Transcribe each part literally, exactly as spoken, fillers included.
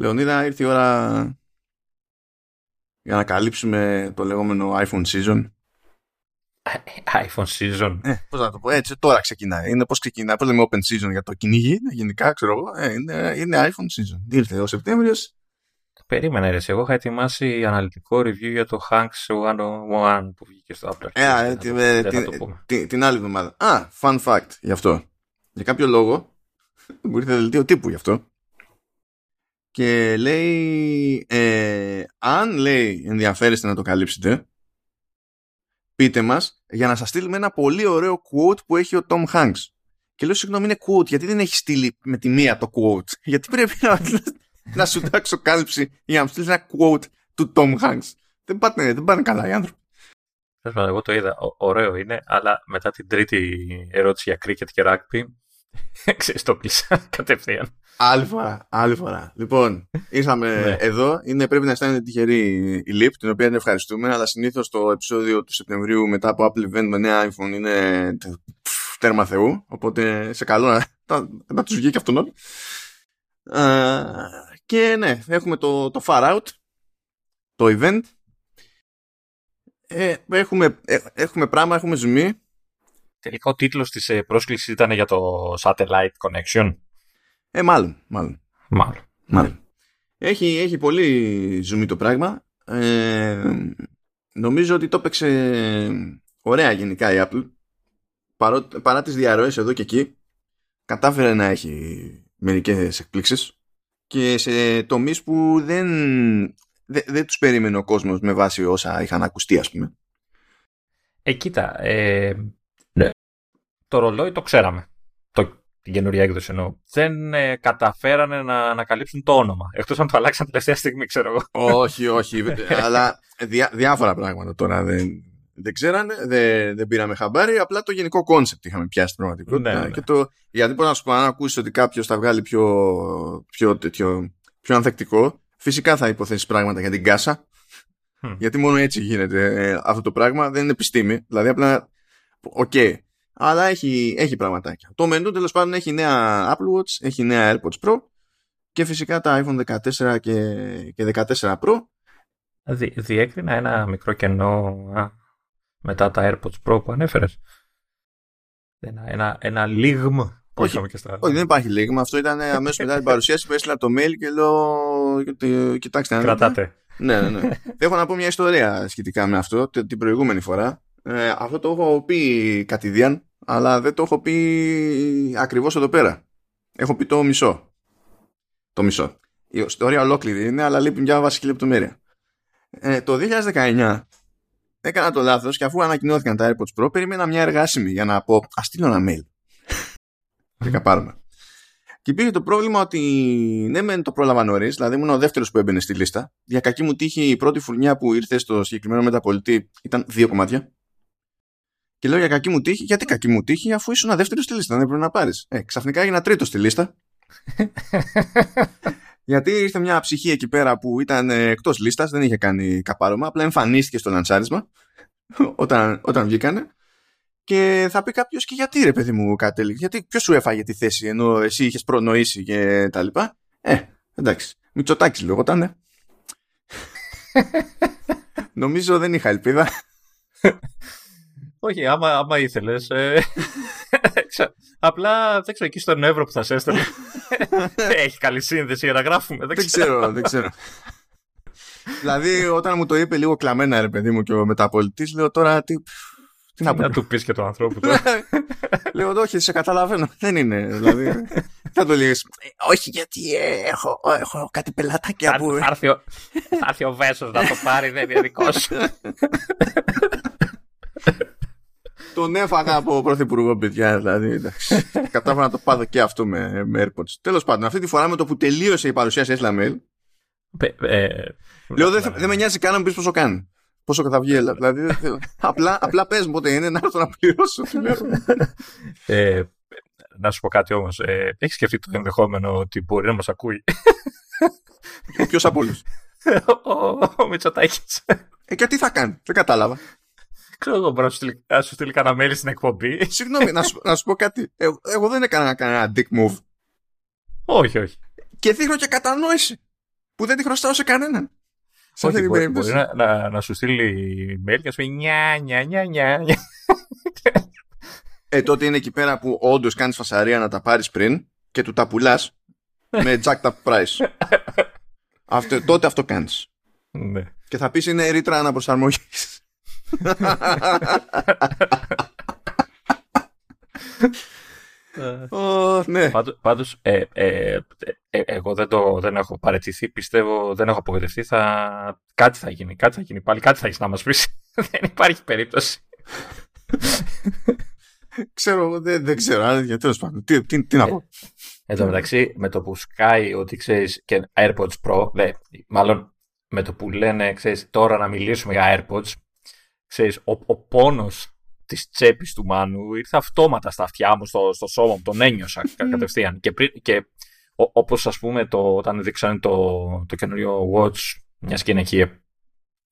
Λεωνίδα, ήρθε η ώρα για να καλύψουμε το λεγόμενο iPhone season. iPhone season. Ε, πώς να το πω, έτσι τώρα ξεκινάει. Είναι πώς ξεκινάει, πώς λέμε open season για το κυνήγι, γενικά ξέρω εγώ. Ε, είναι, είναι iPhone season. Ήρθε ο Σεπτέμβριος. Περίμενα, ρε. Εγώ είχα ετοιμάσει αναλυτικό review για το Hanks εκατόν ένα που βγήκε στο Apple. Ε, ε, την, την άλλη εβδομάδα. Α, fun fact γι' αυτό. Για κάποιο λόγο μου ήρθε δελτίο τύπου γι' αυτό. Και λέει, ε, αν λέει ενδιαφέρεστε να το καλύψετε, πείτε μας για να σας στείλουμε ένα πολύ ωραίο quote που έχει ο Tom Hanks. Και λέω, συγγνώμη, είναι quote, γιατί δεν έχει στείλει με τη μία το quote? Γιατί πρέπει να, να σου τάξω κάλυψη για να μου στείλεις ένα quote του Tom Hanks? Δεν πάνε, δεν πάνε καλά οι άνθρωποι. Εγώ το είδα, ο, ωραίο είναι, αλλά μετά την τρίτη ερώτηση για cricket και rugby, ξέρεις, το κλείσα κατευθείαν. Άλλη φορά, άλλη φορά. Λοιπόν, ήρθαμε εδώ. Είναι, πρέπει να αισθάνεται τυχερή η Leap, την οποία την ευχαριστούμε, αλλά συνήθως το επεισόδιο του Σεπτεμβρίου μετά από Apple Event με νέα iPhone είναι πφ, τέρμα Θεού. Οπότε σε καλό να, να, να τους βγει και αυτόν όλοι. Και ναι, έχουμε το, το Far Out, το event. Ε, έχουμε, ε, έχουμε πράγμα, έχουμε ζουμί. Τελικά ο τίτλος της ε, πρόσκλησης ήταν για το Satellite Connection. Ε, μάλλον, μάλλον. Μάλλον. μάλλον. Έχει, έχει πολύ ζουμί το πράγμα. Ε, νομίζω ότι το έπαιξε ωραία γενικά η Apple. Παρό, παρά τις διαρροές εδώ και εκεί, κατάφερε να έχει μερικές εκπλήξεις και σε τομείς που δεν, δε, δεν τους περίμενε ο κόσμος με βάση όσα είχαν ακουστεί, ας πούμε. Ε, κοίτα, ε, ναι. Το ρολόι το ξέραμε. Το την καινούργια έκδοση εννοώ. Δεν ε, καταφέρανε να ανακαλύψουν το όνομα. Εκτός αν το αλλάξαν τελευταία στιγμή, ξέρω εγώ. Όχι, όχι. Αλλά διά, διάφορα πράγματα τώρα δεν, δεν ξέρανε, δεν, δεν πήραμε χαμπάρι. Απλά το γενικό κόνσεπτ είχαμε πιάσει στην πραγματικότητα. Ναι, ναι. Και το, γιατί μπορεί να σου πω, αν ακούσει ότι κάποιο τα βγάλει πιο, πιο, πιο, πιο ανθεκτικό, φυσικά θα υποθέσει πράγματα για την κάσα. Mm. Γιατί μόνο έτσι γίνεται ε, αυτό το πράγμα. Δεν είναι επιστήμη. Δηλαδή, απλά. Οκ. Okay. Αλλά έχει, έχει πραγματάκια. Το μενού τέλος πάντων έχει νέα Apple Watch, έχει νέα AirPods Pro και φυσικά τα iPhone δεκατέσσερα και, και δεκατέσσερα Pro. Δι, διέκρινα ένα μικρό κενό α, μετά τα AirPods Pro που ανέφερες. Ένα, ένα, ένα λίγμα. Όχι, όχι, στα... όχι, δεν υπάρχει λίγμα. Αυτό ήταν αμέσως μετά την παρουσίαση που έστειλα το mail και λέω, κοιτάξτε. Κρατάτε. Ναι, ναι, ναι. Έχω να πω μια ιστορία σχετικά με αυτό την προηγούμενη φορά. Ε, αυτό το έχω πει κατηδίαν, αλλά δεν το έχω πει ακριβώς εδώ πέρα. Έχω πει το μισό. Το μισό. Η ιστορία ολόκληρη είναι, αλλά λείπει μια βασική λεπτομέρεια. Ε, το δύο χιλιάδες δεκαεννιά έκανα το λάθος και αφού ανακοινώθηκαν τα AirPods Pro, περίμενα μια εργάσιμη για να πω, ας στείλω ένα mail. Και καπάρουμε. Και υπήρχε το πρόβλημα ότι ναι, μεν το πρόλαβα νωρίς, δηλαδή ήμουν ο δεύτερος που έμπαινε στη λίστα. Για κακή μου τύχη, η πρώτη φουρνιά που ήρθε στο συγκεκριμένο μεταπολιτή ήταν δύο κομμάτια. Και λέω για κακή μου τύχη, γιατί κακή μου τύχη, αφού ήσουν δεύτερο στη λίστα, δεν πρέπει να πάρεις. Ε, ξαφνικά έγινα τρίτο στη λίστα. Γιατί ήρθε μια ψυχή εκεί πέρα που ήταν ε, εκτός λίστας, δεν είχε κάνει καπάρωμα, απλά εμφανίστηκε στο λαντσάρισμα όταν, όταν βγήκανε. Και θα πει κάποιος, και γιατί ρε παιδί μου κατέληξε, γιατί ποιος σου έφαγε τη θέση ενώ εσύ είχες προνοήσει και τα λοιπά. Ε, εντάξει. Μητσοτάκης λεγότανε. Νομίζω δεν είχα ελπίδα. Όχι, άμα, άμα ήθελες. Ε, απλά δεν ξέρω, εκεί στον Εύρο που θα σε έστελνε. Έχει καλή σύνδεση για να γράφουμε. Δεν ξέρω, δεν ξέρω. Δεν ξέρω. Δηλαδή, όταν μου το είπε λίγο κλαμμένα, ρε παιδί μου, και ο μεταπολιτής, λέω τώρα τι, τι να πω. Να του πεις και του ανθρώπου τώρα. Λέω, όχι, σε καταλαβαίνω. Δεν είναι. Δηλαδή, θα το λες. Όχι, γιατί ε, έχω, έχω κάτι πελάτακια που. Θα έρθει ο, ο Βέσος να το πάρει, δεν είναι δικό σου. Τον έφαγα από πρωθυπουργό, παιδιά, δηλαδή. Εντάξει. Κατάφερα να το πάθω και αυτό με, με AirPods. Τέλος πάντων, αυτή τη φορά με το που τελείωσε η παρουσίαση, έστειλα mail. Λέω, δεν δε με νοιάζει καν να μου πεις πόσο κάνει. Πόσο θα βγει, δηλαδή. απλά, απλά πες μου, πότε είναι να έρθω να πληρώσω. ε, να σου πω κάτι όμως. Ε, έχεις σκεφτεί το ενδεχόμενο ότι μπορεί να μας ακούει? Ποιος από όλους? Ο, ο, ο Μητσοτάκης. Ε, και τι θα κάνει, δεν κατάλαβα. Ξέρω εγώ, μπορεί να σου στείλει κανένα mail στην εκπομπή. Συγγνώμη, να, σου, να σου πω κάτι. Εγώ, εγώ δεν έκανα κανένα dick move. Όχι, όχι. Και δείχνω και κατανόηση. που δεν τη χρωστάω σε κανέναν. Σε όχι, αυτή μπορεί, την περίπτωση. Μπορεί να, να, να σου στείλει mail και να σου πει νιά, νιά, νιά, νιά. Ε, τότε είναι εκεί πέρα που όντως κάνεις φασαρία να τα πάρεις πριν και του τα πουλάς με jacked up price. αυτό, τότε αυτό κάνεις. Ναι. Και θα πεις είναι ρήτρα αναπροσαρμογής. Oh, ναι. Πάντως ε, ε, ε, ε, εγώ δεν, το, δεν έχω παραιτηθεί. Πιστεύω, δεν έχω απογοητευτεί. Θα... Κάτι θα γίνει, κάτι θα γίνει πάλι. Κάτι θα έχεις να μας πεις. Δεν υπάρχει περίπτωση. Ξέρω εγώ, δεν, δεν ξέρω. Άρα, γιατί τέλος πάντων, τι, τι, τι να πω. Εν τω μεταξύ, με το που σκάει ότι ξέρεις και AirPods Pro, δε, μάλλον με το που λένε ξέρεις, τώρα να μιλήσουμε για AirPods, ξέρεις, ο, ο πόνος της τσέπης του Μάνου ήρθε αυτόματα στα αυτιά μου, στο, στο σώμα μου, τον ένιωσα κατευθείαν. Και, πριν, και ό, όπως ας πούμε, το, όταν δείξανε το, το καινούριο Watch, μια σκηνή εκεί,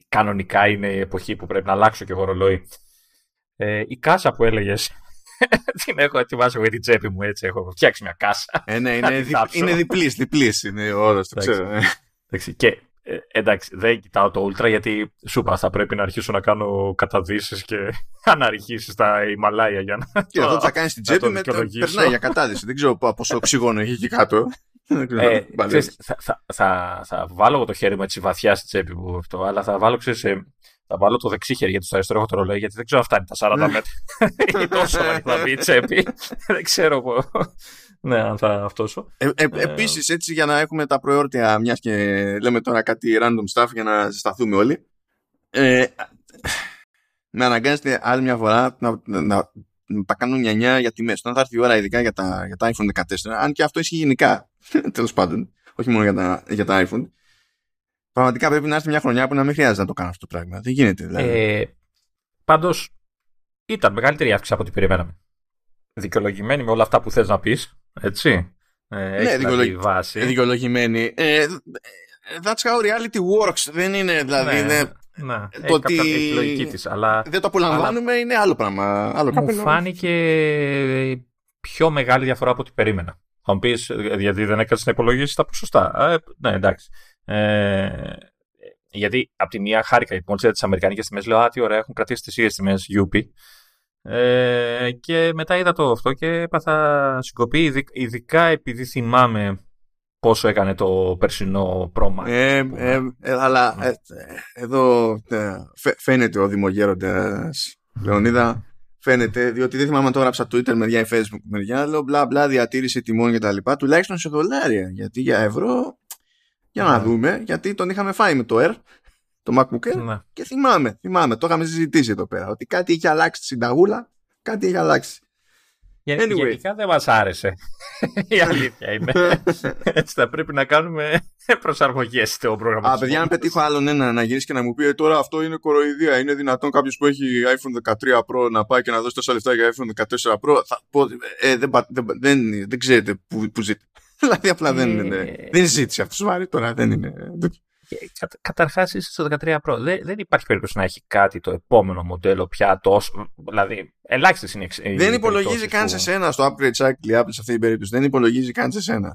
κανονικά είναι η εποχή που πρέπει να αλλάξω και εγώ ρολόι. Ε, η κάσα που έλεγες, την έχω ετοιμάσει εγώ την τσέπη μου, έτσι έχω φτιάξει μια κάσα. Ε, ναι, είναι, δι, είναι διπλής, διπλής είναι ο όρος, το ξέρω. Εντάξει, και ε, εντάξει, δεν κοιτάω το Ultra γιατί σου είπα, θα πρέπει να αρχίσω να κάνω καταδύσεις και αναρριχήσεις στα Ιμαλάια για να. Και αυτό θα κάνεις την τσέπη με το. Περνάει για κατάδυση. Δεν ξέρω πόσο οξυγόνο έχει εκεί κάτω. Ε, ξέρεις, θα, θα, θα, θα βάλω το χέρι μου έτσι βαθιά στη τσέπη μου αυτό, αλλά θα βάλω ξέρεις. Ε, Θα βάλω το δεξί χέρι γιατί στο αριστερό έχω το ρολόι, γιατί δεν ξέρω αν φτάνει τα σαράντα μέτρα. Ή τόσο θα μπει η τσέπη. Δεν ξέρω εγώ. Ναι, αν θα αυτό σου. Ε, ε, Επίσης, έτσι για να έχουμε τα προεόρτια, μιας και λέμε τώρα κάτι random stuff για να ζεσταθούμε όλοι. Ε, με αναγκάζεται άλλη μια φορά να, να, να, να τα κάνω νιανιά για τιμές. Όταν θα έρθει η ώρα, ειδικά για τα, για τα άιφον δεκατέσσερα, αν και αυτό ισχύει γενικά, τέλος πάντων, όχι μόνο για τα, για τα iPhone. Πραγματικά πρέπει να έρθει μια χρονιά που να μην χρειάζεται να το κάνω αυτό το πράγμα. Δεν γίνεται δηλαδή. Ε, πάντως, ήταν μεγαλύτερη αύξηση από ό,τι περιμέναμε. Δικαιολογημένη με όλα αυτά που θες να πεις. Έτσι. Ε, ναι, δικαιολογη... βάση. δικαιολογημένη. Ε, that's how reality works. Δεν είναι δηλαδή. Ναι, είναι... ναι. Το ότι... η λογική της. Αλλά... Δεν το απολαμβάνουμε, αλλά... είναι άλλο πράγμα. Άλλο μου καπελό. Φάνηκε πιο μεγάλη διαφορά από ό,τι περίμενα. Θα μου πεις, γιατί δεν έκανες να υπολογίσεις τα ποσοστά. Ε, ναι, εντάξει. Ε, γιατί από τη μία χάρηκα μόλις είδα τις αμερικανικές τιμές, λέω α τι ωραία, έχουν κρατήσει τις ίδιες τιμές γιούπι, ε, και μετά είδα το αυτό και έπαθα συγκοπή, ειδικά επειδή θυμάμαι πόσο έκανε το περσινό πρόμα. ε, ε, ε, αλλά ε, εδώ ε, φαίνεται ο δημογέροντας Λεωνίδα, φαίνεται, διότι δεν θυμάμαι αν το έγραψα Twitter μεριά ή Facebook μεριά, λέω μπλα μπλα διατήρηση τιμών και τα λοιπά, τουλάχιστον σε δολάρια, γιατί για ευρώ για να δούμε, γιατί τον είχαμε φάει με το Air, το MacBook Air, ναι. Και θυμάμαι, θυμάμαι, το είχαμε συζητήσει εδώ πέρα, ότι κάτι είχε αλλάξει τη συνταγούλα, κάτι είχε αλλάξει. Anyway. Γενικά δεν μας άρεσε, η αλήθεια είναι. Έτσι θα πρέπει να κάνουμε προσαρμογές στο πρόγραμμα. Α, παιδιά, αν πετύχω άλλον ένα να γυρίσει και να μου πει τώρα αυτό είναι κοροϊδία, είναι δυνατόν κάποιος που έχει άιφον δεκατρία Pro να πάει και να δώσει τόσα λεφτά για άιφον δεκατέσσερα Pro, θα πω, ε, δεν, δεν, δεν, δεν ξέρετε που, που ζείτε. Δηλαδή απλά δεν είναι. Δεν ζήτησε αυτό σοβαρή τώρα, δεν είναι. Καταρχάς είσαι στο δεκατρία Pro. Δεν υπάρχει περίπτωση να έχει κάτι το επόμενο μοντέλο πια τόσο. Δηλαδή, ελάχιστες είναι εξαιρετικές. Δεν υπολογίζει καν σε σένα στο upgrade cycle, Apple σε αυτή την περίπτωση. Δεν υπολογίζει καν σε σένα.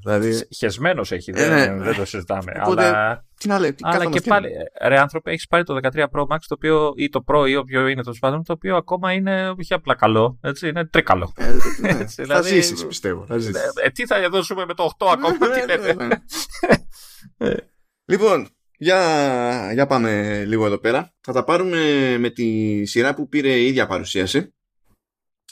Χεσμένος έχει, δεν το συζητάμε. Αλλά και πάλι, ρε άνθρωπε, έχεις πάρει το δεκατρία Pro Max ή το Pro ή όποιο είναι το σπάνιο, το οποίο ακόμα είναι όχι απλά καλό. Είναι τρίκαλο. Θα ζήσεις, πιστεύω. Τι θα δώσουμε με το οκτώ ακόμα, τι λέτε. Λοιπόν, για, για πάμε λίγο εδώ πέρα. Θα τα πάρουμε με τη σειρά που πήρε η ίδια παρουσίαση.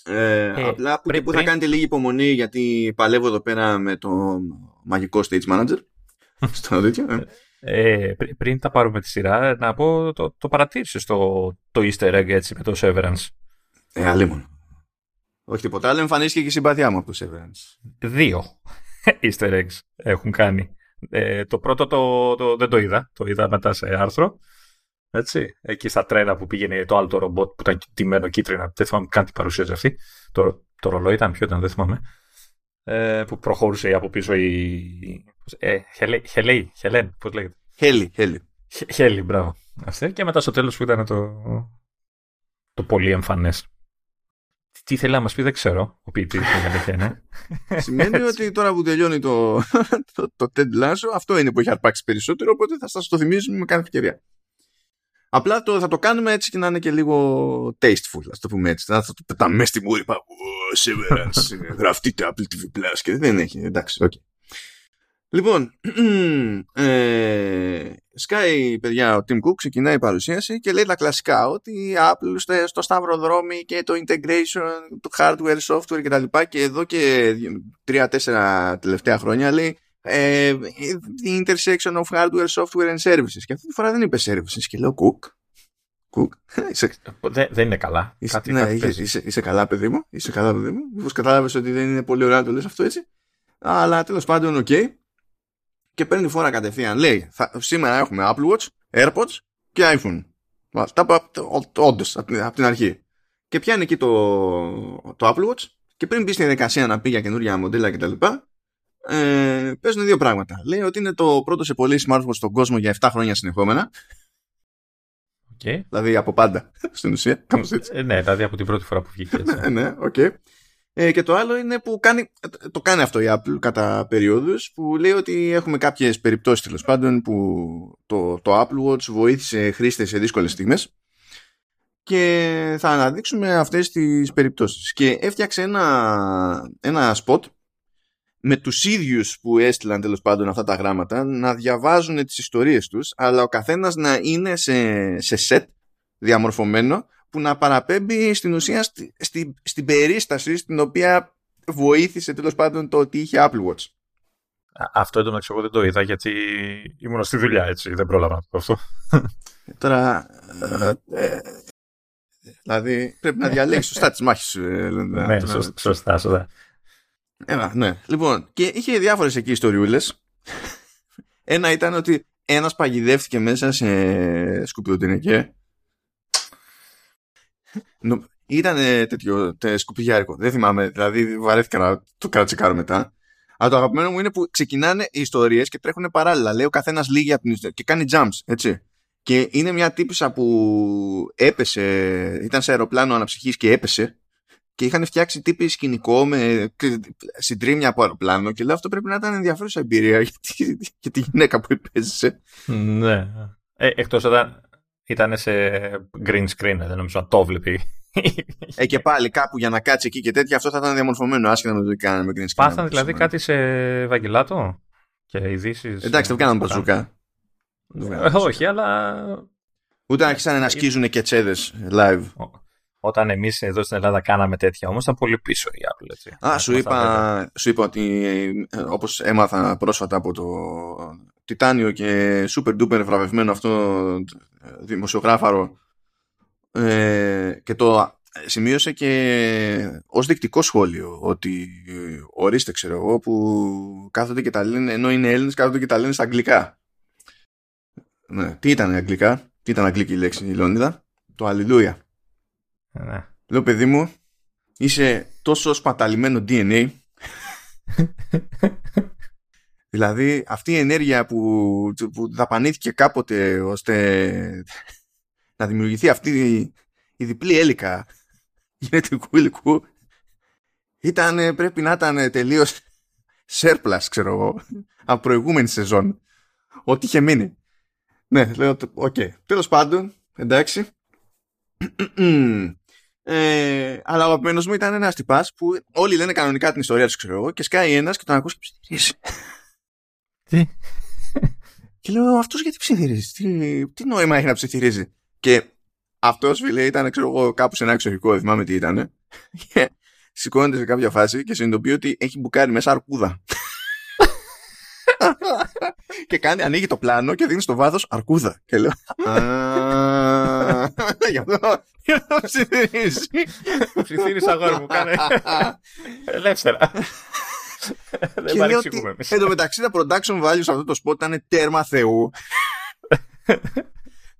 Ε, ε, απλά που, πριν, που πριν. Θα κάνετε λίγη υπομονή, γιατί παλεύω εδώ πέρα με το μαγικό stage manager. Στο δίκιο. Ε. Ε, πριν, πριν τα πάρουμε τη σειρά, να πω, το, το παρατήρησες το, το easter egg έτσι, με το Severance. Ε, αλίμονο. Όχι τίποτα άλλο, εμφανίστηκε και η συμπαθιά μου από το Severance. Δύο easter eggs έχουν κάνει. Ε, το πρώτο το, το, δεν το είδα. Το είδα μετά σε άρθρο. Έτσι, εκεί στα τρένα που πήγαινε το άλλο το ρομπότ που ήταν τυμμένο κίτρινα. Δεν θυμάμαι καν την παρουσίαση αυτή. Το, το ρολόι ήταν, ποιο ήταν, δεν θυμάμαι. Ε, που προχώρησε από πίσω η. Ε, Χελέι, Χελέι, Χελέν, πώς λέγεται. Χέλι, Χέλι. Χέλι, μπράβο. Αυτή. Και μετά στο τέλος που ήταν το, το πολύ εμφανές. Τι θέλει να μας πει δεν ξέρω. Ο ποιητής είναι. Σημαίνει ότι τώρα που τελειώνει το, το, το Ted Lasso, αυτό είναι που έχει αρπάξει περισσότερο, οπότε θα σας το θυμίζουμε με κάθε ευκαιρία. Απλά το, θα το κάνουμε έτσι και να είναι και λίγο tasteful, ας το πούμε έτσι. Θα το πετάμε στη μούρη, πάω, Severance, γραφτείτε Apple τι βι Plus και δεν έχει, εντάξει, οκ. Okay. Λοιπόν, ε, σκάει παιδιά ο Tim Cook, ξεκινάει η παρουσίαση και λέει τα κλασικά ότι Apple στο σταυροδρόμι και το integration, το hardware, software κτλ. Και, και εδώ και τρία τέσσερα τελευταία χρόνια λέει ε, the intersection of hardware, software and services. Και αυτή τη φορά δεν είπε services και λέω Cook. Cook. Είσαι... Δεν, δεν είναι καλά. Είσαι, κάτι, ναι, κάτι είσαι, είσαι, είσαι καλά παιδί μου. Είσαι καλά παιδί μου. Μήπως κατάλαβες ότι δεν είναι πολύ ωραίο να το λες αυτό έτσι. Αλλά τέλος πάντων, οκ. Okay. Και παίρνει φορά κατευθείαν. Λέει, θα, σήμερα έχουμε Apple Watch, AirPods και iPhone. Όντως, από την αρχή. Και πιάνει εκεί το, το Apple Watch και πριν μπει στην διαδικασία να πει για καινούργια μοντέλα κτλ. Ε, παίζουν δύο πράγματα. Λέει ότι είναι το πρώτο σε πολλοί smartphone στον κόσμο για επτά χρόνια συνεχόμενα. Okay. Δηλαδή από πάντα, στην ουσία. Κάπως έτσι. Ε, ναι, δηλαδή από την πρώτη φορά που βγήκε. Ναι, ναι, οκ. Okay. Ε, και το άλλο είναι που κάνει, το κάνει αυτό η Apple κατά περιόδους, που λέει ότι έχουμε κάποιες περιπτώσεις τέλος πάντων που το, το Apple Watch βοήθησε χρήστες σε δύσκολες στιγμές και θα αναδείξουμε αυτές τις περιπτώσεις. Και έφτιαξε ένα, ένα spot με τους ίδιους που έστειλαν τέλος πάντων αυτά τα γράμματα να διαβάζουν τις ιστορίες τους, αλλά ο καθένας να είναι σε, σε set διαμορφωμένο που να παραπέμπει στην ουσία στη, στη, στην περίσταση στην οποία βοήθησε τέλος πάντων το ότι είχε Apple Watch. Αυτό εντωμεταξύ εγώ δεν το είδα γιατί ήμουν στη δουλειά έτσι, δεν πρόλαβα να το πω αυτό. Τώρα, ε, δηλαδή πρέπει να διαλέξεις σωστά τις μάχες σου. Ε, ναι, σωστά, σωστά. Ένα, ναι. Λοιπόν, και είχε διάφορες εκεί ιστοριούλες. Ένα ήταν ότι ένας παγιδεύτηκε μέσα σε σκουπιδοτηνικέ. Ήταν τέτοιο τε, σκουπιγιάρικο. Δεν θυμάμαι, δηλαδή βαρέθηκα να το κρατσικάρω μετά. Αλλά το αγαπημένο μου είναι που ξεκινάνε οι ιστορίες και τρέχουν παράλληλα. Λέει ο καθένας λίγη από την ιστορία και κάνει jumps, έτσι. Και είναι μια τύπισσα που έπεσε, ήταν σε αεροπλάνο αναψυχής και έπεσε. Και είχαν φτιάξει τύπη σκηνικό με συντρίμια από αεροπλάνο. Και λέω αυτό πρέπει να ήταν ενδιαφέρουσα εμπειρία για τη, για τη γυναίκα που υπέζησε. Ναι. Ε, εκτός όταν. Ήταν σε green screen, δεν νομίζω να το βλέπει. Ε, και πάλι κάπου για να κάτσει εκεί και τέτοια, αυτό θα ήταν διαμορφωμένο, άσχετα με το τι κάνανε με green screen. Πάθανε δηλαδή κάτι σε Βαγγελάτο και ειδήσεις. Εντάξει, δεν κάνανε μπαζούκα. Όχι, αλλά. Ούτε άρχισαν να σκίζουν και τσέδες live. Όταν εμείς εδώ στην Ελλάδα κάναμε τέτοια, όμως ήταν πολύ πίσω η Apple. Έτσι. Α, σου είπα, σου είπα ότι όπως έμαθα πρόσφατα από το Τιτάνιο και super duper βραβευμένο αυτό δημοσιογράφαρο ε, και το σημείωσε και ως δεικτικό σχόλιο ότι ορίστε ξέρω εγώ που κάθονται και τα λένε, ενώ είναι Έλληνες κάθονται και τα λένε στα αγγλικά. Ναι, τι ήταν αγγλικά, τι ήταν αγγλική λέξη η Λεωνίδα, το αλληλούια. Ναι. Λέω παιδί μου είσαι τόσο σπαταλημένο ντι εν έι. Δηλαδή αυτή η ενέργεια που, που δαπανήθηκε κάποτε ώστε να δημιουργηθεί αυτή η, η διπλή έλικα γενετικού υλικού ήταν, πρέπει να ήταν τελείως surplus ξέρω εγώ από προηγούμενη σεζόν ό,τι είχε μείνει. Ναι λέω οκ okay. Τέλος πάντων εντάξει. Ε, αλλά ο αγαπημένος μου ήταν ένας τυπάς που όλοι λένε κανονικά την ιστορία τους ξέρω εγώ και σκάει ένας και τον ακούς και ψιθυρίζει. Τι? Και λέω αυτός γιατί ψιθυρίζει, τι, τι νόημα έχει να ψιθυρίζει. Και αυτός φίλε ήταν ξέρω εγώ κάπου σε ένα εξοχικό, δεν θυμάμαι τι ήταν. Και σηκώνεται σε κάποια φάση και συνειδητοποιεί ότι έχει μπουκάρει μέσα αρκούδα. Και κάνει, ανοίγει το πλάνο και δίνει στο βάθος αρκούδα. Και λέω γι' αυτό ψιθυρίζει. Ψιθύρισε αγόρι μου, κάνε ελεύθερα. Δεν παρεξηγούμε εμείς. Εν τω μεταξύ τα production values σε αυτό το spot ήταν τέρμα θεού.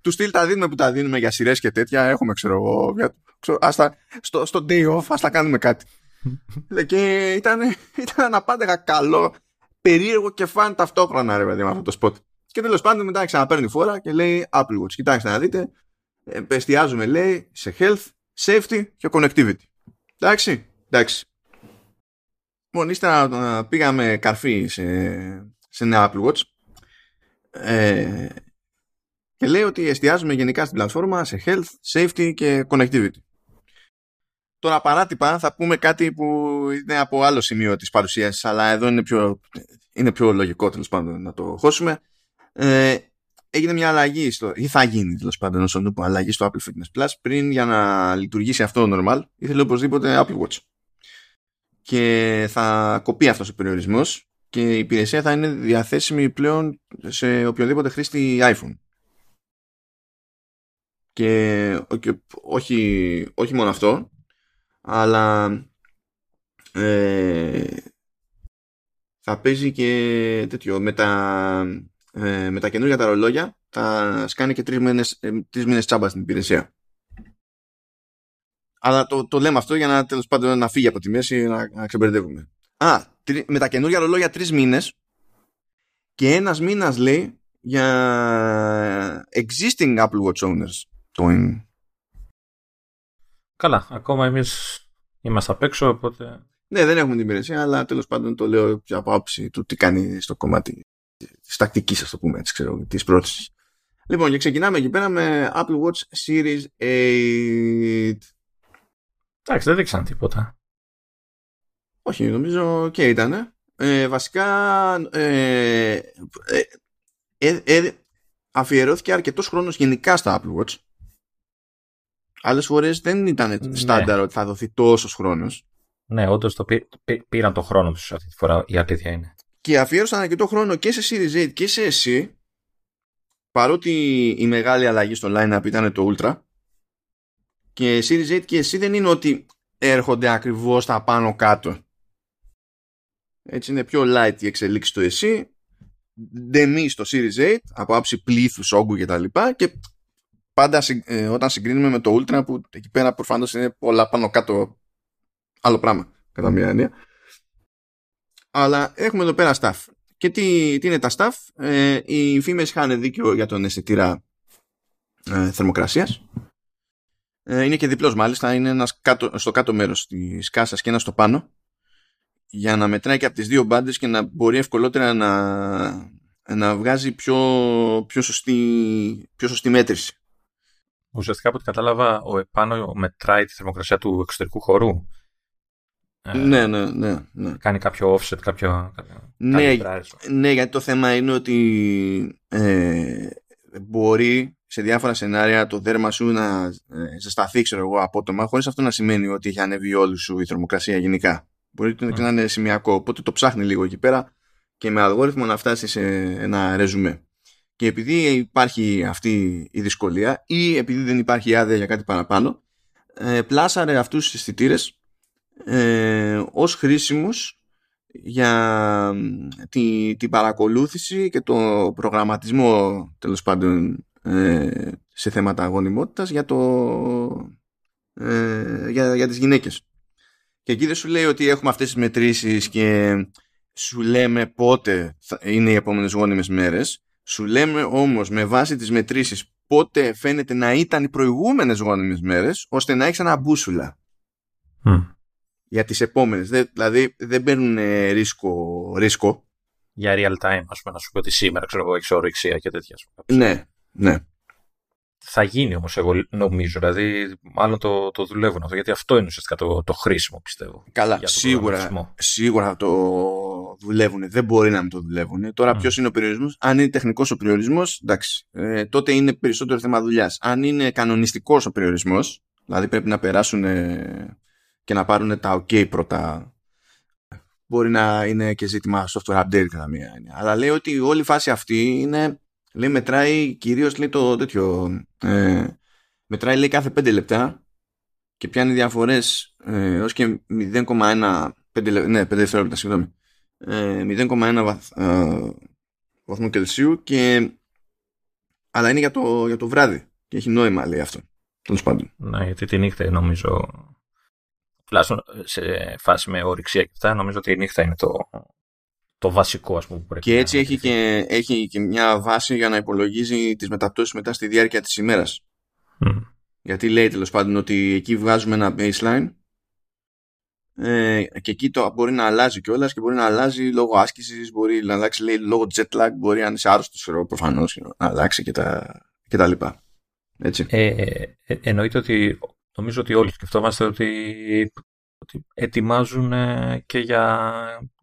Του στυλ τα δίνουμε που τα δίνουμε για σειρές και τέτοια. Έχουμε ξέρω εγώ στο day off ας τα κάνουμε κάτι. Και ήταν αναπάντεγα καλό, περίεργο και φαν ταυτόχρονα ρε παιδί με αυτό το spot. Και τέλος πάντων μετά ξαναπαίρνει φορά και λέει Apple Watch. Κοιτάξτε να δείτε. Εστιάζουμε λέει σε health, safety και connectivity. Εντάξει, εντάξει. Λοιπόν, ύστερα πήγαμε καρφί σε, σε ένα Apple Watch ε, και λέει ότι εστιάζουμε γενικά στην πλατφόρμα σε health, safety και connectivity. Τώρα παράτυπα θα πούμε κάτι που είναι από άλλο σημείο της παρουσίασης, αλλά εδώ είναι πιο, είναι πιο λογικό τέλος πάντων να το χώσουμε. Ε, έγινε μια αλλαγή, στο, ή θα γίνει τέλος πάντων όσον τούπο αλλαγή στο Apple Fitness+. Plus πριν για να λειτουργήσει αυτό normal ήθελε οπωσδήποτε Apple Watch. Και θα κοπεί αυτός ο περιορισμός και η υπηρεσία θα είναι διαθέσιμη πλέον σε οποιοδήποτε χρήστη iPhone. Και, και όχι, όχι μόνο αυτό, αλλά ε, θα παίζει και τέτοιο με τα, ε, με τα καινούργια τα ρολόγια, θα σκάνει και τρεις μήνες, τρεις μήνες τσάμπα στην υπηρεσία. Αλλά το, το λέμε αυτό για να, τέλος πάντων, να φύγει από τη μέση να, να ξεμπερδεύουμε. Α, τρι, με τα καινούργια ρολόγια τρεις μήνες και ένας μήνας λέει για existing Apple Watch owners. Το είναι. Καλά, ακόμα εμείς είμαστε απ' έξω, οπότε... Ναι, δεν έχουμε την υπηρεσία, αλλά τέλος πάντων το λέω από άποψη του τι κάνει στο κομμάτι της τακτικής, ας το πούμε έτσι, ξέρω, της πρόθεσης. Λοιπόν, και ξεκινάμε εκεί πέρα με Apple Watch Series eight. Εντάξει, δεν δείξαν τίποτα. Όχι, νομίζω και ήταν. Ε, βασικά ε, ε, ε, ε, αφιερώθηκε αρκετός χρόνος γενικά στα Apple Watch. Άλλες φορές δεν ήταν στάνταρ, ναι, ότι θα δοθεί τόσος χρόνος. Ναι, όντως το πή, πή, πήραν το χρόνο τους αυτή τη φορά, η αλήθεια είναι. Και αφιέρωσαν αρκετό χρόνο και σε Series eight και σε ες ι, παρότι η μεγάλη αλλαγή στο line-up ήταν το Ultra. Και Series eight και ες ι δεν είναι ότι έρχονται ακριβώς τα πάνω κάτω. Έτσι είναι πιο light η εξελίξη στο ες ι. Ντεμή στο Series eight από άψη πλήθους, όγκου και τα λοιπά. Και πάντα ε, όταν συγκρίνουμε με το Ultra που εκεί πέρα προφανώς είναι πολλά πάνω κάτω, άλλο πράγμα κατά μία έννοια. Αλλά έχουμε εδώ πέρα staff. Και τι, τι είναι τα staff? Ε, οι φήμες είχαν δίκιο για τον αισθητήρα ε, θερμοκρασίας. Είναι και διπλός μάλιστα, είναι ένας κάτω, στο κάτω μέρος της κάσας και ένας στο πάνω, για να μετράει και από τις δύο μπάντες και να μπορεί ευκολότερα να, να βγάζει πιο, πιο, σωστή, πιο σωστή μέτρηση. Ουσιαστικά από ό,τι κατάλαβα, ο επάνω μετράει τη θερμοκρασία του εξωτερικού χώρου. Ναι, ναι, ναι, ναι. Κάνει κάποιο offset, κάποιο... Ναι, ναι, γιατί το θέμα είναι ότι ε, μπορεί... σε διάφορα σενάρια το δέρμα σου να ζεσταθεί, ξέρω εγώ, απότομα, χωρίς αυτό να σημαίνει ότι έχει ανέβει όλη σου η θερμοκρασία γενικά. Μπορεί mm. να είναι σημειακό. Οπότε το ψάχνει λίγο εκεί πέρα και με αλγόριθμο να φτάσει σε ένα ρεζουμέ. Και επειδή υπάρχει αυτή η δυσκολία ή επειδή δεν υπάρχει άδεια για κάτι παραπάνω, πλάσαρε αυτούς τους αισθητήρες ε, ως χρήσιμους για την τη παρακολούθηση και το προγραμματισμό, τέλος πάντων, σε θέματα γονιμότητας για, το, ε, για, για τις γυναίκες. Και εκεί δεν σου λέει ότι έχουμε αυτές τις μετρήσεις και σου λέμε πότε θα είναι οι επόμενες γόνιμες μέρες. Σου λέμε όμως με βάση τις μετρήσεις πότε φαίνεται να ήταν οι προηγούμενες γόνιμες μέρες, ώστε να έχεις ένα μπούσουλα mm. για τις επόμενες. Δε, δηλαδή δεν παίρνουν ε, ρίσκο, ρίσκο για real time, ας πούμε, να σου πω ότι σήμερα ξέρω εγώ έχεις ορυξία και τέτοια. Ναι. Ναι. Θα γίνει όμως, εγώ νομίζω. Δηλαδή, μάλλον το, το δουλεύουν αυτό, γιατί αυτό είναι ουσιαστικά το, το χρήσιμο, πιστεύω. Καλά, σίγουρα, σίγουρα το δουλεύουν. Δεν μπορεί να μην το δουλεύουν. Τώρα, mm. ποιος είναι ο περιορισμός? Αν είναι τεχνικός ο περιορισμός, εντάξει, ε, τότε είναι περισσότερο θέμα δουλειάς. Αν είναι κανονιστικός ο περιορισμός, δηλαδή πρέπει να περάσουν ε, και να πάρουν τα OK πρώτα, μπορεί να είναι και ζήτημα software update κατά μία έννοια. Αλλά λέει ότι όλη η φάση αυτή είναι. Λέει μετράει κυρίως λέει, το τέτοιο ε, μετράει λέει κάθε πέντε λεπτά και πιάνει διαφορές ε, έως και μηδέν κόμμα ένα πέντε, ναι, πέντε δευτερόλεπτα, συγγνώμη, ε, μηδέν κόμμα ένα βαθ, ε, βαθμού Κελσίου και, αλλά είναι για το, για το βράδυ και έχει νόημα λέει αυτό τέλος πάντων. Ναι, γιατί τη νύχτα νομίζω τουλάχιστον σε φάση με ορυξία και αυτά νομίζω ότι η νύχτα είναι το το βασικό, ας πούμε, που πρέπει. Και έτσι να έχει, και, έχει και μια βάση για να υπολογίζει τις μεταπτώσεις μετά στη διάρκεια της ημέρας. Mm. Γιατί λέει τέλος πάντων ότι εκεί βγάζουμε ένα baseline ε, και εκεί το μπορεί να αλλάζει κιόλας και μπορεί να αλλάζει λόγω άσκησης, μπορεί να αλλάξει λέει, λόγω jet lag, μπορεί αν είσαι άρρωστος προφανώς να αλλάξει και τα, και τα λοιπά. Έτσι. Ε, ε, εννοείται ότι νομίζω ότι όλοι σκεφτόμαστε ότι, ότι ετοιμάζουν και για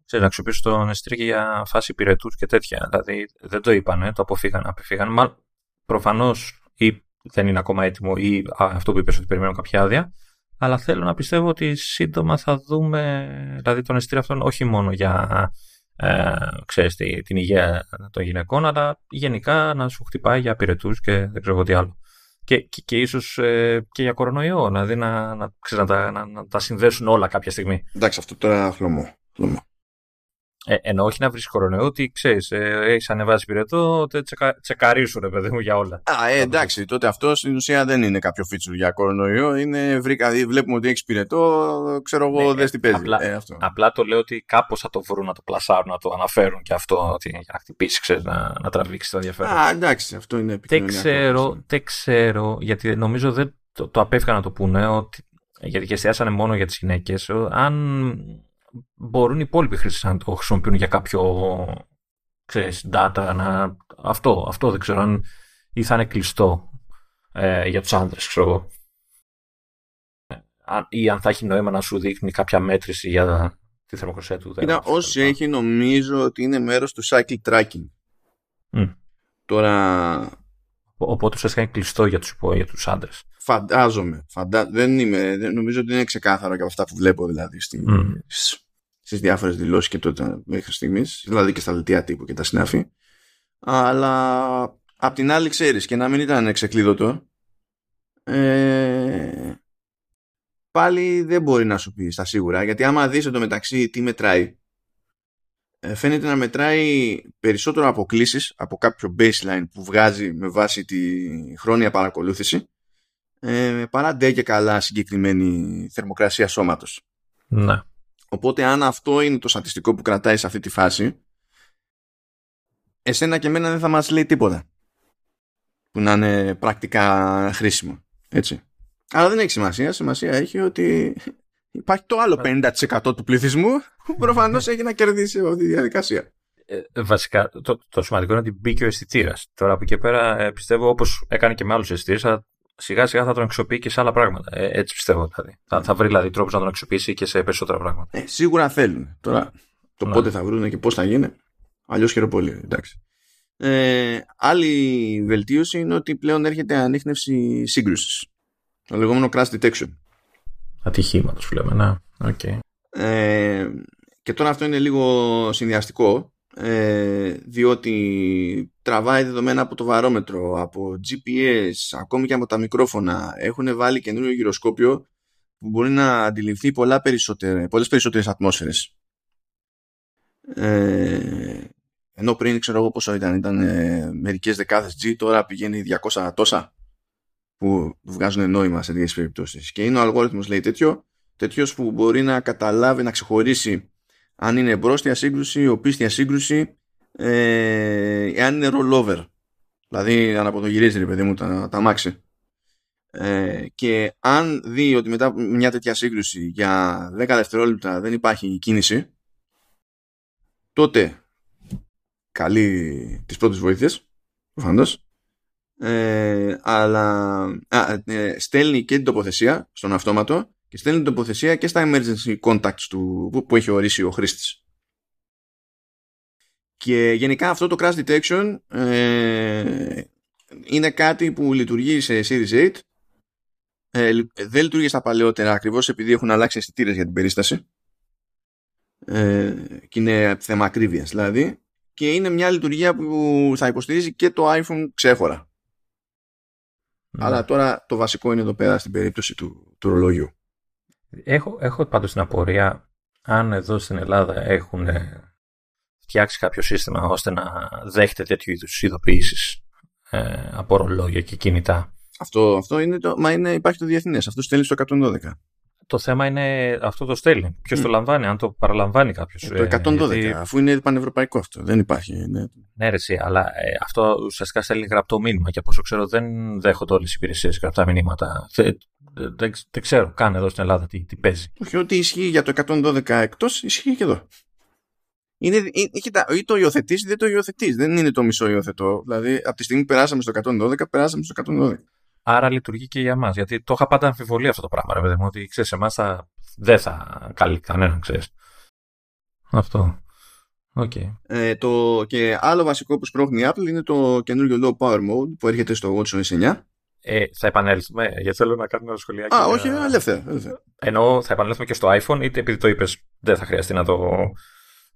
ξέρεις, να αξιοποιήσουν τον εστί για φάση πυρετούς και τέτοια. Δηλαδή δεν το είπανε, το αποφύγαν, αποφύγαν. Μα, προφανώς ή δεν είναι ακόμα έτοιμο ή α, αυτό που είπες ότι περιμένουν κάποια άδεια. Αλλά θέλω να πιστεύω ότι σύντομα θα δούμε δηλαδή τον αισθητήρα αυτόν όχι μόνο για ε, ξέρεις, την υγεία των γυναικών, αλλά γενικά να σου χτυπάει για πυρετούς και δεν ξέρω τι άλλο. Και, και, και ίσως ε, και για κορονοϊό, δηλαδή να, να, ξέρεις, να, τα, να, να τα συνδέσουν όλα κάποια στιγμή. Εντάξει, αυτό τώρα χλωμό. Ε, ενώ όχι να βρει κορονοϊό, ότι ξέρει, ε, έχει ανεβάσει πυρετό, τότε τσεκα, τσεκαρίσου ρε παιδί μου για όλα. Α, ε, εντάξει, τότε αυτό στην ουσία δεν είναι κάποιο feature για κορονοϊό. Είναι, βρήκα, βλέπουμε ότι έχει πυρετό, ξέρω εγώ, δεν στην παίζει. Απλά, ε, αυτό. απλά το λέω ότι κάπως θα το βρουν να το πλασάρουν, να το αναφέρουν και αυτό, ότι για να χτυπήσει, ξέρει, να, να τραβήξει το ενδιαφέρον. Α, εντάξει, αυτό είναι επικίνδυνο. Δεν ξέρω, γιατί νομίζω δεν το, το απέφυγαν να το πούνε, ότι, γιατί και εστιάσανε μόνο για τις γυναίκες. Αν. Μπορούν οι υπόλοιποι χρήστες να το χρησιμοποιούν για κάποιο ξέρεις, data. Να... Αυτό, αυτό δεν ξέρω αν ή θα είναι κλειστό ε, για τους άντρες, ξέρω εγώ. Ή αν θα έχει νόημα να σου δείχνει κάποια μέτρηση για τη θερμοκρασία του. Κοίτα, όσοι έχει νομίζω ότι είναι μέρος του cycle tracking. Mm. Τώρα... Οπότε ουσιαστικά είναι κλειστό για τους, για τους άντρες. Φαντάζομαι. Φαντά... Δεν είμαι... δεν... Νομίζω ότι είναι ξεκάθαρο και από αυτά που βλέπω δηλαδή στη... mm. στις διάφορες δηλώσεις και τότε μέχρι στιγμής, δηλαδή και στα δελτία τύπου και τα συνάφη. Αλλά απ' την άλλη ξέρεις και να μην ήταν ξεκλείδωτο ε... πάλι δεν μπορεί να σου πει στα σίγουρα, γιατί άμα δεις εντωμεταξύ τι μετράει, φαίνεται να μετράει περισσότερο αποκλήσεις από κάποιο baseline που βγάζει με βάση τη χρόνια παρακολούθηση παρά ντε και καλά συγκεκριμένη θερμοκρασία σώματος. Ναι. Οπότε αν αυτό είναι το στατιστικό που κρατάει σε αυτή τη φάση, εσένα και εμένα δεν θα μας λέει τίποτα που να είναι πρακτικά χρήσιμο. Έτσι. Αλλά δεν έχει σημασία. Σημασία έχει ότι υπάρχει το άλλο πενήντα τοις εκατό του πληθυσμού που προφανώς έχει να κερδίσει αυτή τη διαδικασία. Ε, βασικά, το, το σημαντικό είναι ότι μπήκε ο αισθητήρας. Τώρα από εκεί πέρα ε, πιστεύω όπως έκανε και με άλλους αισθητήρες, σιγά σιγά θα τον αξιοποιεί και σε άλλα πράγματα. Ε, έτσι πιστεύω. Δηλαδή. Θα, θα βρει δηλαδή, τρόπους να τον αξιοποιήσει και σε περισσότερα πράγματα. Ε, σίγουρα θέλουν. Τώρα το ναι. Πότε θα βρουν και πώς θα γίνει, αλλιώς χαιροπολείο. Ε, άλλη βελτίωση είναι ότι πλέον έρχεται ανίχνευση σύγκρουσης. Το λεγόμενο Crash Detection. Ατυχήματος λέμε, να. Okay. Ε, και τώρα αυτό είναι λίγο συνδυαστικό, ε, διότι τραβάει δεδομένα από το βαρόμετρο, από τζι πι ες, ακόμη και από τα μικρόφωνα. Έχουν βάλει καινούριο γυροσκόπιο που μπορεί να αντιληφθεί πολλά περισσότερα, πολλές περισσότερες ατμόσφαιρες. Ε, ενώ πριν ξέρω εγώ πόσο ήταν, ήταν ε, μερικές δεκάδες G, τώρα πηγαίνει διακόσια τόσα, που βγάζουν νόημα σε τέτοιες περιπτώσεις. Και είναι ο αλγόριθμος, λέει, τέτοιο, τέτοιος που μπορεί να καταλάβει, να ξεχωρίσει αν είναι μπρόστια σύγκρουση, οπίστια σύγκρουση, ε, εάν είναι rollover. Δηλαδή, αναποδογυρίζει, ρε παιδί μου, τα, τα μάξι. Ε, και αν δει ότι μετά μια τέτοια σύγκρουση για δέκα δευτερόλεπτα δεν υπάρχει κίνηση, τότε καλεί τις πρώτες βοήθειες, προφανώς. Ε, αλλά α, ε, στέλνει και την τοποθεσία στον αυτόματο και στέλνει την τοποθεσία και στα emergency contacts του, που, που έχει ορίσει ο χρήστης. Και γενικά αυτό το crash detection ε, είναι κάτι που λειτουργεί σε Series eight, ε, δεν λειτουργεί στα παλαιότερα ακριβώς επειδή έχουν αλλάξει αισθητήρες για την περίσταση ε, και είναι θέμα ακρίβειας δηλαδή. Και είναι μια λειτουργία που θα υποστηρίζει και το iPhone ξέχωρα. Mm. Αλλά τώρα το βασικό είναι εδώ πέρα στην περίπτωση του, του ρολόγιου. Έχω, έχω πάντως την απορία αν εδώ στην Ελλάδα έχουν φτιάξει κάποιο σύστημα ώστε να δέχεται τέτοιου είδους ειδοποιήσεις ε, από ρολόγια και κινητά. Αυτό, αυτό είναι το... Μα είναι, υπάρχει το διεθνές. Αυτό στέλνει στο εκατόν δώδεκα. Το θέμα είναι αυτό το στέλνει. Ποιος mm. το λαμβάνει, αν το παραλαμβάνει κάποιος. Ε, το εκατόν δώδεκα, γιατί... αφού είναι πανευρωπαϊκό αυτό. Δεν υπάρχει. Είναι... Ναι, ρε, σύ, αλλά ε, αυτό ουσιαστικά στέλνει γραπτό μήνυμα. Και από όσο ξέρω, δεν δέχονται όλες οι υπηρεσίες γραπτά μηνύματα. δεν, δεν ξέρω καν εδώ στην Ελλάδα τι, τι παίζει. Όχι, ό,τι ισχύει για το εκατόν δώδεκα εκτός, ισχύει και εδώ. Είναι, είναι, κοίτα, ή το υιοθετείς ή δεν το υιοθετείς. Δεν είναι το μισό υιοθετώ. Δηλαδή, από τη στιγμή που περάσαμε στο εκατόν δώδεκα, περάσαμε στο εκατόν δώδεκα. Άρα λειτουργεί και για εμάς. Γιατί το είχα πάντα αμφιβολία αυτό το πράγμα, ρε παιδί μου. Ότι ξέρεις, εμάς θα, δεν θα καλεί κανέναν, ξέρεις. Αυτό. Okay. Ε, το, και άλλο βασικό που σπρώχνει η Apple είναι το καινούριο Low Power Mode που έρχεται στο watchOS εννιά. Ε, θα επανέλθουμε, γιατί θέλω να κάνουμε ένα σχολιάκι. Α, για... όχι, ελεύθερα. Ενώ θα επανέλθουμε και στο iPhone, είτε επειδή το είπες, δεν θα χρειαστεί να το.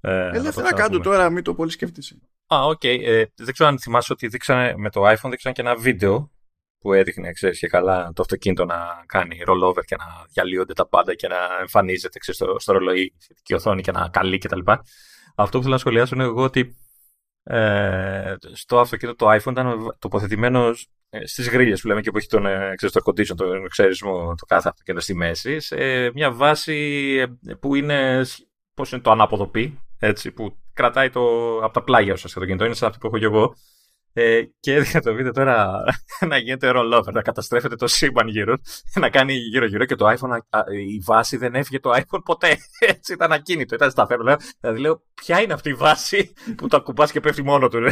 Ε, ελεύθερα, να το κάτω τώρα, μην το πολύ σκέφτεσαι. Α, οκ. Okay. Ε, δεν ξέρω αν θυμάσαι ότι δείξανε, με το iPhone δείξανε και ένα βίντεο που έδειχνε, ξέρεις, και καλά το αυτοκίνητο να κάνει rollover και να διαλύονται τα πάντα και να εμφανίζεται, ξέρεις, στο, στο ρολόι η οθόνη και να καλεί κτλ. Αυτό που θέλω να σχολιάσω είναι εγώ ότι ε, στο αυτοκίνητο το iPhone ήταν τοποθετημένο στις γρίλες που λέμε και που έχει τον ε, ξέρεις, το condition, τον εξαιρισμό, το κάθε αυτοκίνητο στη μέση, σε μια βάση που είναι, πώς είναι το ανάποδο πι, έτσι, που κρατάει το, από τα πλάγια όσο αυτοκίνητο, είναι σαν αυτό που έχω και εγώ. Ε, και έδειχε το βίντεο τώρα να γίνεται rollover, να καταστρέφεται το σύμπαν γύρω, να κάνει γύρω-γύρω και το iPhone, η βάση δεν έφυγε το iPhone ποτέ. Έτσι ήταν ακίνητο, ήταν σταθερό. Δηλαδή λέω, ποια είναι αυτή η βάση που το ακουμπάς και πέφτει μόνο του.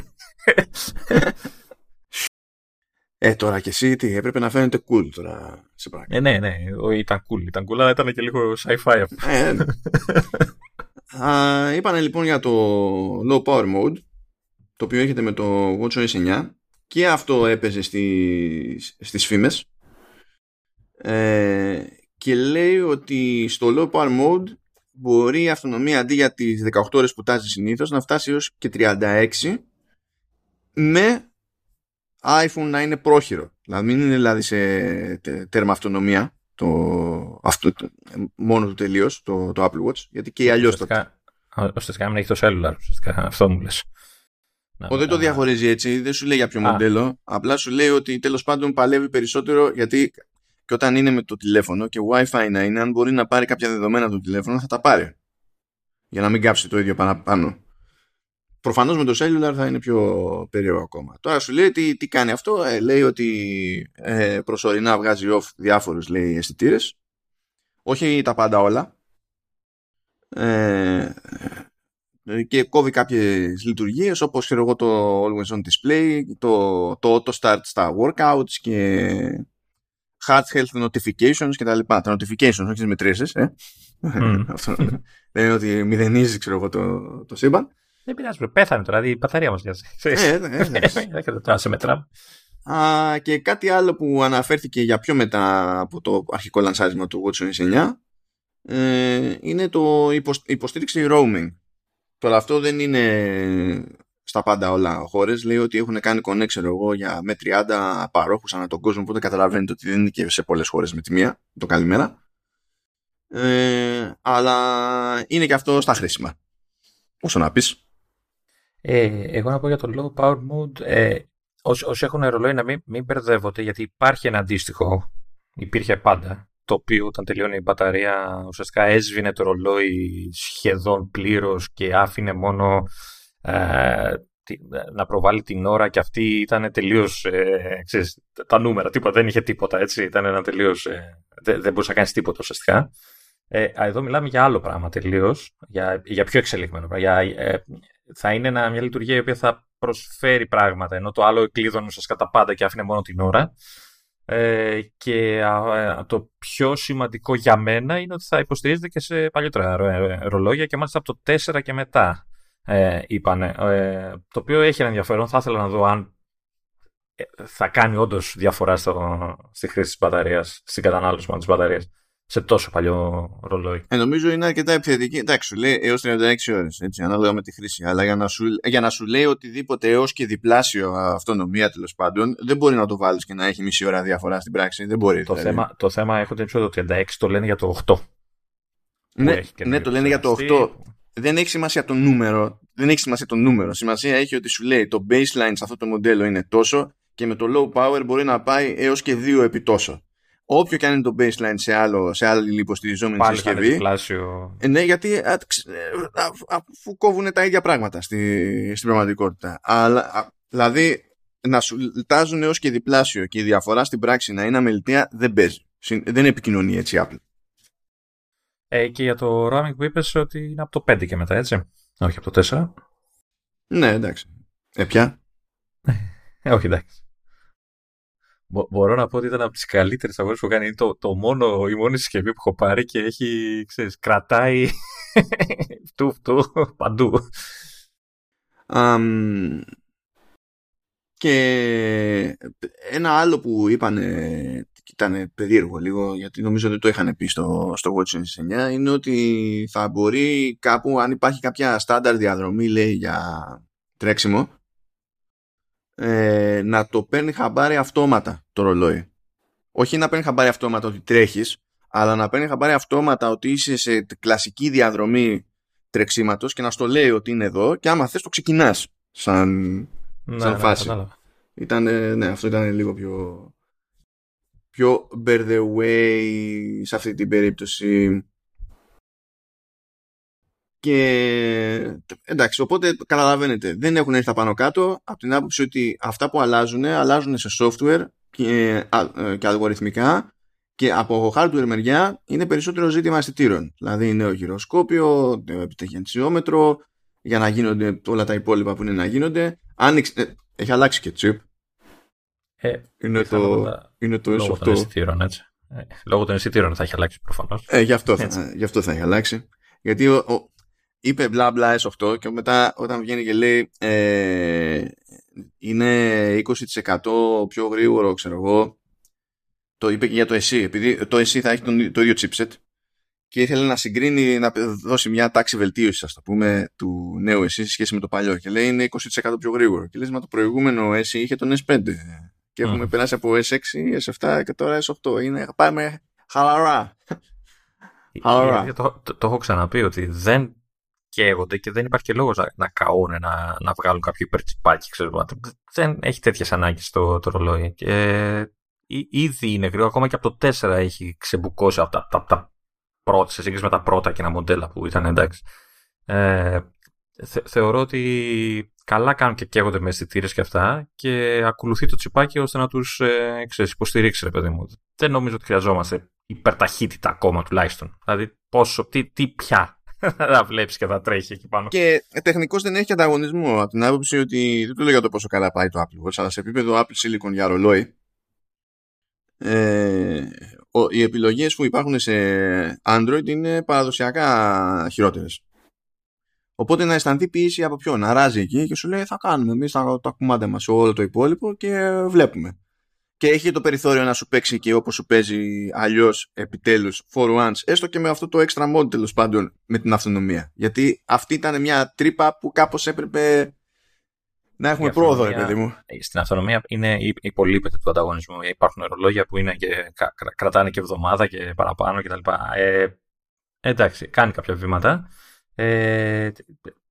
Ε, τώρα κι εσύ τι, έπρεπε να φαίνεται cool τώρα σε πράγμα. Ε, ναι, ναι, ήταν cool, ήταν cool, αλλά ήταν και λίγο sci-fi. Ε, ναι. Α, είπανε λοιπόν για το low power mode, το οποίο έρχεται με το watchOS εννιά, και αυτό έπαιζε στις, στις φήμες, ε, και λέει ότι στο low power mode μπορεί η αυτονομία αντί για τις δεκαοκτώ ώρες που τάζει συνήθως να φτάσει έως και τριάντα έξι με iPhone να είναι πρόχειρο. Δηλαδή μην είναι δηλαδή σε τέρμα αυτονομία το, αυτό, το, μόνο του τελείως το, το Apple Watch, γιατί και αλλιώς το... Ουσιαστικά μην έχει το cellular, ουσιαστικά αυτό μου λες. Να, ο, δεν το διαχωρίζει έτσι, δεν σου λέει για ποιο α. μοντέλο. Απλά σου λέει ότι τέλος πάντων παλεύει περισσότερο, γιατί και όταν είναι με το τηλέφωνο και Wi-Fi να είναι, αν μπορεί να πάρει κάποια δεδομένα από το τηλέφωνο, θα τα πάρει. Για να μην κάψει το ίδιο παραπάνω. Προφανώς με το cellular θα είναι πιο περίεργο ακόμα. Τώρα σου λέει τι, τι κάνει αυτό. Ε, λέει ότι ε, προσωρινά βγάζει off διάφορους αισθητήρες. Όχι τα πάντα όλα. Ε, και κόβει κάποιες λειτουργίες όπως ξέρω εγώ το Always On Display, το, το Auto Start στα workouts και Heart Health Notifications και τα λοιπά. Τα notifications, όχι τις μετρήσεις, ε. Mm. Αυτό δεν είναι ότι μηδενίζει ξέρω εγώ το, το σύμπαν. Δεν πειράζει, πέθανε τώρα, δηλαδή η μπαταρία μας μοιάζει. Ε, ναι, σε μετράμε. Και κάτι άλλο που αναφέρθηκε για πιο μετά από το αρχικό λανσάρισμα του WatchOS εννιά ε, είναι το υποστήριξη roaming. Τώρα αυτό δεν είναι στα πάντα όλα χώρες. Λέει ότι έχουν κάνει connect, ξέρω εγώ, για με τριάντα παρόχους ανά τον κόσμο. Οπότε καταλαβαίνετε ότι δεν είναι και σε πολλές χώρες με τη μία. Το καλημέρα. Ε, αλλά είναι και αυτό στα χρήσιμα. Όσο να πεις. Ε, εγώ να πω για το low power mode. Ε, όσοι, όσοι έχουν ρολόι να μην, μην μπερδεύονται, γιατί υπάρχει ένα αντίστοιχο. Υπήρχε πάντα. Το οποίο όταν τελειώνει η μπαταρία ουσιαστικά έσβηνε το ρολόι σχεδόν πλήρως και άφηνε μόνο ε, τι, να προβάλλει την ώρα, και αυτή ήταν τελείως ε, ξέρεις, τα νούμερα, τίποτα, δεν είχε τίποτα, έτσι, ήταν ένα τελείως, ε, δεν, δεν μπορούσε να κάνεις τίποτα ουσιαστικά. Ε, εδώ μιλάμε για άλλο πράγμα τελείως, για, για πιο εξελιγμένο πράγμα, για, ε, θα είναι ένα, μια λειτουργία η οποία θα προσφέρει πράγματα, ενώ το άλλο κλείδωνε ουσιαστικά τα πάντα και άφηνε μόνο την ώρα. Ε, και α, το πιο σημαντικό για μένα είναι ότι θα υποστηρίζεται και σε παλιότερα ρολόγια και μάλιστα από το τέσσερα και μετά ε, είπανε, ε, το οποίο έχει ένα ενδιαφέρον. Θα ήθελα να δω αν θα κάνει όντως διαφορά στο, στη χρήση της μπαταρίας, στην κατανάλωση της μπαταρίας σε τόσο παλιό ρολόι. Ε, νομίζω είναι αρκετά επιθετική. Εντάξει, σου λέει έως τριάντα έξι ώρες, έτσι, ανάλογα με τη χρήση. Αλλά για να σου, για να σου λέει οτιδήποτε έως και διπλάσιο αυτονομία, τέλος πάντων, δεν μπορεί να το βάλεις και να έχει μισή ώρα διαφορά στην πράξη. Δεν μπορεί. Το, δηλαδή. θέμα, το θέμα, έχω την επεισόδιο τριάντα έξι, το λένε για το οκτώ. Ναι, ναι, ναι, το λένε για το οκτώ. Δεν έχει σημασία το νούμερο. Δεν έχει σημασία το νούμερο. Σημασία έχει ότι σου λέει το baseline σε αυτό το μοντέλο είναι τόσο και με το low power μπορεί να πάει έως και δύο επί τόσο. Όποιο και αν είναι το baseline σε, άλλο, σε άλλη υποστηριζόμενη συσκευή. Πλάσιο... Ναι, γιατί αφού κόβουν τα ίδια πράγματα στη, στην πραγματικότητα. Αλλά, α, δηλαδή, να σου τάζουν έως και διπλάσιο και η διαφορά στην πράξη να είναι αμεληταία, δεν παίζει. Δεν επικοινωνεί έτσι η Apple. Ε, και για το roaming που είπες ότι είναι από το πέντε και μετά, έτσι. Όχι από το τέσσερα. Ναι, εντάξει. Ε, πια. Όχι, εντάξει. Μπο- μπορώ να πω ότι ήταν από τις καλύτερες αγορές που κάνει. Είναι το, το μόνο, η μόνη συσκευή που έχω πάρει και έχει, ξέρεις, κρατάει φτου, φτου, παντού. Um, και ένα άλλο που είπανε, ήταν περίεργο λίγο, γιατί νομίζω ότι το είχαν πει στο, στο watchOS εννιά, είναι ότι θα μπορεί κάπου, αν υπάρχει κάποια στάνταρ διαδρομή, λέει, για τρέξιμο, ε, να το παίρνει χαμπάρι αυτόματα το ρολόι. Όχι να παίρνει χαμπάρι αυτόματα ότι τρέχεις, αλλά να παίρνει χαμπάρι αυτόματα ότι είσαι σε κλασική διαδρομή τρεξίματος και να στο λέει ότι είναι εδώ, και άμα θες το ξεκινάς σαν, ναι, σαν ναι, φάση. Ναι, ναι. Ήταν, ναι, αυτό ήταν λίγο πιο... πιο bear the way σε αυτή την περίπτωση. Και εντάξει, οπότε καταλαβαίνετε, δεν έχουν έρθει τα πάνω κάτω, από την άποψη ότι αυτά που αλλάζουν, αλλάζουν σε software και, α, και αλγοριθμικά, και από hardware μεριά είναι περισσότερο ζήτημα αισθητήρων. Δηλαδή νέο γυροσκόπιο, νέο επιτεχενσιόμετρο, για να γίνονται όλα τα υπόλοιπα που είναι να γίνονται. Άνοιξ... ε, έχει αλλάξει και chip. Ε, είναι, το, τα... είναι το λόγω ες οκτώ. Των αισθητήρων, έτσι. Ε, λόγω των αισθητήρων θα έχει αλλάξει προφανώς. Ε, γι' αυτό, θα, γι' αυτό θα έχει αλλάξει. Γιατί ο, ο, είπε μπλα μπλα ες οκτώ και μετά όταν βγαίνει και λέει ε, είναι είκοσι τοις εκατό πιο γρήγορο, ξέρω εγώ. Το είπε και για το ες ι, επειδή το ες ι θα έχει τον, το ίδιο chipset, και ήθελε να συγκρίνει, να δώσει μια τάξη βελτίωσης, ας το πούμε, του νέου ες ι σε σχέση με το παλιό. Και λέει είναι είκοσι τοις εκατό πιο γρήγορο. Και λέει, μα το προηγούμενο ες ι είχε τον ες πέντε. Και έχουμε mm. περάσει από ες έξι, ες επτά και τώρα ες οκτώ. Είναι, πάμε χαλαρά. χαλαρά. Το, το, το έχω ξαναπεί ότι δεν καίγονται και δεν υπάρχει και λόγος να, να καούν, να, να βγάλουν κάποιο υπερτσιπάκι. Δεν έχει τέτοιες ανάγκες το, το ρολόι. Και, ή, ήδη είναι γρήγορο. Ακόμα και από το τέσσερα έχει ξεμπουκώσει από τα, τα, τα πρώτα, σε σύγκριση με τα πρώτα και ένα μοντέλα που ήταν εντάξει. Ε, θε, θεωρώ ότι καλά κάνουν και καίγονται με αισθητήρες και αυτά, και ακολουθεί το τσιπάκι ώστε να τους ε, ξέρεις, υποστηρίξει, ρε παιδί μου. Δεν νομίζω ότι χρειαζόμαστε υπερταχύτητα ακόμα, τουλάχιστον. Δηλαδή, πόσο, τι, τι πια θα βλέπει και θα τρέχει εκεί πάνω. Και τεχνικώς δεν έχει ανταγωνισμό. Από την άποψη ότι δεν το λέω για το πόσο καλά πάει το Apple Watch, αλλά σε επίπεδο Apple Silicon για ρολόι, ε, ο, οι επιλογές που υπάρχουν σε Android είναι παραδοσιακά χειρότερες. Οπότε να αισθανθεί πίεση από ποιον, να ράζει εκεί και σου λέει θα κάνουμε εμείς τα, τα κουμάντα μας σε όλο το υπόλοιπο και βλέπουμε. Και έχει το περιθώριο να σου παίξει και όπως σου παίζει αλλιώς επιτέλους for once, έστω και με αυτό το extra mode, τέλος πάντων, με την αυτονομία. Γιατί αυτή ήταν μια τρύπα που κάπως έπρεπε να έχουμε πρόοδο, ρε παιδί μου. Στην αυτονομία είναι υπολείπεται του ανταγωνισμού. Υπάρχουν ρολόγια που είναι και κρατάνε και εβδομάδα και παραπάνω κτλ. Ε, εντάξει, κάνει κάποια βήματα. Ε,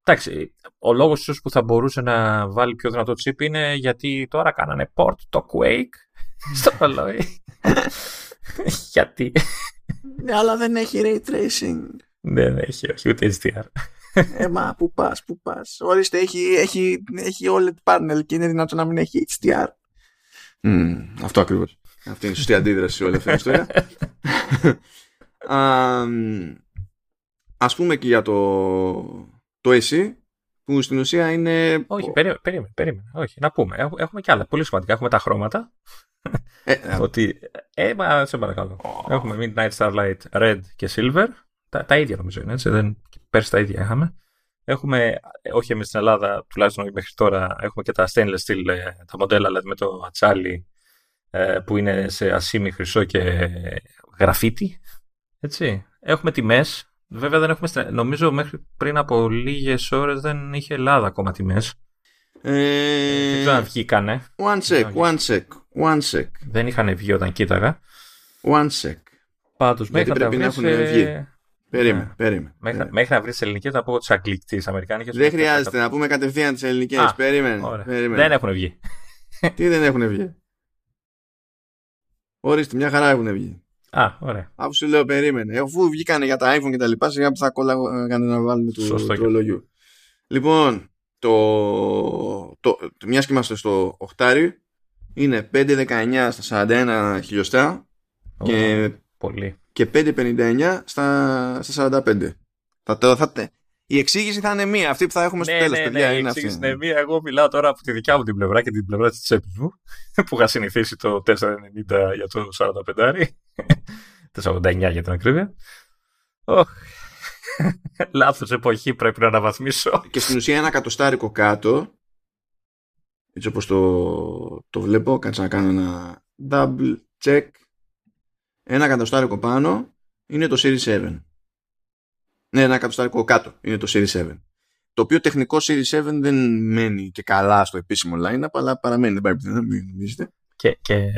εντάξει, ο λόγος που θα μπορούσε να βάλει πιο δυνατό chip είναι γιατί τώρα κάνανε port το Quake στο ρολόι. Γιατί? Ναι, αλλά δεν έχει ray tracing. Ναι, δεν έχει, όχι, ούτε έιτς ντι αρ. Ε, μα που πας, που πας. Ορίστε, έχει, έχει, έχει όλ ι ντι panel και είναι δυνατό να μην έχει έιτς ντι αρ. Mm, αυτό ακριβώς. Αυτή είναι η σωστή αντίδραση σε όλη αυτή την ιστορία. um, Ας πούμε και για το, το ες ι, που στην ουσία είναι... Όχι, περίμενε, περίμενε, περίμενε. Όχι, να πούμε. Έχουμε και άλλα πολύ σημαντικά. Έχουμε τα χρώματα. Ε, ε, ότι... Ε, μα, σε παρακαλώ. Oh. Έχουμε Midnight, Starlight, Red και Silver. Τα, τα ίδια νομίζω είναι, έτσι. Δεν... Πέρσι τα ίδια είχαμε. Έχουμε, όχι εμείς στην Ελλάδα, τουλάχιστον μέχρι τώρα, έχουμε και τα stainless steel, τα μοντέλα, δηλαδή με το ατσάλι που είναι σε ασήμι, χρυσό και γραφίτι. Έτσι. Έχουμε τιμές. Βέβαια δεν έχουμε, νομίζω μέχρι πριν από λίγες ώρες δεν είχε Ελλάδα ακόμα τιμές. Ε... Δεν ξέρω αν βγήκανε. One sec, one sec, one sec. Δεν είχαν βγει όταν κοίταγα. One sec. Πάντως μέχρι να τα σε... βγει. Περίμενε, yeah. περίμενε. Μέχρι, yeah. μέχρι να βρει τι ελληνικέ, να πω τι αμερικάνικε. Δεν χρειάζεται θα... να πούμε κατευθείαν τι ελληνικέ. Περίμενε. Δεν έχουν βγει. Τι δεν έχουν βγει? Ορίστε, μια χαρά έχουν βγει. Α, ωραία. Αφού σου λέω, περίμενε. Αφού βγήκανε για τα iPhone και τα λοιπά, σιγά που θα κόλλαγανε να βάλουμε του τρολογιού. Λοιπόν, το, το, το, μια και είμαστε στο οχτάρι, είναι πέντε δεκαεννιά στα σαράντα ένα χιλιοστά. Oh, και, πολύ. Και πεντακόσια πενήντα εννιά στα, στα σαράντα πέντε. Θα το, θα, η εξήγηση θα είναι μία, αυτή που θα έχουμε στο ναι, τέλος, ναι, παιδιά. Ναι, είναι η εξήγηση αυτή. Είναι μία. Εγώ μιλάω τώρα από τη δικιά μου την πλευρά και την πλευρά της τσέπης μου, που είχα συνηθίσει το τετρακόσια ενενήντα για το σαράντα πέντε. τετρακόσια ογδόντα εννιά για την ακρίβεια. Oh. Λάθος εποχή, πρέπει να αναβαθμίσω. Και στην ουσία ένα κατοστάρικο κάτω, έτσι όπως το, το βλέπω, κάτσα να κάνω ένα double check. Ένα κατοστάρικο πάνω είναι το Series επτά. Ναι, ένα κατοστάρικο κάτω είναι το Series επτά. Το οποίο τεχνικό Series επτά δεν μένει και καλά στο επίσημο line-up, αλλά παραμένει, δεν πάει πιθανά, μην νομίζετε. Και, και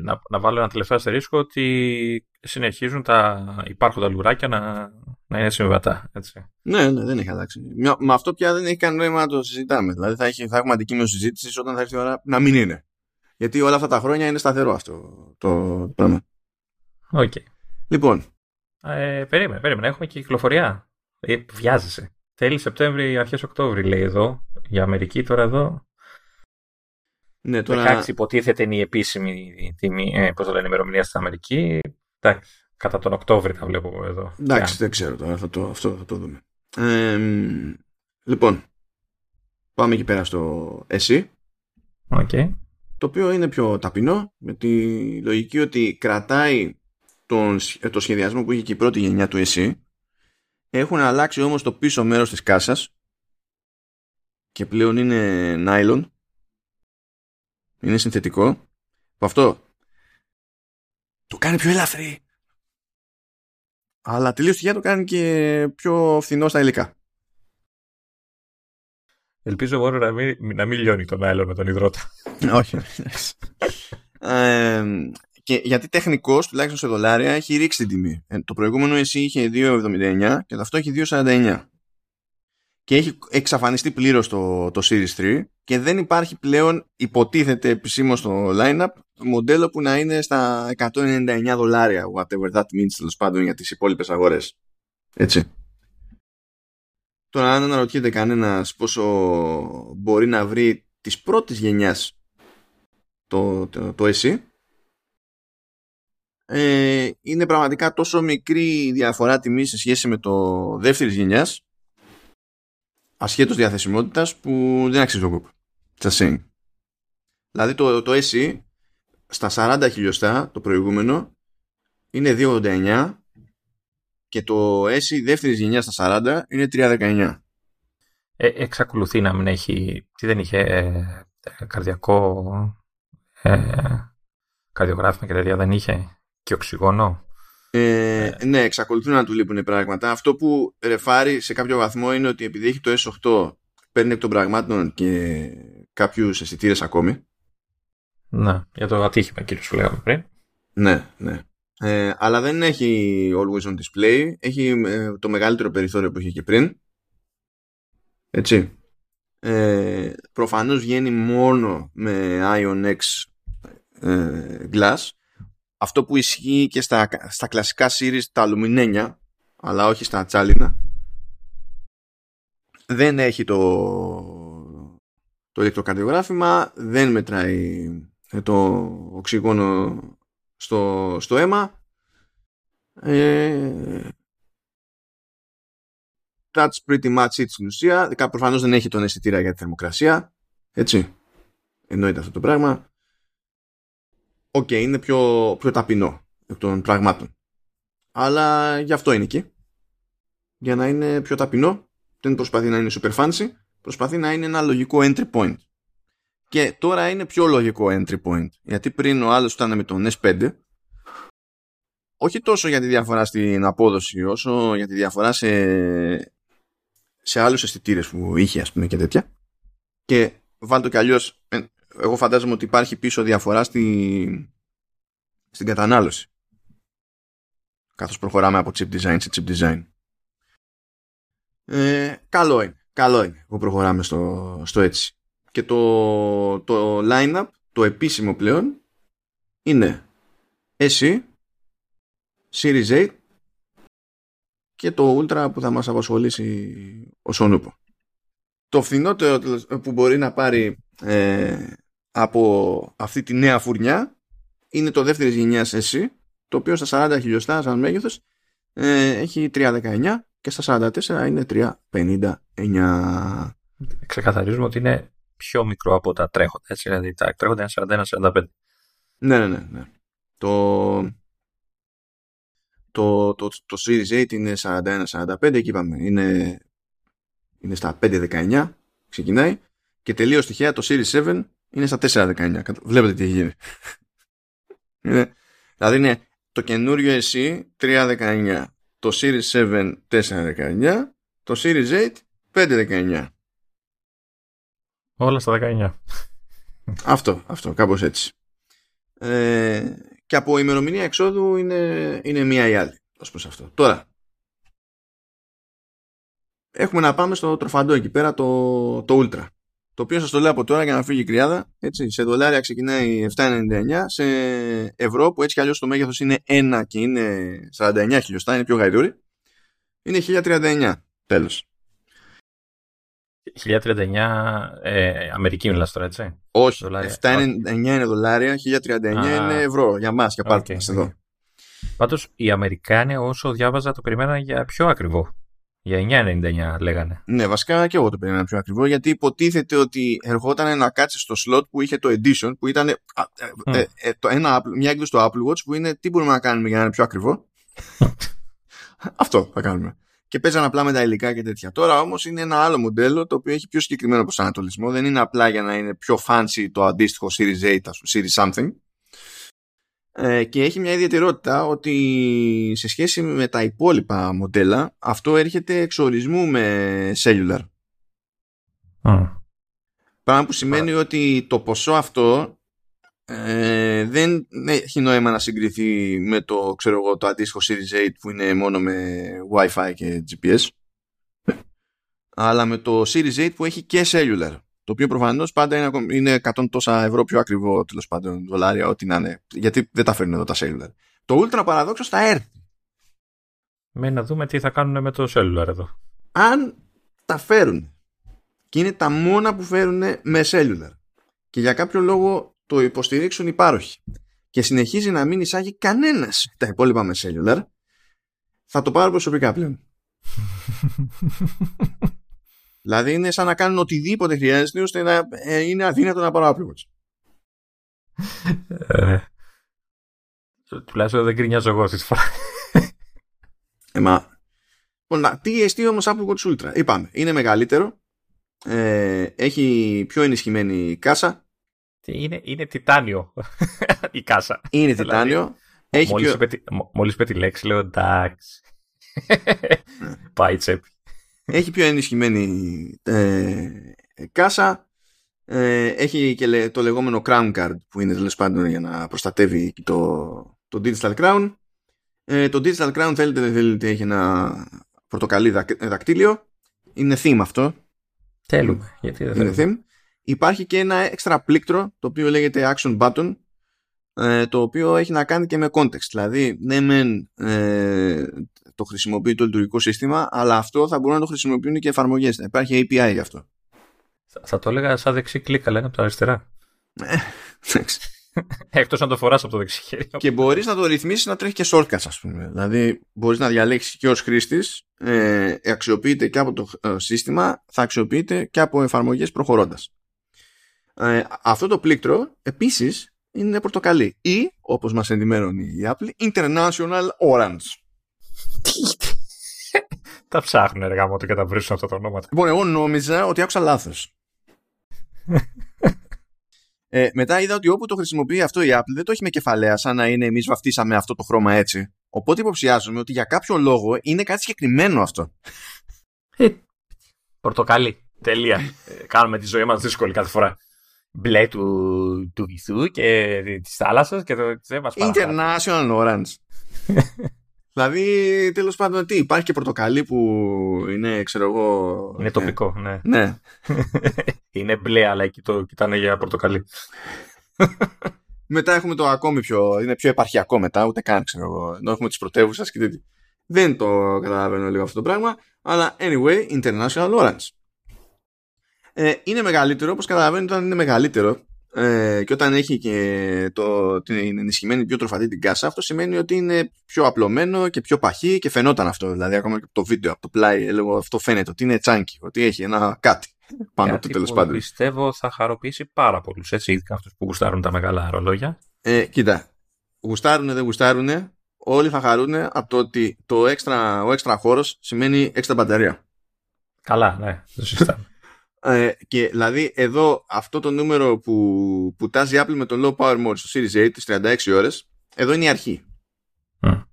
να, να βάλω ένα τελευταίο αστερίσκο ότι συνεχίζουν τα υπάρχοντα λουράκια να, να είναι συμβατά. Έτσι. Ναι, ναι, δεν έχει αλλάξει. Με αυτό πια δεν έχει κανένα νόημα να το συζητάμε. Δηλαδή θα, έχει, θα έχουμε αντικείμενο συζήτηση όταν θα έρθει η ώρα να μην είναι. Γιατί όλα αυτά τα χρόνια είναι σταθερό αυτό το πράγμα. Οκ. Okay. Λοιπόν. Ε, περίμενε, περίμενε. Έχουμε και κυκλοφοριά. Ε, βιάζεσαι. Τέλη Σεπτέμβρη, αρχές Οκτώβρη λέει εδώ. Για Αμερική τώρα εδώ. Ναι, τώρα... δεκαέξι υποτίθεται είναι η επίσημη τιμή, ε, πώς θα λένε, ημερομηνία στην Αμερική. Εντάξει, κατά τον Οκτώβρη θα βλέπω εδώ. Εντάξει, yeah. Δεν ξέρω τώρα, θα το, αυτό θα το δούμε. Ε, λοιπόν, πάμε εκεί πέρα στο ες ι. Okay. Το οποίο είναι πιο ταπεινό, με τη λογική ότι κρατάει τον, το σχεδιασμό που είχε και η πρώτη γενιά του ες ι. Έχουν αλλάξει όμως το πίσω μέρος της κάσας και πλέον είναι νάιλον. Είναι συνθετικό, που αυτό το κάνει πιο ελαφρύ, αλλά τελείως τυχαία το κάνει και πιο φθηνό στα υλικά. Ελπίζω μόνο να μην, να μην λιώνει τον νάιλον με τον υδρότα. Όχι. ε, και γιατί τεχνικός, τουλάχιστον σε δολάρια, έχει ρίξει την τιμή. Ε, το προηγούμενο ες ι είχε δύο εβδομήντα εννιά και το αυτό έχει δύο σαράντα εννιά. Και έχει εξαφανιστεί πλήρως το, το Series τρία και δεν υπάρχει πλέον, υποτίθεται επισήμως στο line-up, μοντέλο που να είναι στα εκατόν ενενήντα εννιά δολάρια, whatever that means, τέλος πάντων, για τις υπόλοιπες αγορές. Έτσι. Τώρα, αν αναρωτιέται κανένας πόσο μπορεί να βρει της πρώτης γενιάς το, το, το ες ι, ε, είναι πραγματικά τόσο μικρή η διαφορά τιμή σε σχέση με το δεύτερης γενιάς, ασχέτως διαθεσιμότητας, που δεν αξίζει το κόπο. Δηλαδή το, το ες ι στα σαράντα χιλιοστά το προηγούμενο είναι δύο ογδόντα εννιά και το ες ι δεύτερης γενιάς στα σαράντα είναι τρία δεκαεννιά. Ε, εξακολουθεί να μην έχει, τι δεν είχε, ε, καρδιακό ε, καρδιογράφημα και τέτοια δεν είχε, και οξυγόνο. Ε, ναι, εξακολουθούν να του λείπουν πράγματα. Αυτό που ρεφάρει σε κάποιο βαθμό είναι ότι επειδή έχει το ες οκτώ, παίρνει εκ των πραγμάτων και κάποιους αισθητήρες ακόμη. Να, για το ατύχημα κύριος που λέγαμε πριν. Ναι, ναι. Ε, αλλά δεν έχει always on display. Έχει ε, το μεγαλύτερο περιθώριο που είχε και πριν. Έτσι. Ε, προφανώς βγαίνει μόνο με Ion X ε, Glass. Αυτό που ισχύει και στα, στα κλασικά series, τα αλουμινένια, αλλά όχι στα τσάλινα. Δεν έχει το, το ηλεκτροκαρδιογράφημα, δεν μετράει το οξυγόνο στο, στο αίμα. Ε, that's pretty much it στην ουσία. Προφανώς δεν έχει τον αισθητήρα για τη θερμοκρασία. Έτσι, εννοείται αυτό το πράγμα. Οκ, okay, είναι πιο, πιο ταπεινό εκ των πραγμάτων. Αλλά γι' αυτό είναι εκεί. Για να είναι πιο ταπεινό, δεν προσπαθεί να είναι super fancy, προσπαθεί να είναι ένα λογικό entry point. Και τώρα είναι πιο λογικό entry point. Γιατί πριν ο άλλος ήταν με τον ες πέντε, όχι τόσο για τη διαφορά στην απόδοση, όσο για τη διαφορά σε, σε άλλους αισθητήρες που είχε, ας πούμε, και τέτοια. Και βάλτο κι αλλιώς... Εγώ φαντάζομαι ότι υπάρχει πίσω διαφορά στη... στην κατανάλωση. Καθώς προχωράμε από chip design σε chip design. Ε, καλό είναι. Καλό είναι που προχωράμε στο, στο έτσι. Και το, το line-up, το επίσημο πλέον, είναι ες ι, Series eight και το Ultra που θα μας απασχολήσει ως ονούπο. Το φθηνότερο που μπορεί να πάρει... Ε, από αυτή τη νέα φουρνιά είναι το δεύτερης γενιάς ες ι, το οποίο στα σαράντα χιλιοστά σαν μέγεθος ε, έχει τρία κόμμα δεκαεννιά και στα σαράντα τέσσερα είναι τρία κόμμα πενήντα εννιά. Ξεκαθαρίζουμε ότι είναι πιο μικρό από τα τρέχοντα, έτσι, δηλαδή τα τρέχοντα είναι σαράντα ένα σαράντα πέντε. Ναι, ναι, ναι, ναι. Το, το, το, το Series οκτώ είναι σαράντα ένα σαράντα πέντε, εκεί είπαμε, είναι, είναι στα πέντε κόμμα δεκαεννιά, ξεκινάει, και τελείως τυχαία το Series επτά είναι στα τέσσερα κόμμα δεκαεννιά. Βλέπετε τι γίνεται. Είναι, δηλαδή είναι το καινούριο ες ι τρία κόμμα δεκαεννιά, το Series επτά τέσσερα κόμμα δεκαεννιά, το Series οκτώ πέντε κόμμα δεκαεννιά. Όλα στα δεκαεννιά. Αυτό, αυτό, κάπως έτσι. Ε, και από ημερομηνία εξόδου είναι, είναι μία ή άλλη ως προς αυτό. Τώρα έχουμε να πάμε στο τροφαντό εκεί πέρα, το, το Ultra, το οποίο σας το λέω από τώρα για να φύγει η κρυάδα, έτσι. Σε δολάρια ξεκινάει επτά κόμμα ενενήντα εννιά, σε ευρώ που έτσι κι αλλιώς το μέγεθος είναι ένα και είναι σαράντα εννιά χιλιοστά, είναι πιο γαϊδούρι, είναι χίλια τριάντα εννιά. Τέλος. χίλια τριάντα εννιά ε, Αμερική μιλάς τώρα, έτσι? Όχι, επτά κόμμα ενενήντα εννιά είναι δολάρια, χίλια τριάντα εννιά είναι ευρώ για μας, για πάρτι μας εδώ. Πάντως οι Αμερικάνοι, όσο διάβαζα, το περιμέναν για πιο ακριβό, για εννιά κόμμα ενενήντα εννιά λέγανε. Ναι, βασικά και εγώ το περίμενα πιο ακριβό, γιατί υποτίθεται ότι ερχόταν να κάτσει στο slot που είχε το edition, που ήταν ε, ε, ε, το ένα, μια έκδοση του Apple Watch που είναι τι μπορούμε να κάνουμε για να είναι πιο ακριβό. Αυτό θα κάνουμε. Και παίζαν απλά με τα υλικά και τέτοια. Τώρα όμως είναι ένα άλλο μοντέλο, το οποίο έχει πιο συγκεκριμένο προσανατολισμό. Δεν είναι απλά για να είναι πιο fancy το αντίστοιχο Series οκτώ, Series something. Ε, και έχει μια ιδιαιτερότητα, ότι σε σχέση με τα υπόλοιπα μοντέλα, αυτό έρχεται εξορισμού με cellular. Mm. Πράγμα που σημαίνει mm. ότι το ποσό αυτό ε, δεν έχει νόημα να συγκριθεί με το, ξέρω εγώ, το αντίστοιχο Series οκτώ που είναι μόνο με Wi-Fi και τζι πι ες, αλλά με το Series οκτώ που έχει και cellular, το οποίο προφανώς πάντα είναι, είναι εκατό τόσα ευρώ πιο ακριβό, τέλος πάντων, δολάρια, ό,τι να είναι, γιατί δεν τα φέρνουν εδώ τα cellular. Το Ultra παραδόξως θα έρθει. Με να δούμε τι θα κάνουν με το cellular εδώ. Αν τα φέρουν, και είναι τα μόνα που φέρουν με cellular, και για κάποιο λόγο το υποστηρίξουν οι πάροχοι, και συνεχίζει να μην εισάγει κανένας τα υπόλοιπα με cellular, θα το πάρω προσωπικά πλέον. Δηλαδή είναι σαν να κάνουν οτιδήποτε χρειάζεται, ώστε να ε, είναι αδύνατο να πάρω Apple Watch. Τουλάχιστον δεν κρινιάζω εγώ αυτή τη φορά. Εμά. τι ες τι όμως Apple Watch Ultra. Είπαμε, είναι μεγαλύτερο, ε, έχει πιο ενισχυμένη κάσα. Είναι, είναι τιτάνιο η κάσα. Είναι τιτάνιο. Δηλαδή, μόλις, πιο... πέτη, μόλις πέτη λέξη λέω εντάξει. Πάει τσέπη. Έχει πιο ενισχυμένη ε, κάσα. Ε, έχει και το λεγόμενο crown card, που είναι τέλος πάντων για να προστατεύει το, το digital crown. Ε, το digital crown, θέλετε δεν θέλετε, έχει ένα πορτοκαλί δακτύλιο. Είναι theme αυτό. Θέλουμε. Γιατί δεν θέλουμε. Είναι theme. Υπάρχει και ένα έξτρα πλήκτρο, το οποίο λέγεται Action Button, το οποίο έχει να κάνει και με context. Δηλαδή, ναι μεν ε, το χρησιμοποιεί το λειτουργικό σύστημα, αλλά αυτό θα μπορούν να το χρησιμοποιούν και εφαρμογές. Υπάρχει έι πι άι γι' αυτό. Θα, θα το έλεγα σαν δεξί κλικ, αλλά είναι από τα αριστερά. Εκτός να το φοράς από το δεξί χέρι. Και μπορείς να το ρυθμίσεις να τρέχει και shortcuts, ας πούμε. Δηλαδή, μπορείς να διαλέξεις και ως χρήστης, ε, αξιοποιείται και από το ε, σύστημα, θα αξιοποιείται και από εφαρμογές προχωρώντας. Ε, αυτό το πλήκτρο επίσης είναι πορτοκαλί ή, όπως μας ενημερώνει η Apple, International orange. Τα ψάχνουν ρε γάμο, το και τα βρίσκουν αυτά τα ονόματα. Λοιπόν, εγώ νόμιζα ότι άκουσα λάθος. ε, μετά είδα ότι όπου το χρησιμοποιεί αυτό η Apple δεν το έχει με κεφαλαία, σαν να είναι εμείς βαφτίσαμε αυτό το χρώμα έτσι. Οπότε υποψιάζομαι ότι για κάποιο λόγο είναι κάτι συγκεκριμένο αυτό. Πορτοκαλί. Τέλεια. Κάνουμε τη ζωή μας δύσκολη κάθε φορά. Μπλε του, του βυθού και της θάλασσας και το ξέβασμα. International orange. Δηλαδή, τέλος πάντων, τι, υπάρχει και πορτοκαλί που είναι, ξέρω εγώ. Είναι τοπικό, ναι. ναι. Είναι μπλε, αλλά εκεί το κοιτάνε για πορτοκαλί. Μετά έχουμε το ακόμη πιο. Είναι πιο επαρχιακό μετά, ούτε καν ξέρω εγώ. Ενώ έχουμε τις πρωτεύουσες και τέτοια. Δεν το καταλαβαίνω λίγο αυτό το πράγμα. Αλλά anyway, International orange. Ε, είναι μεγαλύτερο, όπως καταλαβαίνετε, όταν είναι μεγαλύτερο ε, και όταν έχει και το, την ενισχυμένη πιο τροφαντή την κάσα, αυτό σημαίνει ότι είναι πιο απλωμένο και πιο παχύ και φαινόταν αυτό. Δηλαδή, ακόμα και το βίντεο από το πλάι, λέγω, αυτό φαίνεται ότι είναι τσάνκι, ότι έχει ένα κάτι πάνω από το τέλος πάντων. Πιστεύω θα χαροποιήσει πάρα πολλούς, έτσι, ειδικά αυτούς που γουστάρουν τα μεγάλα ρολόγια. Ε, κοίτα, γουστάρουνε, δεν γουστάρουνε, όλοι θα χαρούνε από το ότι το έξτρα, ο έξτρα χώρος σημαίνει έξτρα μπαταρία. Καλά, ναι, το συστάμε. Ε, και δηλαδή εδώ αυτό το νούμερο που, που τάζει Apple με το low power mode στο Series eight τις τριάντα έξι ώρες, εδώ είναι η αρχή. Mm.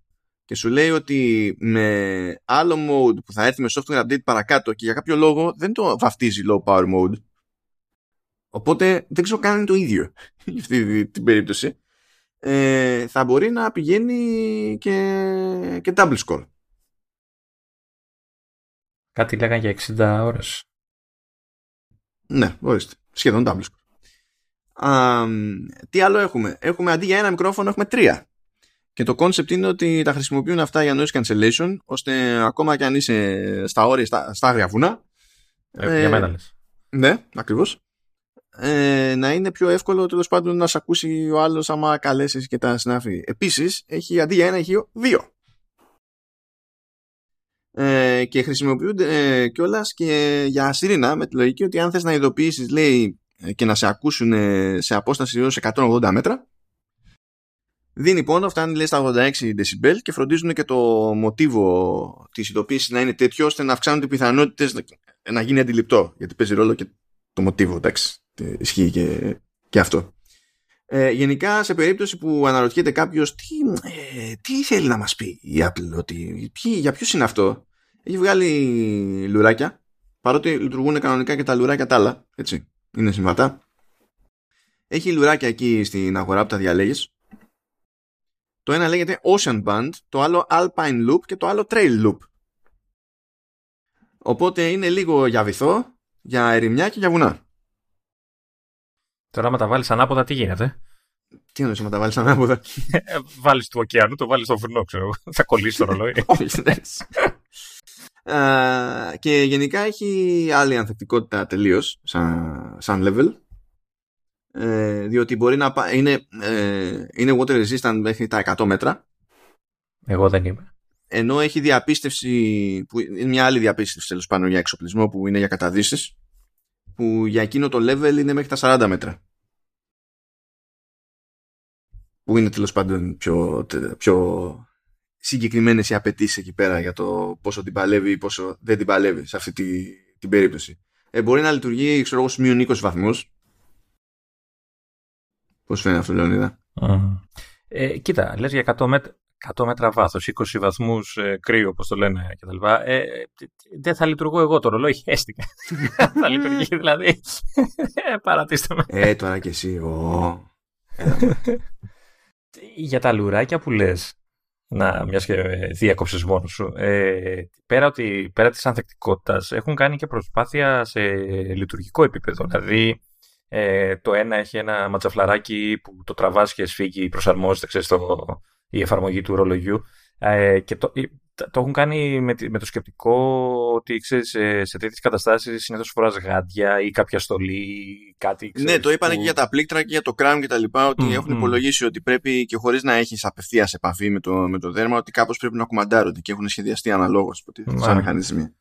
Και σου λέει ότι με άλλο mode που θα έρθει με software update παρακάτω και για κάποιο λόγο δεν το βαφτίζει low power mode. Οπότε δεν ξέρω καν είναι το ίδιο για αυτή την περίπτωση. Ε, θα μπορεί να πηγαίνει και, και double score. Κάτι λέγανε για εξήντα ώρες. Ναι, ορίστε. Σχεδόν double score. Α, τι άλλο έχουμε? Έχουμε αντί για ένα μικρόφωνο, έχουμε τρία. Και το concept είναι ότι τα χρησιμοποιούν αυτά για noise cancellation, ώστε ακόμα κι αν είσαι στα όρια, στα, στα άγρια βουνά. Ε, ε, για μένα λες. Ναι, ακριβώς. Ε, να είναι πιο εύκολο τέλος πάντων να σε ακούσει ο άλλος άμα καλέσεις και τα συνάφη. Επίσης, έχει αντί για ένα ηχείο, δύο. Ε, και χρησιμοποιούνται ε, κιόλας και για σιρήνα με τη λογική ότι αν θες να ειδοποιήσεις, λέει, και να σε ακούσουν σε απόσταση έως εκατόν ογδόντα μέτρα, δίνει πόνο, φτάνει λέει στα ογδόντα έξι δεσιμπέλ και φροντίζουν και το μοτίβο της ειδοποίησης να είναι τέτοιο ώστε να αυξάνουν οι πιθανότητες να, να γίνει αντιληπτό, γιατί παίζει ρόλο και το μοτίβο, εντάξει, ισχύει και, και αυτό. Ε, γενικά, σε περίπτωση που αναρωτιέται κάποιος τι, ε, τι θέλει να μας πει η Apple, ότι, ποι, για ποιους είναι αυτό, έχει βγάλει λουράκια, παρότι λειτουργούν κανονικά και τα λουράκια τα άλλα, έτσι, είναι συμβατά. Έχει λουράκια εκεί στην αγορά που τα διαλέγεις. Το ένα λέγεται Ocean Band, το άλλο Alpine Loop και το άλλο Trail Loop. Οπότε είναι λίγο για βυθό, για ερημιά και για βουνά. Τώρα, άμα τα βάλεις ανάποδα, τι γίνεται? Τι εννοείς, άμα τα βάλεις ανάποδα? Βάλεις του ωκεανού, το βάλεις στο βουνό, ξέρω. Θα κολλήσει το ρολόι. uh, και γενικά έχει άλλη ανθεκτικότητα τελείως, σαν, σαν level. Ε, διότι μπορεί να πα, είναι, ε, είναι water resistant μέχρι τα εκατό μέτρα. Εγώ δεν είμαι. Ενώ έχει διαπίστευση, που είναι μια άλλη διαπίστευση τέλος πάνω για εξοπλισμό που είναι για καταδύσεις, που για εκείνο το level είναι μέχρι τα σαράντα μέτρα. Που είναι τέλος πάντων πιο, πιο συγκεκριμένες οι απαιτήσεις εκεί πέρα για το πόσο την παλεύει ή πόσο δεν την παλεύει σε αυτή τη, την περίπτωση. Ε, μπορεί να λειτουργεί, ξέρω εγώ, στους μείον είκοσι βαθμούς. Πώς φαίνεται αυτό, Λεωνίδα? Mm. Ε, κοίτα, λες για εκατό μέτρα, εκατό μέτρα βάθος, είκοσι βαθμούς ε, κρύο, όπως το λένε κτλ. Ε, δεν θα λειτουργώ εγώ το ρολόι, χέστηκα. Θα λειτουργεί δηλαδή. Ε, παρατήστε με. Ε, τώρα κι εσύ, εγώ. Για τα λουράκια που λες, να μιας και διέκοψες μόνος σου, ε, πέρα, ότι, πέρα της ανθεκτικότητας έχουν κάνει και προσπάθεια σε λειτουργικό επίπεδο. Δηλαδή, Ε, το ένα έχει ένα ματσαφλαράκι που το τραβάς και σφίγγει, προσαρμόζεται, ξέρεις, το, η εφαρμογή του ρολογιού. Ε, και το, το έχουν κάνει με, με το σκεπτικό ότι, ξέρεις, σε τέτοιες καταστάσεις συνήθως φοράς γάντια ή κάποια στολή ή κάτι. Ξέρεις, ναι, το είπανε που... και για τα πλήκτρα και για το crown και τα λοιπά, ότι mm-hmm. έχουν υπολογίσει ότι πρέπει και χωρίς να έχεις απευθείας επαφή με το, με το δέρμα, ότι κάπως πρέπει να κουμαντάρονται και έχουν σχεδιαστεί αναλόγως σαν μηχανισμοί.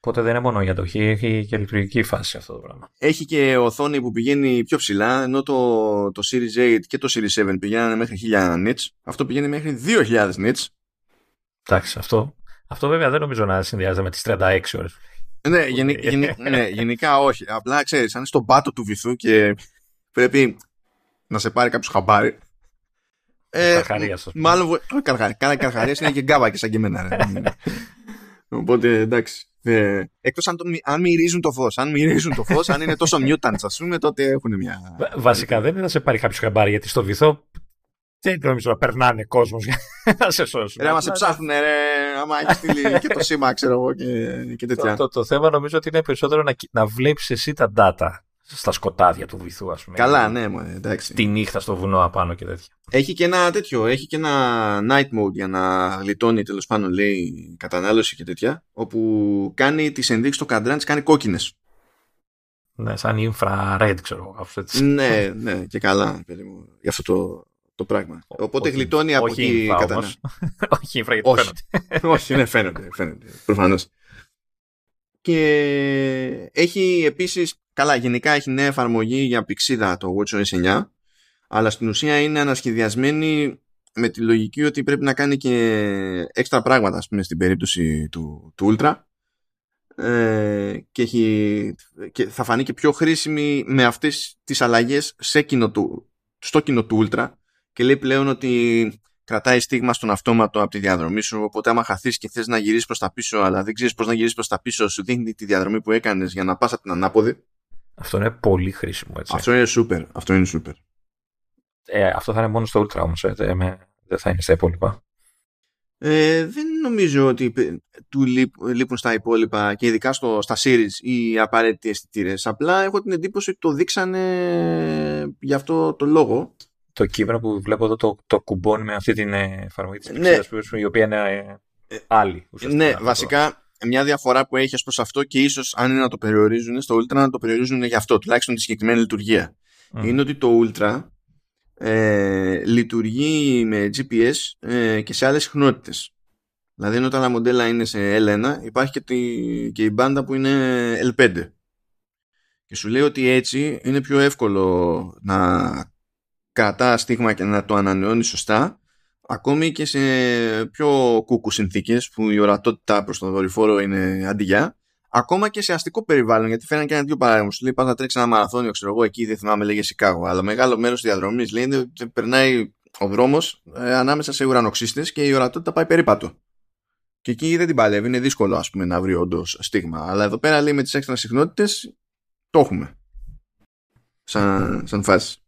Οπότε δεν είναι μόνο για το χ, έχει και λειτουργική φάση αυτό το πράγμα. Έχει και οθόνη που πηγαίνει πιο ψηλά, ενώ το, το Series οκτώ και το Series επτά πηγαίνανε μέχρι χίλια νιτς. Αυτό πηγαίνει μέχρι δύο χιλιάδες νιτς. Εντάξει, αυτό, αυτό βέβαια δεν νομίζω να συνδυάζεται με τις τριάντα έξι ώρες. Ναι, γεν, γεν, ναι, γενικά όχι. Απλά ξέρεις, αν είσαι στον πάτο του βυθού και πρέπει να σε πάρει κάποιος χαμπάρι. Ε, καρχαρία σας. Μάλλον καρχαρίας είναι και γκάβακες σαν και εμένα. Οπότε εντάξει. Ε, Εκτός αν, αν μυρίζουν το φως. Αν μυρίζουν το φως, αν είναι τόσο mutants, ας πούμε, τότε έχουν μια. Βασικά δεν είναι να σε πάρει κάποιο χαμπάρι, γιατί στο βυθό δεν νομίζω να περνάνε κόσμος για να σε σώσουν. Ρε, μα σε ψάχνουν, ρε, άμα έχει στείλει και το σήμα, ξέρω εγώ, και, και τέτοια. Το, το, το θέμα νομίζω ότι είναι περισσότερο να, να βλέπεις εσύ τα data στα σκοτάδια του βυθού, ας πούμε. Καλά, ναι, εντάξει. Τη νύχτα στο βουνό απάνω και τέτοια. Έχει και ένα τέτοιο, έχει και ένα night mode για να γλιτώνει τέλος πάντων, λέει, κατανάλωση και τέτοια, όπου κάνει τις ενδείξεις στο καντράν, τις κάνει κόκκινες. Ναι, σαν infrared, ξέρω κάπως έτσι. Ναι, ναι, και καλά, παιδί μου, για αυτό το, το πράγμα. Οπότε όχι, γλιτώνει από όχι εκεί η κατανάλωση. Όχι infra, γιατί φαίνονται. Όχι, ναι, φαίνονται, φαίνονται, προφανώς. Και έχει επίσης, καλά, γενικά έχει νέα εφαρμογή για πηξίδα το watchOS εννιά, αλλά στην ουσία είναι ανασχεδιασμένη με τη λογική ότι πρέπει να κάνει και έξτρα πράγματα, ας πούμε, στην περίπτωση του, του Ultra. Ε, και, έχει, και θα φανεί και πιο χρήσιμη με αυτές τις αλλαγές σε κοινο του, στο κοινό του Ultra, και λέει πλέον ότι κρατάει στίγμα στον αυτόματο από τη διαδρομή σου, οπότε άμα χαθείς και θες να γυρίσεις προς τα πίσω αλλά δεν ξέρεις πώς να γυρίσεις προς τα πίσω, σου δείχνει τη διαδρομή που έκανες για να πας από την ανάποδη. Αυτό είναι πολύ χρήσιμο, έτσι. Αυτό είναι super, αυτό είναι super. Ε, αυτό θα είναι μόνο στο Ultra όμως, έτσι, με, δεν θα είναι στα υπόλοιπα. Ε, δεν νομίζω ότι του λείπουν, λείπουν στα υπόλοιπα και ειδικά στο, στα series οι απαραίτητοι αισθητήρες. Απλά έχω την εντύπωση ότι το δείξανε γι' αυτό το λόγο. Το κείμενο που βλέπω εδώ το, το κουμπώνει με αυτή την εφαρμογή της πηξίδας, ναι, η οποία είναι ε, άλλη. Ναι, βασικά μια διαφορά που έχει ως προς αυτό, και ίσως αν είναι να το περιορίζουν στο Ultra, να το περιορίζουν γι' αυτό, τουλάχιστον τη συγκεκριμένη λειτουργία. Mm. Είναι ότι το Ultra Ε, λειτουργεί με τζι πι ες ε, και σε άλλες συχνότητες. Δηλαδή όταν τα μοντέλα είναι σε ελ ένα, υπάρχει και, τη, και η μπάντα που είναι ελ πέντε, και σου λέει ότι έτσι είναι πιο εύκολο να κρατά στίγμα και να το ανανεώνει σωστά, ακόμη και σε πιο κούκου συνθήκες που η ορατότητα προς τον δορυφόρο είναι αντιγιά, ακόμα και σε αστικό περιβάλλον, γιατί φέρνει και ένα-δύο παράδειγμα. Σου λέει: πας να τρέξει ένα μαραθώνιο, ξέρω εγώ, εκεί δεν θυμάμαι, λέγε Σικάγο. Αλλά μεγάλο μέρος της διαδρομής λέει περνάει ο δρόμος ε, ανάμεσα σε ουρανοξύστες και η ορατότητα πάει περίπατο. Και εκεί δεν την παλεύει, είναι δύσκολο, ας πούμε, να βρει όντως στίγμα. Αλλά εδώ πέρα λέει με τις έξτρα συχνότητες το έχουμε. Σαν, σαν φάση.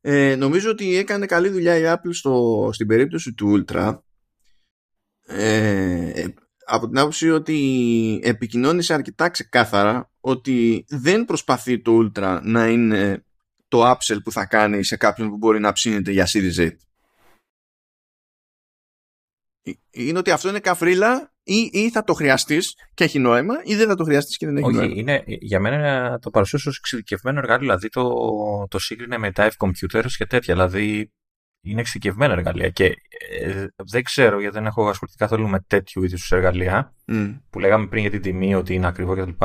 Ε, νομίζω ότι έκανε καλή δουλειά η Apple στο, στην περίπτωση του Ultra. Ε, από την άποψη ότι επικοινώνησε αρκετά ξεκάθαρα ότι δεν προσπαθεί το Ultra να είναι το upsell που θα κάνει σε κάποιον που μπορεί να ψήνεται για Series έιτ. Είναι ότι αυτό είναι καφρίλα, ή, ή θα το χρειαστείς και έχει νόημα, ή δεν θα το χρειαστείς και δεν έχει, όχι, νόημα. Είναι, για μένα το παρουσίασε ως εξειδικευμένο εργαλείο, δηλαδή το, το σύγκρινε με τα F-computers και τέτοια, δηλαδή είναι εξειδικευμένα εργαλεία, και ε, δεν ξέρω, γιατί δεν έχω ασχοληθεί καθόλου με τέτοιου είδους εργαλεία, mm. που λέγαμε πριν για την τιμή, ότι είναι ακριβό κτλ.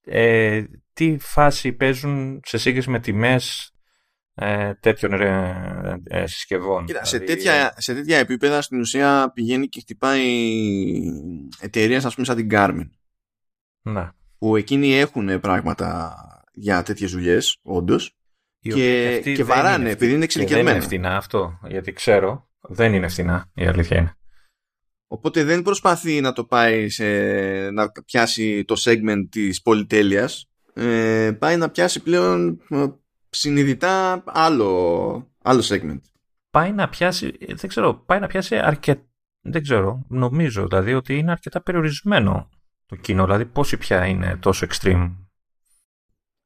Ε, τι φάση παίζουν σε σύγκριση με τιμές ε, τέτοιων ε, ε, συσκευών. Κοίτα, δηλαδή, σε, τέτοια, σε τέτοια επίπεδα στην ουσία πηγαίνει και χτυπάει εταιρείες, ας πούμε, σαν την Garmin. Να. Που εκείνοι έχουν πράγματα για τέτοιες δουλειές, όντως. Και, και, και βαράνε, είναι, επειδή είναι εξειδικευμένα. Δεν είναι φθηνά αυτό, γιατί ξέρω, δεν είναι φθηνά, η αλήθεια είναι. Οπότε δεν προσπαθεί να το πάει σε, να πιάσει το segment της πολυτέλειας. Ε, πάει να πιάσει πλέον συνειδητά άλλο, άλλο segment. Πάει να πιάσει, δεν ξέρω, πάει να πιάσει αρκετά, δεν ξέρω, νομίζω δηλαδή ότι είναι αρκετά περιορισμένο το κοινό. Δηλαδή πόσοι πια είναι τόσο extreme.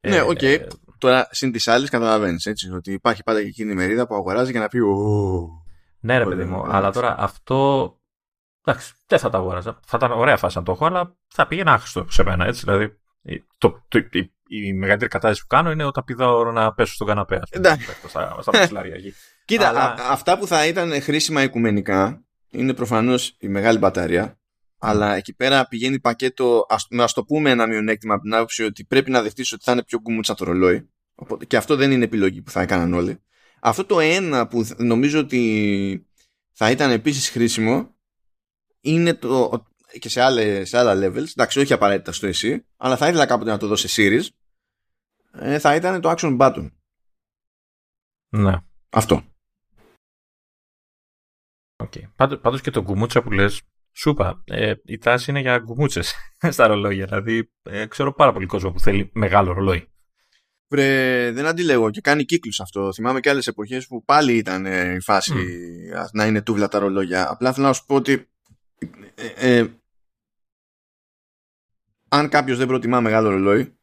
Ναι, οκ. Ε, okay. Τώρα, συν τις άλλες, καταλαβαίνεις, έτσι, ότι υπάρχει πάντα και εκείνη η μερίδα που αγοράζει για να πει «Ου». Ναι, ρε παιδί μου, αλλά τώρα αυτό. Εντάξει, δεν θα τα αγοράζα. Θα ήταν ωραία φάση να το έχω, αλλά θα πήγαινε άχρηστο σε μένα, έτσι. Δηλαδή, το, το, η, η μεγαλύτερη κατάσταση που κάνω είναι όταν πηδάω ώρα να πέσω στον καναπέ. Ας πούμε, στα, στα μαξιλάρια εκεί. Κοίτα, αλλά α, αυτά που θα ήταν χρήσιμα οικουμενικά είναι προφανώς η μεγάλη μπαταρία. Αλλά εκεί πέρα πηγαίνει πακέτο, ας, ας το πούμε, ένα μειονέκτημα από την άποψη ότι πρέπει να δεχτείς ότι θα είναι πιο κουμούτσα το ρολόι. Οπότε, και αυτό δεν είναι επιλογή που θα έκαναν όλοι. Αυτό το ένα που νομίζω ότι θα ήταν επίσης χρήσιμο είναι το, και σε, άλλες, σε άλλα levels, εντάξει, όχι απαραίτητα στο ες ι, αλλά θα ήθελα κάποτε να το δω σε series, ε, θα ήταν το action button. Ναι. Αυτό. Okay. Πάντως και το κουμούτσα που λες, σούπα, ε, η τάση είναι για γκουμούτσες στα ρολόγια. Δηλαδή, ε, ξέρω πάρα πολύ κόσμο που θέλει μεγάλο ρολόι. Βρε, δεν αντιλέγω, και κάνει κύκλους αυτό. Θυμάμαι και άλλες εποχές που πάλι ήταν ε, η φάση mm. να είναι τούβλα τα ρολόγια. Απλά θέλω να σου πω ότι ε, ε, αν κάποιος δεν προτιμά μεγάλο ρολόι,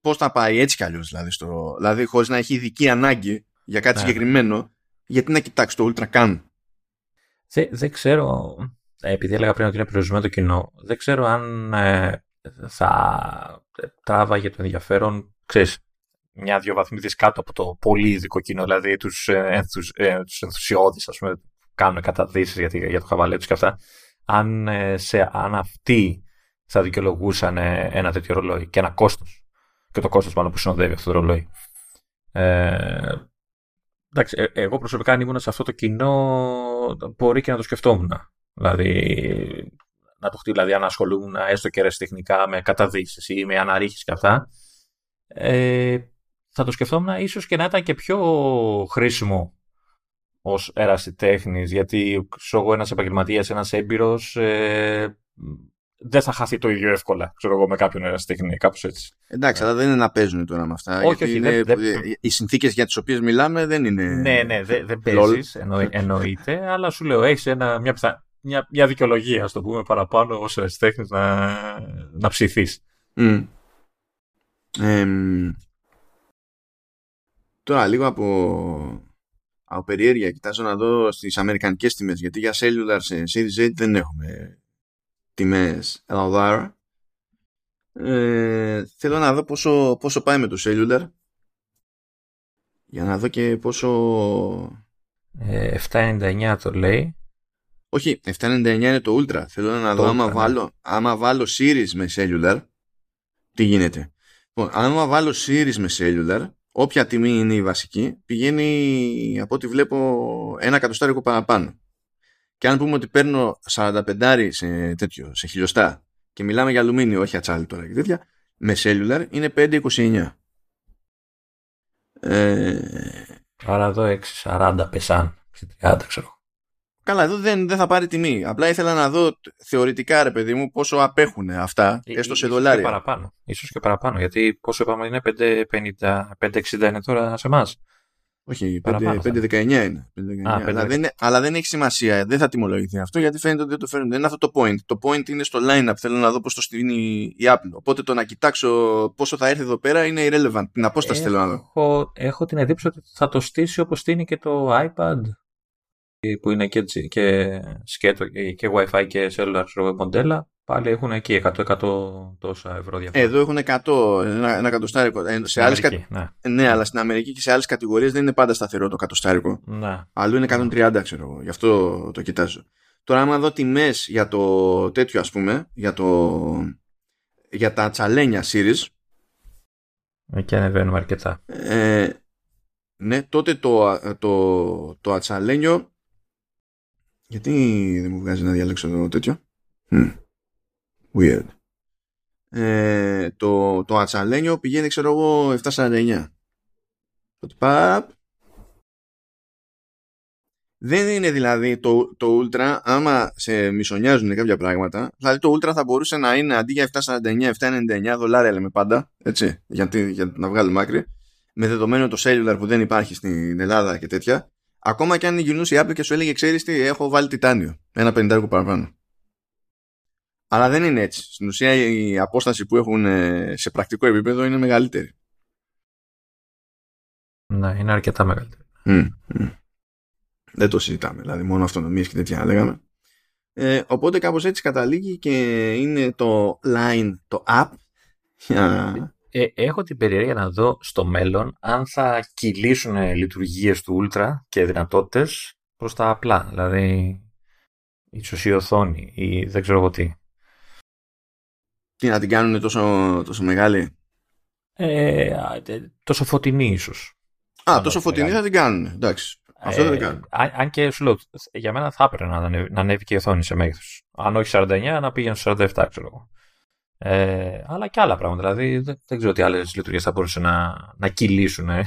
πώς θα πάει έτσι κι αλλιώς, δηλαδή, στο, δηλαδή χωρίς να έχει ειδική ανάγκη για κάτι yeah. συγκεκριμένο, γιατί να κοιτάξει το Ultra καν. Δεν, δεν ξέρω, επειδή έλεγα πριν ότι είναι περιορισμένο το κοινό, δεν ξέρω αν ε, θα τράβαγε το ενδιαφέρον, ξέρεις, μια-δυο βαθμίδες κάτω από το πολύ ειδικό κοινό, δηλαδή τους, ενθουσ, ε, τους ενθουσιώδεις, ας πούμε, κάνουν καταδύσεις για, για το χαβαλέ τους και αυτά. Αν, σε, αν αυτοί θα δικαιολογούσαν ένα τέτοιο ρολόι και ένα κόστος, και το κόστος μάλλον που συνοδεύει αυτό το ρολόι. Ε, εντάξει, ε, εγώ προσωπικά αν ήμουν σε αυτό το κοινό μπορεί και να το σκεφτόμουν. Δηλαδή, να το χτύ, δηλαδή, αν ασχολούμουν έστω και ερασιτεχνικά με καταδύσεις ή με αναρρίχεις και αυτά, ε, θα το σκεφτόμουν ίσως και να ήταν και πιο χρήσιμο ως ερασιτέχνης, γιατί ξέρω εγώ, ένας επαγγελματίας, ένας έμπειρος, ε, δεν θα χαθεί το ίδιο εύκολα, ξέρω εγώ, με κάποιον ερασιτέχνη, κάπως έτσι. Εντάξει, αλλά δεν είναι να παίζουν τώρα με αυτά. Όχι, όχι. Είναι, δε, δε... Οι συνθήκες για τις οποίες μιλάμε δεν είναι. Ναι, ναι, δεν δε παίζεις, εννο, εννοείται, αλλά σου λέω, έχεις ένα, μια, μια, μια δικαιολογία, ας το πούμε, παραπάνω ως ερασιτέχνης να, να ψηθείς. Mm. Ε, τώρα λίγο από. Από περιέργεια, κοιτάζω να δω στις αμερικανικές τιμές, γιατί για cellular σε Series eight δεν έχουμε τιμές L R. Ε, θέλω να δω πόσο, πόσο πάει με το cellular, για να δω και πόσο... Ε, επτά ενενήντα εννιά το λέει. Όχι, επτά ενενήντα εννιά είναι το Ultra. Θέλω να το δω άμα βάλω, άμα βάλω Series με cellular, τι γίνεται. Λοιπόν, άμα βάλω Series με cellular, όποια τιμή είναι η βασική, πηγαίνει από ό,τι βλέπω ένα εκατοστάρικο παραπάνω. Και αν πούμε ότι παίρνω σαράντα πέντε σε τέτοιο, σε χιλιοστά, και μιλάμε για αλουμίνιο, όχι ατσάλι τώρα και τέτοια, με cellular είναι πέντε είκοσι εννιά. Ε... Άρα εδώ έξι σαράντα πεσάν, τριάντα ξέρω. Καλά, εδώ δεν, δεν θα πάρει τιμή. Απλά ήθελα να δω θεωρητικά, ρε παιδί μου, πόσο απέχουν αυτά, Ή, έστω σε ίσως δολάρια. Και παραπάνω. Ίσως και παραπάνω, γιατί πόσο είπαμε είναι πέντε εξήντα είναι τώρα σε εμάς. Όχι, πέντε δεκαεννιά είναι. πέντε δεκαεννιά. Α, αλλά, δεν, αλλά δεν έχει σημασία, δεν θα τιμολογηθεί αυτό, γιατί φαίνεται ότι δεν το φέρνουν. Δεν είναι αυτό το point. Το point είναι στο line-up, θέλω να δω πώς το στηρίνει η Apple. Οπότε το να κοιτάξω πόσο θα έρθει εδώ πέρα είναι irrelevant. Την απόσταση θέλω να δω. Έχω, έχω την εντύπωση ότι θα το στήσει όπως στείνει και το iPad, που είναι και, και σκέτο και, και Wi-Fi και cellular μοντέλα, πάλι έχουν εκεί εκατό εκατό τόσα ευρώ διαφορά. Εδώ έχουν εκατό, ένα, ένα εκατοστάρικο. Ε, σε άλλες Αμερική, κα... ναι. ναι, αλλά στην Αμερική και σε άλλες κατηγορίες δεν είναι πάντα σταθερό το εκατοστάρικο. Ναι. Αλλού είναι εκατόν τριάντα, ξέρω εγώ. Γι' αυτό το κοιτάζω. Τώρα, άμα δω τιμές για το τέτοιο, ας πούμε, για, το... για τα τσαλένια series. Εκεί ανεβαίνουμε αρκετά. Ε, ναι, τότε το, το, το, το ατσαλένιο. Γιατί δεν μου βγάζει να διαλέξω το τέτοιο. Mm. Weird. Ε, το, το ατσαλένιο πηγαίνει, ξέρω εγώ, επτά σαράντα εννιά. Το τυπαπ. Δεν είναι δηλαδή το, το Ultra, άμα σε μισονιάζουν κάποια πράγματα. Δηλαδή το Ultra θα μπορούσε να είναι αντί για επτά σαράντα εννιά, επτά ενενήντα εννιά δολάρια, λέμε πάντα. Έτσι, γιατί, για να βγάλουμε άκρη. Με δεδομένο το cellular που δεν υπάρχει στην Ελλάδα και τέτοια. Ακόμα και αν γινούσε η Apple και σου έλεγε, ξέρεις τι, έχω βάλει τιτάνιο. Ένα πενηντάρικο παραπάνω. Αλλά δεν είναι έτσι. Στην ουσία η απόσταση που έχουν σε πρακτικό επίπεδο είναι μεγαλύτερη. Ναι, είναι αρκετά μεγαλύτερη. Mm, mm. Δεν το συζητάμε. Δηλαδή μόνο αυτονομίες και τέτοια λέγαμε. Ε, οπότε κάπως έτσι καταλήγει και είναι το line, το app. Ε, έχω την περιέργεια να δω στο μέλλον αν θα κυλήσουν λειτουργίες του Ultra και δυνατότητες προς τα απλά. Δηλαδή, ίσως η οθόνη ή δεν ξέρω εγώ τι. Τι να την κάνουν τόσο, τόσο μεγάλη. Ε, τόσο φωτεινή ίσως. Α, τόσο φωτεινή μεγάλη. Θα την κάνουν. Εντάξει. Αυτό ε, δεν κάνουν. Αν και σου λέω, για μένα θα έπρεπε να, να ανέβει και η οθόνη σε μέγεθος. Αν όχι σαράντα εννιά, να πήγαινε στο σαράντα επτά, ξέρω εγώ. Ε, αλλά και άλλα πράγματα. Δηλαδή δεν, δεν ξέρω τι άλλες λειτουργίες θα μπορούσαν να, να κυλήσουν. Ε.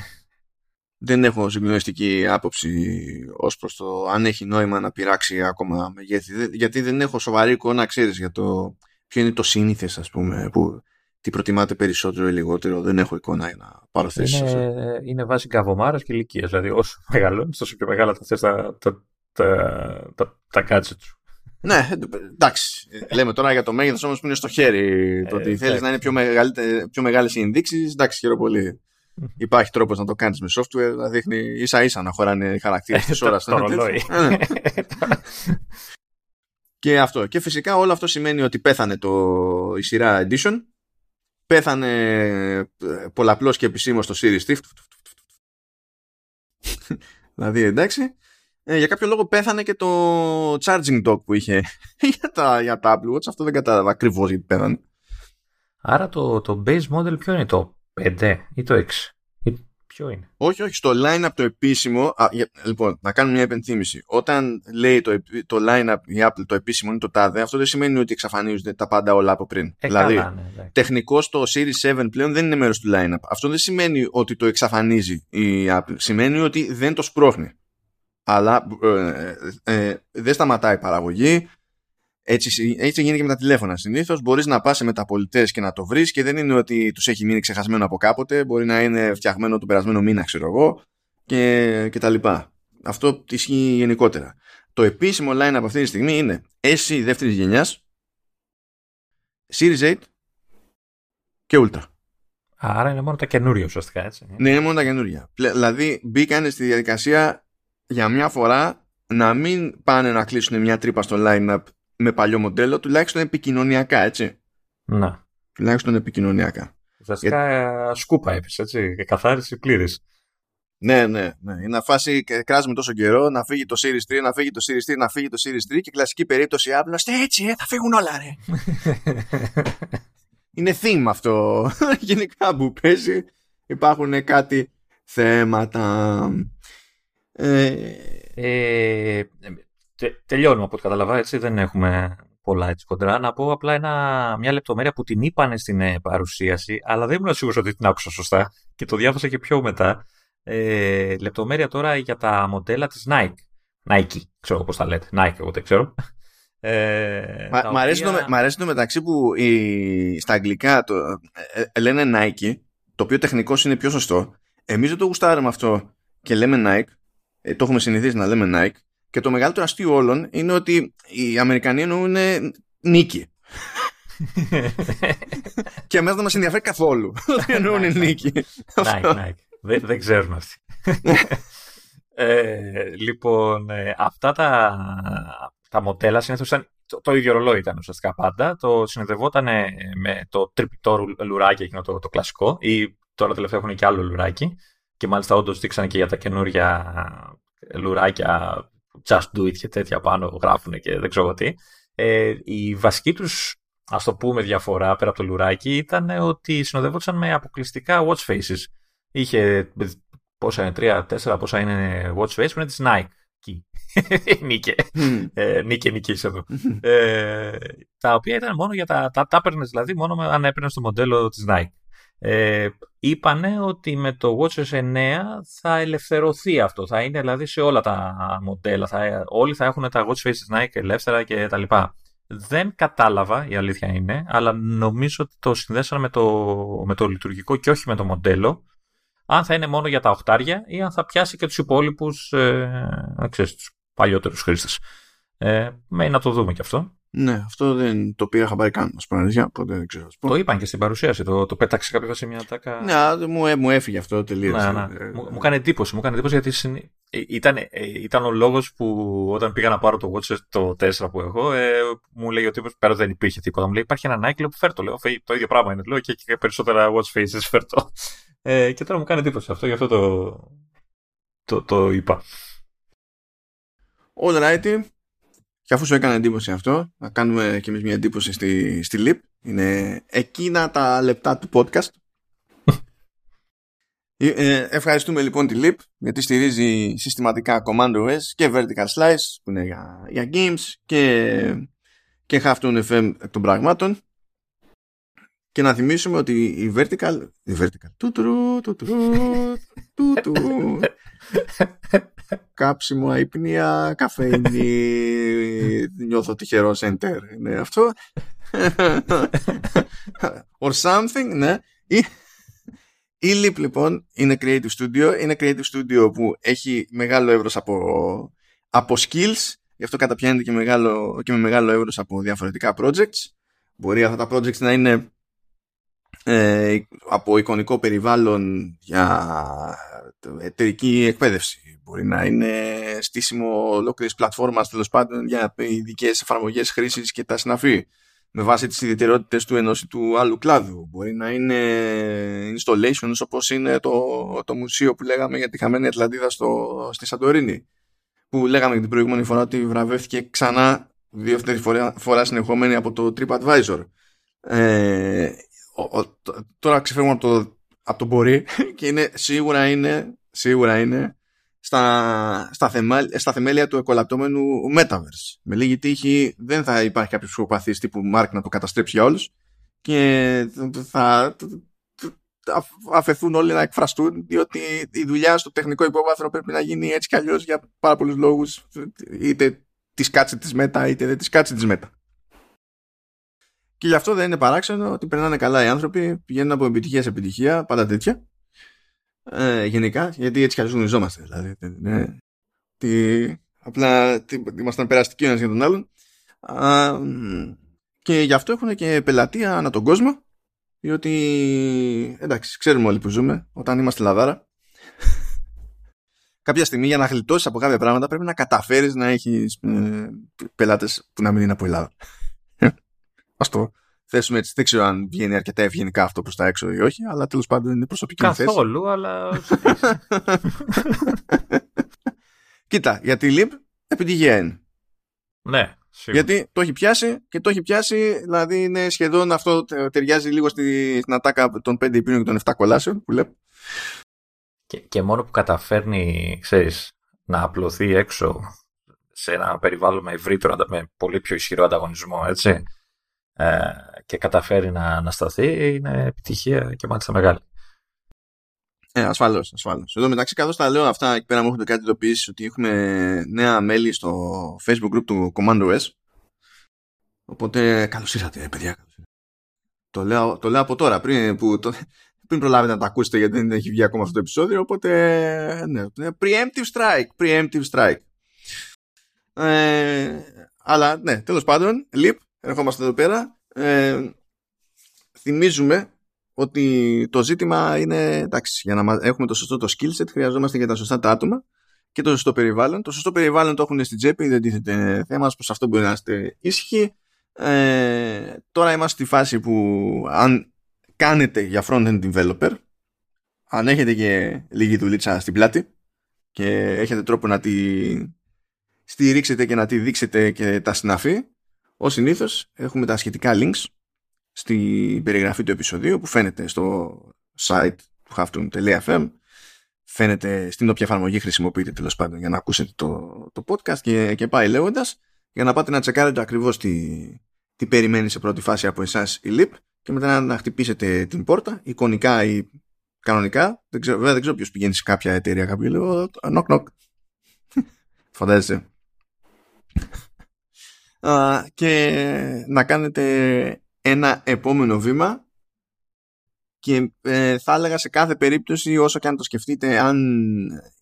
Δεν έχω συγκλονιστική άποψη ως προς το αν έχει νόημα να πειράξει ακόμα μεγέθη. Γιατί δεν έχω σοβαρή εικόνα, ξέρεις, για το ποιο είναι το σύνηθες, ας πούμε, που τι προτιμάτε περισσότερο ή λιγότερο. Δεν έχω εικόνα για να πάρω θέση. Είναι, είναι βάση καβομάρας και ηλικίας. Δηλαδή όσο μεγαλώνεις, τόσο πιο μεγάλα θα θες τα, τα, τα, τα, τα κάτσε του. Ναι, εντάξει. Λέμε τώρα για το μέγεθος όμως που είναι στο χέρι. Ε, το ότι θέλεις να είναι πιο, πιο μεγάλες οι ενδείξεις, εντάξει, χαίρομαι πολύ. Υπάρχει τρόπος να το κάνεις με software, να δείχνει ίσα-ίσα να χωράνε οι χαρακτήρες της ώρας. Το ρολόι. και αυτό. Και φυσικά όλο αυτό σημαίνει ότι πέθανε το, η σειρά Edition, πέθανε πολλαπλώς και επισήμως το Series τι. Δηλαδή εντάξει. Ε, για κάποιο λόγο πέθανε και το charging dock που είχε για, τα, για τα Apple Watch. Αυτό δεν κατάλαβα ακριβώς γιατί πέθανε. Άρα το, το base model ποιο είναι, το πέντε ή το έξι ή ποιο είναι? Όχι, όχι, στο line-up το επίσημο. Α, για, λοιπόν, να κάνουμε μια υπενθύμηση. Όταν λέει το, το line-up η Apple το επίσημο είναι το τάδε, αυτό δεν σημαίνει ότι εξαφανίζονται τα πάντα όλα από πριν. Ε, δηλαδή, καλά, ναι, τεχνικώς το Series επτά πλέον δεν είναι μέρος του line-up. Αυτό δεν σημαίνει ότι το εξαφανίζει η Apple. Σημαίνει ότι δεν το σπρώχνει. Αλλά ε, ε, δεν σταματάει η παραγωγή. Έτσι, έτσι γίνεται και με τα τηλέφωνα. Συνήθως μπορείς να πας σε μεταπολιτές και να το βρεις και δεν είναι ότι τους έχει μείνει ξεχασμένο από κάποτε. Μπορεί να είναι φτιαγμένο τον περασμένο μήνα, ξέρω εγώ, και, και τα λοιπά. Αυτό ισχύει γενικότερα. Το επίσημο line από αυτή τη στιγμή είναι ες ι δεύτερης γενιάς, Series οκτώ και Ultra. Άρα είναι μόνο τα καινούργια ουσιαστικά, έτσι. Ναι, είναι μόνο τα καινούργια. Δηλαδή μπήκανε στη διαδικασία για μια φορά να μην πάνε να κλείσουν μια τρύπα στο line-up με παλιό μοντέλο, τουλάχιστον επικοινωνιακά, έτσι. Να. Τουλάχιστον επικοινωνιακά. Ουσιαστικά για... σκούπα έπεσε, έτσι. Καθάριση πλήρης. Ναι, ναι, ναι. Είναι φάση, κράζουμε τόσο καιρό, να φύγει το Series τρία, να φύγει το Series τρία, να φύγει το Series τρία και κλασική περίπτωση Apple, έτσι, ε, θα φύγουν όλα, ρε. Είναι theme αυτό. Γενικά που πέσει, υπάρχουν κάτι θέματα. Ε... Ε... Τε, τελειώνουμε από ό,τι καταλαβαίνω, έτσι, δεν έχουμε πολλά έτσι κοντρά. Να πω απλά ένα, μια λεπτομέρεια που την είπανε στην ε, παρουσίαση, αλλά δεν ήμουν σίγουρος ότι την άκουσα σωστά και το διάβασα και πιο μετά. Ε, λεπτομέρεια τώρα για τα μοντέλα της Nike. Nike, ξέρω πώς τα λέτε. Nike, εγώ δεν ξέρω. Ε, Μα, μ' αρέσει οποία... το μεταξύ που η, στα αγγλικά το, ε, ε, λένε Nike, το οποίο τεχνικώς είναι πιο σωστό. Εμείς δεν το γουστάραμε αυτό και λέμε Nike. Ε, το έχουμε συνηθίσει να λέμε Nike. Και το μεγαλύτερο αστείο όλων είναι ότι οι Αμερικανοί εννοούν Νίκη. Και εμάς δεν μας ενδιαφέρει καθόλου. Δεν εννοούν Νίκη. Ναι, δεν ξέρουμε αυτοί. Λοιπόν, αυτά τα μοντέλα συνήθως ήταν. Το ίδιο ρολόι ήταν ουσιαστικά πάντα. Το συνοδευόταν με το τριπτό λουράκι, εκείνο το κλασικό. Ή τώρα τελευταία έχουν και άλλο λουράκι. Και μάλιστα όντως δείξαν και για τα καινούργια λουράκια. Just do it και τέτοια πάνω γράφουν και δεν ξέρω τι. Ε, η βασική τους, ας το πούμε, διαφορά πέρα από το λουράκι ήταν ότι συνοδεύονταν με αποκλειστικά watch faces. Είχε πόσα είναι, τρία, τέσσερα, πόσα είναι watch face που είναι της Nike. Νίκε. Νίκε, νίκε είσαι εδώ. ε, τα οποία ήταν μόνο για τα, τα, τα έπαιρνες, δηλαδή μόνο με, αν έπαιρνες το μοντέλο της Nike. Ε, είπανε ότι με το watchOS εννιά θα ελευθερωθεί αυτό, θα είναι δηλαδή σε όλα τα μοντέλα, θα, όλοι θα έχουν τα watch faces Nike ελεύθερα και τα λοιπά. Δεν κατάλαβα, η αλήθεια είναι, αλλά νομίζω ότι το συνδέσανε με το, με το λειτουργικό και όχι με το μοντέλο, αν θα είναι μόνο για τα οχτάρια ή αν θα πιάσει και τους υπόλοιπους, ε, ξέρεις, τους παλιότερους χρήστες. Ε, με, να το δούμε και αυτό. Ναι, αυτό δεν το πήγα χαμπάρι καν, ας πούμε, ποτέ δεν ξέρω. Το είπαν και στην παρουσίαση, το, το πέταξε κάποια σε μια τάκα. Ναι, μου, μου έφυγε αυτό τελείως. Ναι, ναι. Μου, μου έκανε εντύπωση, μου έκανε εντύπωση γιατί συν... ήταν, ήταν ο λόγος που όταν πήγα να πάρω το watch το τέσσερα που έχω, ε, μου λέει ο τύπος, πέρα δεν υπήρχε τίποτα. Μου λέει υπάρχει ένα Nike, λέω που φέρτο, λέω, το ίδιο πράγμα είναι, λέω και, και περισσότερα watch faces φέρτο. Ε, και τώρα μου κάνει εντύπωση αυτό, γι' αυτό το, το, το είπα. All righty. Και αφού σου έκανε εντύπωση αυτό, να κάνουμε κι εμείς μια εντύπωση στη, στη LEAP. Είναι εκείνα τα λεπτά του podcast. ε, ε, ευχαριστούμε λοιπόν τη LEAP, γιατί στηρίζει συστηματικά Command ο ες και Vertical Slice, που είναι για, για games, και, και Halftone εφ εμ των πραγμάτων. Και να θυμίσουμε ότι η Vertical... Η Vertical... Τουτουρού, τουτουρού, τουτουρού. Κάψιμο, αϊπνία, καφέινη, νιώθω τυχερός, enter, είναι αυτό. Or something, ναι. Η LEAP λοιπόν είναι creative studio, είναι creative studio που έχει μεγάλο εύρος από, από skills, γι' αυτό καταπιάνεται και, μεγάλο, και με μεγάλο εύρος από διαφορετικά projects. Μπορεί αυτά τα projects να είναι ε, από εικονικό περιβάλλον για εταιρική εκπαίδευση. Μπορεί να είναι στήσιμο ολόκληρης πλατφόρμας, τέλος πάντων, για ειδικές εφαρμογές χρήσης και τα συναφή, με βάση τις ιδιαιτερότητες του ενός ή του άλλου κλάδου. Μπορεί να είναι installations, όπως είναι το, το μουσείο που λέγαμε για τη χαμένη Ατλαντίδα στο, στη Σαντορίνη, που λέγαμε την προηγούμενη φορά ότι βραβεύτηκε ξανά δεύτερη φορά, φορά συνεχόμενη από το TripAdvisor. Ε, ο, ο, τώρα ξεφεύγουμε από το, από το μπορεί και είναι, σίγουρα είναι, σίγουρα είναι στα, στα, θεμέλ, στα θεμέλια του εκολαπτώμενου Metaverse. Με λίγη τύχη δεν θα υπάρχει κάποιος ψυχοπαθής τύπου Mark να το καταστρέψει για όλους και θα αφαιθούν όλοι να εκφραστούν, διότι η δουλειά στο τεχνικό υπόβαθρο πρέπει να γίνει έτσι κι αλλιώς για πάρα πολλούς λόγους, είτε της κάτσε της Meta είτε δεν της κάτσε της Meta. Και γι' αυτό δεν είναι παράξενο ότι περνάνε καλά οι άνθρωποι, πηγαίνουν από επιτυχία σε επιτυχία, πάντα τέτοια. Ε, γενικά, γιατί έτσι κι αλλιώς γνωριζόμαστε. Δηλαδή, ναι. Τι, απλά τι, ήμασταν περαστικοί ένας για τον άλλον. Α, και γι' αυτό έχουν και πελατεία ανά τον κόσμο, διότι εντάξει, ξέρουμε όλοι που ζούμε, όταν είμαστε λαδάρα, κάποια στιγμή για να γλιτώσεις από κάποια πράγματα πρέπει να καταφέρεις να έχεις ε, πελάτες που να μην είναι από Ελλάδα. Ας το θέσουμε έτσι. Δεν ξέρω αν βγαίνει αρκετά ευγενικά αυτό προς τα έξω ή όχι, αλλά τέλος πάντων είναι προσωπική θέση. Καθόλου, αλλά. Κοίτα, για τη Leap επιτυχία είναι. Ναι, σίγουρα. Γιατί το έχει πιάσει και το έχει πιάσει, δηλαδή είναι σχεδόν αυτό. Ταιριάζει λίγο στη, στην ατάκα των πέντε υπήρων και των εφτά κολάσεων που βλέπω. Και, και μόνο που καταφέρνει, ξέρεις, να απλωθεί έξω σε ένα περιβάλλον με ευρύτερο, με πολύ πιο ισχυρό ανταγωνισμό, έτσι. Και καταφέρει να, να σταθεί, είναι επιτυχία και μάλιστα μεγάλη. Ε, ασφαλώς, ασφαλώς. Εδώ μεταξύ, καθώς τα λέω αυτά, εκεί πέρα μου έχουν κάτι ειδοποιήσει ότι έχουμε νέα μέλη στο Facebook group του Commando S. Οπότε, καλώς ήρθατε, παιδιά. Το λέω, το λέω από τώρα, πριν, που, το, πριν προλάβετε να τα ακούσετε, γιατί δεν έχει βγει ακόμα αυτό το επεισόδιο. Οπότε, ναι, preemptive strike, preemptive strike. Ε, αλλά, ναι, τέλος πάντων, Leap. Ερχόμαστε εδώ πέρα. Ε, θυμίζουμε ότι το ζήτημα είναι, εντάξει, για να έχουμε το σωστό το skill set χρειαζόμαστε και τα σωστά τα άτομα και το σωστό περιβάλλον. Το σωστό περιβάλλον το έχουν στην τσέπη, δεν τίθεται θέμα, προς αυτό μπορεί να είστε ήσυχοι. Ε, τώρα είμαστε στη φάση που αν κάνετε για front-end developer, αν έχετε και λίγη δουλίτσα στην πλάτη και έχετε τρόπο να τη στηρίξετε και να τη δείξετε και τα συναφή, ως συνήθως έχουμε τα σχετικά links στην περιγραφή του επεισοδίου που φαίνεται στο site του halftone τελεία fm, φαίνεται στην όποια εφαρμογή χρησιμοποιείτε τέλος πάντων για να ακούσετε το, το podcast και, και πάει λέγοντας, για να πάτε να τσεκάρετε ακριβώς τι, τι περιμένει σε πρώτη φάση από εσάς η Leap και μετά να χτυπήσετε την πόρτα, εικονικά ή κανονικά. Δεν ξέρω, βέβαια δεν ξέρω ποιος πηγαίνει σε κάποια εταιρεία, κάποιοι λέω knock knock. Φαντάζεσαι. Uh, και να κάνετε ένα επόμενο βήμα και ε, θα έλεγα σε κάθε περίπτωση, όσο και αν το σκεφτείτε, αν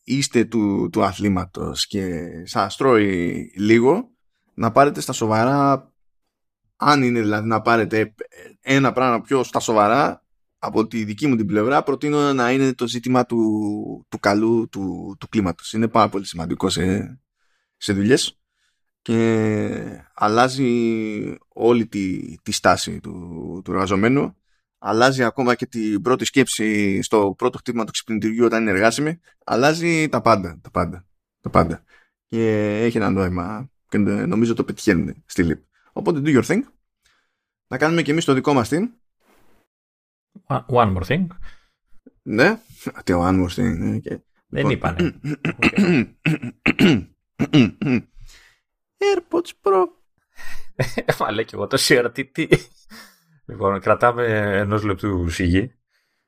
είστε του, του αθλήματος και σας τρώει λίγο, να πάρετε στα σοβαρά, αν είναι δηλαδή να πάρετε ένα πράγμα πιο στα σοβαρά, από τη δική μου την πλευρά προτείνω να είναι το ζήτημα του, του καλού του, του κλίματος. Είναι πάρα πολύ σημαντικό σε, σε δουλειές και αλλάζει όλη τη, τη στάση του, του εργαζομένου, αλλάζει ακόμα και την πρώτη σκέψη στο πρώτο χτύπημα του ξυπνητηριού όταν είναι εργάσιμη, αλλάζει τα πάντα, τα πάντα, τα πάντα. Και έχει ένα νόημα και νομίζω το πετυχαίνουν στη Leap. Οπότε do your thing, να κάνουμε και εμείς το δικό μας thing. One more thing. Ναι, το one more thing. Okay. Δεν είπανε. AirPods Pro. Μα λέει και εγώ το σι αρ τι τι. Λοιπόν, κρατάμε ενός λεπτού σιγή.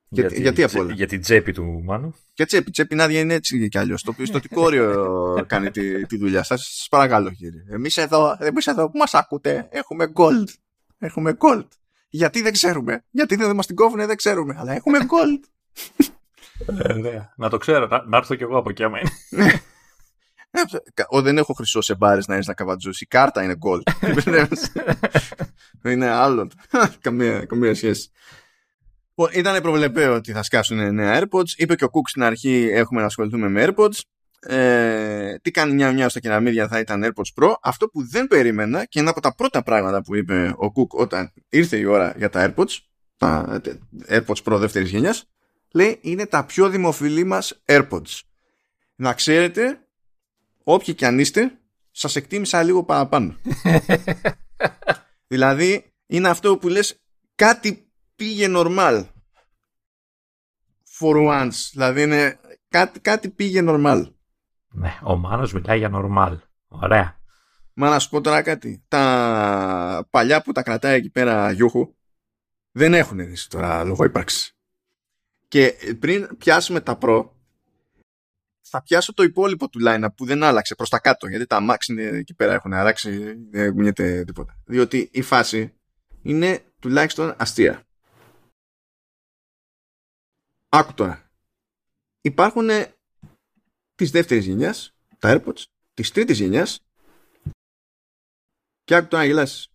Για, για, γιατί απ' όλα. Για την τσέπη του Μάνου. Και τσέπη, τσέπη να είναι έτσι κι αλλιώς. Το πιστωτικό όριο κάνει τη, τη δουλειά σας. Σας παρακαλώ, κύριε. Εμείς εδώ, εμείς εδώ που μας ακούτε έχουμε gold. Έχουμε gold. Γιατί δεν ξέρουμε. Γιατί δεν μας την κόβουνε δεν ξέρουμε. Αλλά έχουμε gold. ε, να το ξέρω. Να, να έρθω κι εγώ από εκεί άμα είναι. Ο, δεν έχω χρυσό σε μπάρες να είσαι να καβατζούς. Η κάρτα είναι γκολ. Είναι άλλο. Καμία, καμία σχέση. Ήταν προβλεπέ ότι θα σκάσουν νέα AirPods. Είπε και ο Cook στην αρχή έχουμε να ασχοληθούμε με AirPods. Ε, τι κάνει μια μια στα κεραμίδια θα ήταν AirPods Pro. Αυτό που δεν περίμενα και ένα από τα πρώτα πράγματα που είπε ο Κουκ όταν ήρθε η ώρα για τα AirPods, τα AirPods Pro δεύτερης γενιάς, λέει είναι τα πιο δημοφιλή μας AirPods. Να ξέρετε, όποιοι κι αν είστε, σας εκτίμησα λίγο παραπάνω. Δηλαδή είναι αυτό που λες, κάτι πήγε normal for once. Δηλαδή είναι, κάτι, κάτι πήγε normal. Ναι, ο Μάνος μιλάει για normal. Ωραία. Μα να σου πω τώρα κάτι. Τα παλιά που τα κρατάει εκεί πέρα γιούχου δεν έχουν ειδήσει τώρα λόγω ύπαρξη. Και πριν πιάσουμε τα Pro, θα πιάσω το υπόλοιπο του lineup που δεν άλλαξε προς τα κάτω, γιατί τα Max είναι εκεί πέρα, έχουν αράξει, δεν κουνιέται τίποτα. Διότι η φάση είναι τουλάχιστον αστεία. Άκου τώρα. Υπάρχουν της δεύτερης γενιάς τα AirPods, της τρίτης γενιάς, και άκου τώρα να γελάσεις.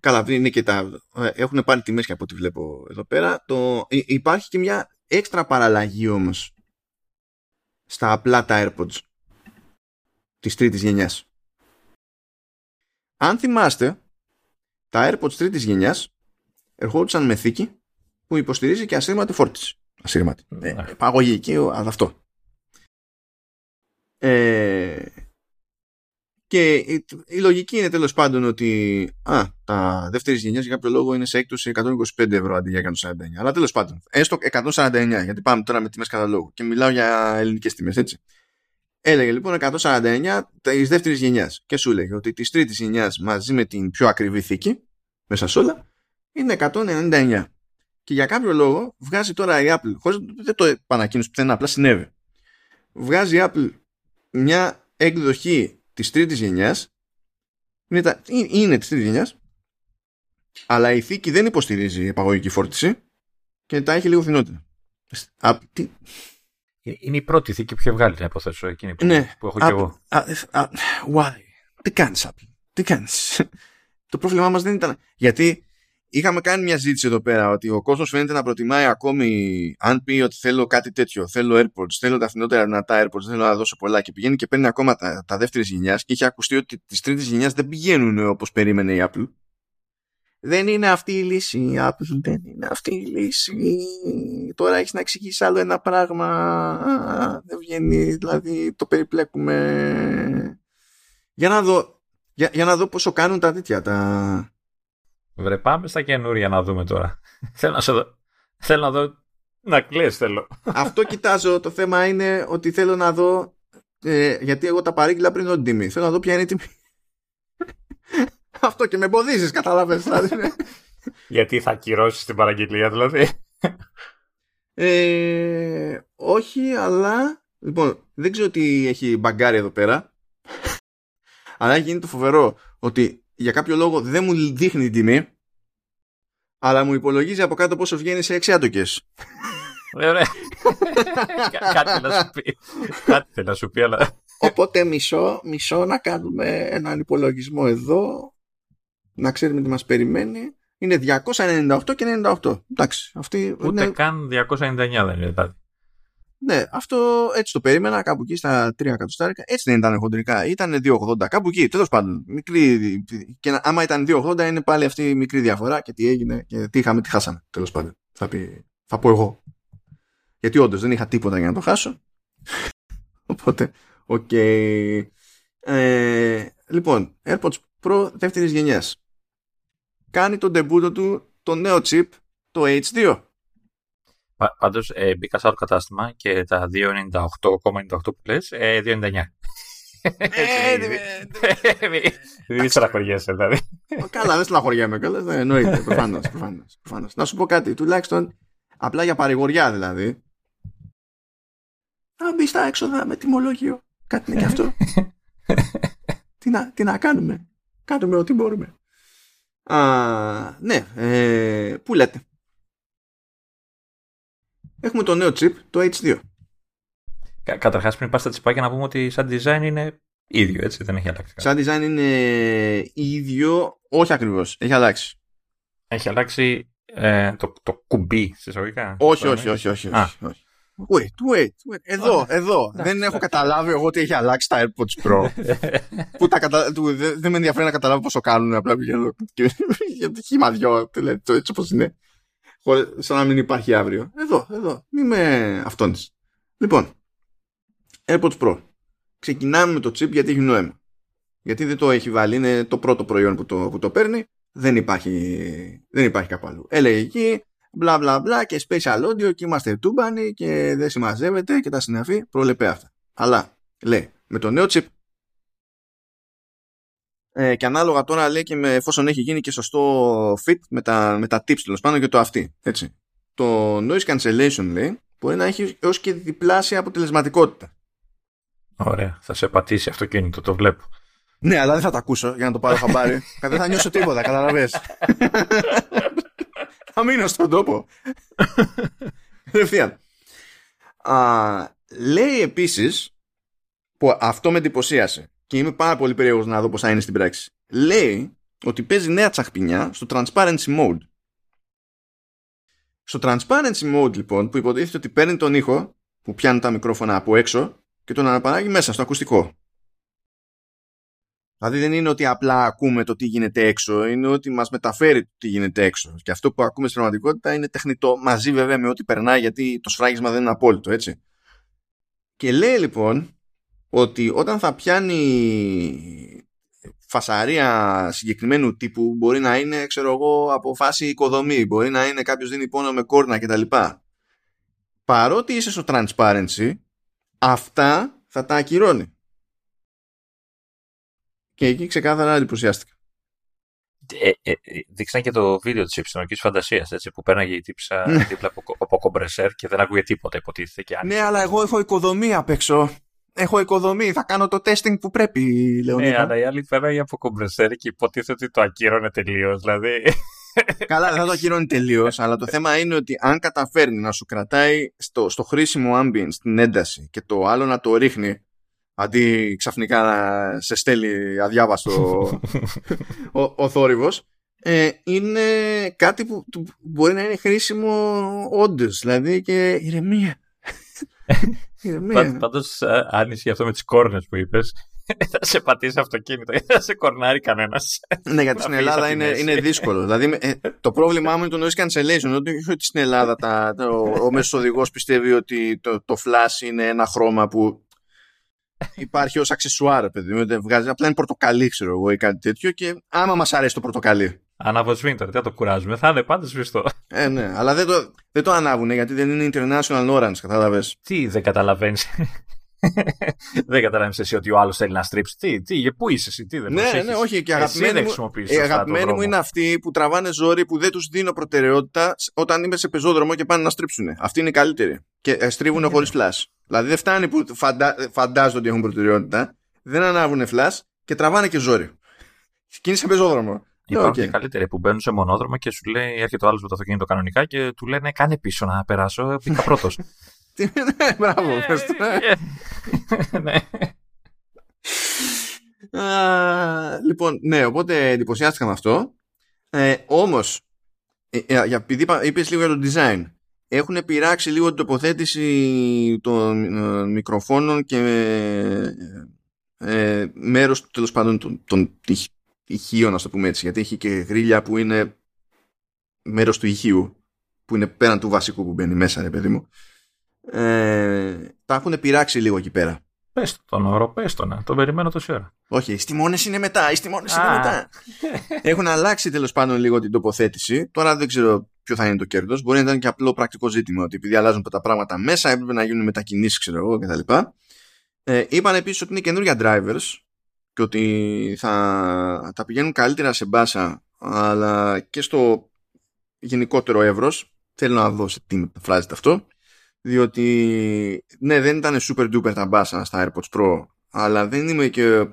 Καλά, είναι και τα... έχουν πάλι τιμές και από ό,τι βλέπω εδώ πέρα. Το... Υπάρχει και μια έξτρα παραλλαγή όμως στα απλά τα AirPods της τρίτης γενιάς. Αν θυμάστε, τα AirPods τρίτης γενιάς ερχόντουσαν με θήκη που υποστηρίζει και ασύρματη φόρτιση. Ασύρματη. Ε, παγωγική, αλλά αυτό. Ε... Και η, η λογική είναι τέλος πάντων ότι α, τα δεύτερης γενιάς για κάποιο λόγο είναι σε έκπτωση εκατόν είκοσι πέντε ευρώ αντί για εκατόν σαράντα εννιά. Αλλά τέλος πάντων, έστω εκατόν σαράντα εννιά, γιατί πάμε τώρα με τιμές καταλόγου και μιλάω για ελληνικές τιμές, έτσι. Έλεγε λοιπόν εκατόν σαράντα εννιά της δεύτερης γενιάς και σου έλεγε ότι της τρίτης γενιάς μαζί με την πιο ακριβή θήκη μέσα σε όλα είναι εκατόν ενενήντα εννιά. Και για κάποιο λόγο βγάζει τώρα η Apple, χωρίς, δεν το επανακοίνωσε πουθενά, απλά συνέβη. Βγάζει η Apple μια εκδοχή της τρίτης γενιάς, είναι, τα, είναι της τρίτης γενιάς, αλλά η θήκη δεν υποστηρίζει επαγωγική φόρτιση και τα έχει λίγο φθηνότερα. Τι... Είναι η πρώτη θήκη που είχε βγάλει, να υποθέσω, εκείνη που, ναι, που έχω α, και εγώ. Α, α, why? Τι κάνεις, Apple? Τι κάνεις? Το πρόβλημά μας δεν ήταν... Γιατί είχαμε κάνει μια ζήτηση εδώ πέρα ότι ο κόσμος φαίνεται να προτιμάει ακόμη, αν πει ότι θέλω κάτι τέτοιο, θέλω AirPods, θέλω τα φθηνότερα δυνατά AirPods, θέλω να δώσω πολλά, και πηγαίνει και παίρνει ακόμα τα, τα δεύτερης γενιάς, και είχε ακουστεί ότι τις τρίτης γενιάς δεν πηγαίνουν όπως περίμενε η Apple. Δεν είναι αυτή η λύση, η Apple δεν είναι αυτή η λύση. Τώρα έχεις να εξηγήσεις άλλο ένα πράγμα. Α, δεν βγαίνει, δηλαδή το περιπλέκουμε. Για να δω, για, για να δω πόσο κάνουν τα τέτοια, τα... Βρε, πάμε στα καινούρια να δούμε τώρα. Θέλω να, σε δω... θέλω να δω να κλαις, θέλω. Αυτό κοιτάζω. Το θέμα είναι ότι θέλω να δω, ε, γιατί εγώ τα παρήγγειλα πριν την τιμή. Θέλω να δω ποια είναι η τιμή. Αυτό και με εμποδίζεις, καταλάβες. Γιατί θα ακυρώσεις την παραγγελία, δηλαδή? ε, όχι, αλλά... Λοιπόν, δεν ξέρω τι έχει μπαγκάρει εδώ πέρα. Αλλά έχει γίνει το φοβερό ότι... Για κάποιο λόγο δεν μου δείχνει την τιμή, αλλά μου υπολογίζει από κάτω πόσο βγαίνει σε έξι άτοκες. Ωραία. Κάτι να σου πει. Κάτι να σου πει, αλλά... Οπότε μισό, μισό να κάνουμε έναν υπολογισμό εδώ, να ξέρουμε τι μας περιμένει. Είναι διακόσια ενενήντα οκτώ και ενενήντα οκτώ. Εντάξει, αυτή... Ούτε είναι... καν διακόσια ενενήντα εννιά δεν είναι κάτι. Ναι, αυτό έτσι το περίμενα, κάπου εκεί στα τριακόσια κατοστάρικα. Έτσι δεν ήταν χοντρικά, ήταν δύο ογδόντα, κάπου εκεί, τέλος πάντων. Μικρή... Και άμα ήταν δύο ογδόντα, είναι πάλι αυτή η μικρή διαφορά, και τι έγινε, και τι είχαμε, τι χάσαμε. Τέλος πάντων, θα, πει... θα πω εγώ. Γιατί όντως δεν είχα τίποτα για να το χάσω. Οπότε, οκ. Okay. Ε, λοιπόν, AirPods Pro δεύτερης γενιάς. Κάνει τον ντεμπούτο του το νέο chip, το έιτς δύο. Πάντως ε, μπήκα σε άλλο κατάστημα και τα διακόσια ενενήντα οκτώ κόμμα ενενήντα οκτώ που λες, ε, διακόσια ενενήντα εννιά. Δεν στεναχωριέσαι, δηλαδή. Καλά, δεν στεναχωριέμαι κιόλας, εννοείται, προφανώς, προφανώς. Να σου πω κάτι, τουλάχιστον απλά για παρηγοριά, δηλαδή. Να μπει στα έξοδα με τιμολόγιο, κάτι είναι κι αυτό. Τι να, τι να κάνουμε, κάνουμε ό,τι μπορούμε. Α, ναι, ε, πού λέτε? Έχουμε το νέο chip, το έιτς δύο. Κα, καταρχάς πριν πας στα τσιπάκια να πούμε ότι σαν design είναι ίδιο, έτσι, δεν έχει αλλάξει. Σαν design είναι ίδιο, όχι ακριβώς, έχει αλλάξει. Έχει αλλάξει ε, το, το κουμπί, συσταγωγικά. Όχι, όχι, όχι, όχι, όχι, όχι. Wait, wait, wait. Εδώ, oh, εδώ. Ναι, δεν ναι, έχω ναι. καταλάβει εγώ τι έχει αλλάξει τα AirPods Pro. Που τα κατα... Δεν με ενδιαφέρει να καταλάβω πόσο κάνουν. Απλά πηγαίνω. Γιατί χήμα δυο, έτσι όπως είναι. Σαν να μην υπάρχει αύριο. Εδώ, εδώ. Μην με αυτόνεις. Λοιπόν, AirPods Pro. Ξεκινάμε με το chip γιατί έχει νόημα. Γιατί δεν το έχει βάλει. Είναι το πρώτο προϊόν που το, που το παίρνει. Δεν υπάρχει, δεν υπάρχει κάπου αλλού. Έλεγε εκεί. Μπλα μπλα μπλα και special audio και είμαστε τούμπανοι και δεν συμμαζεύεται και τα συναφή προλεπέ αυτά. Αλλά λέει με το νέο chip ε, και ανάλογα τώρα λέει και με, εφόσον έχει γίνει και σωστό fit με τα, με τα tips τέλος πάνω και το αυτή. Έτσι. Το noise cancellation λέει μπορεί να έχει έως και διπλάσια αποτελεσματικότητα. Ωραία, θα σε πατήσει αυτοκίνητο, το βλέπω. Ναι, αλλά δεν θα τα ακούσω για να το πάρω χαμπάρι. Δεν θα νιώσω τίποτα, καταλαβαίνεις. Θα μείνω στον τόπο. Ρευθείαν. Λέει επίσης, που αυτό με εντυπωσίασε και είμαι πάρα πολύ περίεργος να δω πώς θα είναι στην πράξη. Λέει ότι παίζει νέα τσαχπινιά στο Transparency Mode. Στο Transparency Mode λοιπόν, που υποτίθεται ότι παίρνει τον ήχο που πιάνει τα μικρόφωνα από έξω και τον αναπαράγει μέσα στο ακουστικό. Δηλαδή δεν είναι ότι απλά ακούμε το τι γίνεται έξω, είναι ότι μας μεταφέρει το τι γίνεται έξω. Και αυτό που ακούμε στην πραγματικότητα είναι τεχνητό, μαζί βέβαια με ό,τι περνάει, γιατί το σφράγισμα δεν είναι απόλυτο, έτσι. Και λέει λοιπόν ότι όταν θα πιάνει φασαρία συγκεκριμένου τύπου, μπορεί να είναι, ξέρω εγώ, από φάση οικοδομή, μπορεί να είναι κάποιος δίνει πόνο με κόρνα κτλ. Παρότι είσαι στο transparency, αυτά θα τα ακυρώνει. Και εκεί ξεκάθαρα εντυπωσιάστηκα. Ε, ε, δείξαν και το βίντεο της επιστημονικής φαντασίας, έτσι, που πέρναγε η τύψα δίπλα από, από κομπρεσέρ και δεν ακούγε τίποτα, υποτίθεται. Και άνοιξε. Ναι, αλλά εγώ έχω οικοδομή απ' έξω. Έχω οικοδομή, θα κάνω το testing που πρέπει, Λεωνίδα. Ναι, αλλά η άλλη πέρναγε από κομπρεσέρ και υποτίθεται ότι το ακύρωνε τελείως, δηλαδή. Καλά, δεν θα το ακυρώνει τελείως, αλλά το θέμα είναι ότι αν καταφέρνει να σου κρατάει στο, στο χρήσιμο ambience την ένταση και το άλλο να το ρίχνει. Αντί ξαφνικά να σε στέλνει αδιάβαστο ο, ο, ο θόρυβος, ε, είναι κάτι που μπορεί να είναι χρήσιμο όντως. Δηλαδή και ηρεμία. ηρεμία. Πάντως άνοιξε αυτό με τις κόρνες που είπες. Θα σε πατήσει αυτοκίνητο, δεν θα σε κορνάρει κανένας. Ναι, γιατί στην Ελλάδα είναι, είναι δύσκολο. Δηλαδή ε, το πρόβλημά μου είναι το noise cancellation. Ότι στην Ελλάδα τα, το, ο μέσος οδηγός πιστεύει ότι το, το flash είναι ένα χρώμα που υπάρχει ως αξεσουάρ, παιδί. Βγάζει, απλά είναι πορτοκαλί, ξέρω εγώ, ή κάτι τέτοιο. Και άμα μας αρέσει το πορτοκαλί. Αναβοσβήνει τώρα, δεν το κουράζουμε. Θα είναι πάντα σβηστό. Ε, ναι, αλλά δεν το, δεν το ανάβουνε γιατί δεν είναι international orange, κατάλαβες. Τι δεν καταλαβαίνεις. Δεν καταλαβαίνεις εσύ ότι ο άλλος θέλει να στρίψει. Τι, τι, πού είσαι εσύ, τι δεν ναι, ναι, όχι, και αγαπημένοι μου, ε, αγαπημένοι μου είναι αυτοί που τραβάνε ζόρι που δεν τους δίνω προτεραιότητα όταν είμαι σε πεζόδρομο και πάνε να στρίψουν. Αυτοί είναι οι καλύτεροι. Και στρίβουν ε, χωρίς flash. Δηλαδή δεν φτάνει που φαντα... φαντάζονται ότι έχουν προτεραιότητα, δεν ανάβουν flash και τραβάνε και ζόρι. Κίνησε πεζόδρομο. Υπάρχουν okay. και καλύτεροι που μπαίνουν σε μονόδρομο και σου λέει, έρχεται ο άλλος με το αυτοκίνητο κανονικά και του λένε κάνε πίσω να περάσω, πήγα πρώτος. Ναι, μπράβο. Λοιπόν, ναι, οπότε εντυπωσιάστηκα με αυτό. Όμως, επειδή είπες λίγο για το design, έχουν πειράξει λίγο την τοποθέτηση των μικροφώνων και μέρος τέλος πάντων των ηχείων, να το πούμε έτσι. Γιατί έχει και γρίλια που είναι μέρος του ηχείου, που είναι πέραν του βασικού που μπαίνει μέσα, ρε παιδί μου. Ε, τα έχουν πειράξει λίγο εκεί πέρα. Πες τον όρο, πες τον να, τον περιμένω τόση ώρα. Όχι, οι στιμώνες είναι μετά, οι στιμώνες είναι μετά. Έχουν αλλάξει τέλος πάντων λίγο την τοποθέτηση. Τώρα δεν ξέρω ποιο θα είναι το κέρδος. Μπορεί να ήταν και απλό πρακτικό ζήτημα, ότι επειδή αλλάζουν τα πράγματα μέσα, έπρεπε να γίνουν μετακινήσεις, ξέρω εγώ κτλ. Ε, είπαν επίσης ότι είναι καινούργια drivers και ότι θα τα πηγαίνουν καλύτερα σε μπάσα, αλλά και στο γενικότερο εύρος. Θέλω να δω σε τι μεταφράζεται αυτό. Διότι, ναι, δεν ήταν super duper τα μπάσα στα AirPods Pro, αλλά δεν είμαι και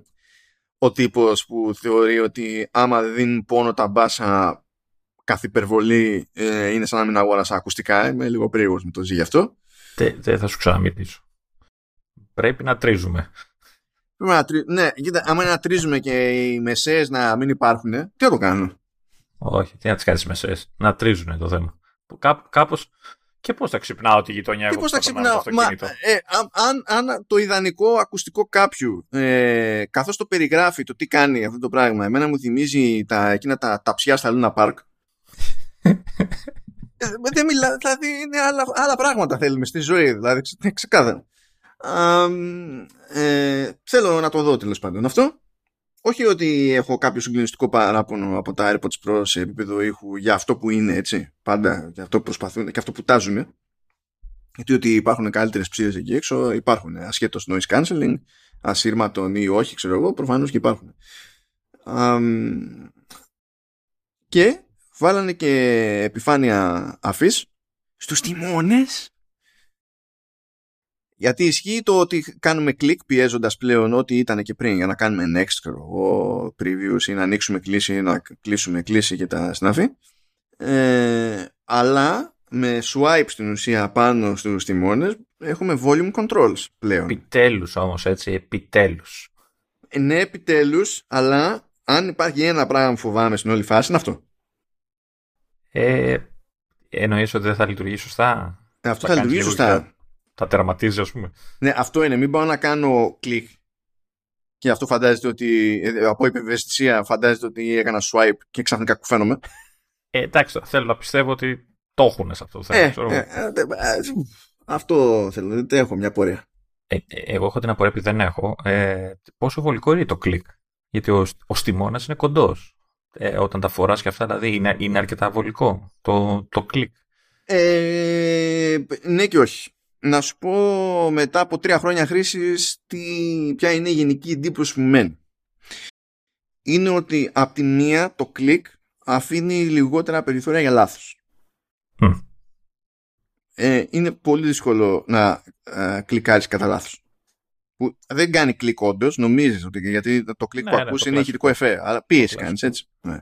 ο τύπος που θεωρεί ότι άμα δίνουν πόνο τα μπάσα καθ' υπερβολή ε, είναι σαν να μην αγόρασα ακουστικά. Είμαι λίγο περίεργος με το ζει γι' αυτό. Δεν δε θα σου ξαναμιλήσω. Πρέπει να τρίζουμε. Πρέπει να τρι... Ναι, κοίτα, άμα να τρίζουμε και οι μεσαίες να μην υπάρχουν, τι θα το κάνω. Όχι, τι να τις κάνεις μεσαίες. Να τρίζουν το θέμα. Κά, κάπως... Και πώς θα ξυπνάω τη γειτονιά εγώ που θα ξυπνάω το αυτοκίνητο. Μα, ε, αν, αν το ιδανικό ακουστικό κάποιου, ε, καθώς το περιγράφει το τι κάνει αυτό το πράγμα, εμένα μου θυμίζει τα, εκείνα τα ταψιά στα Λούνα Πάρκ. ε, δεν μιλά, δηλαδή είναι άλλα, άλλα πράγματα θέλουμε στη ζωή, δηλαδή ξε, ξεκάθαρα. Ε, θέλω να το δω τέλος πάντων αυτό. Όχι ότι έχω κάποιο συγκλονιστικό παράπονο από τα AirPods Pro σε επίπεδο ήχου για αυτό που είναι, έτσι, πάντα, για αυτό που προσπαθούν και αυτό που τάζουν. Γιατί ότι υπάρχουν καλύτερες ψήρες εκεί έξω, υπάρχουν ασχέτως noise cancelling, ασύρματον ή όχι, ξέρω εγώ, προφανώς και υπάρχουν. Αμ, και βάλανε και επιφάνεια αφής στους τιμώνες. Γιατί ισχύει το ότι κάνουμε κλικ πιέζοντας πλέον ό,τι ήταν και πριν για να κάνουμε next, ξέρω, previews ή να ανοίξουμε κλίση ή να κλείσουμε κλίση και τα συναφή. Ε, αλλά με swipe στην ουσία πάνω στους τιμώνες έχουμε volume controls πλέον. Επιτέλους όμως, έτσι, επιτέλους. Ε, ναι, επιτέλους, αλλά αν υπάρχει ένα πράγμα που φοβάμαι στην όλη φάση είναι αυτό. Ε, εννοείς ότι δεν θα λειτουργεί σωστά. Ε, αυτό θα, θα λειτουργεί σωστά. Τα τερματίζει, ας πούμε. Ναι, αυτό είναι. Μην πάω να κάνω κλικ. Και αυτό φαντάζεται ότι. Από υπευαισθησία φαντάζεται ότι έκανα swipe και ξαφνικά κουφαίνομαι. Ε, εντάξει, θέλω να πιστεύω ότι το έχουν σε αυτό το θέμα. Ε, ε, ε, ε, αυτό θέλω. Δεν έχω μια πορεία. Ε, εγώ έχω την απορία που δεν έχω. Ε, πόσο βολικό είναι το κλικ. Γιατί ο, ο τιμώνας είναι κοντός. Ε, όταν τα φοράς και αυτά, δηλαδή είναι, είναι αρκετά βολικό το, το κλικ. Ε, ναι και όχι. Να σου πω μετά από τρία χρόνια χρήσης τι, ποια είναι η γενική εντύπωση που μένει. Είναι ότι από τη μία το κλικ αφήνει λιγότερα περιθώρια για λάθος. Mm. Ε, είναι πολύ δύσκολο να ε, κλικάρεις κατά λάθος. Που δεν κάνει κλικ όντως, νομίζεις ότι γιατί το κλικ ναι, που ναι, ακούς είναι ηχητικό εφέ, αλλά πίεση κάνεις έτσι. Ναι.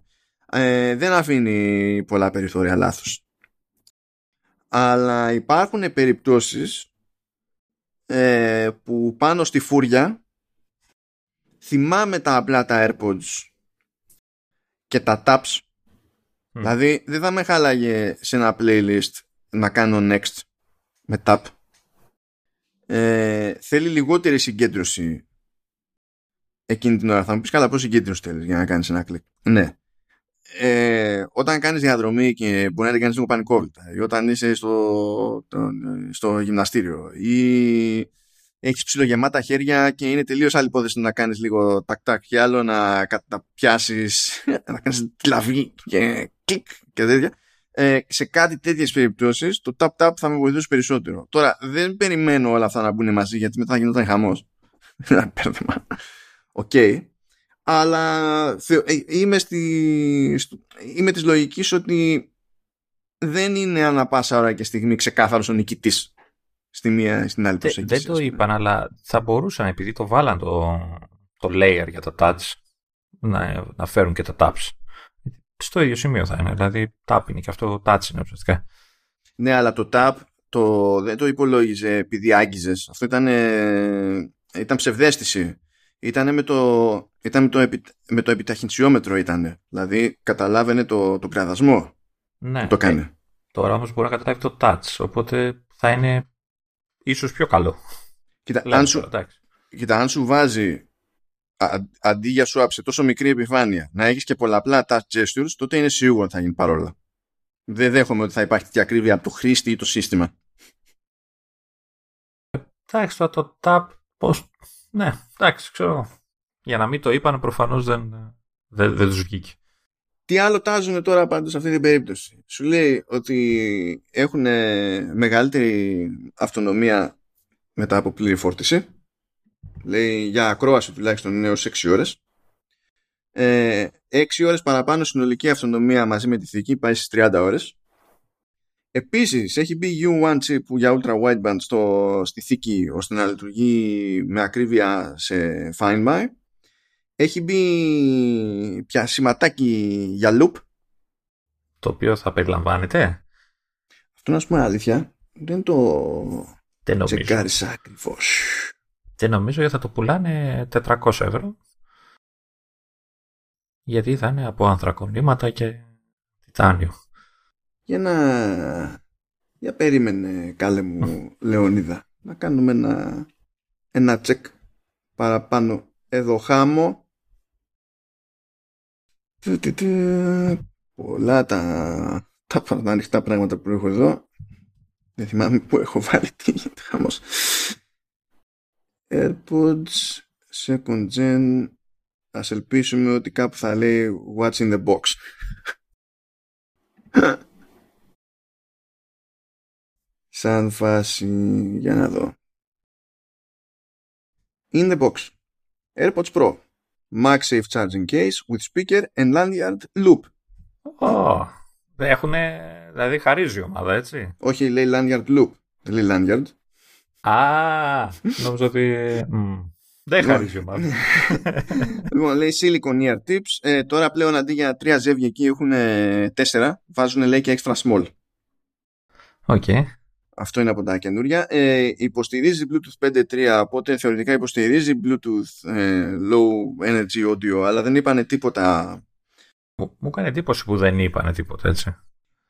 Ε, δεν αφήνει πολλά περιθώρια λάθος. Αλλά υπάρχουν περιπτώσεις ε, που πάνω στη φούρια θυμάμαι τα απλά τα AirPods και τα Taps. Mm. Δηλαδή δεν θα με χάλαγε σε ένα playlist να κάνω next με Tap. Ε, θέλει λιγότερη συγκέντρωση εκείνη την ώρα. Θα μου πεις καλά πώς συγκέντρωση θέλεις για να κάνεις ένα κλικ. Ναι. Ε, όταν κάνεις διαδρομή και μπορεί να την κάνεις λίγο πανικόβλητα ή όταν είσαι στο, στο γυμναστήριο ή έχεις ψιλογεμάτα χέρια και είναι τελείως άλλη υπόθεση να κάνεις λίγο τακ-τακ και άλλο να καταπιάσεις να κάνεις κλαβί και κλικ και τέτοια, ε, σε κάτι τέτοιες περιπτώσεις το tap-tap θα με βοηθούσε περισσότερο. Τώρα δεν περιμένω όλα αυτά να μπουν μαζί γιατί μετά γινόταν χαμός. Οκ. Okay. Αλλά είμαι, στη... είμαι της λογικής ότι δεν είναι ανά πάσα ώρα και στιγμή ξεκάθαρος ο νικητής στη μία, στην άλλη προσέγγιση. Δεν το είπαν, αλλά θα μπορούσαν επειδή το βάλαν το, το layer για τα touch να, να φέρουν και τα taps. Στο ίδιο σημείο θα είναι, δηλαδή tap είναι και αυτό touch είναι ουσιαστικά. Ναι, αλλά το tap το... δεν το υπολόγιζε επειδή άγγιζες. Αυτό ήταν, ήταν ψευδαίσθηση. Ήτανε με το, ήταν με το, επι, με το επιταχυνσιόμετρο ήτανε. Δηλαδή καταλάβαινε το, τον κραδασμό. Ναι. Το κάνει. Ε, τώρα όμως μπορεί να καταλάβει το touch. Οπότε θα είναι ίσως πιο καλό. Κοίτα, λέμε, αν, σου, κοίτα αν σου βάζει α, αντί για swap σε τόσο μικρή επιφάνεια να έχεις και πολλαπλά touch gestures, τότε είναι σίγουρο ότι θα γίνει παρόλα. Δεν δέχομαι ότι θα υπάρχει τέτοια ακρίβεια από το χρήστη ή το σύστημα. Εντάξει, τώρα το tap πώς... Ναι, εντάξει, ξέρω. Για να μην το είπαν, προφανώς δεν, δεν, δεν τους βγήκε. Τι άλλο τάζουν τώρα πάντως σε αυτή την περίπτωση. Σου λέει ότι έχουν μεγαλύτερη αυτονομία μετά από πλήρη φόρτιση. Λέει για ακρόαση τουλάχιστον είναι έως έξι ώρες. Ε, έξι ώρες παραπάνω συνολική αυτονομία μαζί με τη θηκή πάει στις τριάντα ώρες. Επίσης έχει μπει γιου ουάν chip για ultra wideband στο, στη θήκη ώστε να λειτουργεί με ακρίβεια σε Find My. Έχει μπει πια σηματάκι για loop. Το οποίο θα περιλαμβάνεται. Αυτό να σου πούμε αλήθεια. Δεν το δεν τσεκάρισα ακριβώς. Δεν νομίζω γιατί θα το πουλάνε τετρακόσια ευρώ. Γιατί θα είναι από ανθρακονήματα και τιτάνιο. Για να, Για περίμενε, καλέ μου Λεωνίδα, να κάνουμε ένα, ένα τσεκ παραπάνω. Εδώ χάμω. Πολλά τα, τα ανοιχτά πράγματα που έχω εδώ. Δεν θυμάμαι που έχω βάλει, τι γίνεται χαμός. AirPods Second Gen. Ας ελπίσουμε ότι κάπου θα λέει What's in the box. Σαν φάση, για να δω. In the box AirPods Pro MagSafe charging case with speaker and lanyard loop. Oh, δεν έχουνε, δηλαδή χαρίζει η ομάδα, έτσι. Όχι, λέει lanyard loop. Δεν λέει lanyard. Α, νόμιζα ότι... Δεν χαρίζει η ομάδα. Λοιπόν, λέει silicon ear tips. Ε, τώρα πλέον αντί για τρία ζεύγια εκεί έχουν τέσσερα. Βάζουν, λέει, και extra small. Οκ. Okay. Αυτό είναι από τα καινούρια. Ε, υποστηρίζει Bluetooth πέντε τελεία τρία, οπότε θεωρητικά υποστηρίζει Bluetooth ε, Low Energy Audio, αλλά δεν είπανε τίποτα. Μου, μου έκανε εντύπωση που δεν είπανε τίποτα, έτσι.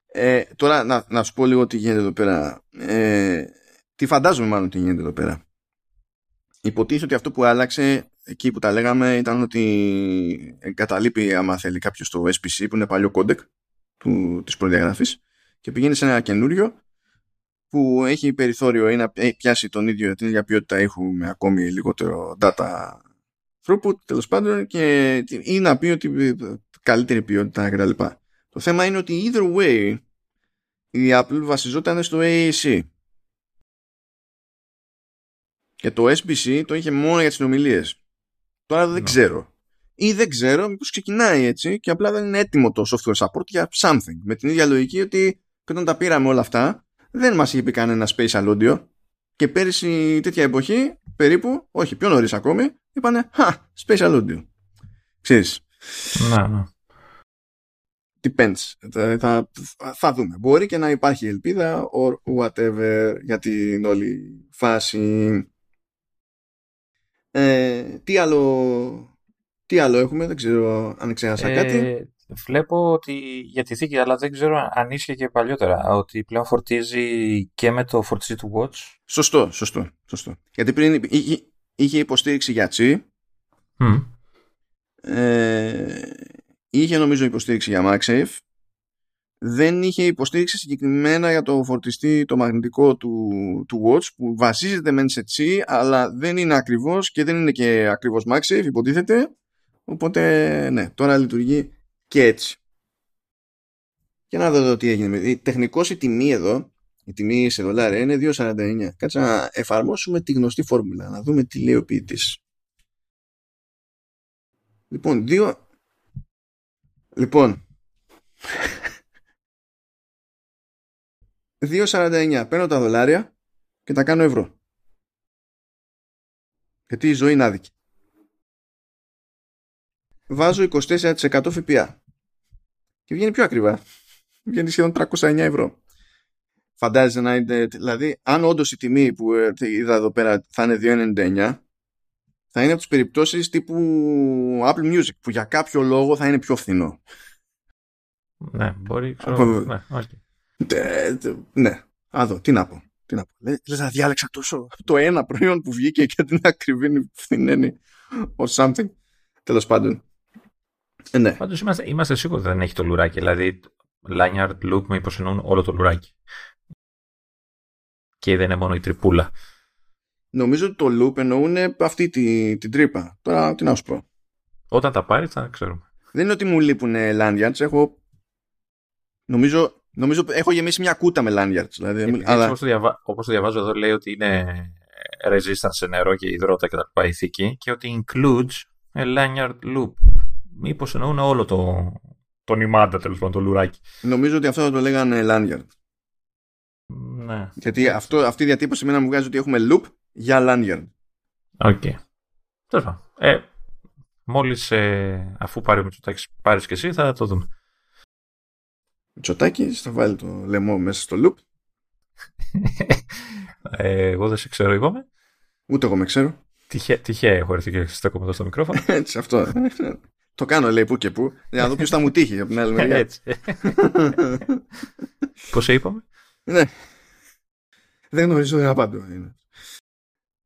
Ε, τώρα να, να σου πω λίγο τι γίνεται εδώ πέρα. Ε, τι φαντάζομαι μάλλον τι γίνεται εδώ πέρα. Υποτίθεται ότι αυτό που άλλαξε, εκεί που τα λέγαμε, ήταν ότι καταλείπει, άμα θέλει κάποιος, το ες πι σι, που είναι παλιό κόντεκ της προδιαγραφής, και πηγαίνει σε ένα καινούριο που έχει περιθώριο ή να πιάσει τον ίδιο, την ίδια ποιότητα ήχου με ακόμη λιγότερο data throughput, τέλος πάντων, και, ή να πει ότι καλύτερη ποιότητα κτλ. Το θέμα είναι ότι either way η Apple βασιζόταν στο έι έι σι. Και το ες μπι σι το είχε μόνο για τις συνομιλίες. Τώρα δεν no. ξέρω. Ή δεν ξέρω, μήπως ξεκινάει έτσι και απλά δεν είναι έτοιμο το software support για something. Με την ίδια λογική ότι όταν τα πήραμε όλα αυτά, δεν μας είχε πει κανένα spatial audio. Και πέρυσι τέτοια εποχή, περίπου, όχι πιο νωρίς ακόμη, είπανε «Χα, spatial audio». Ξέρεις. Να, ναι. Depends. Θα, θα, θα δούμε. Μπορεί και να υπάρχει ελπίδα or whatever για την όλη φάση. Ε, τι, άλλο, τι άλλο έχουμε, δεν ξέρω αν ξέχασα ε... κάτι. Βλέπω ότι για τη θήκη, αλλά δεν ξέρω αν ίσχυε και παλιότερα, ότι πλέον φορτίζει και με το φορτιστή του Watch. Σωστό, σωστό, σωστό. Γιατί πριν είχε, είχε υποστήριξη για Qi, mm. ε, είχε νομίζω υποστήριξη για MagSafe, δεν είχε υποστήριξη συγκεκριμένα για το φορτιστή, το μαγνητικό του, του Watch, που βασίζεται μεν σε Qi, αλλά δεν είναι ακριβώς και δεν είναι και ακριβώς MagSafe, υποτίθεται. Οπότε, ναι, τώρα λειτουργεί και έτσι. Για να δω εδώ τι έγινε. Τεχνικώς η τιμή εδώ, η τιμή σε δολάρια είναι δύο σαράντα εννιά. Κάτσε να εφαρμόσουμε τη γνωστή φόρμουλα, να δούμε τι λέει ο ποιητής. Λοιπόν, δύο... Λοιπόν... δύο σαράντα εννιά. Παίρνω τα δολάρια και τα κάνω ευρώ. Γιατί η ζωή είναι άδικη. Βάζω είκοσι τέσσερα τοις εκατό ΦΠΑ. Και βγαίνει πιο ακριβά. Βγαίνει σχεδόν τριακόσια εννιά ευρώ. Φαντάζεσαι να είναι... Δηλαδή, αν όντως η τιμή που είδα εδώ πέρα θα είναι δύο ενενήντα εννιά, θα είναι από τις περιπτώσεις τύπου Apple Music, που για κάποιο λόγο θα είναι πιο φθηνό. Ναι, μπορεί... Ξέρω, ναι, όχι. Ναι, ναι. Α, δω, τι να πω. Τι να πω. Λες, θα διάλεξα τόσο το ένα προϊόν που βγήκε και την ακριβή φθηνένη or something. Τέλος πάντων. Ε, ναι. Πάντως είμαστε, είμαστε σίγουροι ότι δεν έχει το λουράκι. Δηλαδή, lanyard loop με υποσυνούν όλο το λουράκι. Και δεν είναι μόνο η τρυπούλα. Νομίζω ότι το loop εννοούν αυτή την τη τρύπα. Τώρα, τι να σου πω. Όταν τα πάρει, θα ξέρουμε. Δεν είναι ότι μου λείπουν lanyards. Έχω... Νομίζω, νομίζω έχω γεμίσει μια κούτα με lanyards. Δηλαδή, ε, αλλά... όπως, το διαβα... όπως το διαβάζω εδώ, λέει ότι είναι resistance σε νερό και υδρότα και τα λοιπά, ηθική, και ότι includes a lanyard loop. Μήπως εννοούν όλο το, το νημάντα, τέλος πάντων, το λουράκι. Νομίζω ότι αυτό θα το λέγανε lanyard. Ναι. Γιατί αυτό, αυτή η διατύπωση εμένα μου βγάζει ότι έχουμε loop για lanyard. Οκ. Okay. Τέλος πάντων. Ε, μόλις ε, αφού πάρει ο Μητσοτάκης, πάρεις και εσύ, θα το δούμε. Μητσοτάκης θα βάλει το λαιμό μέσα στο loop. ε, εγώ δεν σε ξέρω, εγώ με. Ούτε εγώ με ξέρω. Τυχαία, τυχαία έχω έρθει και στέκομαι εδώ στο μικρόφωνο. Έτσι, αυτό. Το κάνω, λέει, που και που. Για να δω ποιος θα μου τύχει από την άλλη μεριά. Έτσι. Πώς είπαμε. Ναι. Δεν γνωρίζω, δεν απαντώ.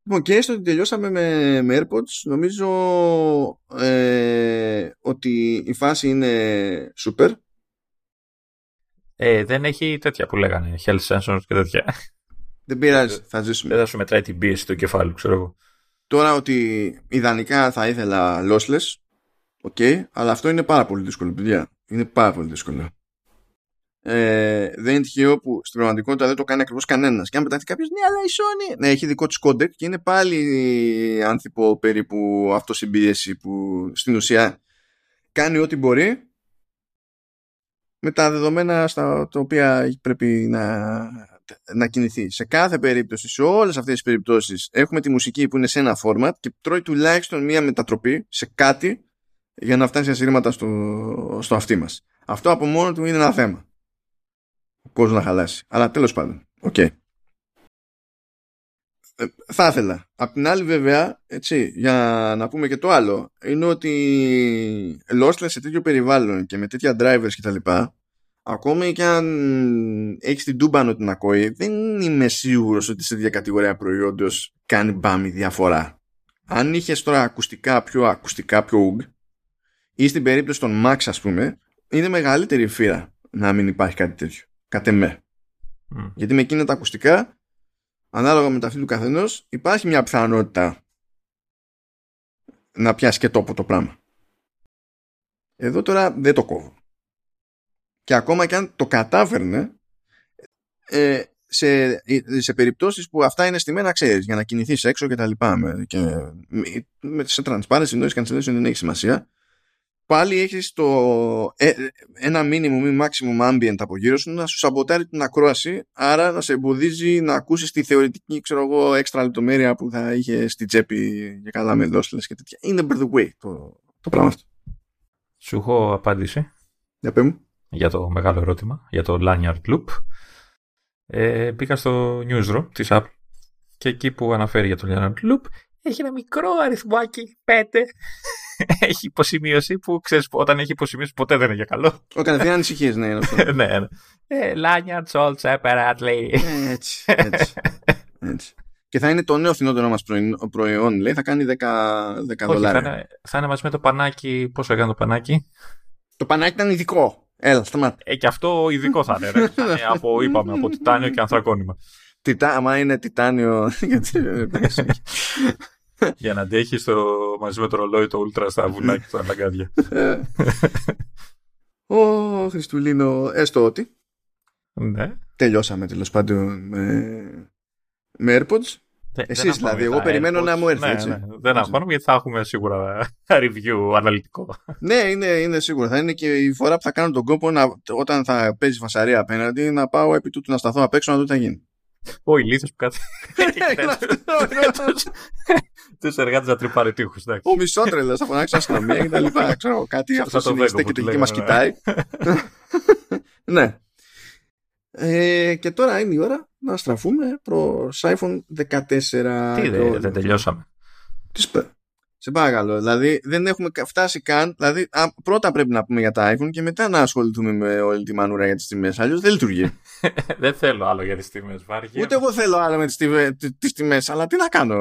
Λοιπόν, και έστω ότι τελειώσαμε με, με AirPods, νομίζω ε, ότι η φάση είναι super. Ε, δεν έχει τέτοια που λέγανε, health sensors και τέτοια. Δεν πειράζει, θα ζήσουμε. Δεν θα σου μετράει την πίεση του κεφάλου, ξέρω εγώ. Τώρα ότι ιδανικά θα ήθελα lossless, okay, αλλά αυτό είναι πάρα πολύ δύσκολο, παιδιά. Είναι πάρα πολύ δύσκολο. Ε, δεν είναι τυχαίο που στην πραγματικότητα δεν το κάνει ακριβώς κανένας. Και αν πετάχει κάποιος, ναι, αλλά η Sony. Ναι, έχει δικό της κόντεκ και είναι πάλι, αν θυπώ, περίπου αυτοσυμπίεση που στην ουσία κάνει ό,τι μπορεί με τα δεδομένα στα τα οποία πρέπει να, να κινηθεί. Σε κάθε περίπτωση, σε όλες αυτές τις περιπτώσεις, έχουμε τη μουσική που είναι σε ένα format και τρώει τουλάχιστον μία μετατροπή σε κάτι για να φτάσει ασύρματα στο, στο αυτί μας. Αυτό από μόνο του είναι ένα θέμα. Ο κόσμος να χαλάσει. Αλλά τέλος πάντων, οκ. Okay. Ε, θα ήθελα. Απ' την άλλη βέβαια, έτσι, για να πούμε και το άλλο, είναι ότι lossless σε τέτοιο περιβάλλον και με τέτοια drivers κτλ, ακόμη και αν έχεις την τούμπανο την ακόη, δεν είμαι σίγουρος ότι σε διακατηγορία προϊόντος κάνει μπάμι διαφορά. Αν είχες τώρα ακουστικά, πιο ακουστικά, πιο ουγγ, ή στην περίπτωση των Max, ας πούμε, είναι μεγαλύτερη η φύρα να μην υπάρχει κάτι τέτοιο. Κατ' εμέ. Mm. Γιατί με εκείνα τα ακουστικά, ανάλογα με τα αυτή του καθενός, υπάρχει μια πιθανότητα να πιάσει και τόπο το πράγμα. Εδώ τώρα δεν το κόβω. Και ακόμα και αν το κατάφερνε, ε, σε, σε περιπτώσεις που αυτά είναι στημένα, ξέρεις, για να κινηθείς έξω και τα λοιπά, με, και, με, σε transparency, noise cancellation δεν έχει σημασία, πάλι έχεις το, ε, ένα minimum ή maximum ambient από γύρω σου να σου σαμποτάρει την ακρόαση, άρα να σε εμποδίζει να ακούσεις τη θεωρητική, ξέρω εγώ, έξτρα λεπτομέρεια που θα είχε στη τσέπη και καλά με λόσλες και τέτοια. Είναι by the way το, το πράγμα αυτό. Σου έχω απάντηση. Για πέ μου. Για το μεγάλο ερώτημα, για το lanyard loop. Ε, πήγα στο newsroom της Apple και εκεί που αναφέρει για το lanyard loop έχει ένα μικρό αριθμάκι, πέντε. Έχει υποσημείωση που ξέρεις, όταν έχει υποσημείωση ποτέ δεν είναι για καλό. Όταν δεν ανησυχείς, ναι, είναι αυτό. Ναι, ναι. Lanyards all separately. Έτσι, έτσι, έτσι. Και θα είναι το νέο φθηνότερο μας προϊόν, λέει, θα κάνει δέκα δολάρια. Θα είναι, θα είναι μαζί με το πανάκι, πόσο έκανε το πανάκι. Το πανάκι ήταν ειδικό. Έλα, σταμάτα. Ε, και αυτό ειδικό θα είναι. Ρε. Θα είναι από, είπαμε, από τιτάνιο και ανθρακόνημα. Άμα είναι τιτάνιο. Για να αντέχει το, μαζί με το ρολόι το Ultra στα βουνά και στα λαγκάδια. Ω, Χριστουλίνο, έστω ότι. Ναι. Τελειώσαμε τέλος πάντων με, με AirPods. Εσείς δηλαδή, εγώ περιμένω AirPods, να μου έρθει. Ναι, έτσι. Ναι, δεν αγχώνομαι γιατί θα έχουμε σίγουρα review αναλυτικό. Ναι, είναι, είναι σίγουρα. Θα είναι και η φορά που θα κάνω τον κόπο να, όταν θα παίζει φασαρία απέναντι, να πάω επί τούτου να σταθώ απ' έξω να δω τι θα γίνει. Ο ηλίθιος που κάτσε. Τους εργάτες να τρυπάρει τείχους. Ο μισότρελος θα φωνάξει αστυνομία και τα λοιπά. Ξέρω κάτι, αυτό συνεχίζεται και μας κοιτάει. Ναι. Ε, και τώρα είναι η ώρα να στραφούμε προς άιφον δεκατέσσερα. Τι δε, δεν τελειώσαμε. Σε παρακαλώ, δηλαδή δεν έχουμε φτάσει καν. Δηλαδή, α, πρώτα πρέπει να πούμε για τα iPhone και μετά να ασχοληθούμε με όλη τη μανούρα για τις τιμές. Αλλιώς δεν λειτουργεί. Δεν θέλω άλλο για τις τιμές. Βαριέμαι. Ούτε εγώ θέλω άλλο με τις, τις, τις τιμές, αλλά τι να κάνω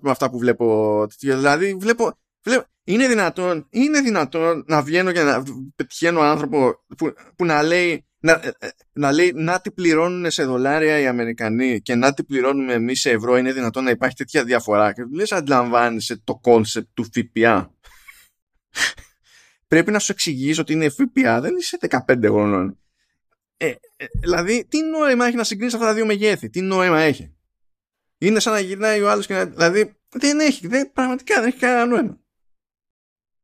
με αυτά που βλέπω. Δηλαδή, βλέπω. βλέπω είναι, δυνατόν, είναι δυνατόν να βγαίνω και να πετυχαίνω άνθρωπο που, που να λέει. Να, να λέει να τι πληρώνουν σε δολάρια οι Αμερικανοί και να τι πληρώνουμε εμείς σε ευρώ, είναι δυνατόν να υπάρχει τέτοια διαφορά? Και λες, αντιλαμβάνεσαι το κόνσεπτ του ΦΠΑ? Πρέπει να σου εξηγήσω ότι είναι ΦΠΑ, δεν είσαι δεκαπέντε χρονών. Ε, ε, δηλαδή, τι νόημα έχει να συγκρίνεις αυτά τα δύο μεγέθη? Τι νόημα έχει? Είναι σαν να γυρνάει ο άλλος και να... Δηλαδή, δεν έχει, δεν, πραγματικά δεν έχει κανένα νόημα.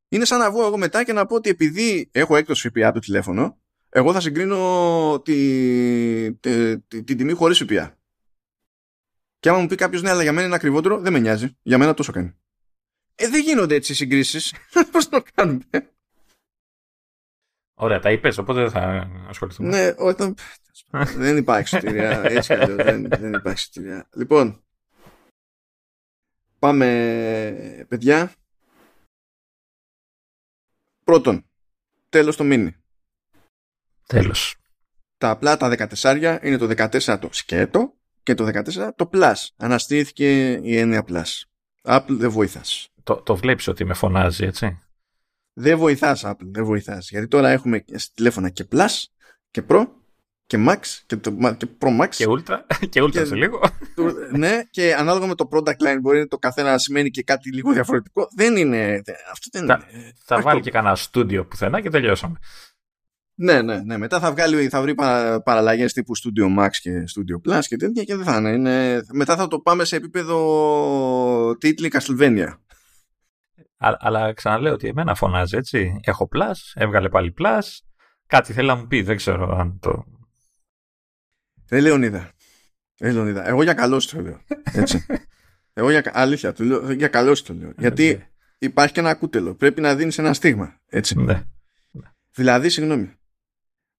Είναι σαν να βγω εγώ μετά και να πω ότι επειδή έχω έκπτωση ΦΠΑ από το τηλέφωνο, εγώ θα συγκρίνω την τη, τη, τη τιμή χωρίς ΦΠΑ. Και άμα μου πει κάποιος, ναι, αλλά για μένα είναι ακριβότερο, δεν με νοιάζει. Για μένα τόσο κάνει. Ε, δεν γίνονται έτσι οι συγκρίσεις. Πώς το κάνουμε? Ωραία, τα είπες, οπότε δεν θα ασχοληθούμε. Ναι, όταν... δεν υπάρχει εξωτήρια. Έτσι, δεν, δεν υπάρχει εξωτήρια. Λοιπόν, πάμε, παιδιά. Πρώτον, τέλος το μήνυμα. Τέλος. Τα απλά τα δεκατέσσερα είναι το δεκατέσσερα το σκέτο και το δεκατέσσερα το Plus. Αναστήθηκε η έννοια Plus. Apple, δεν βοηθάς. Το, το βλέπεις ότι με φωνάζει, έτσι. Δεν βοηθάς, Apple, δεν βοηθάς. Γιατί τώρα έχουμε τηλέφωνα και Plus και Pro και Max και, το, και Pro Max. Και Ultra, και Ultra και, σε λίγο. Ναι, και ανάλογα με το product line μπορεί το καθένα να σημαίνει και κάτι λίγο διαφορετικό. Δεν είναι... Αυτό δεν θα, είναι. Θα βάλει το... και κανένα στούντιο πουθενά και τελειώσαμε. Ναι, ναι, ναι. Μετά θα, βγάλει, θα βρει παρα, παραλλαγές τύπου Studio Max και Studio Plus και τέτοια και δεν θα είναι. είναι. Μετά θα το πάμε σε επίπεδο τίτλοι Castlevania. Α, αλλά ξαναλέω ότι εμένα φωνάζει, έτσι. Έχω Plus, έβγαλε πάλι Plus. Κάτι θέλει να μου πει, δεν ξέρω αν το... Ε, Λεωνίδα. Ε, Λεωνίδα. Εγώ για καλό σου το λέω. Έτσι. Εγώ για, αλήθεια, το λέω, για καλό σου το λέω. Γιατί υπάρχει και ένα κούτελο. Πρέπει να δίνεις ένα στίγμα. Έτσι. Ναι. Δηλαδή, συγγνώμη.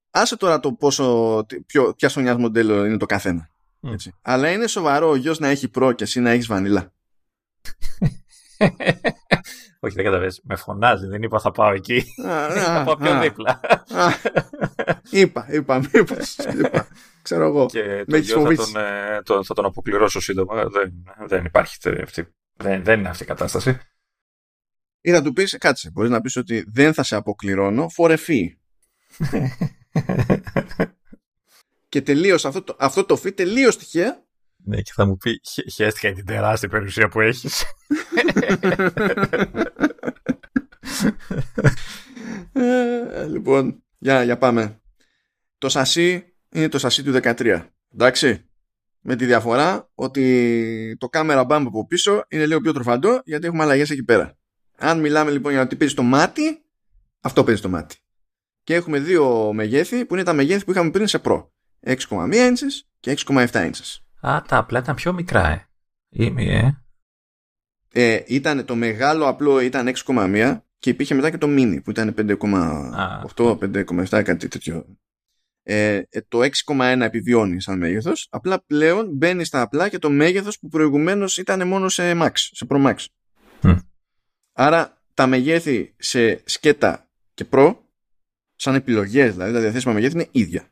Άσε τώρα το πόσο, ποιο, ποια σωνιάς μοντέλο είναι το καθένα. Έτσι. Mm. Αλλά είναι σοβαρό ο γιος να έχει Pro και εσύ να έχεις βανίλα. Όχι, δεν καταλαβαίνεις. Με φωνάζει, δεν είπα θα πάω εκεί. Θα πάω πιο δίπλα. Είπα, είπα, μήπως. Ξέρω εγώ. Και τον γιο θα τον, ε, το, θα τον αποκληρώσω σύντομα. Δεν, δεν υπάρχει αυτή. Δεν, δεν είναι αυτή η κατάσταση. Ή θα του πεις, κάτσε, μπορείς να πεις ότι δεν θα σε αποκληρώνω, φορεφή. Και τελείως, αυτό το, αυτό το φύ τελείως τυχαία. Ναι, και θα μου πει, χαίστηκα για την τεράστια περιουσία που έχεις. ε, λοιπόν, για, για πάμε. Το σασί είναι το σασί του δεκατρία, εντάξει. Με τη διαφορά ότι το κάμερα μπάμπ από πίσω είναι λίγο πιο τροφαντό, γιατί έχουμε αλλαγές εκεί πέρα. Αν μιλάμε λοιπόν για ότι παίζει το μάτι, αυτό παίζει το μάτι. Και έχουμε δύο μεγέθη που είναι τα μεγέθη που είχαμε πριν σε Pro. έξι κόμμα ένα ίντσες και έξι κόμμα επτά ίντσες. Α, τα απλά ήταν πιο μικρά, ε. Είμαι, ε. ε ήταν, το μεγάλο απλό ήταν έξι κόμμα ένα και υπήρχε μετά και το mini που ήταν πέντε κόμμα οκτώ, πέντε κόμμα επτά, κάτι τέτοιο. Ε, το έξι κόμμα ένα επιβιώνει σαν μέγεθος. Απλά πλέον μπαίνει στα απλά και το μέγεθος που προηγουμένως ήταν μόνο σε Max, σε Pro Max. Mm. Άρα τα μεγέθη σε σκέτα και Pro, σαν επιλογές δηλαδή, τα διαθέσιμα μεγέθη είναι ίδια.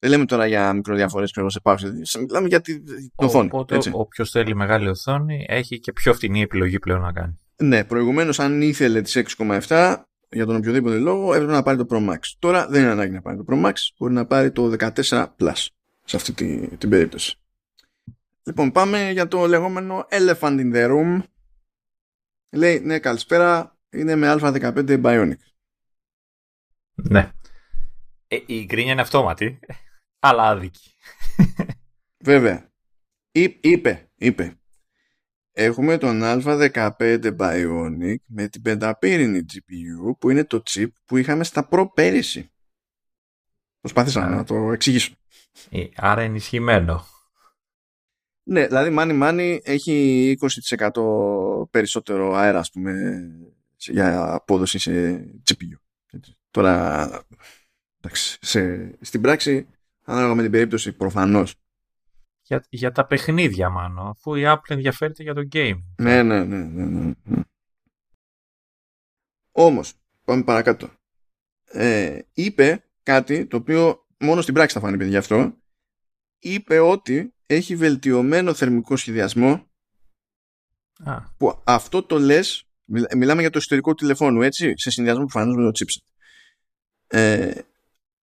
Δεν λέμε τώρα για μικροδιαφορές και εγώ σε πάυση. Μιλάμε για την οθόνη. Οπότε όποιος θέλει μεγάλη οθόνη έχει και πιο φτηνή επιλογή πλέον να κάνει. Ναι, προηγουμένως αν ήθελε τις έξι κόμμα επτά για τον οποιοδήποτε λόγο έπρεπε να πάρει το Pro Max. Τώρα δεν είναι ανάγκη να πάρει το Pro Max, μπορεί να πάρει το δεκατέσσερα Plus σε αυτή την, την περίπτωση. Λοιπόν, πάμε για το λεγόμενο Elephant in the Room. Λέει, ναι, καλησπέρα, είναι με έι δεκαπέντε Bionic. Ναι. Ε, η γκρίνια είναι αυτόματη, αλλά άδικη. Βέβαια. Ή, είπε, είπε. Έχουμε τον έι δεκαπέντε Bionic με την πενταπύρινη τζι πι γιου που είναι το chip που είχαμε στα Pro πέρυσι. Προσπάθησα άρα να το εξηγήσω. Άρα ενισχυμένο. Ναι, δηλαδή μάνι-μάνι έχει είκοσι τοις εκατό περισσότερο αέρα, ας πούμε, για απόδοση σε τζι πι γιου. Τώρα, εντάξει, σε, στην πράξη, ανάλογα με την περίπτωση, προφανώς. Για, για τα παιχνίδια, μάλλον, αφού η Apple ενδιαφέρεται για το game. Ναι, ναι, ναι, ναι, ναι. Όμως, πάμε παρακάτω. Ε, είπε κάτι το οποίο μόνο στην πράξη θα φανεί, παιδιά, αυτό. Είπε ότι έχει βελτιωμένο θερμικό σχεδιασμό. Α. Που αυτό το λες, μιλάμε για το εσωτερικό του τηλεφώνου, έτσι, σε συνδυασμό προφανώς με το chipset. Ε,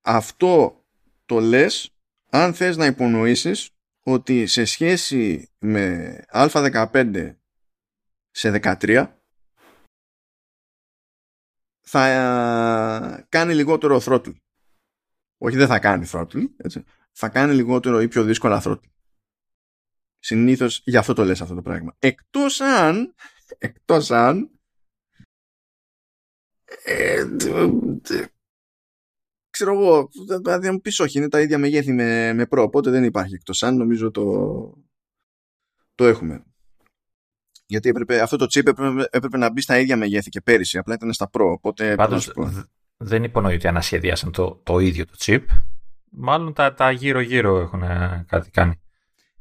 αυτό το λες αν θες να υπονοήσεις ότι σε σχέση με έι δεκαπέντε σε δεκατρία θα κάνει λιγότερο throttle. Όχι, δεν θα κάνει throttle, έτσι. Θα κάνει λιγότερο ή πιο δύσκολα throttle. Συνήθως γι' αυτό το λες αυτό το πράγμα. Εκτός αν, εκτός αν ε, ξέρω εγώ, δηλαδή μου πεις όχι, είναι τα ίδια μεγέθη με, με Pro, οπότε δεν υπάρχει εκτός αν, νομίζω το, το έχουμε. Γιατί έπρεπε, αυτό το chip έπρεπε, έπρεπε να μπει στα ίδια μεγέθη και πέρυσι, απλά ήταν στα Pro, οπότε... Πάντως, δεν υπονοεί ότι ανασχεδιάσαν το, το ίδιο το chip, μάλλον τα, τα γύρω-γύρω έχουν κάτι κάνει.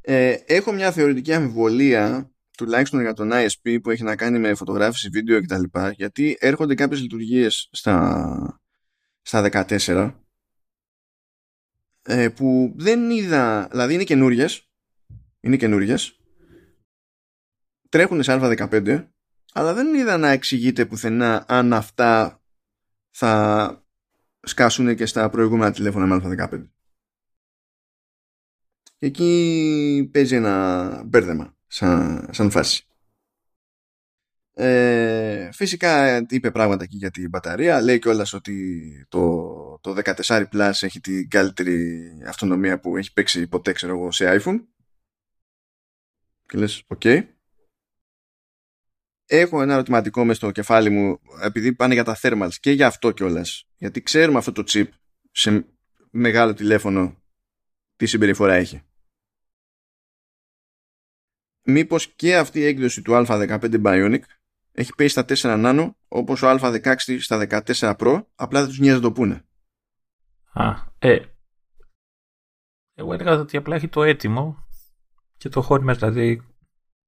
Ε, έχω μια θεωρητική αμφιβολία, τουλάχιστον για τον άι ες πι, που έχει να κάνει με φωτογράφηση, βίντεο κτλ. Γιατί έρχονται κάποιες λειτουργίες στα... στα δεκατέσσερα ε, που δεν είδα, δηλαδή είναι καινούριες είναι καινούργιες, τρέχουν σε Α δεκαπέντε, αλλά δεν είδα να εξηγείται πουθενά αν αυτά θα σκάσουν και στα προηγούμενα τηλέφωνα με Α δεκαπέντε. Και εκεί παίζει ένα μπέρδεμα σαν, σαν φάση. Ε, φυσικά είπε πράγματα εκεί για την μπαταρία. Λέει κιόλας ότι το, το δεκατέσσερα Plus έχει την καλύτερη αυτονομία που έχει παίξει ποτέ, ξέρω εγώ, σε iPhone. Και λες, οκ. Okay. Έχω ένα ερωτηματικό μες στο κεφάλι μου, επειδή πάνε για τα thermals και για αυτό κιόλας. Γιατί ξέρουμε αυτό το chip σε μεγάλο τηλέφωνο τι συμπεριφορά έχει. Μήπως και αυτή η έκδοση του Α δεκαπέντε Bionic έχει πέσει στα τέσσερα νάνο όπως ο Α δεκαέξι στα δεκατέσσερα Pro, απλά δεν τους νοιάζει να το πούνε. Α, ε. Εγώ έλεγα ότι απλά έχει το έτοιμο και το χώρι μέσα, δηλαδή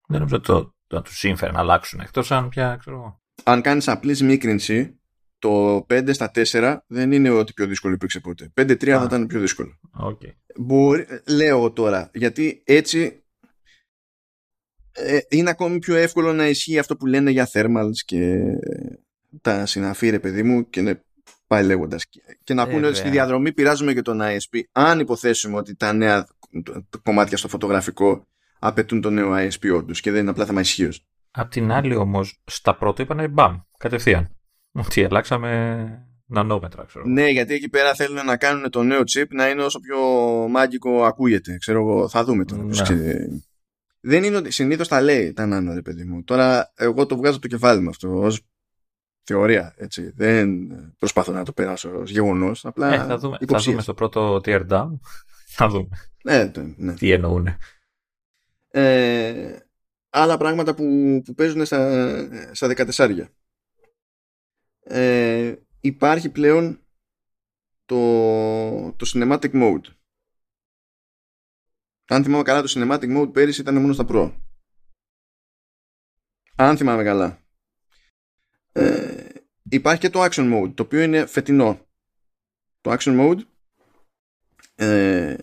δεν νομίζω το, να τους σύμφερε να αλλάξουν, εκτός αν πια, ξέρω εγώ. Αν κάνεις απλή σμίκρινση, το πέντε στα τέσσερα δεν είναι ό,τι πιο δύσκολο υπήρξε ποτέ. πέντε τρία θα ήταν πιο δύσκολο. Okay. Μπορεί, λέω τώρα, γιατί έτσι είναι ακόμη πιο εύκολο να ισχύει αυτό που λένε για thermals και τα συναφή, ρε παιδί μου, και να πάει λέγοντας. Και να πούνε ότι στη διαδρομή πειράζουμε και τον άι ες πι, αν υποθέσουμε ότι τα νέα κομμάτια στο φωτογραφικό απαιτούν το νέο άι ες πι όντως και δεν είναι απλά θέμα ισχύως. Απ' την άλλη όμως, στα πρώτα είπανε μπαμ, κατευθείαν. Ότι αλλάξαμε νανόμετρα, ξέρω. Ναι, γιατί εκεί πέρα θέλουν να κάνουν το νέο chip να είναι όσο πιο μάγικο ακούγεται. Ξέρω εγώ, θα δούμε τώρα. Δεν είναι ότι συνήθως τα λέει τα νάνο, ρε παιδί μου. Τώρα εγώ το βγάζω από το κεφάλι μου αυτό ως θεωρία, έτσι. Δεν προσπαθώ να το περάσω ως γεγονός. Απλά ε, θα, δούμε, θα δούμε στο πρώτο tear down. Θα δούμε ε, το, ναι. τι εννοούνε. Ε, άλλα πράγματα που, που παίζουν στα, στα δεκατεσσάρια. Ε, υπάρχει πλέον το, το Cinematic Mode. Αν θυμάμαι καλά, το Cinematic Mode πέρυσι ήταν μόνο στα Pro. Αν θυμάμαι καλά. Ε, υπάρχει και το Action Mode, το οποίο είναι φετινό. Το Action Mode ε,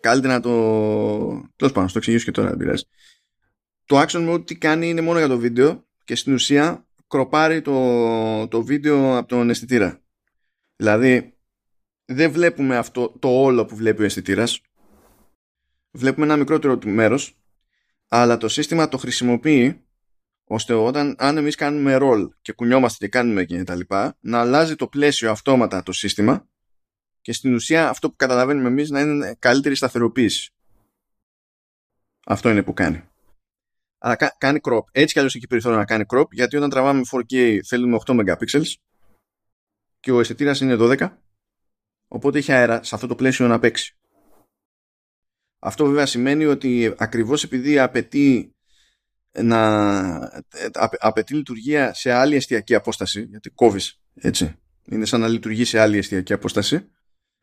καλύτερα να το... Τέλος πάντων, το εξηγήσω και τώρα, δεν πειράζει. Το Action Mode τι κάνει είναι μόνο για το βίντεο και στην ουσία κροπάρει το, το βίντεο από τον αισθητήρα. Δηλαδή, δεν βλέπουμε αυτό το όλο που βλέπει ο αισθητήρας. Βλέπουμε ένα μικρότερο μέρος, αλλά το σύστημα το χρησιμοποιεί ώστε όταν αν εμείς κάνουμε roll και κουνιόμαστε και κάνουμε και τα λοιπά, να αλλάζει το πλαίσιο αυτόματα το σύστημα και στην ουσία αυτό που καταλαβαίνουμε εμείς να είναι καλύτερη σταθεροποίηση. Αυτό είναι που κάνει. Αλλά κα, κάνει crop. Έτσι κι αλλιώς έχει περιθώριο να κάνει crop, γιατί όταν τραβάμε φορ κέι θέλουμε οκτώ μεγαπίξελ και ο αισθητήρας είναι δώδεκα, οπότε έχει αέρα σε αυτό το πλαίσιο να παίξει. Αυτό βέβαια σημαίνει ότι ακριβώς επειδή απαιτεί, να, απαιτεί λειτουργία σε άλλη εστιακή απόσταση, γιατί κόβεις, έτσι, είναι σαν να λειτουργεί σε άλλη εστιακή απόσταση,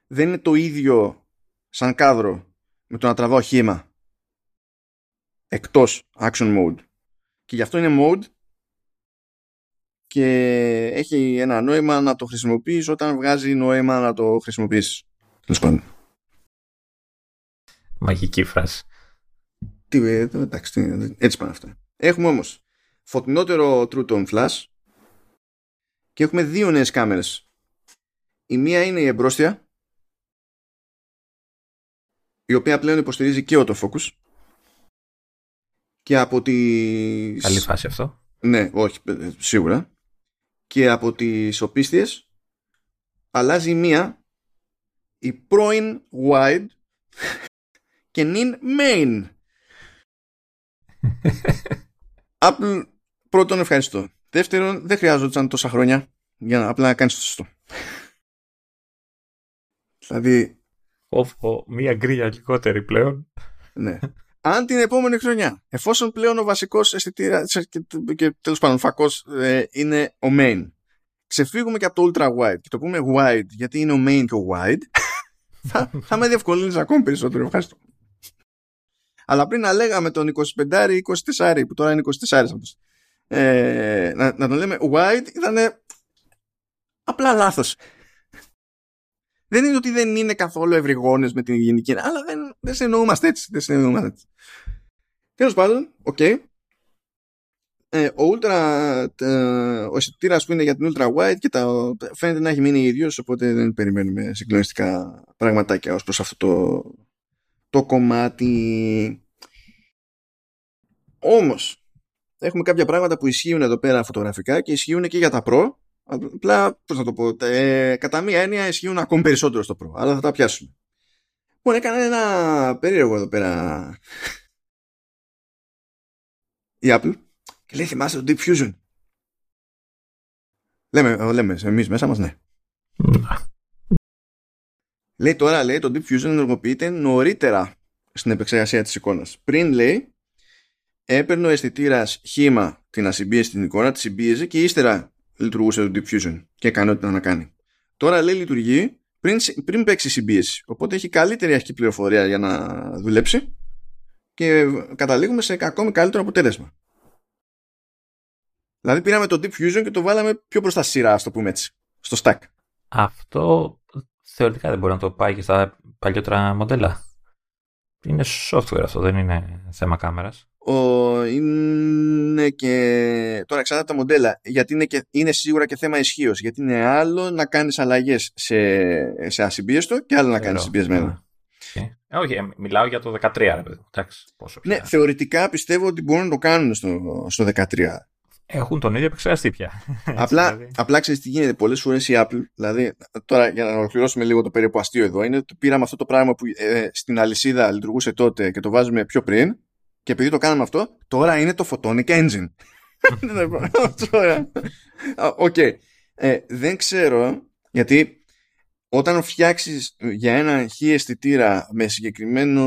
δεν είναι το ίδιο σαν κάδρο με το να τραβάω χήμα εκτός action mode. Και γι' αυτό είναι mode και έχει ένα νόημα να το χρησιμοποιείς όταν βγάζει νόημα να το χρησιμοποιήσεις. Τέλος πάντων. Μαγική φράση. Τι, εντάξει, έτσι πάνε αυτά. Έχουμε όμως φωτεινότερο True Tone Flash και έχουμε δύο νέες κάμερες. Η μία είναι η εμπρόστια, η οποία πλέον υποστηρίζει και autofocus. Και από τις... Καλή φάση αυτό. Ναι, όχι, σίγουρα. Και από τις οπίστιες αλλάζει η μία, η πρώην wide και νυν main. Apple, πρώτον ευχαριστώ. Δεύτερον, δεν χρειάζονταν τόσα χρόνια για να απλά να κάνεις το σωστό. Δηλαδή όφω μία γκρία λιγότερη πλέον. Ναι. Αν την επόμενη χρονιά, εφόσον πλέον ο βασικός αισθητήρας και, και τέλος πάντων φακός ε, είναι ο main, ξεφύγουμε και από το ultra wide και το πούμε wide γιατί είναι ο main και ο wide, θα, θα με διευκολύνεις ακόμη περισσότερο. Ευχαριστώ. Αλλά πριν να λέγαμε τον εικοσιπεντάρι, εικοσιτεσσάρι, που τώρα είναι εικοσιτεσσάρι, ε, να, να τον λέμε wide, ήταν απλά λάθος. Δεν είναι ότι δεν είναι καθόλου ευρυγόνες με την γενική, αλλά δεν, δεν συνεννοούμαστε έτσι. Δεν συνεννοούμαστε έτσι. Τέλος πάντων, οκ. Okay. Ε, ο Ultra, ε, ο αισθητήρας που είναι για την Ultra Wide και τα, φαίνεται να έχει μείνει ίδιος, οπότε δεν περιμένουμε συγκλονιστικά πραγματάκια ως προς αυτό το, το κομμάτι. Όμως, έχουμε κάποια πράγματα που ισχύουν εδώ πέρα φωτογραφικά και ισχύουν και για τα Pro. Απλά, πώς να το πω, ε, κατά μία έννοια ισχύουν ακόμη περισσότερο στο Pro, αλλά θα τα πιάσουμε. Λοιπόν, έκανε ένα περίεργο εδώ πέρα η Apple και λέει, θυμάστε το Deep Fusion? Λέμε, λέμε εμείς μέσα μας, ναι. Λέει τώρα, λέει, το Deep Fusion ενεργοποιείται νωρίτερα στην επεξεργασία της εικόνας. Πριν, λέει, έπαιρνε ο αισθητήρας χήμα την ασυμπίεση στην εικόνα, τη συμπίεζε και ύστερα λειτουργούσε το Deep Fusion και έκανε ό,τι ήταν να κάνει. Τώρα, λέει, λειτουργεί πριν, πριν παίξει συμπίεση. Οπότε έχει καλύτερη αρχική πληροφορία για να δουλέψει και καταλήγουμε σε ακόμη καλύτερο αποτέλεσμα. Δηλαδή, πήραμε το Deep Fusion και το βάλαμε πιο προς τα σειρά, ας το πούμε έτσι, στο stack. Αυτό θεωρητικά δεν μπορεί να το πάει και στα παλιότερα μοντέλα. Είναι software αυτό, δεν είναι θέμα κάμερας. Ο, είναι και τώρα εξαρτάται τα μοντέλα, γιατί είναι, και, είναι σίγουρα και θέμα ισχύος, γιατί είναι άλλο να κάνεις αλλαγές σε, σε ασυμπίεστο και άλλο να κάνεις συμπιεσμένο. Okay. Όχι, μιλάω για το δεκατρία, ρε παιδί. Εντάξει, πόσο πια. Ναι, θεωρητικά πιστεύω ότι μπορούν να το κάνουν στο, στο δεκατρία. Έχουν τον ίδιο επεξεργαστή πια. Απλά, απλά ξέρεις τι γίνεται. Πολλές φορές η Apple, δηλαδή, τώρα για να ολοκληρώσουμε λίγο το περίπου αστείο εδώ, είναι ότι πήραμε αυτό το πράγμα που ε, στην αλυσίδα λειτουργούσε τότε και το βάζουμε πιο πριν. Και επειδή το κάναμε αυτό, τώρα είναι το Photonic Engine. Οκ. Okay. Ε, δεν ξέρω, γιατί όταν φτιάξεις για έναν χι αισθητήρα με συγκεκριμένο,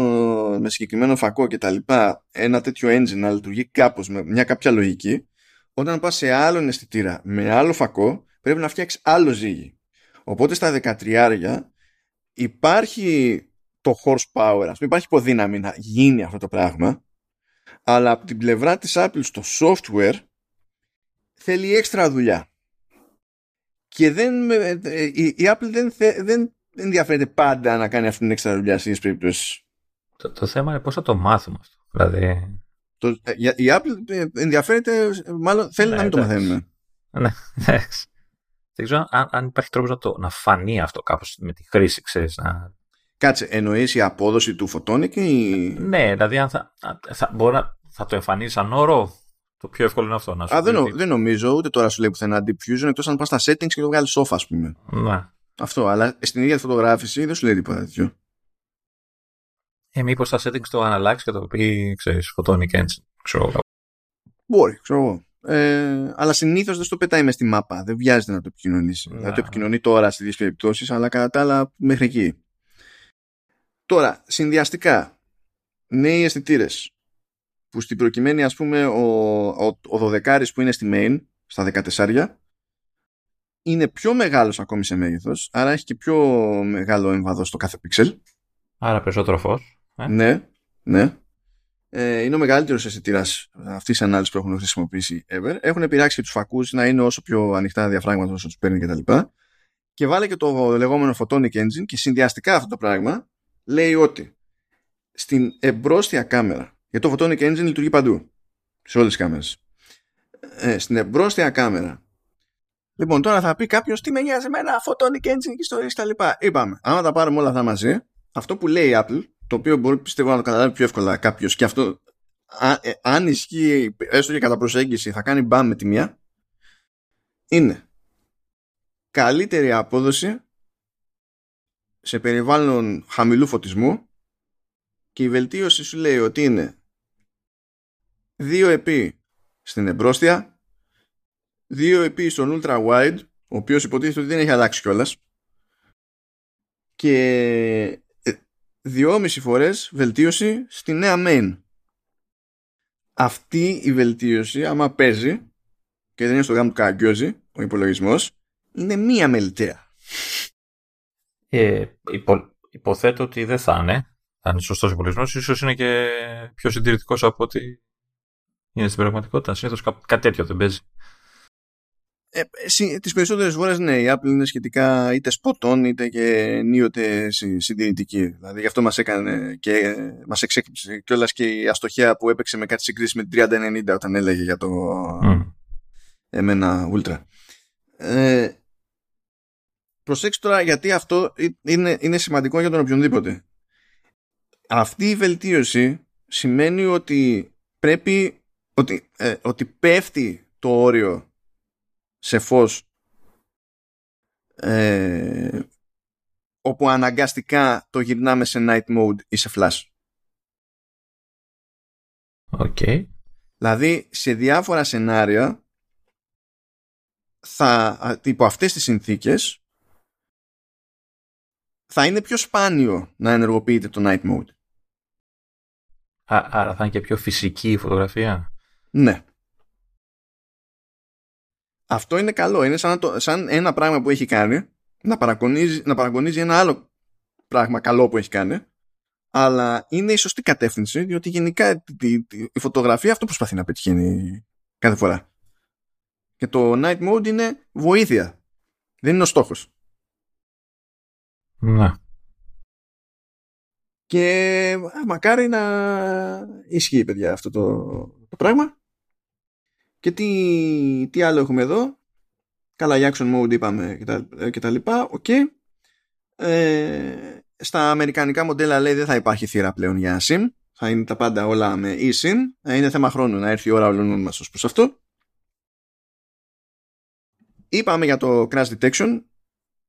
με συγκεκριμένο φακό και τα λοιπά, ένα τέτοιο engine να λειτουργεί κάπως με μια κάποια λογική, όταν πας σε άλλον αισθητήρα με άλλο φακό, πρέπει να φτιάξεις άλλο ζύγι. Οπότε στα δεκατρία υπάρχει το horsepower, ας πούμε, υπάρχει υποδύναμη να γίνει αυτό το πράγμα, αλλά από την πλευρά της Apple στο software θέλει έξτρα δουλειά. Και δεν, η, η Apple δεν, θε, δεν ενδιαφέρεται πάντα να κάνει αυτή την έξτρα δουλειά στις περιπτώσεις. Το, το θέμα είναι πώς θα το μάθουμε αυτό. Δηλαδή... Το, η, η Apple ενδιαφέρεται, μάλλον θέλει ναι, να μην εντάξει. το μαθαίνουμε. Ναι, εντάξει. Δεν ξέρω αν, αν υπάρχει τρόπος να, το, να φανεί αυτό κάπως με τη χρήση, ξέρεις, να... Κάτσε, εννοείς η απόδοση του Photonic ή... Ναι, δηλαδή αν θα, θα, μπορεί να, θα το εμφανίσεις σαν όρο, το πιο εύκολο είναι αυτό να σου... Α, δεν, νο, δεν νομίζω, ούτε τώρα σου λέει πουθενά Deep Fusion, εκτός αν πας στα settings και το βγάλεις off, ας πούμε. Ναι. Αυτό, αλλά στην ίδια τη φωτογράφηση δεν σου λέει τίποτα τέτοιο. Ε, μήπως στα settings το αναλλάξει και το πει, ξέρεις, Photonic Engine, ξέρω εγώ. Μπορεί, ξέρω εγώ. Ε, αλλά συνήθως δεν στο πετάει μες στη μάπα, δεν βιάζεται να το επικοινωνήσει. Ναι. Να το επικοινωνεί τώρα σε δύο περιπτώσεις, αλλά κατά τα άλλα μέχρι εκεί. Τώρα, συνδυαστικά, νέοι αισθητήρες που στην προκειμένη, ας πούμε, ο, ο, ο δωδεκάρης που είναι στη main, στα δεκατέσσερα, είναι πιο μεγάλος ακόμη σε μέγεθος, άρα έχει και πιο μεγάλο εμβάδος στο κάθε πίξελ. Άρα περισσότερο φως. Ε? Ναι, ναι. Ε, είναι ο μεγαλύτερος αισθητήρας αυτής της ανάλυσης που έχουν χρησιμοποιήσει ever. Έχουν επηρεάξει και τους φακούς να είναι όσο πιο ανοιχτά διαφράγματα όσο τους παίρνει κτλ. Και, και βάλε και το λεγόμενο Photonic Engine και συνδυαστικά αυτό το πράγμα. Λέει ότι στην εμπρόστια κάμερα, γιατί το Photonic Engine λειτουργεί παντού, σε όλες τις κάμερες, ε, στην εμπρόστια κάμερα. Λοιπόν, τώρα θα πει κάποιος, τι με νοιάζει εμένα, Photonic Engine, ιστορίες τα λοιπά. Είπαμε, άμα τα πάρουμε όλα αυτά μαζί, αυτό που λέει η Apple, το οποίο μπορεί, πιστεύω, να το καταλάβει πιο εύκολα κάποιος, και αυτό, α, ε, αν ισχύει, έστω και κατά προσέγγιση, θα κάνει μπαμ με τη μία, είναι καλύτερη απόδοση σε περιβάλλον χαμηλού φωτισμού, και η βελτίωση σου λέει ότι είναι δύο επί στην εμπρόστια, δύο επί στον ultra wide, ο οποίος υποτίθεται ότι δεν έχει αλλάξει κιόλας, και δυόμισι φορές βελτίωση στη νέα main. Αυτή η βελτίωση, άμα παίζει και δεν είναι στο γάμο του καγκιόζι ο υπολογισμός, είναι μία μελιτέα. Ε, υπο, υποθέτω ότι δεν θα είναι. Θα είναι σωστός υπολογισμός. Ίσως είναι και πιο συντηρητικός από ό,τι είναι στην πραγματικότητα. Συνήθως κά, κάτι τέτοιο δεν παίζει. Ε, τις περισσότερες φορές ναι, η Apple είναι σχετικά είτε σποτών είτε και ενίοτε συντηρητική. Δηλαδή γι' αυτό μας έκανε και μας εξέκλειψε κιόλας και η αστοχία που έπαιξε με κάτι συγκρίσεις με την τριάντα ενενήντα όταν έλεγε για το mm. εμένα Ultra. Ε, προσέξτε τώρα, γιατί αυτό είναι, είναι σημαντικό για τον οποιονδήποτε. Αυτή η βελτίωση σημαίνει ότι πρέπει ότι, ε, ότι πέφτει το όριο σε φως, ε, όπου αναγκαστικά το γυρνάμε σε night mode ή σε flash. Okay. Δηλαδή σε διάφορα σενάρια θα, υπό αυτές τις συνθήκες θα είναι πιο σπάνιο να ενεργοποιείται το night mode. Ά, άρα θα είναι και πιο φυσική η φωτογραφία. Ναι. Αυτό είναι καλό. Είναι σαν, το, σαν ένα πράγμα που έχει κάνει να παραγωνίζει, να παραγωνίζει ένα άλλο πράγμα καλό που έχει κάνει, αλλά είναι η σωστή κατεύθυνση, διότι γενικά τη, τη, η φωτογραφία αυτό προσπαθεί να πετυχαίνει κάθε φορά. Και το night mode είναι βοήθεια. Δεν είναι ο στόχος. Να. Και μακάρι να ισχύει, παιδιά, αυτό το, το πράγμα. Και τι, τι άλλο έχουμε εδώ? Καλά, η Action Mode είπαμε και τα, και τα λοιπά. Okay. Ε, στα αμερικανικά μοντέλα λέει δεν θα υπάρχει θύρα πλέον για SIM. Θα είναι τα πάντα όλα με eSIM. Ε, είναι θέμα χρόνου να έρθει η ώρα όλων μας ως προς αυτό. Είπαμε για το Crash Detection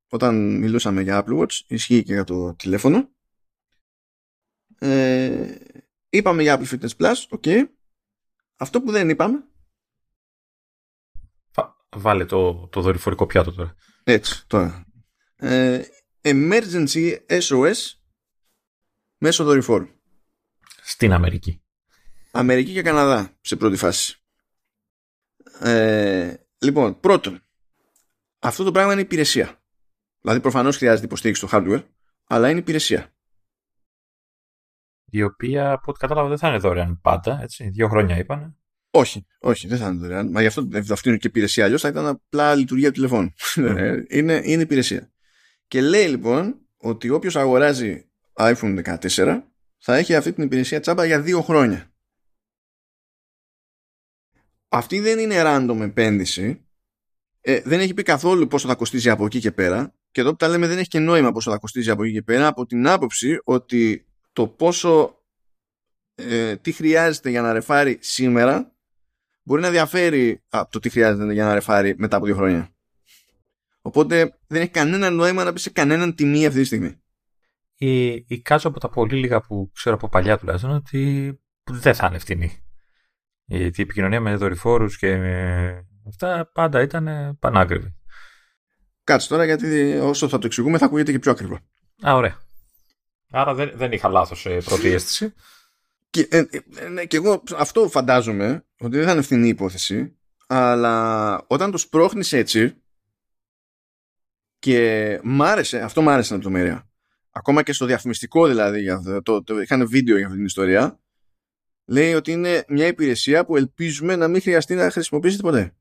όταν μιλούσαμε για Apple Watch. Ισχύει και για το τηλέφωνο. Ε, είπαμε για Apple Fitness+. Okay. Αυτό που δεν είπαμε. Βάλε το, το δορυφορικό πιάτο τώρα. Έτσι, τώρα. Ε, emergency ες ο ες μέσω δορυφόρου. Στην Αμερική. Αμερική και Καναδά σε πρώτη φάση. Ε, λοιπόν, πρώτον, αυτό το πράγμα είναι υπηρεσία. Δηλαδή, προφανώς χρειάζεται υποστήριξη στο hardware, αλλά είναι υπηρεσία. Η οποία, από ό,τι κατάλαβα, δεν θα είναι δωρεάν πάντα, έτσι. Δύο χρόνια είπανε. Όχι, όχι, δεν θα είναι δωρεάν. Μα γι' αυτό, αυτό είναι και υπηρεσία. Αλλιώς θα ήταν απλά λειτουργία του τηλεφώνου. Mm. είναι, είναι υπηρεσία. Και λέει λοιπόν ότι όποιος αγοράζει iPhone δεκατέσσερα θα έχει αυτή την υπηρεσία τσάμπα για δύο χρόνια. Αυτή δεν είναι random επένδυση. Ε, δεν έχει πει καθόλου πόσο θα κοστίζει από εκεί και πέρα. Και εδώ που τα λέμε δεν έχει και νόημα πόσο θα κοστίζει από εκεί και πέρα, από την άποψη ότι το πόσο, ε, τι χρειάζεται για να ρεφάρει σήμερα μπορεί να διαφέρει από το τι χρειάζεται για να ρεφάρει μετά από δύο χρόνια. Οπότε δεν έχει κανένα νόημα να πει σε κανέναν τιμή αυτή τη στιγμή. Η, η κάτσο από τα πολύ λίγα που ξέρω από παλιά τουλάχιστον είναι ότι δεν θα είναι ευθυνή. Γιατί η επικοινωνία με δορυφόρους και με αυτά πάντα ήταν πανάκριβη. Κάτσε τώρα, γιατί όσο θα το εξηγούμε θα ακούγεται και πιο ακριβό. Α, ωραία. Άρα δεν, δεν είχα λάθος ε, πρώτη αίσθηση. Και, ε, ε, ναι, και εγώ αυτό φαντάζομαι ότι δεν θα είναι ευθυνή η υπόθεση, αλλά όταν το σπρώχνεις έτσι, και μ' άρεσε, αυτό μ' άρεσε στην λεπτομέρεια. Ακόμα και στο διαφημιστικό δηλαδή, το, το, το, είχαν βίντεο για αυτή την ιστορία, λέει ότι είναι μια υπηρεσία που ελπίζουμε να μην χρειαστεί να χρησιμοποιήσετε ποτέ.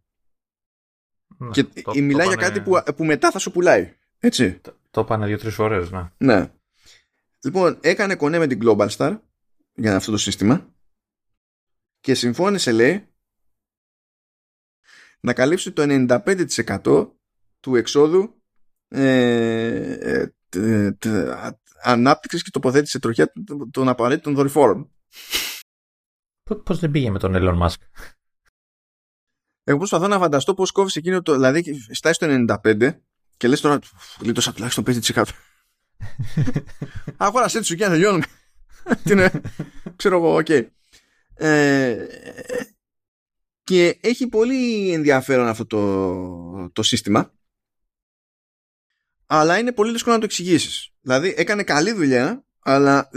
Ναι, και το, η μιλάει για πάνε... κάτι που, που μετά θα σου πουλάει. Έτσι. Το, το είπανε δύο-τρεις φορές, ναι. ναι. Λοιπόν, έκανε κονέ με την Global Star για αυτό το σύστημα και συμφώνησε, λέει, να καλύψει το ενενήντα πέντε τοις εκατό του εξόδου ε, ε, ανάπτυξης και τοποθέτησης σε τροχιά των απαραίτητων δορυφόρων. Πώς δεν πήγε με τον Elon Musk? Εγώ προσπαθώ να φανταστώ πώς κόβεις εκείνο το, δηλαδή στάσεις το ενενήντα πέντε και λες τώρα λίτωσα τουλάχιστον πέντε τοις εκατό. Αγόρασε τη σουκιά, τελειώνουμε. Ξέρω εγώ, οκ. Και έχει πολύ ενδιαφέρον αυτό το, το σύστημα, αλλά είναι πολύ δύσκολο να το εξηγήσεις. Δηλαδή έκανε καλή δουλειά, αλλά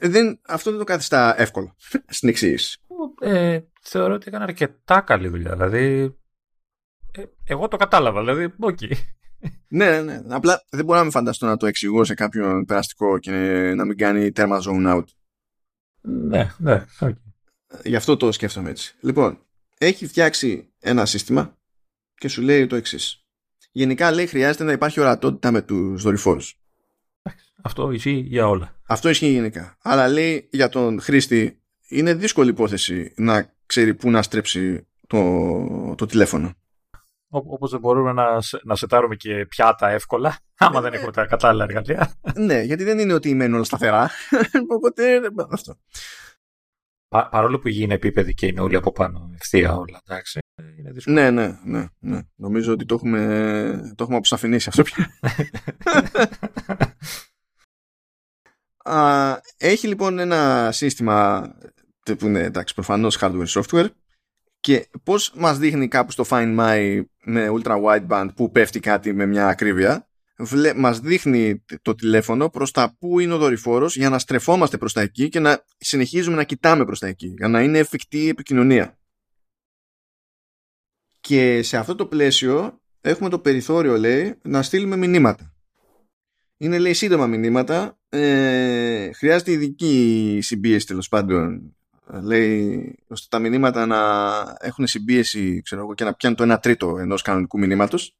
δεν, αυτό δεν το καθιστά εύκολο στην εξήγηση. ε, Θεωρώ ότι έκανε αρκετά καλή δουλειά. Δηλαδή ε, εγώ το κατάλαβα. Δηλαδή okay. Ναι, ναι, ναι. Απλά δεν μπορώ να με φανταστώ να το εξηγώ σε κάποιον περαστικό και να μην κάνει τέρμα zone out. Ναι, ναι. Okay. Γι' αυτό το σκέφτομαι έτσι. Λοιπόν, έχει φτιάξει ένα σύστημα και σου λέει το εξής. Γενικά λέει χρειάζεται να υπάρχει ορατότητα με τους δορυφόρους. Αυτό ισχύει για όλα. Αυτό ισχύει γενικά. Αλλά λέει για τον χρήστη είναι δύσκολη υπόθεση να ξέρει πού να στρέψει το, το τηλέφωνο. Όπως δεν μπορούμε να, να σετάρουμε και πιάτα εύκολα, άμα ε, δεν έχουμε τα κατάλληλα εργαλεία. Ναι, γιατί δεν είναι ότι μένουν όλα σταθερά. Οπότε αυτό. Πα, παρόλο που η γη είναι επίπεδη και είναι όλοι από πάνω, ευθεία όλα, εντάξει. Είναι δύσκολο. Ναι, ναι, ναι, ναι. Νομίζω ότι το έχουμε, το έχουμε αποσαφηνίσει αυτό πια. Α, έχει λοιπόν ένα σύστημα που είναι εντάξει, προφανώς hardware-software. Και πώς μας δείχνει κάπου στο Find My με ultra wideband που πέφτει κάτι με μια ακρίβεια, Βλε, μας δείχνει το τηλέφωνο προς τα που είναι ο δορυφόρος για να στρεφόμαστε προς τα εκεί και να συνεχίζουμε να κοιτάμε προς τα εκεί για να είναι εφικτή η επικοινωνία. Και σε αυτό το πλαίσιο έχουμε το περιθώριο, λέει, να στείλουμε μηνύματα. Είναι, λέει, σύντομα μηνύματα. Ε, χρειάζεται ειδική συμπίεση, τέλος πάντων, λέει, ώστε τα μηνύματα να έχουν συμπίεση, ξέρω εγώ, και να πιάνουν το ένα τρίτο ενός κανονικού μηνύματος.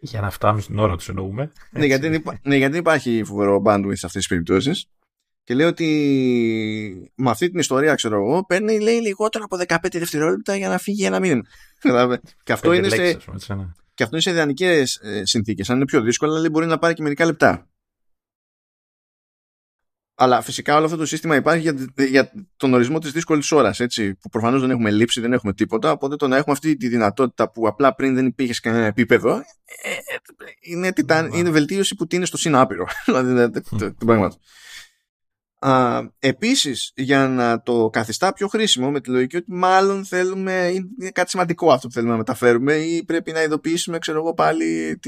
Για να φτάνουν στην ώρα τους, εννοούμε. Ναι, γιατί δεν υπά... ναι, υπάρχει φοβερό bandwidth σε αυτές τις περιπτώσεις. Και λέει ότι με αυτή την ιστορία, ξέρω εγώ, παίρνει, λέει, λιγότερο από δεκαπέντε δευτερόλεπτα για να φύγει ένα μήνυμα. Και αυτό είναι σε, σε ιδανικές συνθήκες. Αν είναι πιο δύσκολα, λέει, μπορεί να πάρει και μερικά λεπτά. Αλλά φυσικά όλο αυτό το σύστημα υπάρχει για, για τον ορισμό της δύσκολης ώρας, έτσι, που προφανώς δεν έχουμε λήψη, δεν έχουμε τίποτα, οπότε το να έχουμε αυτή τη δυνατότητα που απλά πριν δεν υπήρχε σε κανένα επίπεδο, ε, είναι, τιτάν, είναι βελτίωση που τίνει στο συνάπειρο, δηλαδή, του πράγματος. Επίσης, για να το καθιστά πιο χρήσιμο, με τη λογική ότι μάλλον θέλουμε, είναι κάτι σημαντικό αυτό που θέλουμε να μεταφέρουμε, ή πρέπει να ειδοποιήσουμε, ξέρω εγώ, πάλι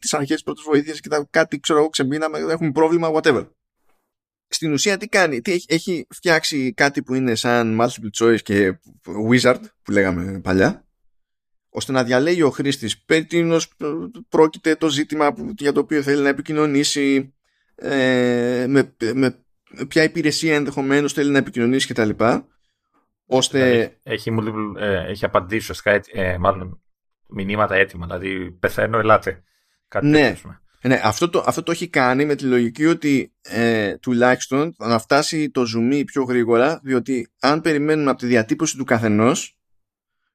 τις αρχές πρώτης βοήθειας και κάτι, ξέρω εγώ, ξεμπίναμε, έχουμε πρόβλημα, whatever. Στην ουσία τι κάνει, τι έχει, έχει φτιάξει κάτι που είναι σαν multiple choice και wizard που λέγαμε παλιά, ώστε να διαλέγει ο χρήστης περί τίνος πρόκειται το ζήτημα που, για το οποίο θέλει να επικοινωνήσει, ε, με, με ποια υπηρεσία ενδεχομένως θέλει να επικοινωνήσει κτλ. Ώστε... Έχει, multiple, ε, έχει απαντήσει ουσιαστικά ε, μάλλον μηνύματα έτοιμα, δηλαδή πεθαίνω, ελάτε. Κάτι ναι. Ναι, αυτό το, αυτό το έχει κάνει με τη λογική ότι ε, τουλάχιστον να φτάσει το ζουμί πιο γρήγορα, διότι αν περιμένουμε από τη διατύπωση του καθενός,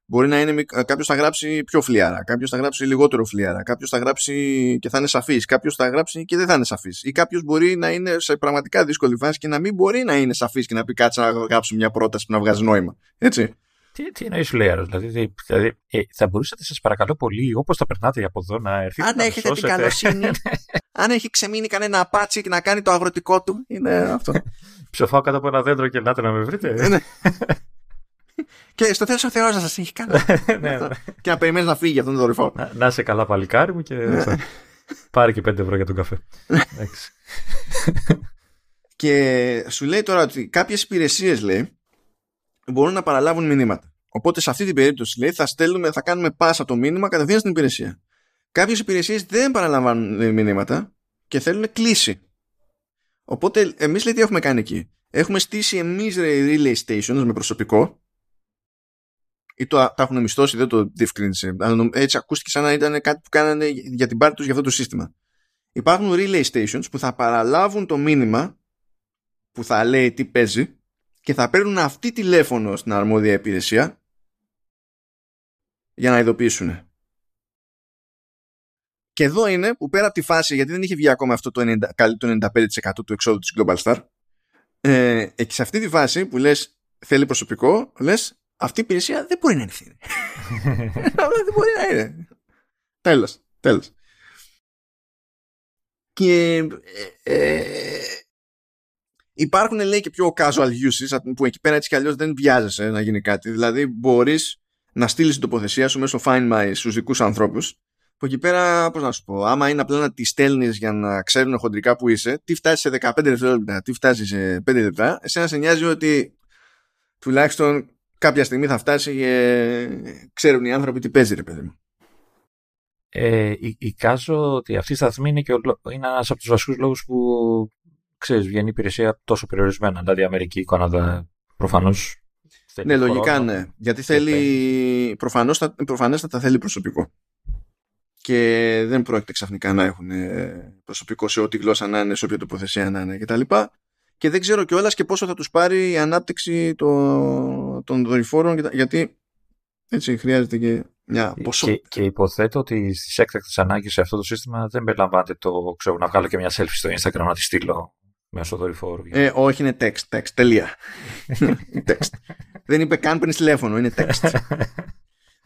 μπορεί να είναι κάποιος θα γράψει πιο φλιάρα, κάποιος θα γράψει λιγότερο φλιάρα, κάποιος θα γράψει και θα είναι σαφής, κάποιος θα γράψει και δεν θα είναι σαφής, ή κάποιος μπορεί να είναι σε πραγματικά δύσκολη φάση και να μην μπορεί να είναι σαφής και να πει κάτσε να γράψει μια πρόταση που να βγάζει νόημα. Έτσι. Τι, τι εννοείς Λέαρος, δηλαδή, δηλαδή ε, θα μπορούσατε σας παρακαλώ πολύ όπως θα περνάτε από εδώ να έρθετε να έχετε την καλοσύνη, αν έχει ξεμείνει κανένα απάτσι και να κάνει το αγροτικό του, είναι αυτό. Ψοφάω κάτω από ένα δέντρο και ελάτε να με βρείτε. Και στο τέλος ο Θεός να σας έχει κάνει. Και να περιμένεις να φύγει αυτόν τον δορυφόρο. Να, να είσαι καλά παλικάρι μου και πάρε και πέντε ευρώ για τον καφέ. Και σου λέει τώρα ότι κάποιες υπηρεσίες, λέει, μπορούν να παραλάβουν μηνύματα. Οπότε σε αυτή την περίπτωση, λέει, θα, στέλνουμε, θα κάνουμε πάσα το μήνυμα κατευθείαν στην υπηρεσία. Κάποιες υπηρεσίες δεν παραλαμβάνουν μηνύματα και θέλουν κλίση. Οπότε εμείς, λέει, τι έχουμε κάνει εκεί. Έχουμε στήσει εμείς relay stations με προσωπικό, ή το, τα έχουν μισθώσει, δεν το διευκρίνησε. Έτσι ακούστηκε σαν να ήταν κάτι που κάνανε για την πάρτι τους για αυτό το σύστημα. Υπάρχουν relay stations που θα παραλάβουν το μήνυμα που θα λέει τι παίζει, και θα παίρνουν αυτή τηλέφωνο στην αρμόδια υπηρεσία για να ειδοποιήσουν. Και εδώ είναι που πέρα από τη φάση, γιατί δεν είχε βγει ακόμα αυτό το ενενήντα πέντε τοις εκατό του εξόδου της Global Star, ε, και σε αυτή τη φάση που λες θέλει προσωπικό, λες αυτή η υπηρεσία δεν μπορεί να είναι ευθύνη. Δεν μπορεί να είναι. Τέλος, τέλος. Και... Ε, ε, υπάρχουν, λέει, και πιο casual uses που εκεί πέρα έτσι κι αλλιώς δεν βιάζεσαι να γίνει κάτι. Δηλαδή μπορείς να στείλεις την τοποθεσία σου μέσω Find My στους δικούς ανθρώπους, που εκεί πέρα, πώς να σου πω, άμα είναι απλά να τη στέλνεις για να ξέρουν χοντρικά που είσαι, τι φτάσεις σε δεκαπέντε δευτερόλεπτα, τι φτάσεις σε πέντε λεπτά, εσένα σε νοιάζει ότι τουλάχιστον κάποια στιγμή θα φτάσει και ξέρουν οι άνθρωποι τι παίζει, ρε παιδί μου. Ε, εικάζω ότι αυτή η σταθμή είναι, είναι ένας από τους βασικούς λόγους που, ξέρεις, βγαίνει η υπηρεσία τόσο περιορισμένα. Δηλαδή, Αμερική, Καναδά, προφανώς Ναι, λογικά χώρο, ναι. Γιατί θέλει. Προφανώς, προφανώς θα τα θέλει προσωπικό. Και δεν πρόκειται ξαφνικά να έχουν προσωπικό σε ό,τι γλώσσα να είναι, σε όποια τοποθεσία να είναι κτλ. Και δεν ξέρω κιόλας και πόσο θα τους πάρει η ανάπτυξη των, των δορυφόρων, γιατί έτσι χρειάζεται και μια ποσότητα. Και, και υποθέτω ότι στις έκτακτες ανάγκες σε αυτό το σύστημα δεν περιλαμβάνεται το, ξέρω, να βγάλω και μια selfie στο Instagram να τη στείλω μέσω δορυφόρου. Ε, όχι, είναι text, text, τελεία. text. Δεν είπε καν πριν τηλέφωνο, είναι text.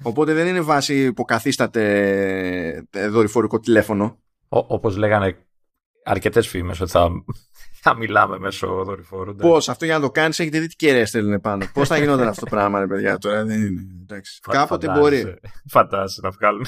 Οπότε δεν είναι βάση που καθίσταται δορυφορικό τηλέφωνο. Ό, όπως λέγανε αρκετές φήμες ότι θα... Θα μιλάμε μέσω δορυφόρου. Πώς, αυτό για να το κάνεις, έχετε δει τι κεραίες θέλουν πάνω. Πώς θα γινόταν αυτό το πράγμα, ρε παιδιά, τώρα δεν είναι. Εντάξει. Φα, κάποτε φαντάζε, μπορεί. Φαντάζεσαι να βγάλουμε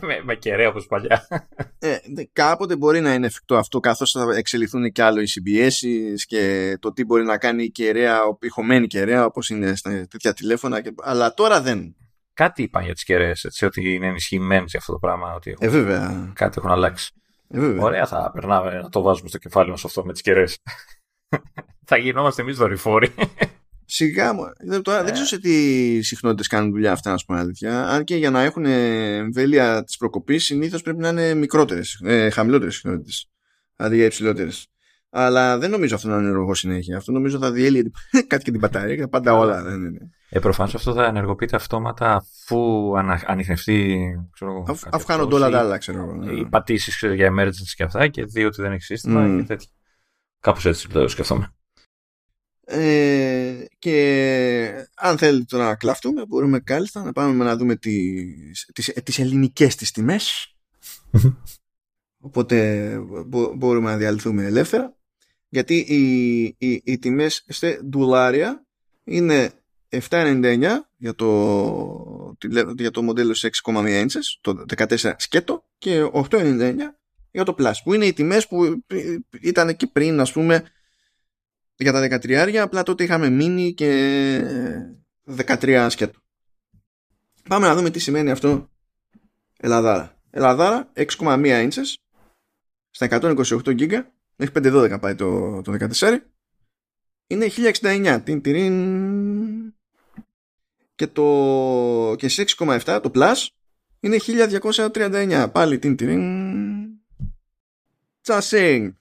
με, με κεραία όπως παλιά. Ε, κάποτε μπορεί να είναι εφικτό αυτό, καθώς θα εξελιχθούν και άλλο οι συμπιέσεις και το τι μπορεί να κάνει η κεραία, η χωμένη κεραία, όπως είναι στα τέτοια τηλέφωνα. Και... Αλλά τώρα δεν. Κάτι είπαν για τις κεραίες, έτσι, ότι είναι ενισχυμένες για αυτό το πράγμα. Ότι έχουν... ε, βέβαια. Κάτι έχουν αλλάξει. Ε, Ωραία, θα περνάμε να το βάζουμε στο κεφάλι μας αυτό με τις κεραίες. Θα γινόμαστε εμείς δορυφόροι. Σιγά μου. Τώρα ε. δεν ξέρω σε τι συχνότητες κάνουν δουλειά αυτά, να σου πω αλήθεια. Αν και για να έχουν εμβέλεια της προκοπής, συνήθως πρέπει να είναι μικρότερες, ε, χαμηλότερες συχνότητες, αντί για υψηλότερες. Αλλά δεν νομίζω αυτό να είναι ενεργό συνέχεια. Αυτό νομίζω θα διέλυε κάτι και την μπαταρία και πάντα όλα. Ε, προφανώς αυτό θα ενεργοποιείται αυτόματα αφού ανιχνευτεί. Αφού κάνονται όλα τα άλλα, ξέρω. Οι πατήσεις για emergency και αυτά, και δύο ότι δεν έχει σύστημα mm. και τέτοια. Κάπως έτσι το σκεφτόμαι. Ε, και αν θέλετε να κλαφτούμε, μπορούμε κάλλιστα να πάμε να δούμε τις, τις, τις ελληνικές τις τιμές. Οπότε μπο, μπορούμε να διαλυθούμε ελεύθερα. Γιατί οι, οι, οι τιμές σε ντουλάρια είναι επτά ενενήντα εννιά για το, για το μοντέλο σε έξι κόμμα ένα ίντσες, το δεκατέσσερα σκέτο, και οκτώ ενενήντα εννιά για το Plus, που είναι οι τιμές που ήταν εκεί πριν, ας πούμε, για τα δεκατρία, απλά τότε είχαμε μίνι και δεκατρία σκέτο. Πάμε να δούμε τι σημαίνει αυτό Ελλαδάρα. Ελλαδάρα έξι κόμμα ένα ίντσες στα εκατόν είκοσι οκτώ γκιγκαμπάιτ, έχει πεντακόσια δώδεκα πάει το, το δεκατέσσερα, είναι χίλια εξήντα εννιά, την τυρίν. Και, το... και σε έξι κόμμα επτά το Plus είναι χίλια διακόσια τριάντα εννιά, πάλι την την τσασέν.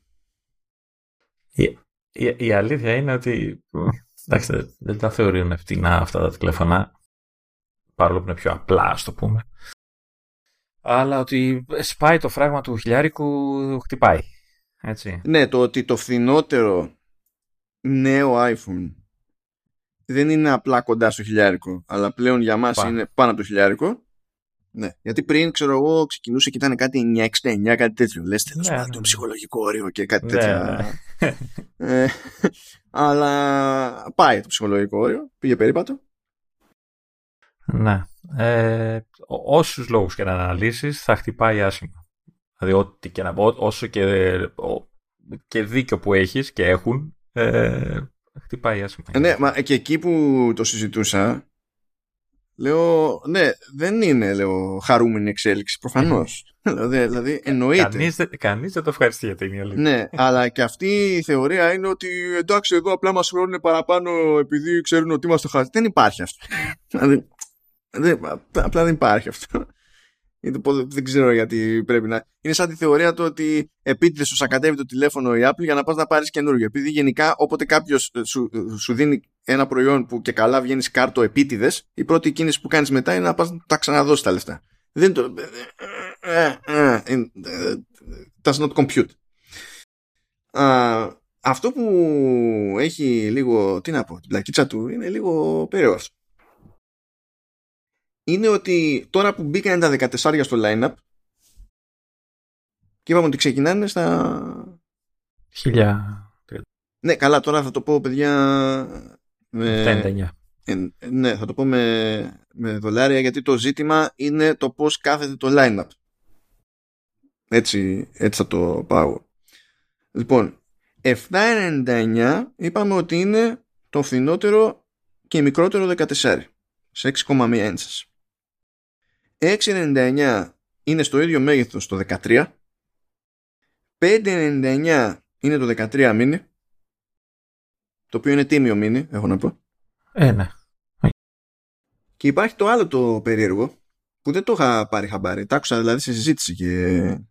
Η, η, η αλήθεια είναι ότι εντάξει, δεν τα θεωρούν φτηνά αυτά τα τηλέφωνα, παρόλο που είναι πιο απλά, ας το πούμε, αλλά ότι σπάει το φράγμα του χιλιάρικου, χτυπάει, έτσι. Ναι, το ότι το φθηνότερο νέο iPhone δεν είναι απλά κοντά στο χιλιάρικο, αλλά πλέον για μας πάνω. Είναι πάνω από το χιλιάρικο. Ναι. Γιατί πριν, ξέρω εγώ, ξεκινούσε και ήταν κάτι εννιακόσια εξήντα εννιά, κάτι τέτοιο. Λες, τέλος πάντων, ναι, ναι. Ψυχολογικό όριο και κάτι ναι, τέτοια. Ναι. Ε, αλλά πάει το ψυχολογικό όριο, πήγε περίπατο. Ναι. Ε, όσους λόγους και να αναλύσεις, θα χτυπάει άσχημα. Δηλαδή, ό,τι και να, ό, όσο και, ό, και δίκιο που έχεις και έχουν. Ε, Χτυπάει, ναι, μα και εκεί που το συζητούσα, λέω, ναι, δεν είναι, λέω, χαρούμενη εξέλιξη, προφανώς. Δηλαδή, εννοείται. Κανείς, κανείς δεν το ευχαριστεί για την αλήθεια. Ναι, αλλά και αυτή η θεωρία είναι ότι εντάξει, εδώ απλά μας χρώνουν παραπάνω επειδή ξέρουν ότι είμαστε χαζοί. Δεν υπάρχει αυτό. Δηλαδή, δεν, απλά δεν υπάρχει αυτό. Δεν ξέρω γιατί πρέπει να. Είναι σαν τη θεωρία του ότι επίτηδες σου σακατεύει το τηλέφωνο η Apple για να πας να πάρεις καινούργιο. Επειδή γενικά όποτε κάποιος σου, σου δίνει ένα προϊόν που και καλά βγαίνεις κάρτο επίτηδες, η πρώτη κίνηση που κάνεις μετά είναι να πας να τα ξαναδώσεις τα λεφτά. Δεν το. Does not compute. Αυτό που έχει λίγο. Τι να πω, την πλακίτσα του είναι λίγο περίεργο. Είναι ότι τώρα που μπήκαν τα δεκατέσσερα στο line-up και είπαμε ότι ξεκινάνε στα χίλια. Ναι, καλά, τώρα θα το πω, παιδιά, με... ενενήντα εννιά. Ναι, θα το πω με... με δολάρια, γιατί το ζήτημα είναι το πώς κάθεται το line-up. Έτσι, έτσι θα το πάω. Λοιπόν, επτά ενενήντα εννιά είπαμε ότι είναι το φθηνότερο και μικρότερο δεκατέσσερα σε έξι κόμμα ένα ίντσες. έξι ενενήντα εννιά είναι στο ίδιο μέγεθος το δεκατρία, πέντε ενενήντα εννιά είναι το δεκατρία mini, το οποίο είναι τίμιο mini, έχω να πω. Ένα. Και υπάρχει το άλλο το περίεργο που δεν το είχα πάρει χαμπάρι. Τα άκουσα δηλαδή σε συζήτηση και mm.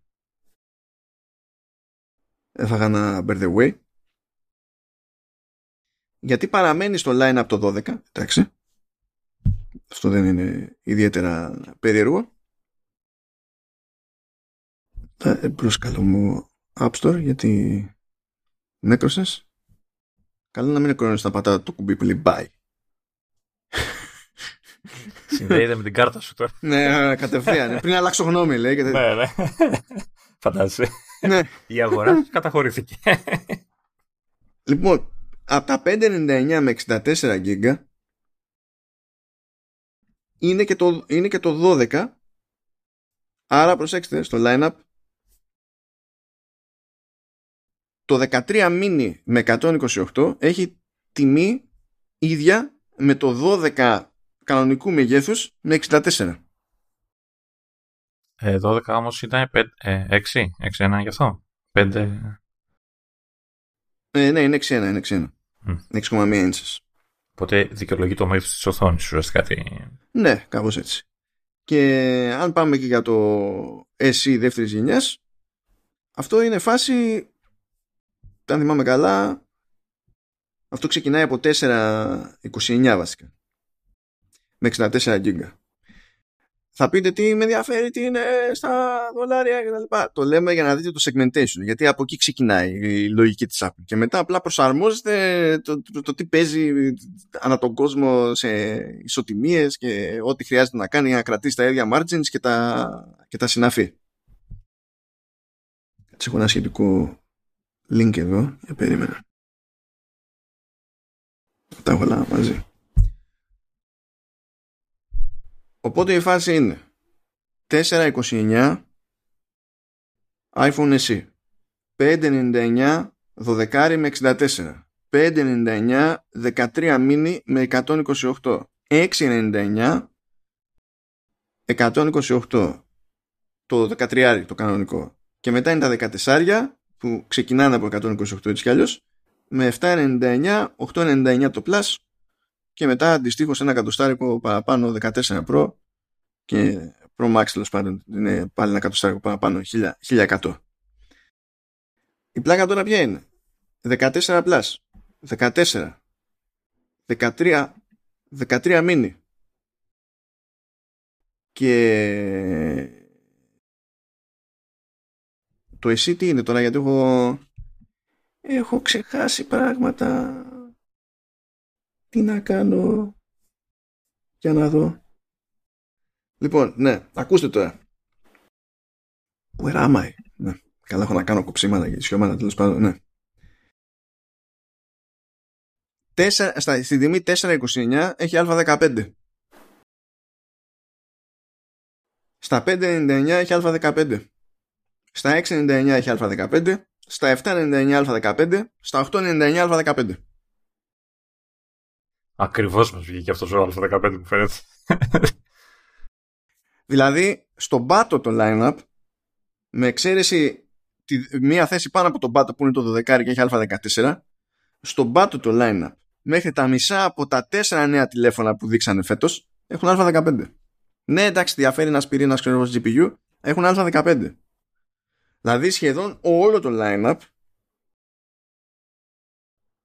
έφαγα ένα μπερδευέ. Γιατί παραμένει στο line-up το δώδεκα, εντάξει. Αυτό δεν είναι ιδιαίτερα περίεργο. Θα προσκαλώ μου App Store γιατί νέκρωσες. Καλό να μην νεκρώνεις να πατάω το κουμπί που λέει bye. Συνδέεται με την κάρτα σου τώρα. Ναι, κατευθείαν. Πριν αλλάξω γνώμη, λέει. Ναι, ναι. Φαντάζεσαι. Η αγορά καταχωρήθηκε. Λοιπόν, από τα πεντακόσια ενενήντα εννέα με εξήντα τέσσερα γίγκα είναι και το, είναι και το δώδεκα. Άρα προσέξτε, στο line-up το δεκατρία mini με εκατόν είκοσι οκτώ έχει τιμή ίδια με το δώδεκα κανονικού μεγέθους με εξήντα τέσσερα. Ε, δώδεκα όμως ήταν πέντε, ε, έξι, έξι ένα γι' αυτό. πέντε... Ε, ναι, είναι έξι ένα, είναι έξι ένα. Mm. έξι κόμμα ένα inches. Οπότε δικαιολογεί το μέγεθος της οθόνης ουσιαστικά. Ναι, κάπως έτσι. Και αν πάμε και για το ες ι δεύτερης γενιάς, αυτό είναι φάση, αν θυμάμαι καλά, αυτό ξεκινάει από τέσσερα είκοσι εννέα βασικά. Με εξήντα τέσσερα γίγκα. Θα πείτε τι με ενδιαφέρει, τι είναι στα δολάρια κτλ. Το λέμε για να δείτε το segmentation, γιατί από εκεί ξεκινάει η λογική της Apple. Και μετά απλά προσαρμόζεται το, το, το τι παίζει ανά τον κόσμο σε ισοτιμίες και ό,τι χρειάζεται να κάνει για να κρατήσει τα ίδια margins και τα, και τα συναφή. Έτσι, έχω ένα σχετικό link εδώ. Για περίμενα. Τα έχω όλα μαζί. Οπότε η φάση είναι τέσσερα είκοσι εννέα iPhone ες ι, πεντακόσια ενενήντα εννέα δώδεκα με εξήντα τέσσερα, πεντακόσια ενενήντα εννέα δεκατρία mini με εκατόν είκοσι οκτώ, εξακόσια ενενήντα εννέα εκατόν είκοσι οκτώ το δεκατρία το κανονικό, και μετά είναι τα δεκατέσσερα που ξεκινάνε από εκατόν είκοσι οκτώ έτσι κι αλλιώς, με επτακόσια ενενήντα εννέα, οκτακόσια ενενήντα εννέα το Plus, και μετά αντιστοίχως ένα εκατοστάρικο παραπάνω, δεκατέσσερα Pro και Pro Max, τέλος πάντων είναι πάλι ένα εκατοστάρικο παραπάνω, χίλια εκατό. Η πλάκα τώρα ποια είναι? δεκατέσσερα Plus, δεκατέσσερα, δεκατρία, δεκατρία mini και το ες ι τι είναι τώρα, γιατί έχω έχω ξεχάσει πράγματα. Τι να κάνω για να δω. Λοιπόν, ναι, ακούστε τώρα. Where am I? Ναι, καλά, έχω να κάνω κοψίματα και σιώματα, τέλος πάντων, ναι. Τέσσερα, στα, στη τιμή τέσσερα είκοσι εννέα έχει α δεκαπέντε. Στα πεντακόσια ενενήντα εννέα έχει α δεκαπέντε. Στα εξακόσια ενενήντα εννέα έχει α δεκαπέντε. Στα επτακόσια ενενήντα εννέα α δεκαπέντε. Στα οκτακόσια ενενήντα εννέα α δεκαπέντε. Ακριβώς μας βγήκε αυτός ο α δεκαπέντε που φαίνεται. Δηλαδή, στον πάτο το line-up, με εξαίρεση τη, μία θέση πάνω από τον πάτο που είναι το δώδεκα και έχει α δεκατέσσερα, στον πάτο το line-up, μέχρι τα μισά από τα τέσσερα νέα τηλέφωνα που δείξανε φέτος, έχουν α δεκαπέντε. Ναι, εντάξει, διαφέρει ένας πυρήνας, ξέρω, τζι πι γιου, έχουν α δεκαπέντε. Δηλαδή, σχεδόν όλο το line-up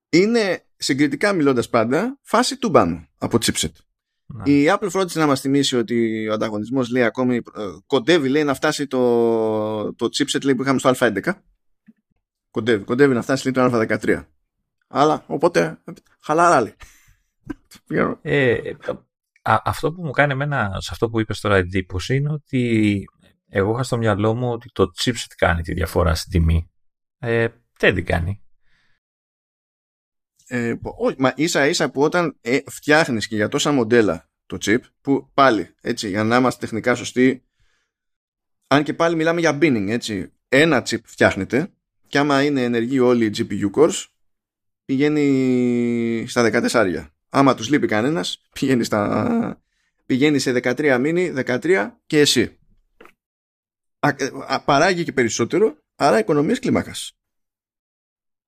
είναι, συγκριτικά μιλώντας πάντα, φάση του μπάνου από chipset. Να. Η Apple φρόντισε να μας θυμίσει ότι ο ανταγωνισμός, λέει, ακόμη κοντεύει, λέει, να φτάσει το, το chipset, λέει, που είχαμε στο α έντεκα. Κοντεύει, κοντεύει να φτάσει, λέει, το α δεκατρία. Αλλά, οπότε, χαλαρά, λέει. ε, α, αυτό που μου κάνει εμένα, σε αυτό που είπες τώρα, εντύπωση, είναι ότι εγώ είχα στο μυαλό μου ότι το chipset κάνει τη διαφορά στην τιμή. Ε, δεν κάνει. Ε, ό, μα ίσα ίσα που όταν ε, φτιάχνεις και για τόσα μοντέλα το chip, που πάλι, έτσι, για να είμαστε τεχνικά σωστοί, αν και πάλι μιλάμε για binning, έτσι, ένα chip φτιάχνεται και άμα είναι ενεργή όλη η τζι πι γιου cores πηγαίνει στα δεκατέσσερα, άμα τους λείπει κανένας πηγαίνει, στα, πηγαίνει σε δεκατρία mini, δεκατρία και εσύ α, α, παράγει και περισσότερο, άρα οικονομίες κλίμακας.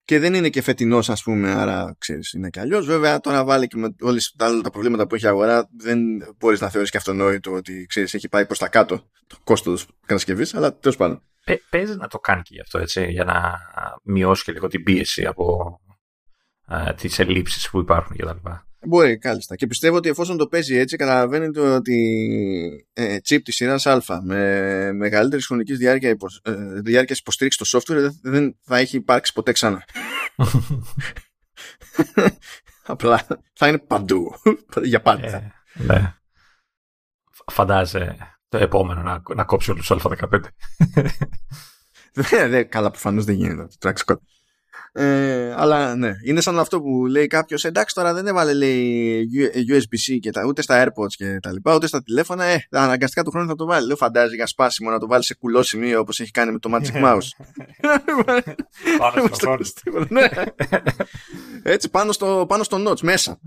και δεν είναι και φετινός, ας πούμε, άρα ξέρεις, είναι και αλλιώς. Βέβαια, τώρα βάλει και με όλες τα, τα προβλήματα που έχει η αγορά, δεν μπορείς να θεωρείς και αυτονόητο ότι ξέρεις, έχει πάει προς τα κάτω το κόστος κατασκευής, αλλά τέλος πάντων. Παίζει να το κάνει και γι' αυτό, έτσι, για να μειώσει και λίγο την πίεση από α, τις ελλείψεις που υπάρχουν κτλ. Μπορεί, κάλλιστα. Και πιστεύω ότι εφόσον το παίζει έτσι, καταλαβαίνετε ότι ε, chip της σειράς Α με μεγαλύτερη χρονική διάρκεια υποσ... ε, διάρκειας υποστήριξη στο software δεν, δεν θα έχει υπάρξει ποτέ ξανά. Απλά θα είναι παντού. Για πάντα. Ε, ναι. Φαντάζε το επόμενο να, να κόψει όλους τους Α δεκαπέντε. δεν, δεν, καλά, προφανώς δεν γίνεται το track code. Ε, αλλά ναι, είναι σαν αυτό που λέει κάποιος, εντάξει τώρα δεν έβαλε λέει γιου ες μπι-C και τα, ούτε στα AirPods και τα λοιπά, ούτε στα τηλέφωνα, ε, αναγκαστικά του χρόνου θα το βάλει. Λέω φαντάζει για σπάσιμο να το βάλει σε κουλό σημείο όπως έχει κάνει με το Magic Mouse. πάνω στο ναι. Έτσι πάνω στο, πάνω στο notch μέσα.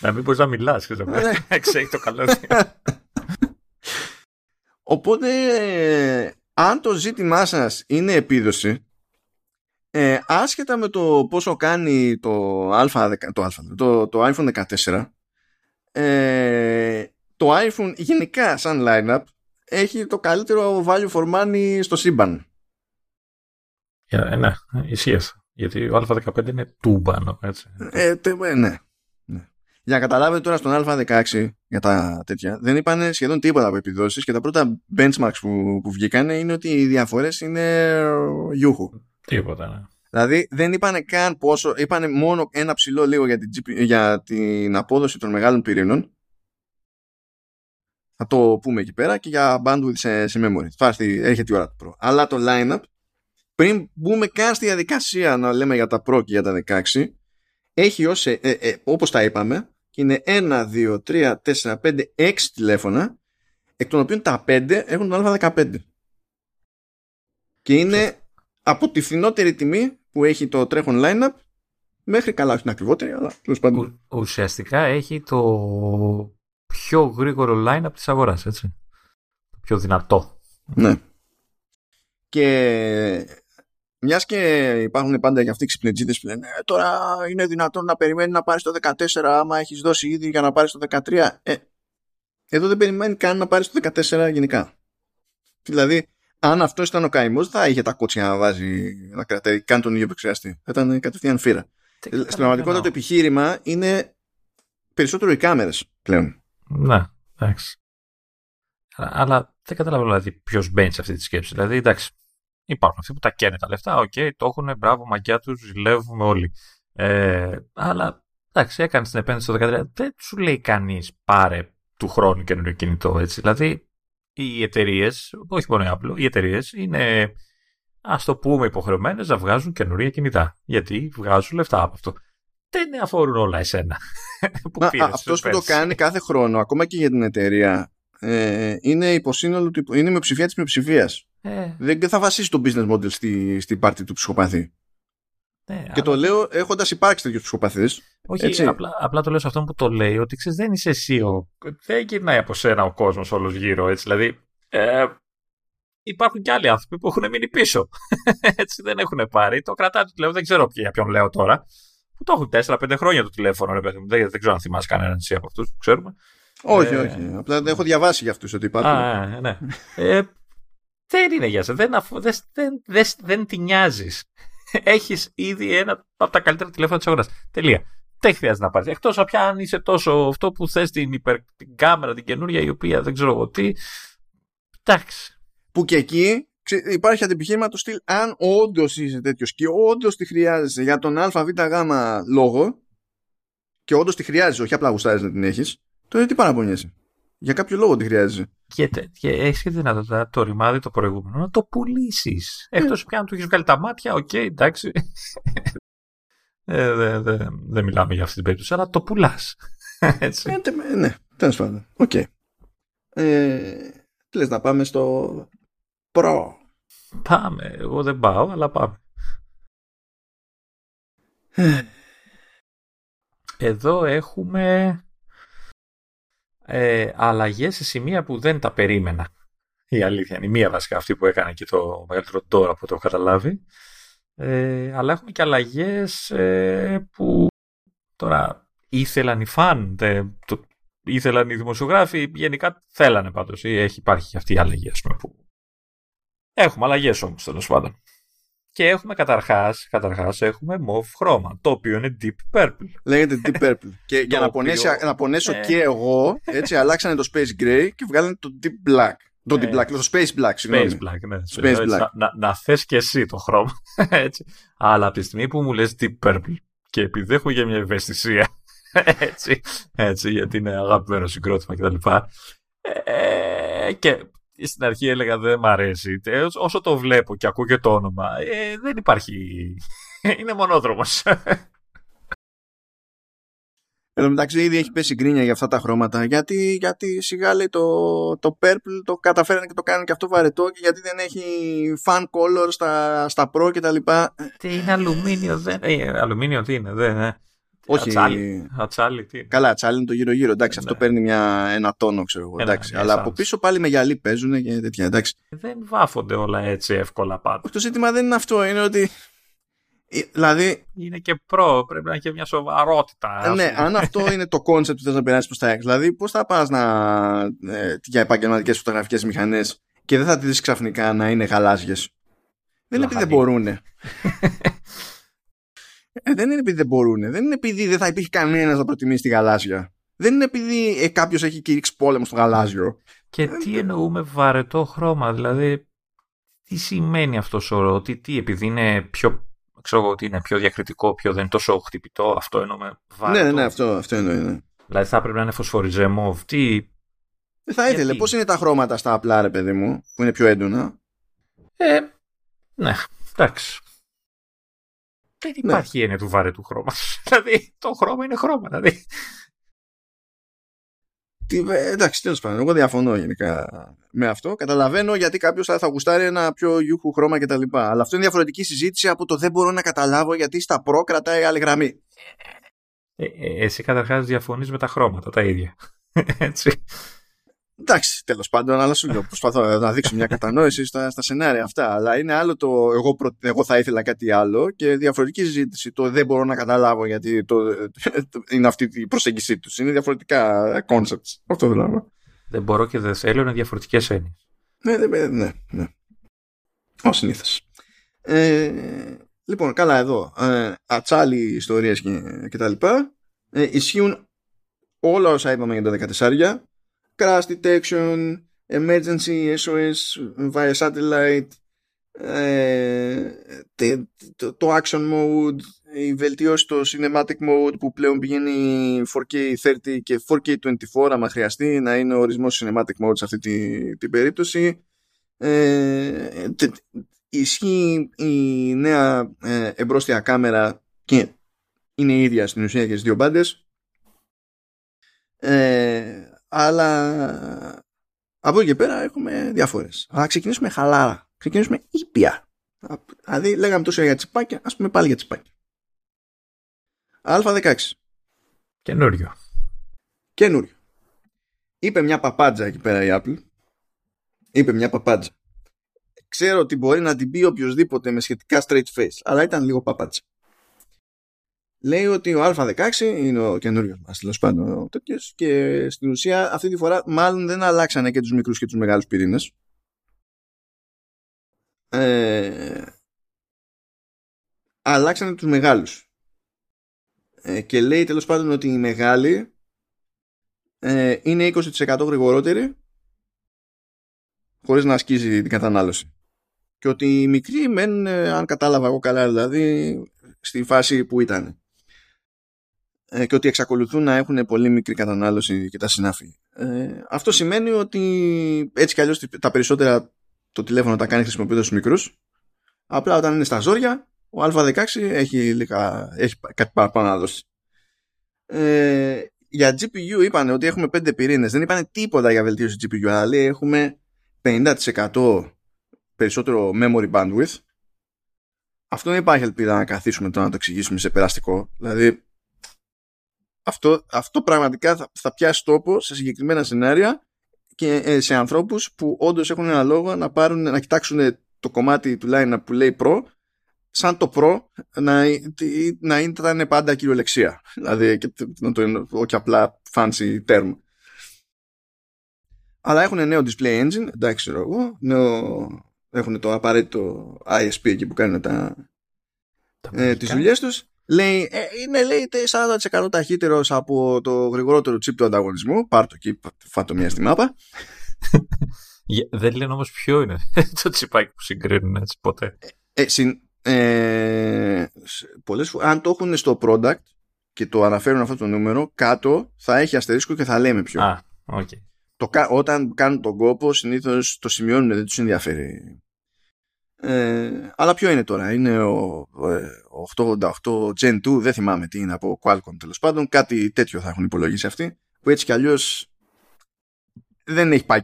Να μην μπορείς να μιλάς. Ξέρει το καλό. Οπότε... αν το ζήτημά σας είναι επίδοση, ε, άσχετα με το πόσο κάνει το, α, το, α, το, το iPhone δεκατέσσερα, ε, το iPhone γενικά σαν lineup έχει το καλύτερο value for money στο σύμπαν. Yeah, ναι, ισχύες. Γιατί ο α δεκαπέντε είναι τούμπαν. Ε, ναι, ναι. Για να καταλάβετε τώρα στον α δεκαέξι για τα τέτοια, δεν είπαν σχεδόν τίποτα από επιδόσεις και τα πρώτα benchmarks που, που βγήκαν είναι ότι οι διαφορές είναι γιούχου. Τίποτα, ναι. Δηλαδή δεν είπαν καν πόσο, είπαν μόνο ένα ψηλό λίγο για την, για την απόδοση των μεγάλων πυρήνων. Θα το πούμε εκεί πέρα και για bandwidth σε, σε memory. Θα έρθει, έρχεται η ώρα του Pro. Αλλά το lineup, πριν μπούμε καν στη διαδικασία να λέμε για τα Pro και για τα δεκαέξι, έχει ως, ε, ε, ε, όπως τα είπαμε, είναι ένα, δύο, τρία, τέσσερα, πέντε, έξι τηλέφωνα, εκ των οποίων τα πέντε έχουν τον α δεκαπέντε. Και είναι από τη φθηνότερη τιμή που έχει το τρέχον lineup μέχρι καλά, όχι την ακριβότερη, αλλά τέλος πάντων. Ουσιαστικά έχει το πιο γρήγορο lineup της αγοράς, έτσι. Το πιο δυνατό. Ναι. Και... μιας και υπάρχουν πάντα και αυτοί οι ξυπνετζίδες που λένε ε, τώρα είναι δυνατόν να περιμένει να πάρεις το δεκατέσσερα άμα έχεις δώσει ήδη για να πάρεις το δεκατρία. Ε, εδώ δεν περιμένει καν να πάρεις το δεκατέσσερα γενικά. Δηλαδή, αν αυτός ήταν ο καημός, θα είχε τα κότσια να βάζει, να κρατάει, καν τον ίδιο επεξεργαστή. Θα ήταν κατευθείαν φύρα. Στην πραγματικότητα το επιχείρημα είναι περισσότερο οι κάμερες πλέον. Ναι, εντάξει. Αλλά δεν καταλαβαίνω δηλαδή, ποιος μπαίνει σε αυτή τη σκέψη. Δηλαδή, εντάξει. Υπάρχουν αυτοί που τα καίνε τα λεφτά, οκ, okay, το έχουν, μπράβο, μαγιά τους, ζηλεύουμε όλοι. Ε, αλλά εντάξει, έκανε την επένδυση το δεκατρία. Δεν σου λέει κανείς πάρε του χρόνου καινούριο κινητό, έτσι. Δηλαδή, οι εταιρείες, όχι μόνο η Apple, οι εταιρείες είναι, ας το πούμε, υποχρεωμένες να βγάζουν καινούρια κινητά. Γιατί βγάζουν λεφτά από αυτό. Δεν αφορούν όλα εσένα. Μα, πήρες, αυτός που το κάνει κάθε χρόνο, ακόμα και για την εταιρεία, ε, είναι υποσύνολο, είναι μειοψηφία τη μειοψηφία. Ε. Δεν θα βασίσει το business model στην στη πάρτη του ψυχοπαθή. Ναι, και αλλά... το λέω έχοντας υπάρξει τέτοιους ψυχοπαθείς. Όχι, έτσι. Απλά, απλά το λέω σε αυτόν που το λέει ότι ξέρεις, δεν είσαι εσύ. Ο... Δεν γυρνάει από σένα ο κόσμος όλος γύρω. Έτσι, δηλαδή, ε, υπάρχουν και άλλοι άνθρωποι που έχουν μείνει πίσω. Έτσι, δεν έχουν πάρει. Το κρατάει το τηλέφωνο, δεν ξέρω για ποιον λέω τώρα. Που το έχουν τέσσερα πέντε χρόνια το τηλέφωνο. Ρε, δεν, δεν ξέρω αν θυμάσαι κανέναν εσύ από αυτούς που ξέρουμε. Όχι, ε... όχι. Απλά δεν έχω διαβάσει για αυτούς ότι υπάρχουν. Α, ναι. ε, Δεν είναι για σένα, δεν, αφο... δεν, δεν, δεν τη νοιάζεις. Έχεις ήδη ένα από τα καλύτερα τηλέφωνα της αγοράς. Τελεία. Δεν χρειάζεται να πάρεις. Εκτός από πια αν είσαι τόσο αυτό που θες την, υπερ... την κάμερα, την καινούρια, η οποία δεν ξέρω εγώ τι. Εντάξει. Που και εκεί υπάρχει αντιπιχείρημα του στυλ. Αν όντως είσαι τέτοιος και όντως τη χρειάζεσαι για τον ΑΒΓ λόγο, και όντως τη χρειάζεσαι, όχι απλά γουστάρεις να την έχεις, τότε τι παραπονιέσαι. Για κάποιο λόγο τη χρειάζεσαι. Και, και έχει και τη δυνατότητα το ρημάδι το προηγούμενο να το πουλήσει. Yeah. Εκτός πια αν του έχει βγάλει τα μάτια, οκ, okay, εντάξει. ε, δεν δε, δε μιλάμε για αυτή την περίπτωση, αλλά το πουλά. Έτσι. Ε, ναι, τέλος πάντων. Οκ. Λες να πάμε στο Pro. Πάμε. Εγώ δεν πάω, αλλά πάμε. Εδώ έχουμε. Ε, αλλαγές σε σημεία που δεν τα περίμενα. Η αλήθεια είναι η μία βασικά αυτή που έκανε και το μεγαλύτερο τώρα που το έχω καταλάβει. Ε, αλλά έχουμε και αλλαγές ε, που τώρα ήθελαν οι φαν, το, ήθελαν οι δημοσιογράφοι, γενικά θέλανε πάντως. Ή έχει, υπάρχει και αυτή η αλλαγή, ας πούμε. Που... Έχουμε αλλαγές όμως, τέλος πάντων. Και έχουμε καταρχάς, καταρχάς έχουμε mauve χρώμα, το οποίο είναι deep purple. Λέγεται deep purple. Και για να, οποίο... πονέσω, να πονέσω ε... και εγώ, έτσι αλλάξανε το space gray και βγάλανε το deep black. Το deep black, το space black, συγγνώμη. Space black, ναι. Space space black. Να, να, να θες και εσύ το χρώμα, έτσι. Αλλά από τη στιγμή που μου λες deep purple και επειδή έχω για μια ευαισθησία, έτσι, έτσι, γιατί είναι αγαπημένο συγκρότημα κτλ. Ε, και... Στην αρχή έλεγα δεν μ' αρέσει. Όσο το βλέπω και ακούω και το όνομα, ε, δεν υπάρχει. Είναι μονόδρομος. Εν τω μεταξύ, ήδη έχει πέσει γκρίνια για αυτά τα χρώματα. Γιατί, γιατί σιγά λέει το, το purple το καταφέρανε και το κάνανε και αυτό βαρετό. Και γιατί δεν έχει fan color στα, στα pro και τα λοιπά. Τι είναι αλουμίνιο, δεν. Ε, αλουμίνιο τι είναι, δεν. Ε. Όχι. Ατσάλι. Ατσάλι, τι είναι. Καλά, ατσάλι είναι το γύρω-γύρω. Εντάξει, ναι. Αυτό παίρνει μια, ένα τόνο, ξέρω εγώ. Εντάξει, ναι, αλλά ναι, από πίσω πάλι με γυαλί παίζουν και τέτοια. Εντάξει. Δεν βάφονται όλα έτσι εύκολα πάντα. Το ζήτημα δεν είναι αυτό. Είναι ότι. Δηλαδή. Είναι και προ. Πρέπει να έχει μια σοβαρότητα. Ναι, αν αυτό είναι το κόνσεπτ που θες να περάσει προς τα έξω. Δηλαδή, πώς θα πας να... ε, για επαγγελματικές φωτογραφικές μηχανές και δεν θα τη δεις ξαφνικά να είναι γαλάζιες. Δεν είναι επειδή δεν μπορούνε. Ε, δεν είναι επειδή δεν μπορούν. Δεν είναι επειδή δεν θα υπήρχε κανένας να προτιμήσει τη γαλάζια. Δεν είναι επειδή ε, κάποιος έχει κηρύξει πόλεμο στο γαλάζιο. Και ε, τι εννοούμε βαρετό χρώμα, δηλαδή τι σημαίνει αυτός ο ρο, τι, τι, επειδή είναι πιο, ξέρω, ότι είναι πιο διακριτικό, πιο δεν είναι τόσο χτυπητό, αυτό εννοούμε βαρετό. Ναι, ναι, αυτό, αυτό εννοούμε. Δηλαδή θα πρέπει να είναι φωσφοριζέ μοβ, τι. Ε, θα ήθελε, πώς είναι τα χρώματα στα απλά, ρε παιδί μου, που είναι πιο έντονα. Ε, ναι, εντάξει. Δεν υπάρχει έννοια του βαρετού χρώματος. Δηλαδή, το χρώμα είναι χρώμα, δηλαδή. Τι, εντάξει, τέλος πάντων. Εγώ διαφωνώ γενικά με αυτό. Καταλαβαίνω γιατί κάποιος θα, θα γουστάρει ένα πιο γιούχου χρώμα κτλ. Αλλά αυτό είναι διαφορετική συζήτηση από το δεν μπορώ να καταλάβω γιατί στα πρόκρατα η άλλη γραμμή. Ε, ε, εσύ καταρχάς διαφωνείς με τα χρώματα τα ίδια. Έτσι. Εντάξει, τέλος πάντων, αλλά σου λέω, προσπαθώ να δείξω μια κατανόηση στα, στα σενάρια αυτά. Αλλά είναι άλλο το εγώ, προ, εγώ θα ήθελα κάτι άλλο και διαφορετική συζήτηση. Το δεν μπορώ να καταλάβω γιατί το, το, είναι αυτή η προσέγγιση τους. Είναι διαφορετικά concepts. Αυτό δηλαδή. Δεν μπορώ και δεν θέλω, είναι διαφορετικές έννοιες. Ναι, ναι, ναι, ναι. Ως συνήθως. Ε, λοιπόν, καλά εδώ. Ε, ατσάλι ιστορίες κτλ. Ε, ισχύουν όλα όσα είπαμε για τα δεκατέσσερα. Crash Detection, Emergency, ες ο ες, via Satellite, ε, το, το Action Mode, η βελτίωση στο Cinematic Mode που πλέον πηγαίνει φορ κέι θέρτι και φορ κέι είκοσι τέσσερα άμα χρειαστεί να είναι ο ορισμός Cinematic Mode σε αυτή την, την περίπτωση. Ε, τε, ισχύει η νέα ε, εμπρόστια κάμερα και είναι η ίδια στην ουσία και στις δύο μπάντες. Ε, Αλλά από εκεί και πέρα έχουμε διαφορές. Αλλά ξεκινήσουμε χαλάρα. Ξεκινήσουμε ήπια. Δηλαδή λέγαμε τόσο για τσιπάκια, ας πούμε πάλι για τσιπάκια. Α δεκαέξι. Καινούριο. Καινούριο. Είπε μια παπάντζα εκεί πέρα η Apple. Είπε μια παπάντζα. Ξέρω ότι μπορεί να την πει οποιοδήποτε με σχετικά straight face, αλλά ήταν λίγο παπάντζα. Λέει ότι ο Α δεκαέξι είναι ο καινούριος μας, τέλος πάντων, τέτοιος, και στην ουσία αυτή τη φορά μάλλον δεν αλλάξανε και τους μικρούς και τους μεγάλους πυρήνες. Ε, αλλάξανε τους μεγάλους. Ε, και λέει τέλος πάντων ότι οι μεγάλοι ε, είναι είκοσι τοις εκατό γρηγορότεροι χωρίς να ασκίζει την κατανάλωση. Και ότι οι μικροί μεν, ε, αν κατάλαβα εγώ καλά δηλαδή, στη φάση που ήταν. Και ότι εξακολουθούν να έχουν πολύ μικρή κατανάλωση και τα συνάφη. Ε, αυτό σημαίνει ότι έτσι κι αλλιώς τα περισσότερα το τηλέφωνο τα κάνει χρησιμοποιώντας τους μικρούς. Απλά όταν είναι στα ζόρια, ο Α δεκαέξι έχει, λίγα, έχει κάτι παραπάνω να δώσει. Ε, για τζι πι γιου είπαν ότι έχουμε πέντε πυρήνες. Δεν είπαν τίποτα για βελτίωση τζι πι γιου. Αλλά λέει έχουμε πενήντα τοις εκατό περισσότερο memory bandwidth. Αυτό δεν υπάρχει ελπίδα να καθίσουμε τώρα να το εξηγήσουμε σε περαστικό. Δηλαδή, αυτό, αυτό πραγματικά θα, θα πιάσει τόπο σε συγκεκριμένα σενάρια και σε ανθρώπους που όντως έχουν ένα λόγο να, πάρουν, να κοιτάξουν το κομμάτι του line που λέει Pro σαν το Pro να, να ήταν πάντα κυριολεξία. Δηλαδή και, το, όχι απλά fancy term. Αλλά έχουν νέο display engine, εντάξει ξέρω εγώ, νέο, έχουν το απαραίτητο άι ες πι εκεί που κάνουν τα, τα ε, τις δουλειές τους. Λέει, ε, είναι λέει σαράντα τοις εκατό ταχύτερος από το γρηγορότερο chip του ανταγωνισμού. Πάρ' το εκεί, φάτω μια στη μάπα. Δεν λένε όμως ποιο είναι το τσιπάκι που συγκρίνουν έτσι ποτέ. Ε, συν, ε, πολλές, αν το έχουν στο product και το αναφέρουν αυτό το νούμερο, κάτω θα έχει αστερίσκο και θα λέμε ποιο. Α, okay. Το, όταν κάνουν τον κόπο συνήθως το σημειώνουν, δεν τους ενδιαφέρει. Ε, αλλά ποιο είναι τώρα? Είναι ο, ο οκτακόσια ογδόντα οκτώ Gen δύο, δεν θυμάμαι τι είναι, από Qualcomm τέλος πάντων. Κάτι τέτοιο θα έχουν υπολογίσει αυτοί, που έτσι κι αλλιώς δεν έχει πάει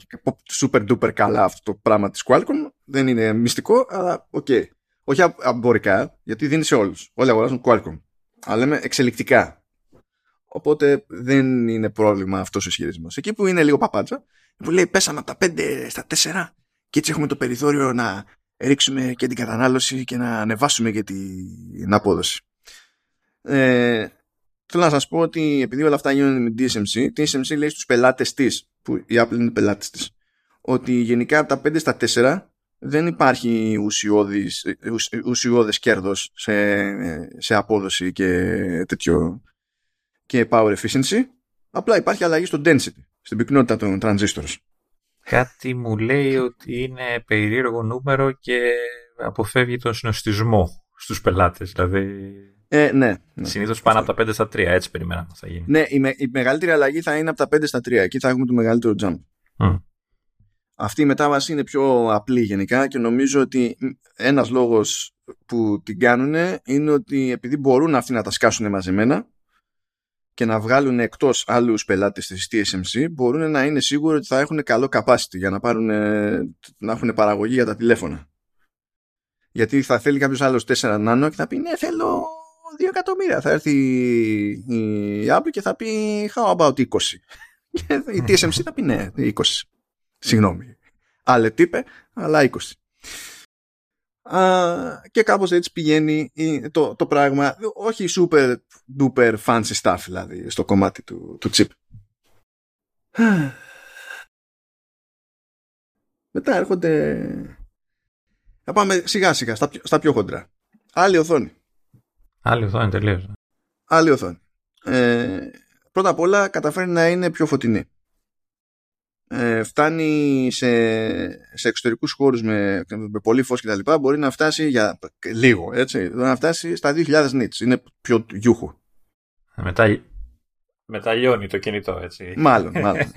super duper καλά αυτό το πράγμα της Qualcomm. Δεν είναι μυστικό, αλλά οκ okay. Όχι αμπορικά, γιατί δίνει σε όλους. Όλοι αγοράζουν Qualcomm, αλλά λέμε εξελικτικά. Οπότε δεν είναι πρόβλημα αυτός ο ισχυρισμός. Εκεί που είναι λίγο παπάντσα, που λέει πέσαμε από τα πέντε στα τέσσερα και έτσι έχουμε το περιθώριο να ρίξουμε και την κατανάλωση και να ανεβάσουμε και την απόδοση. Ε, θέλω να σας πω ότι επειδή όλα αυτά γίνονται με τι ες εμ σι, τι ες εμ σι λέει στους πελάτες της, που η Apple είναι πελάτες της, ότι γενικά από τα πέντε στα τέσσερα δεν υπάρχει ουσιώδης, ουσιώδες κέρδος σε, σε απόδοση και τέτοιο και power efficiency. Απλά υπάρχει αλλαγή στο density, στην πυκνότητα των transistors. Κάτι μου λέει ότι είναι περίεργο νούμερο και αποφεύγει τον συνοστισμό στους πελάτες. Δηλαδή, ε, ναι, ναι. Συνήθως πάνω από τα πέντε στα τρία, έτσι περιμέναμε θα γίνει. Ναι, η, με, η μεγαλύτερη αλλαγή θα είναι από τα πέντε στα τρία, εκεί θα έχουμε το μεγαλύτερο jump. Mm. Αυτή η μετάβαση είναι πιο απλή γενικά και νομίζω ότι ένας λόγος που την κάνουν είναι ότι επειδή μπορούν αυτοί να τα σκάσουν μαζεμένα και να βγάλουν εκτός άλλους πελάτες της τι ες εμ σι, μπορούν να είναι σίγουροι ότι θα έχουν καλό capacity για να, πάρουν, να έχουν παραγωγή για τα τηλέφωνα. Γιατί θα θέλει κάποιος άλλος τέσσερα νάνο και θα πει ναι θέλω δύο εκατομμύρια. Θα έρθει η Apple και θα πει how about είκοσι. Και η τι ες εμ σι θα πει ναι είκοσι. Συγγνώμη. Άλλε τι είπε, αλλά είκοσι. Uh, και κάπως έτσι πηγαίνει το, το πράγμα, όχι super duper fancy stuff δηλαδή στο κομμάτι του, του chip. Μετά έρχονται, θα πάμε σιγά σιγά στα, στα πιο χοντρά. Άλλη οθόνη. Άλλη οθόνη τελείως. Άλλη οθόνη. Ε, πρώτα απ' όλα καταφέρει να είναι πιο φωτεινή. Ε, φτάνει σε, σε εξωτερικούς χώρους με, με πολύ φως και τα λοιπά, μπορεί να φτάσει για λίγο, έτσι, να φτάσει στα δύο χιλιάδες νιτς, είναι πιο γιούχο. Μετά, μετά λιώνει το κινητό, έτσι. Μάλλον, μάλλον.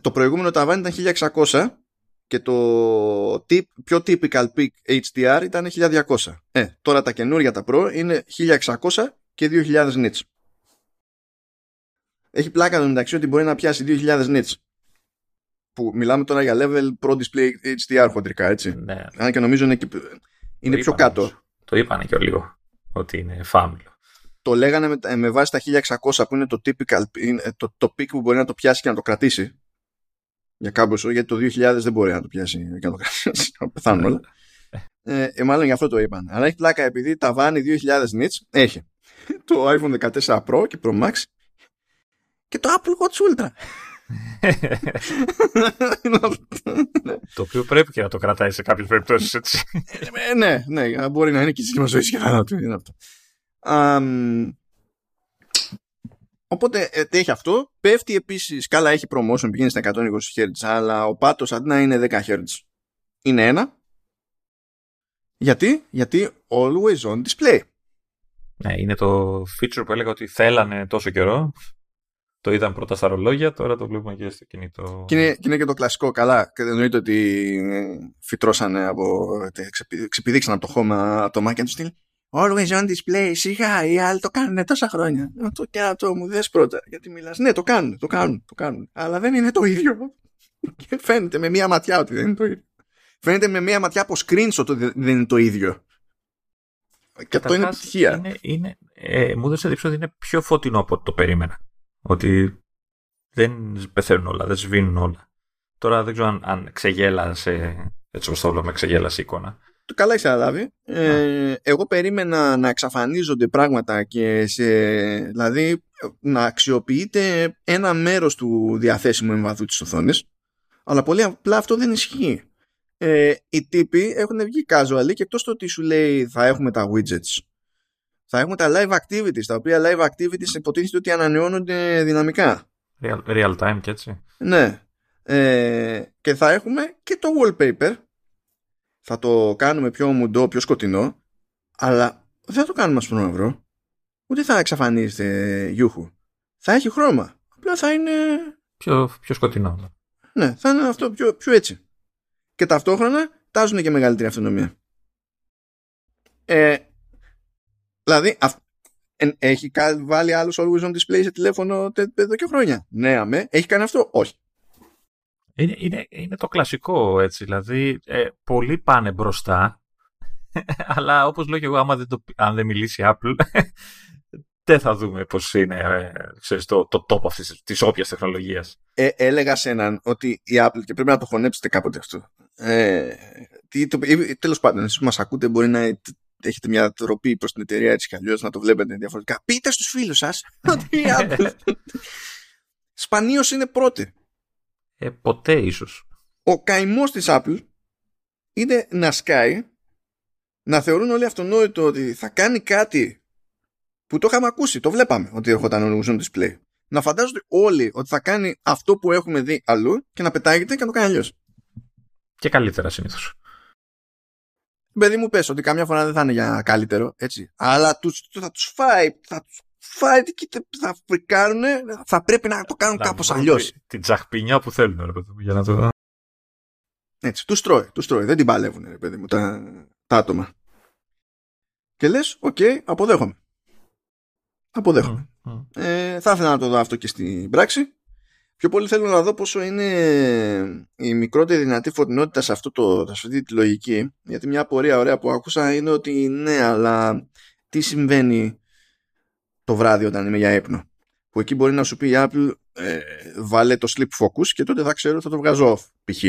Το προηγούμενο ταβάνι ήταν χίλια εξακόσια και το tip, πιο typical peak έιτς ντι αρ ήταν χίλια διακόσια. Ε, τώρα τα καινούργια τα Pro είναι χίλια εξακόσια και δύο χιλιάδες νιτς. Έχει πλάκα το μεταξύ ότι μπορεί να πιάσει δύο χιλιάδες νιτς. Που μιλάμε τώρα για level Pro Display έιτς ντι αρ χοντρικά, έτσι. Ναι. Αν και νομίζω είναι, είναι πιο κάτω. Το είπανε και λίγο ότι είναι φάμιλο. Το λέγανε με, με βάση τα χίλια εξακόσια που είναι το typical, το, το peak που μπορεί να το πιάσει και να το κρατήσει. Για κάποιο, γιατί το δύο χιλιάδες δεν μπορεί να το πιάσει και να το κρατήσει. Πεθάνουν όλα. Ε, μάλλον γι' αυτό το είπανε. Αλλά έχει πλάκα επειδή ταβάνει δύο χιλιάδες νιτς έχει. Το iPhone δεκατέσσερα Pro και Pro Max και το Apple Watch Ultra. Το οποίο πρέπει και να το κρατάει σε κάποιες περιπτώσεις, έτσι. Ναι, ναι, μπορεί να είναι και η σύστημα ζωής και θανάτου. Οπότε έχει αυτό. Πέφτει επίσης, καλά έχει promotion, πηγαίνει στα εκατόν είκοσι χερτζ, αλλά ο πάτος αντί να είναι δέκα χερτζ είναι ένα. Γιατί? Γιατί always on display. Ναι, είναι το feature που έλεγα ότι θέλανε τόσο καιρό. Το είδαμε πρώτα στα ρολόγια, τώρα το βλέπουμε και στο κινητό. Και είναι, και είναι και το κλασικό, καλά. Και εννοείται ότι φυτρώσανε από. Ξεπηδήξαν από το χώμα από το Mac και του στυλ. Always on display, σιγά, οι άλλοι το κάνουν τόσα χρόνια. Το και αυτό μου δες πρώτα, γιατί μιλάς. Ναι, το κάνουν, το κάνουν, το κάνουν. Αλλά δεν είναι το ίδιο. Και φαίνεται με μία ματιά ότι δεν είναι το ίδιο. Φαίνεται με μία ματιά από screenshot ότι δεν είναι το ίδιο. Και αυτό είναι επιτυχία. Ε, μου έδωσε εντύπωση ότι είναι πιο φωτεινό από ό,τι το περίμενα. Ότι δεν πεθαίνουν όλα, δεν σβήνουν όλα. Τώρα δεν ξέρω αν, αν ξεγέλασε, έτσι όπως το βλέπουμε, ξεγέλασε η εικόνα. Το καλά έχει αναλάβει. Ε, εγώ περίμενα να εξαφανίζονται πράγματα και σε, δηλαδή να αξιοποιείται ένα μέρος του διαθέσιμου εμβαδού της οθόνης. Αλλά πολύ απλά αυτό δεν ισχύει. Ε, οι τύποι έχουν βγει casual και εκτός το ότι σου λέει θα έχουμε τα widgets, θα έχουμε τα live activities, τα οποία live activities υποτίθεται ότι ανανεώνονται δυναμικά. Real, real time και έτσι. Ναι. Ε, και θα έχουμε και το wallpaper. Θα το κάνουμε πιο μουντό, πιο σκοτεινό. Αλλά δεν θα το κάνουμε ασπρόμαυρο. Ούτε θα εξαφανίζεται γιούχου. Θα έχει χρώμα. Απλά θα είναι πιο, πιο σκοτεινό. Ναι, θα είναι αυτό πιο, πιο έτσι. Και ταυτόχρονα τάζουν και μεγαλύτερη αυτονομία. Ε, δηλαδή, αυ... ε, έχει βάλει άλλους always on display σε τηλέφωνο τε, εδώ και χρόνια. Ναι, αμέ. Έχει κάνει αυτό. Όχι. Είναι, είναι, είναι το κλασικό, έτσι. Δηλαδή, ε, πολλοί πάνε μπροστά, αλλά όπως λέω και εγώ, άμα δεν το, αν δεν μιλήσει η Apple, δεν θα δούμε πώς είναι ε, ξέρεις, το, το top αυτής της όποιας τεχνολογίας. Ε, έλεγα σε έναν ότι η Apple, και πρέπει να το χωνέψετε κάποτε αυτό. Ε, τέλος πάντων, εσείς μας ακούτε, μπορεί να έχετε μια τροπή προς την εταιρεία έτσι κι αλλιώς, να το βλέπετε διαφορετικά. Πείτε στους φίλους σας ότι η Apple σπανίως είναι πρώτη. Ε, ποτέ ίσως. Ο καημός της Apple είναι να σκάει, να θεωρούν όλοι αυτονόητο ότι θα κάνει κάτι που το είχαμε ακούσει, το βλέπαμε ότι έρχονταν ολοκληρώνουν display. Να φαντάζονται όλοι ότι θα κάνει αυτό που έχουμε δει αλλού και να πετάγεται και να το κάνει αλλιώς. Και καλύτερα συνήθως. Παιδί μου, πες ότι καμιά φορά δεν θα είναι για καλύτερο, έτσι. Αλλά τους, θα τους φάει, θα τους φάει και θα φρικάρουν, θα πρέπει να το κάνουν να, κάπως αλλιώς. Την τσαχπινιά που θέλουν, ρε παιδί μου, για να το. Έτσι, τους τρώει, τους τρώει. Δεν την παλεύουν, ρε παιδί μου, τα, τα άτομα. Και λες, οκ, okay, αποδέχομαι. Αποδέχομαι. Mm, mm. Ε, θα ήθελα να το δω αυτό και στην πράξη. Πιο πολύ θέλω να δω πόσο είναι η μικρότερη δυνατή φωτεινότητα σε, αυτό το, σε αυτή τη λογική. Γιατί μια απορία ωραία που άκουσα είναι ότι ναι, αλλά τι συμβαίνει το βράδυ όταν είμαι για ύπνο. Που εκεί μπορεί να σου πει η Apple ε, βάλε το sleep focus και τότε θα ξέρω θα το βγάζω off π.χ.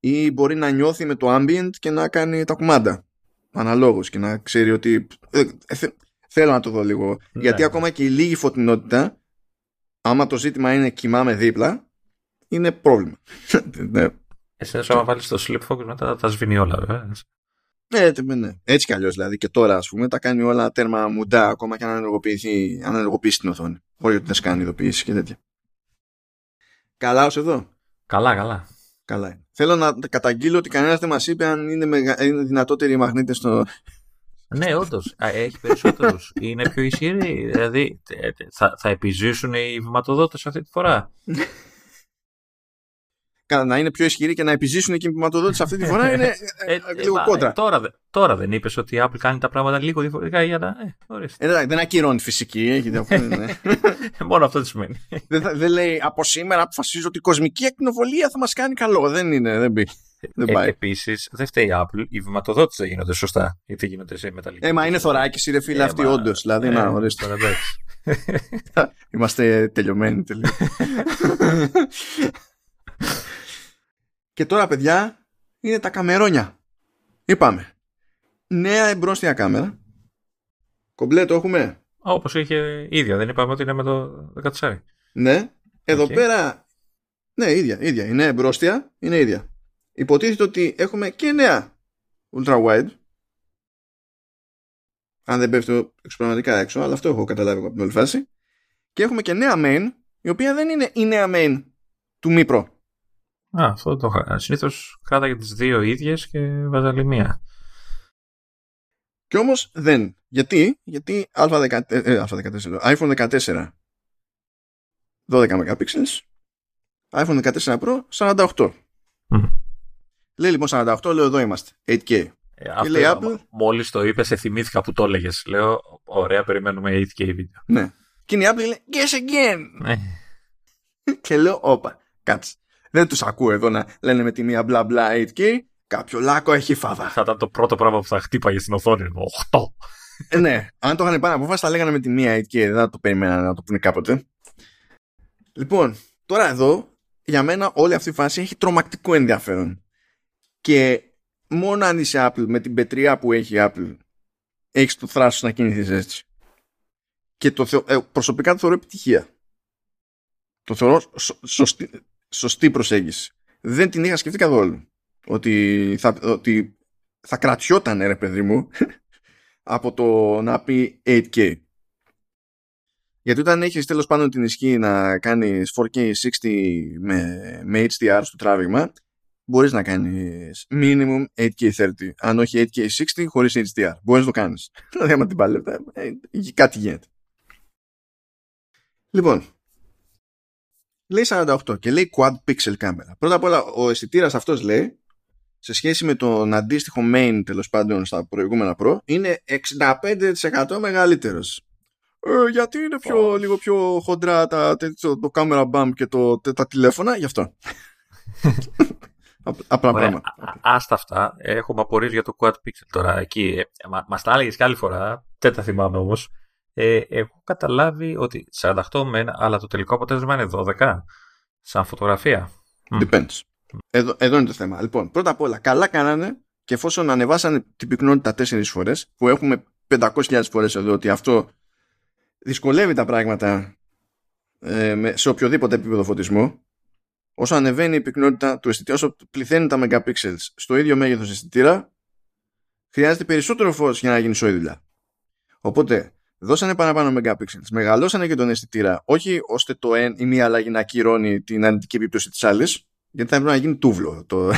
Ή μπορεί να νιώθει με το ambient και να κάνει τα κουμάντα αναλόγως και να ξέρει ότι ε, ε, θέλω να το δω λίγο. Ναι. Γιατί ακόμα και η λίγη φωτεινότητα, άμα το ζήτημα είναι κοιμάμαι δίπλα, είναι πρόβλημα. Ναι. Εσύ άμα βάλεις το sleep focus μετά τα σβήνει όλα, βέβαια. Ναι, ναι. Έτσι κι αλλιώς δηλαδή. Και τώρα, ας πούμε, τα κάνει όλα τέρμα μουντά, ακόμα και αν ενεργοποιήσει, αν ενεργοποιήσει την οθόνη. Όχι ότι δεν σκάνει ειδοποιήσεις και τέτοια. Καλά ως εδώ. Καλά, καλά. Καλά. Θέλω να καταγγείλω ότι κανένας δεν μας είπε αν είναι, μεγα... είναι δυνατότεροι οι μαγνήτες στο. Ναι, όντως. Έχει περισσότερους. Είναι πιο ισχυροί. Δηλαδή, θα, θα επιζήσουν οι βηματοδότες αυτή τη φορά. Καλά, να είναι πιο ισχυροί και να επιζήσουν και οι βηματοδότες αυτή τη φορά είναι ε, ε, λίγο ε, κόντρα. Ε, τώρα, τώρα δεν είπες ότι η Apple κάνει τα πράγματα λίγο διαφορετικά για να. Ε, ε, δεν ακυρώνει φυσική. Έχει, ναι. Μόνο αυτό τι σημαίνει. Δεν, δεν λέει από σήμερα αποφασίζω ότι η κοσμική εκνοβολία θα μας κάνει καλό. Δεν είναι, δεν μπήκε. Ε, επίσης, δεν φταίει η Apple, οι βηματοδότες δεν γίνονται σωστά. Γιατί γίνονται σε μεταλλική. Ε, μα είναι θωράκιση, ρε φίλε, ε, αυτή, όντως. Δηλαδή, ε, να ορίστε τώρα, εντάξει. Είμαστε τελειωμένοι τελείως. Και τώρα, παιδιά, είναι τα καμερόνια. Είπαμε. Νέα εμπρόστια κάμερα. Κομπλέ το έχουμε. Όπως είχε ίδια, δεν είπαμε ότι είναι με το δεκατέσσερα. Ναι, εδώ okay. Πέρα. Ναι, ίδια, ίδια. Η νέα εμπρόστια είναι ίδια. Υποτίθεται ότι έχουμε και νέα ultra wide. Αν δεν πέφτω εξωπραγματικά έξω, αλλά αυτό έχω καταλάβει από την όλη φάση. Και έχουμε και νέα main, η οποία δεν είναι η νέα main του Mi Pro. Α, αυτό το είχα. Συνήθως κράταγε τις δύο ίδιες και βάζα μία. Κι όμως δεν. Γιατί, γιατί α δεκατέσσερα, ε, α δεκατέσσερα, άιφον δεκατέσσερα δώδεκα μεγαπίξελ, άιφον δεκατέσσερα Pro σαράντα οκτώ. Mm. Λέει λοιπόν σαράντα οκτώ, λέω εδώ είμαστε, έιτ κέι. Ε, αυτό, λέει, Apple, μόλις το είπες, θυμήθηκα που το έλεγες. Λέω, ωραία, περιμένουμε έιτ κέι βίντεο. Ναι. Και η Apple λέει, yes again. Και λέω, όπα, κάτσε. Δεν τους ακούω εδώ να λένε με τη μία μπλα μπλα έιτ κέι, κάποιο λάκκο έχει φάδα. Θα ήταν το πρώτο πράγμα που θα χτύπαγε στην οθόνη μου, οκτώ. Ναι, αν το είχαν πάρει απόφαση θα λέγανε με τη μία έιτ κέι, δεν θα το περιμένανε να το πούνε κάποτε. Λοιπόν, τώρα εδώ για μένα όλη αυτή η φάση έχει τρομακτικό ενδιαφέρον. Και μόνο αν είσαι Apple, με την πετριά που έχει Apple, έχεις το θράσος να κινηθείς έτσι. Και το θεω... ε, προσωπικά το θεωρώ επιτυχία. Το θεωρώ σω... σωστή... σωστή προσέγγιση. Δεν την είχα σκεφτεί καθόλου. Ότι θα, ότι θα κρατιότανε, ρε παιδί μου, από το να πει eight K. Γιατί όταν έχεις τέλος πάντων την ισχύ να κάνεις φορ κέι εξήντα με, με έιτς ντι αρ στο τράβηγμα, μπορείς να κάνεις minimum eight K thirty. Αν όχι eight K sixty, χωρίς έιτς ντι αρ. Μπορείς να το κάνεις. Δηλαδή, άμα την παλεύτα, κάτι γίνεται. Λοιπόν, λέει σαράντα οκτώ και λέει quad pixel κάμερα. Πρώτα απ' όλα, ο αισθητήρας αυτός λέει, σε σχέση με τον αντίστοιχο main, τέλος πάντων, στα προηγούμενα Pro, είναι εξήντα πέντε τοις εκατό μεγαλύτερος. Ε, γιατί είναι πιο, oh. λίγο πιο χοντρά τα, το, το camera bump και το, τα τηλέφωνα, γι' αυτό. Απλά πράγματα. Άστα αυτά. Έχουμε απορίες για το quad pixel τώρα. Εκεί, ε, μα, μας τα έλεγες και άλλη φορά, δεν τα θυμάμαι όμως. Ε, έχω καταλάβει ότι σαράντα οκτώ μεν, αλλά το τελικό αποτέλεσμα είναι δώδεκα. Σαν φωτογραφία. Depends. Mm. Εδώ, εδώ είναι το θέμα. Λοιπόν, πρώτα απ' όλα, καλά κάνανε και εφόσον ανεβάσανε την πυκνότητα τέσσερις φορές, που έχουμε πεντακόσιες χιλιάδες φορές εδώ, ότι αυτό δυσκολεύει τα πράγματα ε, σε οποιοδήποτε επίπεδο φωτισμού. Όσο ανεβαίνει η πυκνότητα του αισθητήρα, όσο πληθαίνει τα megapixels στο ίδιο μέγεθος αισθητήρα, χρειάζεται περισσότερο φως για να γίνει σόη δουλειά. Οπότε, δώσανε παραπάνω megapixels, μεγαλώσανε και τον αισθητήρα, όχι ώστε το εν, η μία αλλαγή να ακυρώνει την αρνητική επίπτωση της άλλης, γιατί θα έπρεπε να γίνει τούβλο. Το...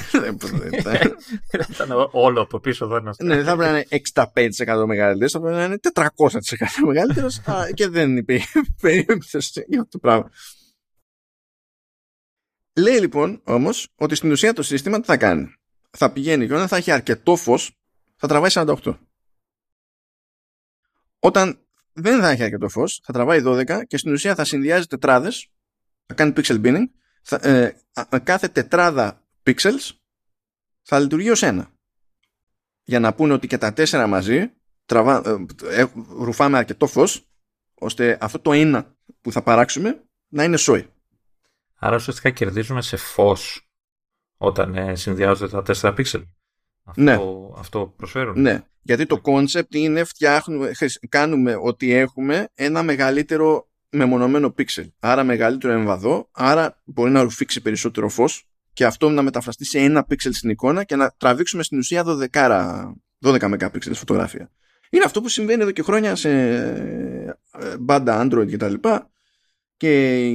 Ήταν όλο από πίσω εδώ. Ναι, δεν θα έπρεπε να είναι εξήντα πέντε τοις εκατό μεγαλύτερος, θα πρέπει να είναι τετρακόσια τοις εκατό μεγαλύτερος και δεν υπήρχε περίπτωση για αυτό το πράγμα. Λέει λοιπόν όμως ότι στην ουσία το σύστημα τι θα κάνει. Θα πηγαίνει και όταν θα έχει αρκετό φως θα τραβάει σαράντα οκτώ. Όταν δεν θα έχει αρκετό φως θα τραβάει δώδεκα και στην ουσία θα συνδυάζει τετράδες, θα κάνει pixel binning, θα, ε, κάθε τετράδα pixels θα λειτουργεί ως ένα. Για να πούνε ότι και τα τέσσερα μαζί τραβά, ε, ε, ρουφάμε αρκετό φως ώστε αυτό το ένα που θα παράξουμε να είναι σόι. Άρα ουσιαστικά κερδίζουμε σε φως όταν ε, συνδυάζονται τα τέσσερα pixel. Αυτό, ναι. αυτό προσφέρουν. Ναι, γιατί το concept είναι φτιάχνουμε, κάνουμε ότι έχουμε ένα μεγαλύτερο μεμονωμένο pixel. Άρα μεγαλύτερο εμβαδό, άρα μπορεί να ρουφήξει περισσότερο φως και αυτό να μεταφραστεί σε ένα pixel στην εικόνα και να τραβήξουμε στην ουσία δώδεκα, δώδεκα μεγαπίξελ φωτογραφία. Είναι αυτό που συμβαίνει εδώ και χρόνια σε μπάντα Android κτλ. Και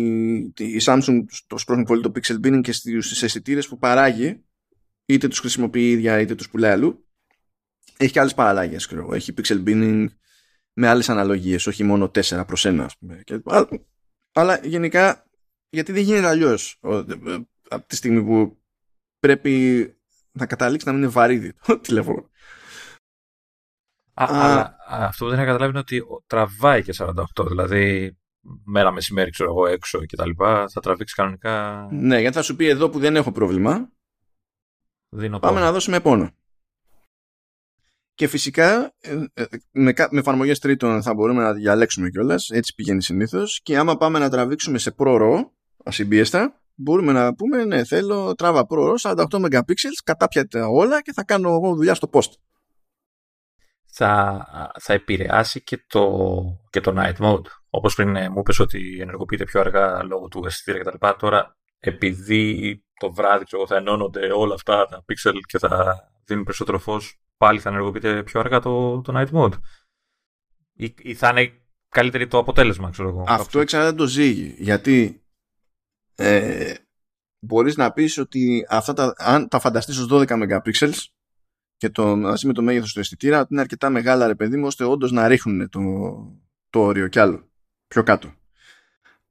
η Samsung το σπρώχνει πολύ το pixel binning και στις αισθητήρες που παράγει, είτε τους χρησιμοποιεί ίδια είτε τους πουλάει αλλού. Έχει και άλλες παραλλαγές, ξέρω. Έχει pixel binning με άλλες αναλογίες, όχι μόνο τέσσερα προς ένα, ας πούμε. Και, αλλά, αλλά γενικά, γιατί δεν γίνεται αλλιώς από τη στιγμή που πρέπει να καταλήξει να μην είναι βαρύδι το τηλέφωνο. Α, Α, αλλά αυτό που δεν είχα καταλάβει είναι ότι τραβάει και σαράντα οκτώ, δηλαδή... μέρα μεσημέρι, ξέρω εγώ, έξω και τα λοιπά, θα τραβήξει κανονικά. Ναι, γιατί θα σου πει εδώ που δεν έχω πρόβλημα, δίνω πάμε πόνο. Να δώσουμε πόνο. Και φυσικά με εφαρμογές τρίτων θα μπορούμε να διαλέξουμε κιόλας, έτσι πηγαίνει συνήθως. Και άμα πάμε να τραβήξουμε σε πρόωρο, ασυμπίεστα, μπορούμε να πούμε ναι, θέλω τράβα πρόωρο, σαράντα οκτώ μεγαπίξελ, κατάπιατε όλα και θα κάνω εγώ δουλειά στο post. Θα, θα επηρεάσει και το, και το night mode. Όπως πριν μου είπες ότι ενεργοποιείται πιο αργά λόγω του αισθητήρα κτλ. Τώρα, επειδή το βράδυ ξέρω, θα ενώνονται όλα αυτά τα pixel και θα δίνουν περισσότερο φως, πάλι θα ενεργοποιείται πιο αργά το, το night mode. Ή, ή θα είναι καλύτερη το αποτέλεσμα, ξέρω εγώ. Αυτό εξαρτάται το ζύγι. Γιατί ε, μπορείς να πεις ότι αυτά τα, αν τα φανταστείς ως δώδεκα μεγαπίξελ, και το, μαζί με το μέγεθος του αισθητήρα, ότι είναι αρκετά μεγάλα, ρε παιδί μου, ώστε όντως να ρίχνουν το, το όριο κι άλλο πιο κάτω.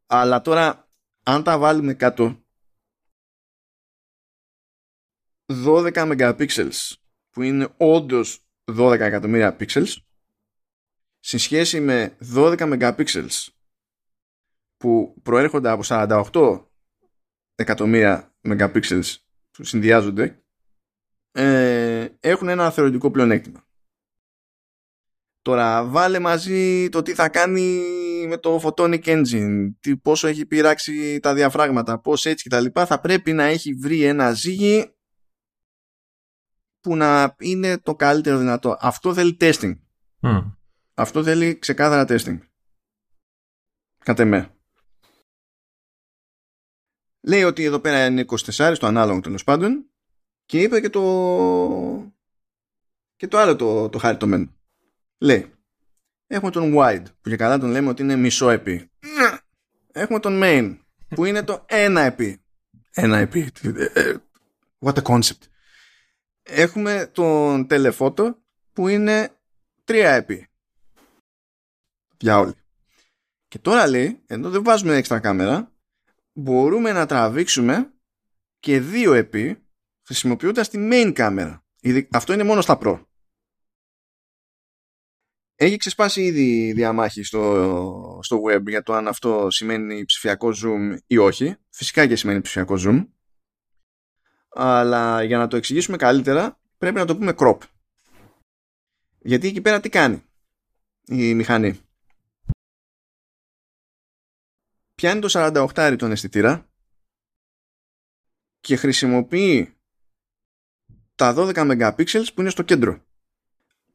Αλλά τώρα αν τα βάλουμε κάτω, δώδεκα μεγαπίξελ που είναι όντως δώδεκα εκατομμύρια πίξελ σε σχέση με δώδεκα μεγαπίξελ που προέρχονται από σαράντα οκτώ εκατομμύρια μεγαπίξελ που συνδυάζονται, Ε, έχουν ένα θεωρητικό πλεονέκτημα. Τώρα βάλε μαζί το τι θα κάνει με το Photonic Engine, πόσο έχει πειράξει τα διαφράγματα, πώς έτσι και τα λοιπά. Θα πρέπει να έχει βρει ένα ζύγι που να είναι το καλύτερο δυνατό. Αυτό θέλει testing. Mm. Αυτό θέλει ξεκάθαρα testing. Κατ' εμέ. Λέει ότι εδώ πέρα είναι είκοσι τέσσερα, στο ανάλογο τέλος πάντων. Και είπε και το, και το άλλο το, το χαριτωμένο. Λέει, έχουμε τον wide, που και καλά τον λέμε ότι είναι μισό επί. Έχουμε τον main, που είναι το ένα επί. Ένα επί. What a concept. Έχουμε τον telephoto, που είναι τρία επί. Για όλοι. Και τώρα λέει, ενώ δεν βάζουμε έξτρα κάμερα, μπορούμε να τραβήξουμε και δύο επί, χρησιμοποιώντας τη main κάμερα. Αυτό είναι μόνο στα Pro. Έχει ξεσπάσει ήδη διαμάχη στο, στο web για το αν αυτό σημαίνει ψηφιακό zoom ή όχι. Φυσικά και σημαίνει ψηφιακό zoom. Αλλά για να το εξηγήσουμε καλύτερα πρέπει να το πούμε crop. Γιατί εκεί πέρα τι κάνει η μηχανή. Πιάνει το σαράντα οκτώ τον αισθητήρα και χρησιμοποιεί τα δώδεκα μεγαπίξελ που είναι στο κέντρο.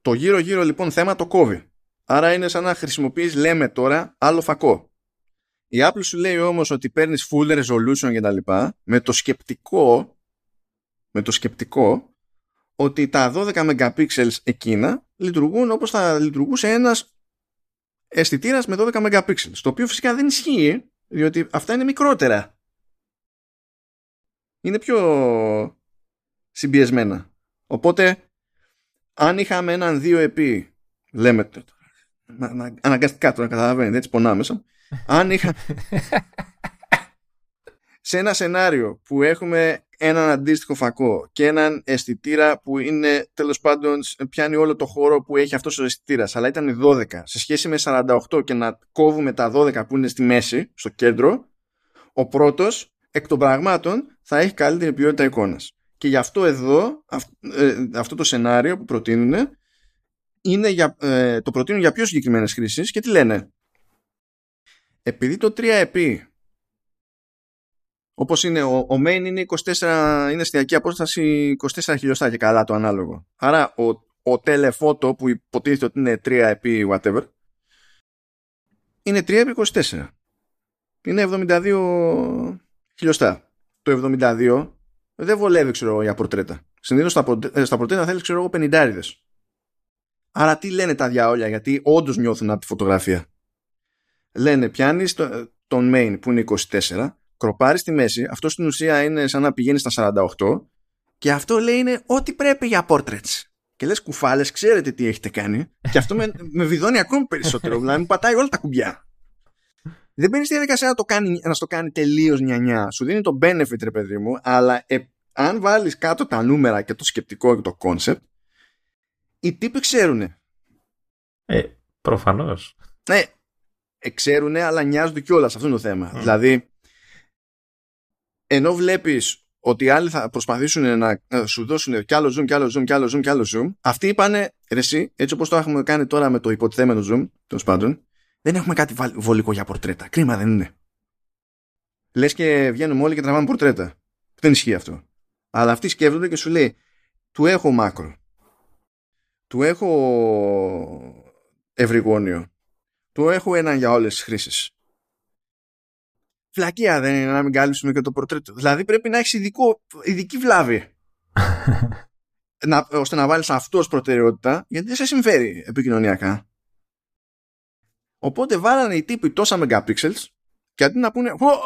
Το γύρω-γύρω λοιπόν θέμα το κόβει. Άρα είναι σαν να χρησιμοποιείς, λέμε τώρα, άλλο φακό. Η Apple σου λέει όμως ότι παίρνεις full resolution και τα λοιπά, με το σκεπτικό, με το σκεπτικό ότι τα δώδεκα μεγαπίξελ εκείνα λειτουργούν όπως θα λειτουργούσε ένας αισθητήρας με δώδεκα μεγαπίξελ. Το οποίο φυσικά δεν ισχύει, διότι αυτά είναι μικρότερα. Είναι πιο συμπιεσμένα. Οπότε... αν είχαμε έναν δύο επί, λέμε, αναγκαστικά τώρα καταλαβαίνετε, έτσι πονάμε μέσα. Αν είχα σε ένα σενάριο που έχουμε έναν αντίστοιχο φακό και έναν αισθητήρα που είναι, τέλος πάντων, πιάνει όλο το χώρο που έχει αυτός ο αισθητήρας, αλλά ήταν δώδεκα σε σχέση με σαράντα οκτώ και να κόβουμε τα δώδεκα που είναι στη μέση, στο κέντρο, ο πρώτος, εκ των πραγμάτων, θα έχει καλύτερη ποιότητα εικόνας. Και γι' αυτό εδώ, αυ, ε, αυτό το σενάριο που προτείνουν, είναι για, ε, το προτείνουν για πιο συγκεκριμένες χρήσεις και τι λένε. Επειδή το τρία επί, όπως είναι, ο, ο main είναι, είκοσι τέσσερα, είναι εστιακή απόσταση είκοσι τέσσερα χιλιοστά και καλά το ανάλογο. Άρα ο, ο telephoto που υποτίθεται ότι είναι τρία επί whatever, είναι τρία επί είκοσι τέσσερα. Είναι εβδομήντα δύο χιλιοστά. Το εβδομήντα δύο δεν βολεύει, ξέρω εγώ, για πορτρέτα. Συνήθως στα, πορτρέ, στα πορτρέτα θέλει, ξέρω εγώ, πενηντάριδες. Άρα τι λένε τα διαόλια, γιατί όντως νιώθουν από τη φωτογραφία. Λένε, πιάνεις το, τον main που είναι είκοσι τέσσερα, κροπάρεις τη μέση, αυτό στην ουσία είναι σαν να πηγαίνει στα σαράντα οκτώ, και αυτό λέει είναι ό,τι πρέπει για portraits. Και λες, κουφάλες, ξέρετε τι έχετε κάνει, και αυτό με, με βιδώνει ακόμη περισσότερο, δηλαδή μου πατάει όλα τα κουμπιά. Δεν μπαίνει στη διαδικασία να, το κάνει, να στο κάνει τελείως νιανιά. Σου δίνει το benefit, ρε παιδί μου, αλλά ε, αν βάλεις κάτω τα νούμερα και το σκεπτικό και το concept, οι τύποι ξέρουνε. Ε, προφανώς. Ναι, ε, ξέρουνε, αλλά νοιάζονται κιόλας. Αυτό είναι το θέμα. Mm. Δηλαδή, ενώ βλέπεις ότι οι άλλοι θα προσπαθήσουν να σου δώσουν κι άλλο zoom, κι άλλο zoom, κι άλλο zoom, κι άλλο zoom, αυτοί είπανε, ρε εσύ, έτσι όπως το έχουμε κάνει τώρα με το υποτιθέμενο zoom, τέλος πάντων, δεν έχουμε κάτι βολικό για πορτρέτα. Κρίμα δεν είναι. Λες και βγαίνουμε όλοι και τραβάμε πορτρέτα. Δεν ισχύει αυτό. Αλλά αυτοί σκέφτονται και σου λέει, του έχω μάκρο, του έχω ευρυγώνιο, του έχω έναν για όλες τις χρήσεις. Φλακία δεν είναι να μην κάλυψουμε και το πορτρέτο. Δηλαδή πρέπει να έχεις ειδικό, ειδική βλάβη να, ώστε να βάλεις αυτός προτεραιότητα, γιατί δεν σε συμφέρει επικοινωνιακά. Οπότε βάλανε οι τύποι τόσα megapixels και αντί να πούνε οκτώ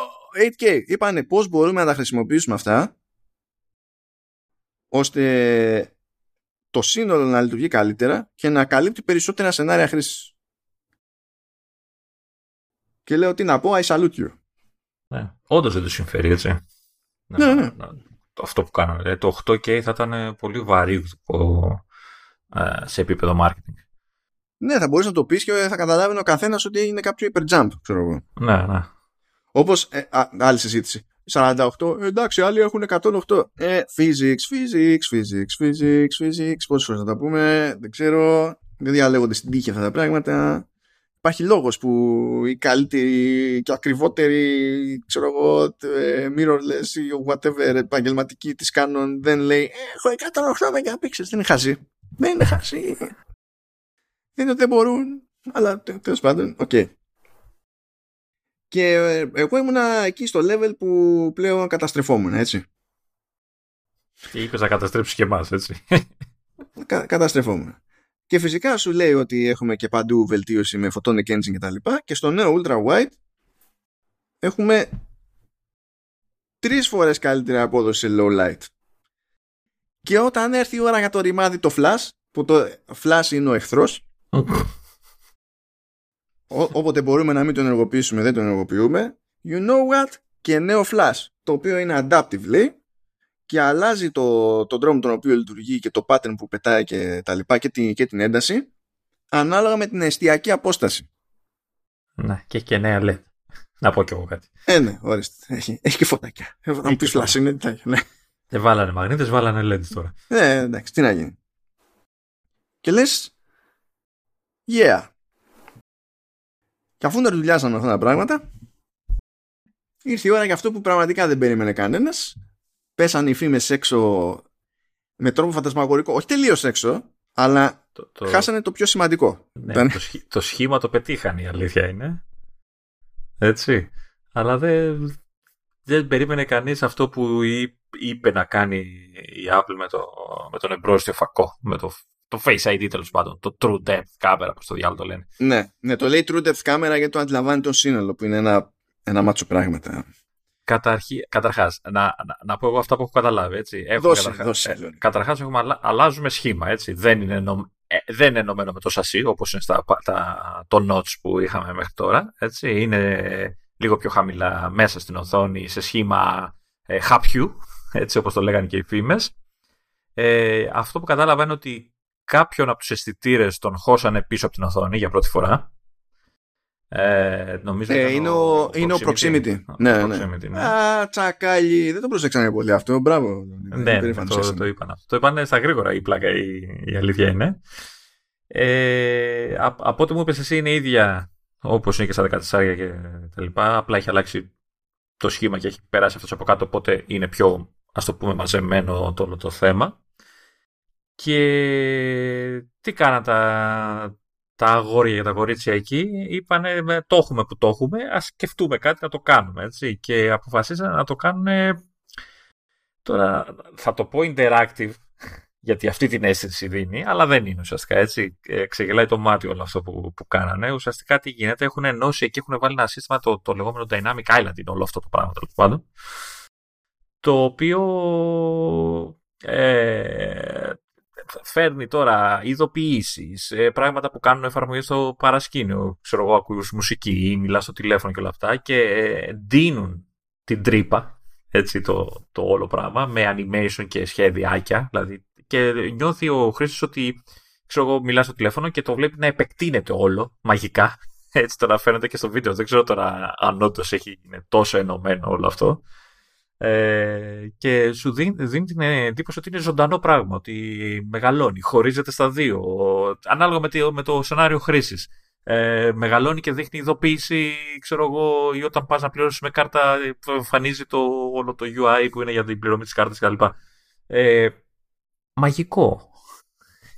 κέι, είπανε πώς μπορούμε να τα χρησιμοποιήσουμε αυτά ώστε το σύνολο να λειτουργεί καλύτερα και να καλύπτει περισσότερα σενάρια χρήσης. Και λέω τι να πω, I salute you. Ναι, όντως δεν τους συμφέρει, έτσι. Ναι, ναι, ναι. Αυτό που κάνανε. Το οκτώ κέι θα ήταν πολύ βαρύ σε επίπεδο marketing. Ναι, θα μπορείς να το πεις και θα καταλάβει ο καθένας ότι έγινε κάποιο υπερτζάμπ, ξέρω εγώ. Ναι, ναι. Όπως ε, α, άλλη συζήτηση. σαράντα οκτώ, εντάξει, άλλοι έχουν εκατόν οκτώ. Ε, physics, physics, physics, physics, physics. Πόσες φορές να τα πούμε, δεν ξέρω. Δεν διαλέγονται στην τύχη αυτά τα πράγματα. Υπάρχει λόγος που οι καλύτεροι και ακριβότεροι, ξέρω εγώ, mirrorless ή whatever επαγγελματικοί της Canon δεν λέει έχω εκατόν οκτώ μεγαπίξελ. Δεν είναι χαζί. Δεν είναι χαζί. Δεν είναι ότι δεν μπορούν. Αλλά τέλος πάντων, οκ. Okay. Και εγώ ήμουνα εκεί στο level που πλέον καταστρεφόμουν, έτσι. Και είπες να καταστρέψεις και εμάς, έτσι. Κα, καταστρεφόμουν. Και φυσικά σου λέει ότι έχουμε και παντού βελτίωση με Photonic Engine και τα λοιπά. Και στο νέο Ultra Wide έχουμε τρεις φορές καλύτερη απόδοση σε low light. Και όταν έρθει η ώρα για το ρημάδι το flash, που το flash είναι ο εχθρός, Ό, όποτε μπορούμε να μην το ενεργοποιήσουμε, δεν το ενεργοποιούμε. You know what? Και νέο flash, το οποίο είναι adaptively και αλλάζει το, τον τρόπο τον οποίο λειτουργεί και το pattern που πετάει και τα λοιπά και την, και την ένταση ανάλογα με την εστιακή απόσταση. Να, και έχει και νέα ελ ι ντι. Να πω κι εγώ κάτι. Ε, ναι, ορίστε. Έχει, έχει και φωτάκια. Να μου πεις flash είναι. Ναι. Δεν βάλανε μαγνήτες, βάλανε ελ ι ντι τώρα. Ναι, εντάξει, τι να γίνει. Και λες yeah. Και αφού δεν δουλειάσαμε αυτά τα πράγματα, ήρθε η ώρα για αυτό που πραγματικά δεν περίμενε κανένας. Πέσανε οι φήμες έξω με τρόπο φαντασμαγορικό. Όχι τελείως έξω, αλλά το, το... χάσανε το πιο σημαντικό. Ναι, Ήταν... το, σχ... το σχήμα το πετύχανε, η αλήθεια είναι. Έτσι. Αλλά δεν, δεν περίμενε κανείς αυτό που είπε να κάνει η Apple με, το... με τον εμπρόστιο φακό. Με το... το Face άι ντι τέλος πάντων, το True Depth Camera, όπως το διάλογο το λένε. Ναι, ναι, το λέει True Depth Camera γιατί το αντιλαμβάνει τον σύνολο, που είναι ένα, ένα μάτσο πράγματα. Καταρχή, καταρχάς, να, να, να πω εγώ αυτά που έχω καταλάβει, έτσι. Έχω, δώσε, καταρχάς, δώσε. Ε, καταρχάς έχουμε, αλλα, αλλάζουμε σχήμα, έτσι. Δεν είναι, ενω, ε, δεν είναι ενωμένο με το σασί, όπως είναι στα, τα, το notch που είχαμε μέχρι τώρα, έτσι. Είναι λίγο πιο χαμηλά μέσα στην οθόνη, σε σχήμα ε, χάπιου, έτσι όπως το λέγανε και οι φήμες. Ε, αυτό που κατάλαβα είναι ότι κάποιον από τους αισθητήρες τον χώσανε πίσω από την οθόνη για πρώτη φορά. Ε, νομίζω ε, είναι ο, ο, είναι ο proximity. proximity. Ναι, ο proximity, ναι. ναι. Α, τσακάλι. Δεν το προσέξανε πολύ αυτό. Μπράβο. Ναι, ναι το, το είπαν αυτό. Το είπαν στα γρήγορα η πλάκα, η, η αλήθεια είναι. Ε, από ό,τι μου είπες εσύ είναι ίδια όπως είναι και στα δεκατέσσερα και τα λοιπά. Απλά έχει αλλάξει το σχήμα και έχει περάσει αυτός από κάτω, οπότε είναι πιο, ας το πούμε, μαζεμένο το, το θέμα. Και τι κάναν τα, τα αγόρια και τα κορίτσια εκεί, είπανε το έχουμε που το έχουμε, ας σκεφτούμε κάτι να το κάνουμε, έτσι. Και αποφασίσανε να το κάνουν, τώρα θα το πω interactive, γιατί αυτή την αίσθηση δίνει, αλλά δεν είναι ουσιαστικά έτσι, ξεγελάει το μάτι όλο αυτό που, που κάνανε. Ουσιαστικά τι γίνεται, έχουν ενώσει και έχουν βάλει ένα σύστημα, το, το λεγόμενο Dynamic Island είναι όλο αυτό το πράγμα, τέλος πάντων, το οποίο... Ε, φέρνει τώρα ειδοποιήσεις, πράγματα που κάνουν εφαρμογές στο παρασκήνιο. Ξέρω εγώ, ακούς μουσική ή μιλάς στο τηλέφωνο και όλα αυτά. Και ντύνουν την τρύπα, έτσι, το, το όλο πράγμα, με animation και σχέδιάκια. Δηλαδή, και νιώθει ο χρήστης ότι, ξέρω εγώ, μιλάς στο τηλέφωνο και το βλέπει να επεκτείνεται όλο μαγικά. Έτσι τώρα φαίνεται και στο βίντεο. Δεν ξέρω τώρα αν όντως έχει, είναι τόσο ενωμένο όλο αυτό. Ε, και σου δίνει, δίνει την εντύπωση ότι είναι ζωντανό πράγμα, ότι μεγαλώνει, χωρίζεται στα δύο, ανάλογα με το, με το σενάριο χρήσης. Ε, μεγαλώνει και δείχνει ειδοποίηση, ξέρω εγώ, ή όταν πας να πληρώσεις με κάρτα, εμφανίζει το, όλο το γιου άι που είναι για την πληρωμή της κάρτας κτλ. Ε, μαγικό.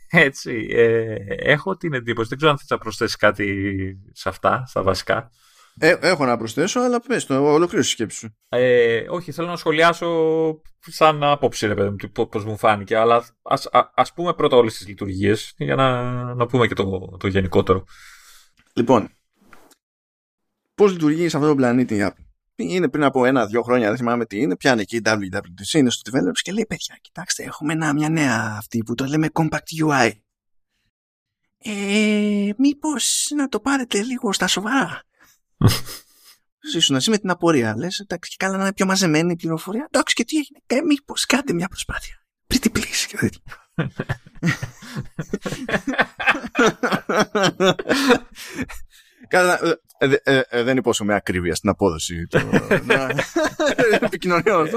Έτσι. Ε, έχω την εντύπωση. Δεν ξέρω αν θες να προσθέσεις κάτι σε αυτά, στα βασικά. Ε, έχω να προσθέσω, αλλά πες το, ολοκλήρωσε η σκέψη σου. Ε, όχι, θέλω να σχολιάσω σαν άποψη, ρε παιδί μου, πώς μου φάνηκε, αλλά ας, α, ας πούμε πρώτα όλες τις λειτουργίες, για να, να πούμε και το, το γενικότερο. Λοιπόν, πώς λειτουργεί σε αυτόν τον πλανήτη η Apple? Είναι πριν από ένα-δύο χρόνια, δεν θυμάμαι τι είναι, πιάνε εκεί η ντάμπλιου ντάμπλιου ντι σι, είναι στο developers και λέει, παιδιά, κοιτάξτε, έχουμε ένα, μια νέα αυτή που το λέμε Compact γιου άι. Ε, μήπως να το πάρετε λίγο στα σοβαρά? Ήσουν εσύ με την απορία. Λες, εντάξει, καλά να είναι πιο μαζεμένη η πληροφορία. Εντάξει, και τι έγινε? Ε, μήπως κάντε μια προσπάθεια. Pretty please. Καλά, Ε, ε, ε, δεν υπόσχομαι ακρίβεια στην απόδοση των επικοινωνιών.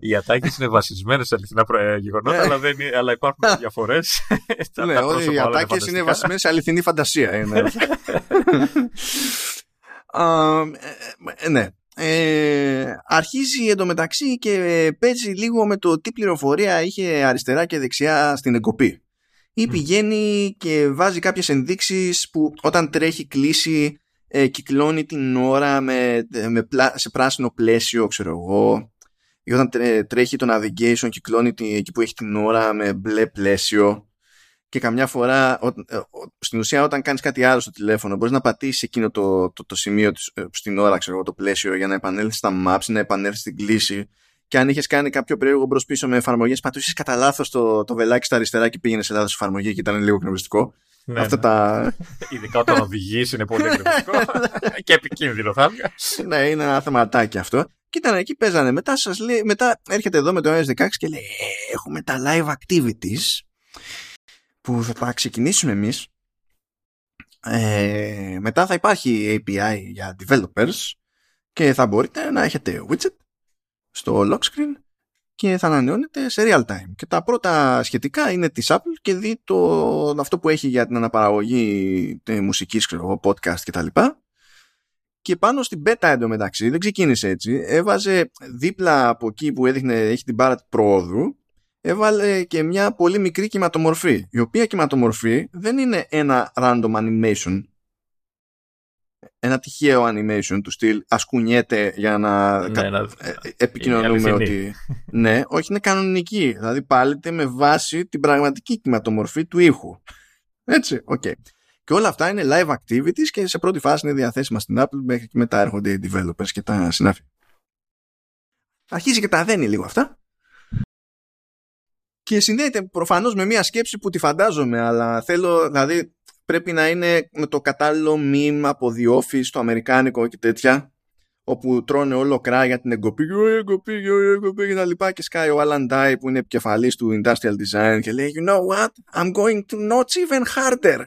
Οι ατάκες είναι βασισμένες σε αληθινά γεγονότα, αλλά, δεν, αλλά υπάρχουν διαφορές. Ναι, ό, οι ατάκες είναι βασισμένες σε αληθινή φαντασία. Είναι. uh, ε, ναι. Ε, αρχίζει εντωμεταξύ και παίζει λίγο με το τι πληροφορία είχε αριστερά και δεξιά στην εγκοπή. Ή πηγαίνει και βάζει κάποιες ενδείξεις που όταν τρέχει κλίση ε, κυκλώνει την ώρα με, με πλα, σε πράσινο πλαίσιο, ξέρω εγώ. Ή όταν τρέ, τρέχει το navigation κυκλώνει τη, εκεί που έχει την ώρα με μπλε πλαίσιο. Και καμιά φορά, ό, ε, στην ουσία όταν κάνεις κάτι άλλο στο τηλέφωνο, μπορείς να πατήσεις εκείνο το, το, το σημείο της, ε, στην ώρα, ξέρω εγώ, το πλαίσιο, για να επανέλθεις στα maps, να επανέλθεις στην κλίση. Και αν είχες κάνει κάποιο περίεργο μπρος πίσω με εφαρμογές, πατούσες κατά λάθος το, το βελάκι στα αριστερά και πήγαινε σε λάθος εφαρμογή και ήταν λίγο εκνευριστικό. Ναι, αυτά ναι. Τα... Ειδικά όταν οδηγείς είναι πολύ εκνευριστικό και επικίνδυνο θα έλεγα. Ναι, είναι ένα θεματάκι αυτό. Και ήταν εκεί, παίζανε. Μετά, σας λέει, μετά έρχεται εδώ με το άι ο ες δεκαέξι και λέει έχουμε τα live activities που θα ξεκινήσουμε εμείς. Ε, μετά θα υπάρχει έι πι άι για developers και θα μπορείτε να έχετε widget στο lock screen και θα ανανεώνεται σε real time. Και τα πρώτα σχετικά είναι της Apple και δει το, αυτό που έχει για την αναπαραγωγή μουσικής, ξέρω, podcast και τα λοιπά. Και πάνω στην beta εντωμεταξύ, δεν ξεκίνησε έτσι, έβαζε δίπλα από εκεί που έδειχνε, έχει την μπάρα του προόδου, έβαλε και μια πολύ μικρή κυματομορφή, η οποία κυματομορφή δεν είναι ένα random animation, ένα τυχαίο animation του στυλ ασκουνιέται για να ναι, κα... να... επικοινωνούμε ότι ναι, όχι, είναι κανονική, δηλαδή πάλεται με βάση την πραγματική κυματομορφή του ήχου, έτσι, οκ okay. Και όλα αυτά είναι live activities και σε πρώτη φάση είναι διαθέσιμα στην Apple, μέχρι και μετά έρχονται οι developers και τα συνάφη. Αρχίζει και τα δένει λίγο αυτά και συνδέεται προφανώς με μια σκέψη που τη φαντάζομαι, αλλά θέλω, δηλαδή πρέπει να είναι με το κατάλληλο meme από The Office, το αμερικάνικο και τέτοια, όπου τρώνε όλο κρά για την εγκοπή, εγκοπή, εγκοπή και τα λοιπά, και σκάει ο Alan Dye που είναι επικεφαλής του Industrial Design και λέει you know what, I'm going to notch even harder.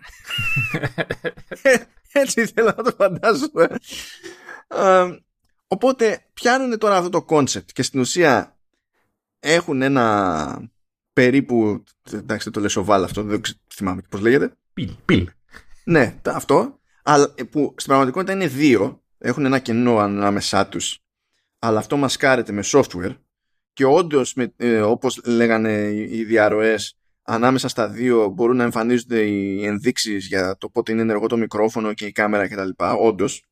Έτσι θέλω να το φαντάζομαι. Uh, οπότε πιάνουν τώρα αυτό το concept και στην ουσία έχουν ένα περίπου, εντάξει το λεσοβάλ αυτό, δεν θυμάμαι πώς λέγεται. Πιλ, πιλ. Ναι, αυτό, αλλά που στην πραγματικότητα είναι δύο, έχουν ένα κενό ανάμεσά τους, αλλά αυτό μασκάρεται με software και όντως με, ε, όπως λέγανε οι διαρροές, ανάμεσα στα δύο μπορούν να εμφανίζονται οι ενδείξεις για το πότε είναι ενεργό το μικρόφωνο και η κάμερα κτλ. Όντως.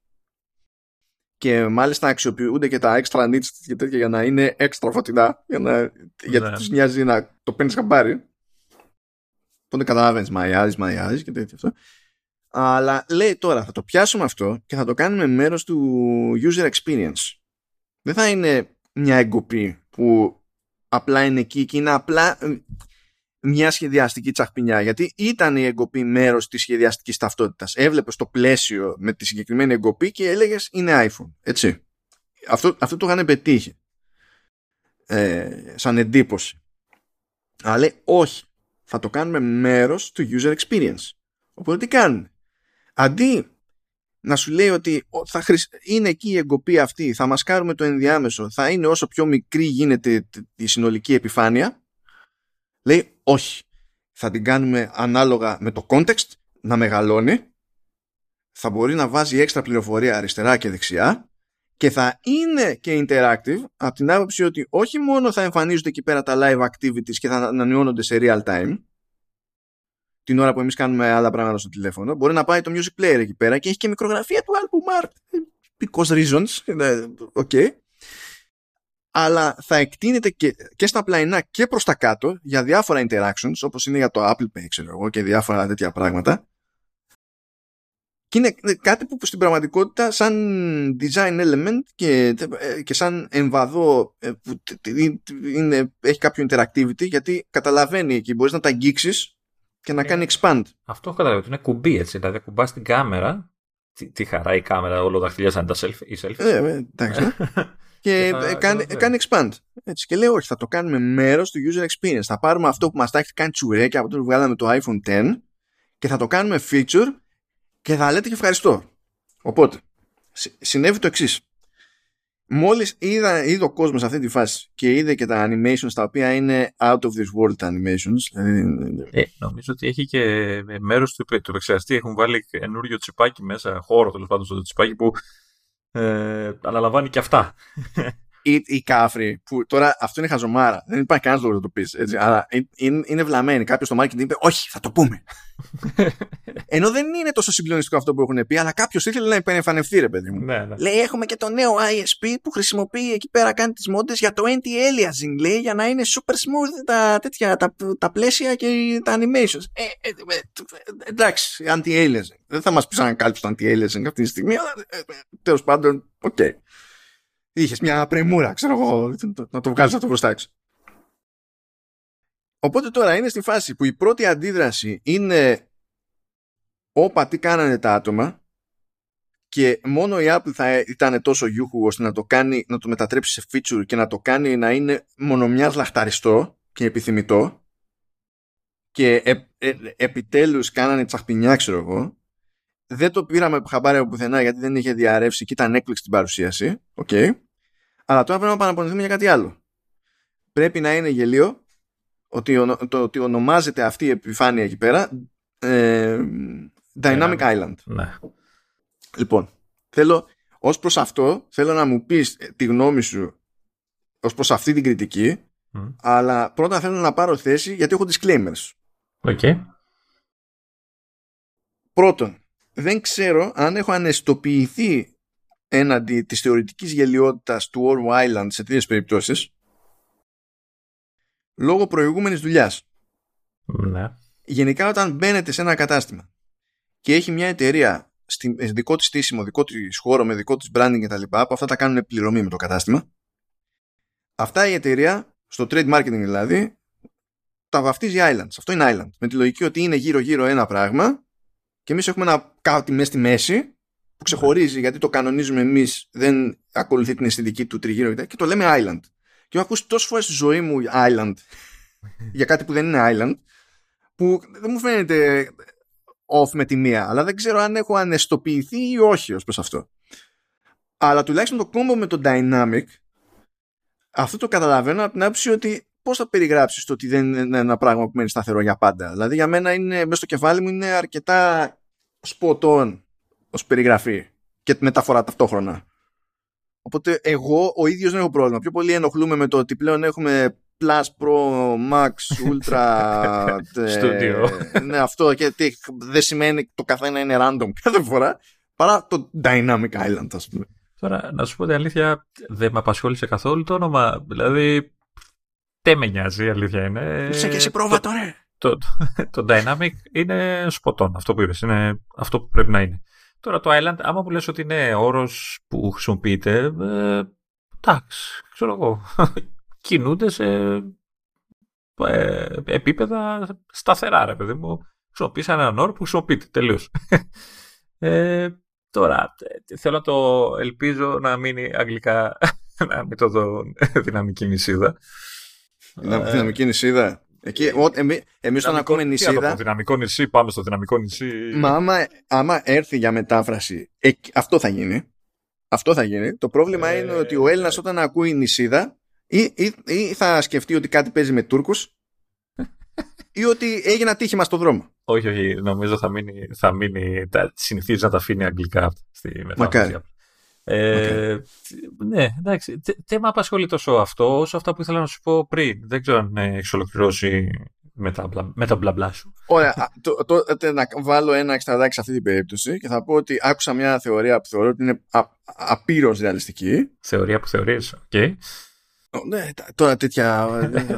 Και μάλιστα αξιοποιούνται και τα extra nits και τέτοια για να είναι έξτρα φωτεινά, για να, ναι. γιατί τους νοιάζει να το παίρνεις χαμπάρι. Οπότε καταλαβαίνεις, μαϊάζει, μαϊάζει και τέτοιο αυτό. Αλλά λέει τώρα θα το πιάσουμε αυτό και θα το κάνουμε μέρος του user experience. Δεν θα είναι μια εγκοπή που απλά είναι εκεί και είναι απλά μια σχεδιαστική τσαχπινιά. Γιατί ήταν η εγκοπή μέρος της σχεδιαστικής ταυτότητας. Έβλεπες το πλαίσιο με τη συγκεκριμένη εγκοπή και έλεγες είναι iPhone. Έτσι. Αυτό, αυτό το είχαν πετύχει. Ε, σαν εντύπωση. Αλλά λέει όχι. Θα το κάνουμε μέρος του user experience. Οπότε τι κάνουν. Αντί να σου λέει ότι θα χρησι... είναι εκεί η εγκοπή αυτή, θα μασκάρουμε το ενδιάμεσο, θα είναι όσο πιο μικρή γίνεται η συνολική επιφάνεια, λέει όχι. Θα την κάνουμε ανάλογα με το context, να μεγαλώνει, θα μπορεί να βάζει έξτρα πληροφορία αριστερά και δεξιά και θα είναι και interactive από την άποψη ότι όχι μόνο θα εμφανίζονται εκεί πέρα τα live activities και θα ανανεώνονται σε real time την ώρα που εμείς κάνουμε άλλα πράγματα στο τηλέφωνο, μπορεί να πάει το music player εκεί πέρα και έχει και μικρογραφία του album art because reasons, okay. Αλλά θα εκτείνεται και, και στα πλαϊνά και προς τα κάτω για διάφορα interactions, όπως είναι για το Apple Pay, ξέρω εγώ, και διάφορα τέτοια πράγματα. Και είναι κάτι που στην πραγματικότητα σαν design element και, και σαν εμβαδό που είναι, έχει κάποιο interactivity, γιατί καταλαβαίνει και μπορείς να τα αγγίξεις και να ε, κάνει expand. Αυτό έχω καταλάβει, είναι κουμπί έτσι, δηλαδή κουμπάς την κάμερα, τι, τι χαρά η κάμερα, όλο δαχτυλιά σαν τα selfie, οι selfies. Ε, εντάξει. Και κάνει, κάνει expand. Έτσι. Και λέει όχι, θα το κάνουμε μέρος του user experience. Θα πάρουμε αυτό που μας τα έχει κάνει τσουρέκια από το που βγάλαμε το iPhone X και θα το κάνουμε feature. Και θα λέτε και ευχαριστώ. Οπότε συνέβη το εξής. Μόλις είδα, είδα ο κόσμος αυτή τη φάση και είδε και τα animations τα οποία είναι out of this world animations. Ε, νομίζω ότι έχει και μέρος του, του επεξεργαστή. Έχουν βάλει καινούριο τσιπάκι μέσα, χώρο τέλος πάντων στο τσιπάκι που ε, αναλαμβάνει και αυτά. Ή, ή κάφρι, που τώρα αυτό είναι χαζομάρα. Δεν υπάρχει κανένας λόγος να το πεις. Έτσι, αλλά είναι, είναι βλαμμένοι. Κάποιος στο marketing είπε όχι, θα το πούμε. Ενώ δεν είναι τόσο συγκλονιστικό αυτό που έχουν πει, αλλά κάποιος ήθελε να επανεμφανευτεί, ρε παιδί μου. Ναι, ναι. Λέει, έχουμε και το νέο άι ες πι που χρησιμοποιεί εκεί πέρα, κάνει τις μόντες για το anti-aliasing, λέει, για να είναι super smooth τα, τέτοια, τα, τα πλαίσια και τα animations. Ε, ε, ε, εντάξει, anti-aliasing. Δεν θα μας πεις αν κάλυψε το anti-aliasing αυτή τη στιγμή, αλλά ε, ε, τέλος πάντων, οκ. Okay. Είχες μια πρεμούρα, ξέρω εγώ, να το βγάλεις να το προστάξεις. Οπότε τώρα είναι στη φάση που η πρώτη αντίδραση είναι όπα τι κάνανε τα άτομα και μόνο η Apple θα ήταν τόσο γιούχου ώστε να το, κάνει, να το μετατρέψει σε feature και να το κάνει να είναι μονομιάς λαχταριστό και επιθυμητό και ε, ε, επιτέλους κάνανε τσαχπινιά, ξέρω εγώ. Δεν το πήραμε χαμπάρι από πουθενά γιατί δεν είχε διαρρεύσει και ήταν έκπληξη την παρουσίαση. Okay. Αλλά τώρα πρέπει να παραπονηθούμε για κάτι άλλο. Πρέπει να είναι γελίο ότι, ο, το, ότι ονομάζεται αυτή η επιφάνεια εκεί πέρα ε, Dynamic yeah. Island. Yeah. Λοιπόν, θέλω, ως προς αυτό θέλω να μου πεις τη γνώμη σου ως προς αυτή την κριτική mm. αλλά πρώτα θέλω να πάρω θέση γιατί έχω disclaimers. Okay. Πρώτον, δεν ξέρω αν έχω αναισθητοποιηθεί έναντι της θεωρητικής γελοιότητας του όρου Island σε τέτοιες περιπτώσεις λόγω προηγούμενης δουλειάς. Ναι. Γενικά όταν μπαίνετε σε ένα κατάστημα και έχει μια εταιρεία στη, δικό της στήσιμο, δικό της χώρο, με δικό της branding κτλ. Που αυτά τα κάνουν πληρωμή με το κατάστημα. Αυτά η εταιρεία, στο trade marketing δηλαδή, τα βαφτίζει Islands. Αυτό είναι Island. Με τη λογική ότι είναι γύρω-γύρω ένα πράγμα και εμείς έχουμε ένα κάτι μέσα στη μέση που ξεχωρίζει γιατί το κανονίζουμε εμείς, δεν ακολουθεί την αισθητική του τριγύρω και το λέμε Island. Και έχω ακούσει τόσες φορές στη ζωή μου Island για κάτι που δεν είναι Island που δεν μου φαίνεται off με τη μία, αλλά δεν ξέρω αν έχω αναισθητοποιηθεί ή όχι ως προς αυτό. Αλλά τουλάχιστον το κόμπο με το Dynamic αυτό το καταλαβαίνω από την άποψη ότι πώς θα περιγράψεις το ότι δεν είναι ένα πράγμα που μένει σταθερό για πάντα. Δηλαδή για μένα είναι, μέσα στο κεφάλι μου είναι αρκετά spot on ως περιγραφή και τη μεταφορά ταυτόχρονα. Οπότε εγώ ο ίδιος δεν έχω πρόβλημα. Πιο πολύ ενοχλούμε με το ότι πλέον έχουμε Plus, Pro, Max, Ultra Studio. Ναι, αυτό και τι, δεν σημαίνει το καθένα είναι random κάθε φορά παρά το Dynamic Island, ας πούμε. Τώρα να σου πω την αλήθεια, δεν με απασχόλησε καθόλου το όνομα. Δηλαδή δεν με νοιάζει, η αλήθεια είναι. Είσαι και εσύ πρόβατο, ρε. Το, το, το Dynamic είναι σποτόν, αυτό που είπες. Είναι αυτό που πρέπει να είναι. Τώρα το Island, άμα μου λες ότι είναι όρος που χρησιμοποιείται, ε, εντάξει, ξέρω εγώ. Κινούνται σε ε, επίπεδα σταθερά, ρε παιδί μου. Χρησιμοποιείς έναν όρο που χρησιμοποιείται, τελείως. Ε, τώρα, θέλω να το ελπίζω να μείνει αγγλικά, να μην το δω δυναμική νησίδα. Δυναμική νησίδα. Εμείς όταν ακούμε νησίδα. Δυναμικό νησί, πάμε στο δυναμικό νησί. Μα άμα, άμα έρθει για μετάφραση, ε, αυτό θα γίνει. Αυτό θα γίνει. Το πρόβλημα ε... είναι ότι ο Έλληνας όταν ακούει νησίδα, ή, ή, ή θα σκεφτεί ότι κάτι παίζει με Τούρκους, ή ότι έγινε ατύχημα στον δρόμο. Όχι, όχι. Νομίζω θα μείνει. Θα μείνει τα, συνηθίζει να τα αφήνει αγγλικά στη μετάφραση. Μακάρι. Ε, okay. Ναι, εντάξει. Δεν με απασχολεί τόσο αυτό όσο αυτά που ήθελα να σου πω πριν. Δεν ξέρω αν έχεις ολοκληρώσει με τα, τα μπλα μπλα σου. Ωραία. Τότε να βάλω ένα εξτραδάκι σε αυτή την περίπτωση και θα πω ότι άκουσα μια θεωρία που θεωρώ ότι είναι απείρως ρεαλιστική. Θεωρία που θεωρείς, οκ. Okay. Ναι, τώρα τέτοια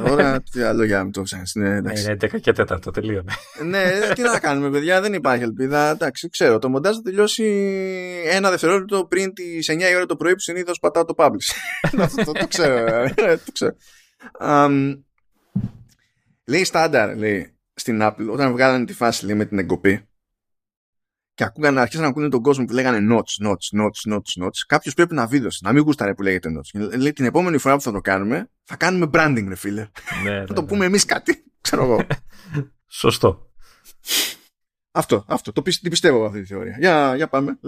ώρα, τέτοια λόγια με το ψάχνεις. Είναι δέκα και τέταρτο, τελείωνε. Ναι, τι να κάνουμε, παιδιά, δεν υπάρχει ελπίδα. Εντάξει, ξέρω, το μοντάζ θα τελειώσει ένα δευτερόλεπτο πριν τις εννιά η ώρα το πρωί που συνήθως πατάω το publish. Αυτό το ξέρω. Λέει στάνταρ, λέει, στην Apple, όταν βγάλανε τη φάση με την εγκοπή και αρχίσαν να ακούνε τον κόσμο που λέγανε notch, notch, notch, notch, notch. Κάποιος πρέπει να βίδωσε, να μην γούσταρε που λέγεται notch. Λέει την επόμενη φορά που θα το κάνουμε, θα κάνουμε branding, ρε φίλε. Ναι, θα ναι, το ναι. πούμε εμείς κάτι, ξέρω εγώ. Σωστό. Αυτό, αυτό. Το πι, την πιστεύω αυτή τη θεωρία. Για, για πάμε.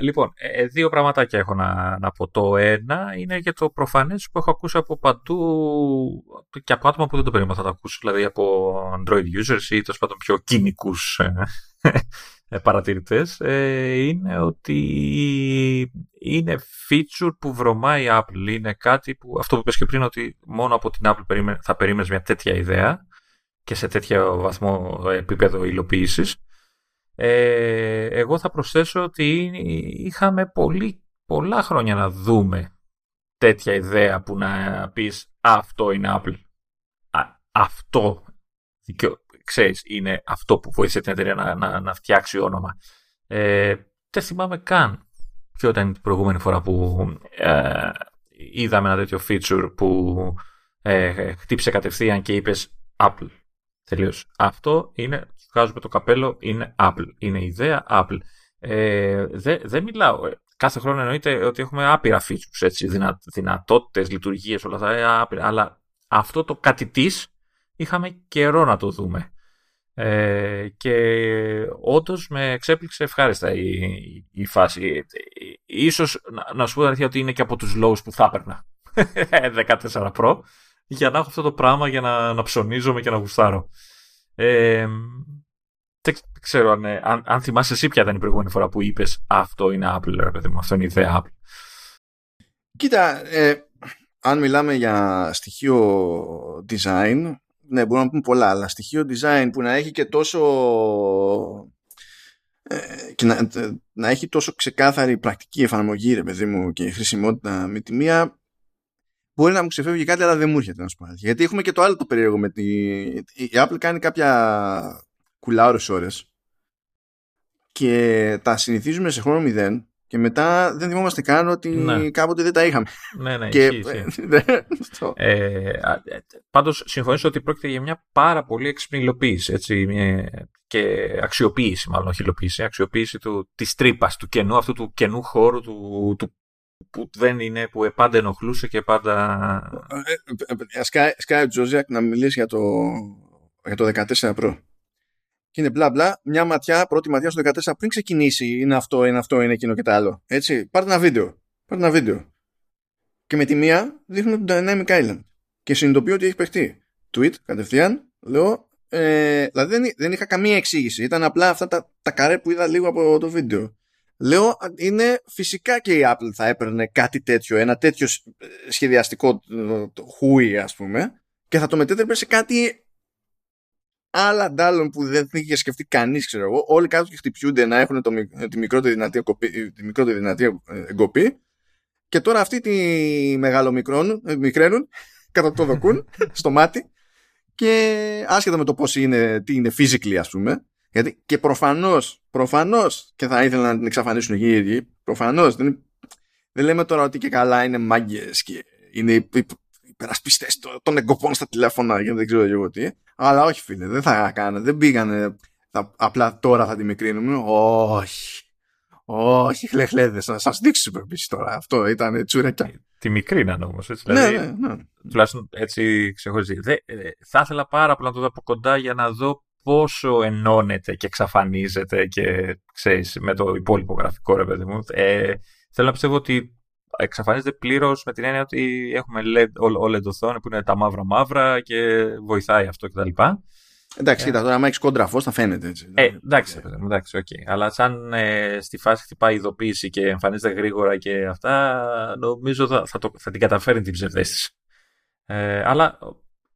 Λοιπόν, δύο πραγματάκια έχω να, να πω. Το ένα είναι για το προφανές που έχω ακούσει από παντού και από άτομα που δεν το περίμενα θα το ακούσω, δηλαδή από Android users ή τέλος πάντων πιο κοινικούς παρατηρητές, είναι ότι είναι feature που βρωμάει η Apple. Είναι κάτι που, αυτό που είπες και πριν, ότι μόνο από την Apple θα περίμενες μια τέτοια ιδέα και σε τέτοιο βαθμό επίπεδο υλοποίησης. Ε, εγώ θα προσθέσω ότι είχαμε πολύ, πολλά χρόνια να δούμε τέτοια ιδέα που να πεις αυτό είναι Apple. Α, αυτό, ξέρεις, είναι αυτό που βοήθησε την εταιρεία να, να, να φτιάξει όνομα. Ε, δεν θυμάμαι καν ποιο ήταν την προηγούμενη φορά που ε, είδαμε ένα τέτοιο feature που ε, χτύπησε κατευθείαν και είπες Apple. Τελείως. Αυτό είναι, βγάζουμε το καπέλο, είναι Apple. Είναι ιδέα Apple. Ε, δεν δε μιλάω. Κάθε χρόνο εννοείται ότι έχουμε άπειρα features, έτσι, δυνα, δυνατότητες, λειτουργίες, όλα αυτά. Άπειρα, αλλά αυτό το κάτι της είχαμε καιρό να το δούμε. Ε, και όντως με εξέπληξε ευχάριστα η, η φάση. Ίσως να, να σου πω την αλήθεια ότι είναι και από τους λόγους που θα έπαιρνα δεκατέσσερα Pro. Για να έχω αυτό το πράγμα, για να, να ψωνίζομαι και να γουστάρω. Ε, δεν ξέρω αν, αν, αν θυμάσαι εσύ ποια ήταν η προηγούμενη φορά που είπες αυτό είναι Apple, ρε παιδί μου, αυτό είναι η ιδέα Apple. Κοίτα, ε, αν μιλάμε για στοιχείο design, ναι, μπορούμε να πούμε πολλά, αλλά στοιχείο design που να έχει και τόσο... Ε, και να, να έχει τόσο ξεκάθαρη πρακτική εφαρμογή, ρε παιδί μου, και χρησιμότητα με τη μία... Μπορεί να μου ξεφεύγει κάτι, αλλά δεν μου έρχεται να σου πω. Γιατί έχουμε και το άλλο το περίεργο με τη... Η Apple κάνει κάποια κουλάωρες ώρες και τα συνηθίζουμε σε χρόνο μηδέν και μετά δεν θυμόμαστε καν ότι ναι. κάποτε δεν τα είχαμε. Ναι, ναι, και... ισχύει. ε, πάντως συμφωνήσω ότι πρόκειται για μια πάρα πολύ έξυπνη υλοποίηση, έτσι, και αξιοποίηση, μάλλον όχι υλοποίηση, αξιοποίηση του, της τρύπας, του κενού, αυτού του κενού χώρου του, του που δεν είναι, που πάντα ενοχλούσε και πάντα... Σκάει ο Τζοζιακ να μιλήσει για το, για το δεκατέσσερα Pro. Και είναι μπλα μπλα, μια ματιά, πρώτη ματιά στο δεκατέσσερα πριν ξεκινήσει, είναι αυτό, είναι αυτό, είναι εκείνο και τα άλλο. Έτσι, πάρτε ένα βίντεο. Πάρτε ένα βίντεο. Και με τη μία δείχνουν τον Dynamic Island. Και συνειδητοποιώ ότι έχει παιχτεί. Tweet, κατευθείαν, λέω, ε, δηλαδή δεν, δεν είχα καμία εξήγηση. Ήταν απλά αυτά τα, τα καρέ που είδα λίγο από το βίντεο. Λέω, είναι φυσικά και η Apple θα έπαιρνε κάτι τέτοιο, ένα τέτοιο σχεδιαστικό χούι, ας πούμε, και θα το μετέτρεπε σε κάτι άλλα αντάλλων που δεν είχε σκεφτεί κανείς, ξέρω εγώ. Όλοι κάτω και χτυπιούνται να έχουν το, τη μικρότερη δυνατή, δυνατή εγκοπή, και τώρα αυτοί τη μεγαλομικραίνουν, κατατοδοκούν στο μάτι, και άσχετα με το πώς είναι, τι είναι physically, ας πούμε. Γιατί και προφανώς, προφανώς και θα ήθελαν να την εξαφανίσουν οι ίδιοι. Προφανώς. Δεν, δεν λέμε τώρα ότι και καλά είναι μάγκες και είναι οι υπερασπιστές των εγκοπών στα τηλέφωνα και δεν ξέρω εγώ τι. Αλλά όχι, φίλε, δεν θα κάνανε. Δεν πήγανε. Θα, απλά τώρα θα τη μικρύνουμε. Όχι. Όχι, χλεχλέδες. Να σας δείξω επίσης τώρα. Αυτό ήταν τσουρέκια. Τη μικρύναν όμως. Έτσι, δηλαδή, ναι, ναι, ναι. Τουλάχιστον έτσι ξεχωρίζει. Θα ήθελα πάρα πολύ να το δω από κοντά για να δω πόσο ενώνεται και εξαφανίζεται και ξέρεις με το υπόλοιπο γραφικό, ρε παιδί μου. Ε, θέλω να πιστεύω ότι εξαφανίζεται πλήρως με την έννοια ότι έχουμε όλη την οθόνη που είναι τα μαύρα-μαύρα και βοηθάει αυτό κτλ. Εντάξει, κοίτα, τώρα άμα έχεις κόντρα φως θα φαίνεται έτσι. Ε, εντάξει, ε, εντάξει, οκ. Okay. Αλλά σαν ε, στη φάση χτυπάει ειδοποίηση και εμφανίζεται γρήγορα και αυτά, νομίζω θα, θα, το, θα την καταφέρει την ψευδέστηση. Ε, αλλά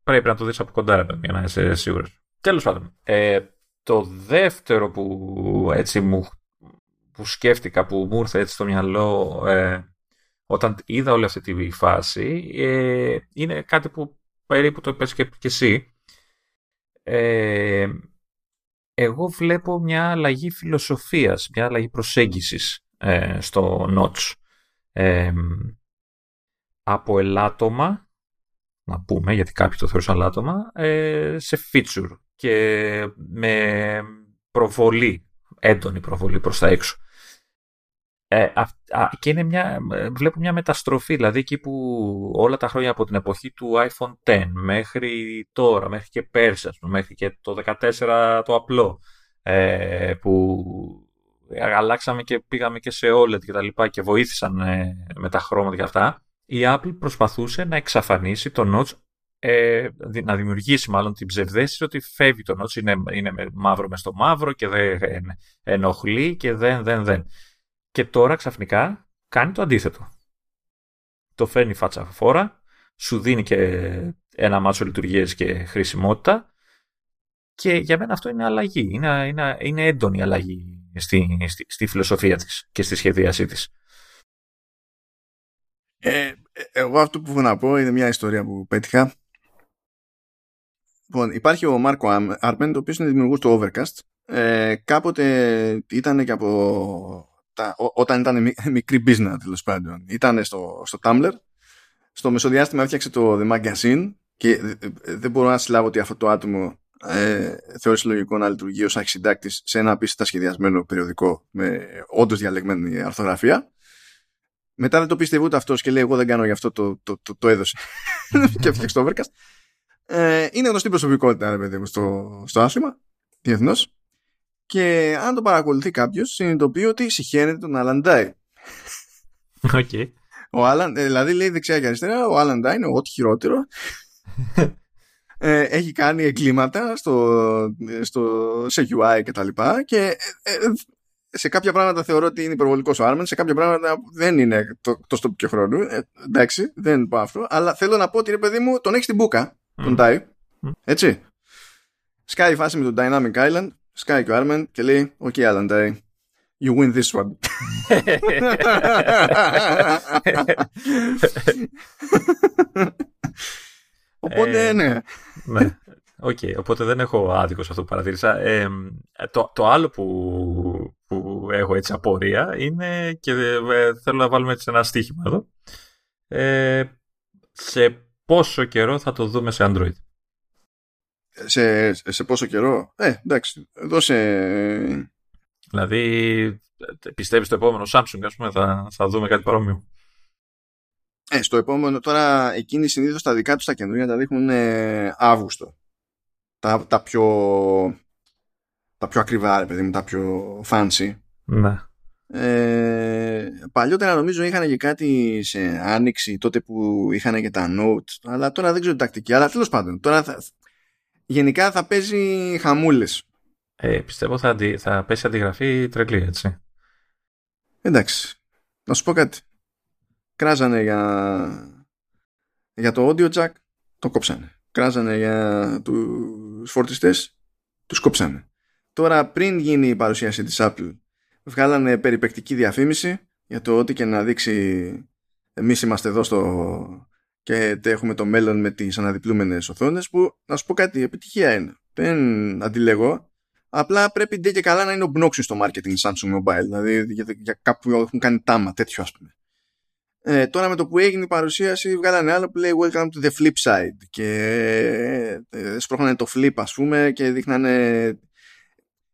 πρέπει να το δεις από κοντά, ρε παιδί, για να είσαι σίγουρος. Τέλος πάντων, ε, το δεύτερο που, έτσι, μου, που σκέφτηκα, που μου ήρθε έτσι στο μυαλό ε, όταν είδα όλη αυτή τη φάση, ε, είναι κάτι που περίπου το είπες και εσύ. Ε, εγώ βλέπω μια αλλαγή φιλοσοφίας, μια αλλαγή προσέγγισης ε, στο notch. Ε, από ελάττωμα, να πούμε, γιατί κάποιοι το θεωρούσαν λάττωμα, ε, σε feature και με προβολή, έντονη προβολή προς τα έξω. Ε, α, α, και είναι μια, βλέπω μια μεταστροφή, δηλαδή εκεί που όλα τα χρόνια από την εποχή του άιφον τεν μέχρι τώρα, μέχρι και πέρσι, μέχρι και το δεκατέσσερα το απλό, ε, που αλλάξαμε και πήγαμε και σε όλεντ και τα λοιπά και βοήθησαν ε, με τα χρώματα και αυτά, η Apple προσπαθούσε να εξαφανίσει το notch, ε, να δημιουργήσει μάλλον την ψευδαίσθηση ότι φεύγει το notch, είναι, είναι μαύρο μες στο μαύρο και δεν ενοχλεί και δεν δεν δεν. Και τώρα ξαφνικά κάνει το αντίθετο. Το φέρνει φάτσα φόρα, σου δίνει και ένα μάτσο λειτουργίες και χρησιμότητα και για μένα αυτό είναι αλλαγή. Είναι, είναι, είναι έντονη αλλαγή στη, στη, στη φιλοσοφία της και στη σχεδίασή της. Ε, εγώ αυτό που έχω να πω είναι μια ιστορία που πέτυχα. Λοιπόν, υπάρχει ο Μάρκο Άρμεν, ο οποίος είναι δημιουργός του Overcast. Ε, κάποτε ήταν και από... Τα, ό, όταν ήταν μικρή μπίζνα, τέλος πάντων, ήταν στο, στο Tumblr. Στο μεσοδιάστημα έφτιαξε το The Magazine και δεν δε, δε μπορώ να συλλάβω ότι αυτό το άτομο ε, θεώρησε λογικό να λειτουργεί ως αρχισυντάκτης σε ένα απίστευτα σχεδιασμένο περιοδικό με όντως διαλεγμένη αρθογραφία. Μετά δεν το πίστευε ούτε αυτός και λέει: εγώ δεν κάνω γι' αυτό, το, το, το, το έδωσε. Και έφτιαξε το Overcast. Ε, είναι γνωστή προσωπικότητα, ρε παιδί μου, στο, στο άθλημα διεθνώς. Και αν το παρακολουθεί κάποιος, συνειδητοποιεί ότι συχαίνεται τον Άλαν Ντάι. Okay. Δηλαδή λέει δεξιά και αριστερά, ο Άλαν Ντάι είναι ό,τι χειρότερο. ε, έχει κάνει εγκλήματα στο, στο, σε γιου άι και τα λοιπά. Και ε, ε, σε κάποια πράγματα θεωρώ ότι είναι υπερβολικός ο Άρμεν, σε κάποια πράγματα δεν είναι το, το στόπ και χρόνο. Ε, εντάξει, δεν πάω αυτό. Αλλά θέλω να πω ότι, ρε παιδί μου, τον έχει στην μπούκα, τον Ντάι. Mm. Έτσι. Σκάει η φάση με τον Dynamic Island. Σκάει και ο Άρμεν και λέει: «Οκ, Άλαν Ντάι, you win this one». Οπότε ε, ναι. ναι. Okay, οπότε δεν έχω άδικο σε αυτό που παρατήρησα. Ε, το, το άλλο που, που έχω έτσι απορία είναι, και ε, θέλω να βάλουμε έτσι ένα στοίχημα εδώ, ε, σε πόσο καιρό θα το δούμε σε Android. Σε, σε πόσο καιρό, ε, εντάξει, δώσε. Δηλαδή, πιστεύεις το επόμενο Samsung, ας πούμε, θα, θα δούμε κάτι παρόμοιο? Ε, στο επόμενο, τώρα εκείνοι συνήθως τα δικά τους τα καινούργια τα δείχνουν ε, Αύγουστο. Τα, τα πιο τα πιο ακριβά, ρε παιδί μου, τα πιο fancy. Ναι. Ε, παλιότερα νομίζω είχαν και κάτι σε Άνοιξη, τότε που είχαν και τα Note, αλλά τώρα δεν ξέρω την τακτική, αλλά τέλος πάντων, τώρα θα... Γενικά θα παίζει χαμούλες. Ε, πιστεύω θα, αντι... θα πέσει αντιγραφή τρελή, έτσι. Εντάξει. Να σου πω κάτι. Κράζανε για, για το audio jack, το κόψανε. Κράζανε για τους φορτιστές, τους κόψανε. Τώρα πριν γίνει η παρουσίαση της Apple, βγάλανε περιπαικτική διαφήμιση για το ότι και να δείξει εμείς είμαστε εδώ στο... και έχουμε το μέλλον με τις αναδιπλούμενες οθόνες, που να σου πω κάτι, επιτυχία είναι. Δεν αντιλέγω. Απλά πρέπει ντε και καλά να είναι ομπνόξιο στο marketing Samsung Mobile. Δηλαδή για, για κάπου έχουν κάνει τάμα τέτοιο, ας πούμε. Ε, τώρα με το που έγινε η παρουσίαση βγάλανε άλλο που λέει Welcome to the Flip Side και ε, σπρώχνανε το Flip, ας πούμε, και δείχνανε,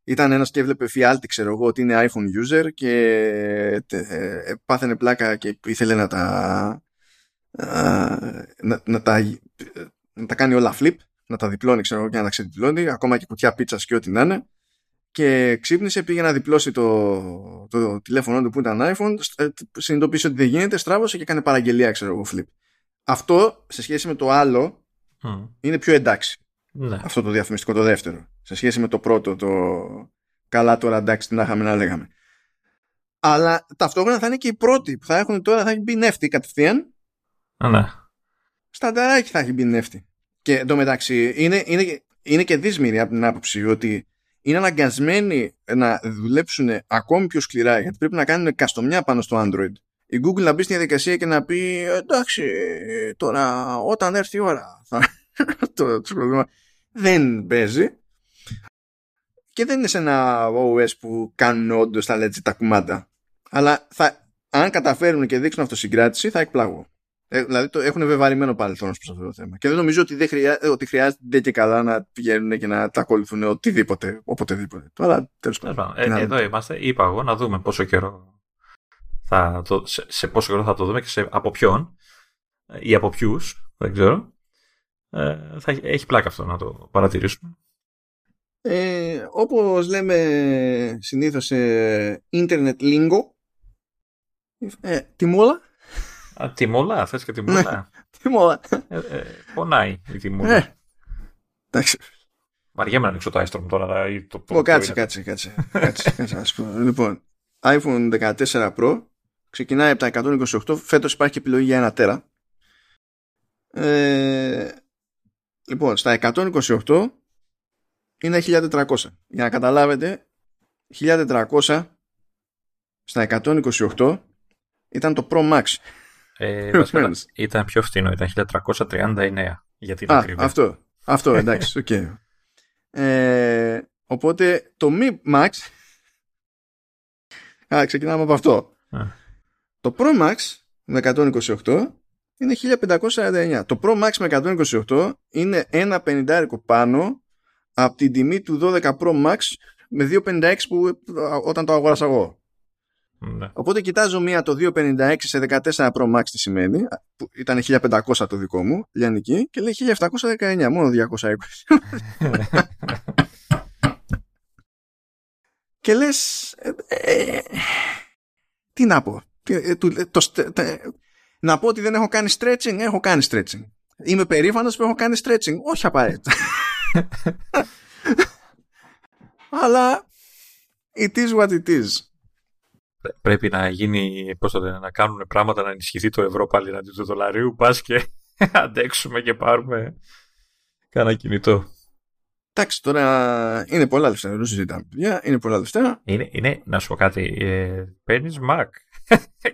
ήταν ένας και έβλεπε φιάλτη, ξέρω εγώ, ότι είναι iPhone user και ε, πάθαινε πλάκα και ήθελε να τα Uh, να, να, τα, να τα κάνει όλα flip, να τα διπλώνει, ξέρω, και να τα ξεδιπλώνει, ακόμα και κουτιά πίτσας και ό,τι να είναι. Και ξύπνησε, πήγε να διπλώσει το, το, το τηλέφωνο του που ήταν iPhone, συνειδητοποίησε ότι δεν γίνεται, στράβωσε και έκανε παραγγελία, ξέρω εγώ, flip. Αυτό σε σχέση με το άλλο mm. είναι πιο εντάξει. Ναι. Αυτό το διαφημιστικό, το δεύτερο. Σε σχέση με το πρώτο, το καλά τώρα εντάξει, τι να είχαμε να λέγαμε. Αλλά ταυτόχρονα θα είναι και οι πρώτοι που θα έχουν τώρα, θα έχει μπει νεύτη κατευθείαν. Ναι. Στανταράκι θα έχει μπει νεύτη. Και εντωμεταξύ είναι, είναι, είναι και δύσμηρη από την άποψη ότι είναι αναγκασμένοι να δουλέψουν ακόμη πιο σκληρά, γιατί πρέπει να κάνουν καστομιά πάνω στο Android. Η Google να μπει στη διαδικασία και να πει εντάξει, τώρα όταν έρθει η ώρα θα... το, το πρόβλημα δεν παίζει. Και δεν είναι σε ένα ο ες που κάνουν όντως τα λέτσι τα κουμάντα. Αλλά θα, αν καταφέρουν και δείξουν αυτοσυγκράτηση, θα εκπλαγώ. Ε, δηλαδή το έχουν βεβαρημένο παρελθόν προς αυτό το θέμα. Και δεν νομίζω ότι, δεν χρειά, ότι χρειάζεται και καλά να πηγαίνουν και να τα ακολουθούν οτιδήποτε, οποτεδήποτε. Αλλά τέλος πάντων. Ε, εδώ δούμε. Είμαστε, είπα εγώ, να δούμε πόσο καιρό θα το, σε, σε πόσο καιρό θα το δούμε και σε, από ποιον ή από ποιους, δεν ξέρω. Ε, θα έχει πλάκα αυτό να το παρατηρήσουμε. Ε, όπως λέμε συνήθως ίντερνετ λίγκο, ε, τιμούλα. Α, τιμούλα, θες και τιμούλα. Τιμούλα. Ε, ε, πονάει η τιμούλα. Ε, εντάξει. Βαριέμαι να ανοίξω το iStorm τώρα. Το, το, κάτσε, το κάτσε, κάτσε, κάτσε, κάτσε, ας πω. Λοιπόν, iPhone δεκατέσσερα Pro ξεκινάει από τα εκατόν είκοσι οκτώ. Φέτος υπάρχει και επιλογή για ένα τέρα. Ε, λοιπόν, στα εκατόν είκοσι οκτώ είναι χίλια τετρακόσια. Για να καταλάβετε, χίλια τετρακόσια στα εκατόν είκοσι οκτώ ήταν το Pro Max. Ε, βασικά, ήταν πιο φθηνό, ήταν χίλια τριακόσια τριάντα εννέα. Γιατί είναι ακριβή. Αυτό, αυτό, εντάξει, οκ. Okay. Ε, οπότε το Mi Max, α, ξεκινάμε από αυτό. Yeah. Το Pro Max με εκατόν είκοσι οκτώ είναι χίλια πεντακόσια ενενήντα εννέα. Το Pro Max με εκατόν είκοσι οκτώ είναι ένα πενηντάρικο πάνω από την τιμή του δώδεκα Pro Max με δύο πενήντα έξι που όταν το αγόρασα εγώ. Yeah. Οπότε κοιτάζω μία το δύο πενήντα έξι σε δεκατέσσερα Pro Max τι σημαίνει, που ήταν χίλια πεντακόσια το δικό μου, λιανική, και λέει χίλια επτακόσια δεκαεννέα, μόνο διακόσια είκοσι. Και λες, ε, ε, τι να πω, ε, το, το, το, να πω ότι δεν έχω κάνει stretching, έχω κάνει stretching. Είμαι περήφανος που έχω κάνει stretching, όχι απαραίτητα. Αλλά it is what it is. Πρέπει να γίνει, πώς το λένε, να κάνουν πράγματα, να ενισχυθεί το ευρώ πάλι αντί του δολαρίου. Πας και αντέξουμε και πάρουμε κάνα κινητό. Εντάξει, τώρα είναι πολλά λεφτά. Δεν συζητάμε. Είναι πολλά λεφτά. Είναι, είναι, να σου πω κάτι. Ε, παίρνεις Mac.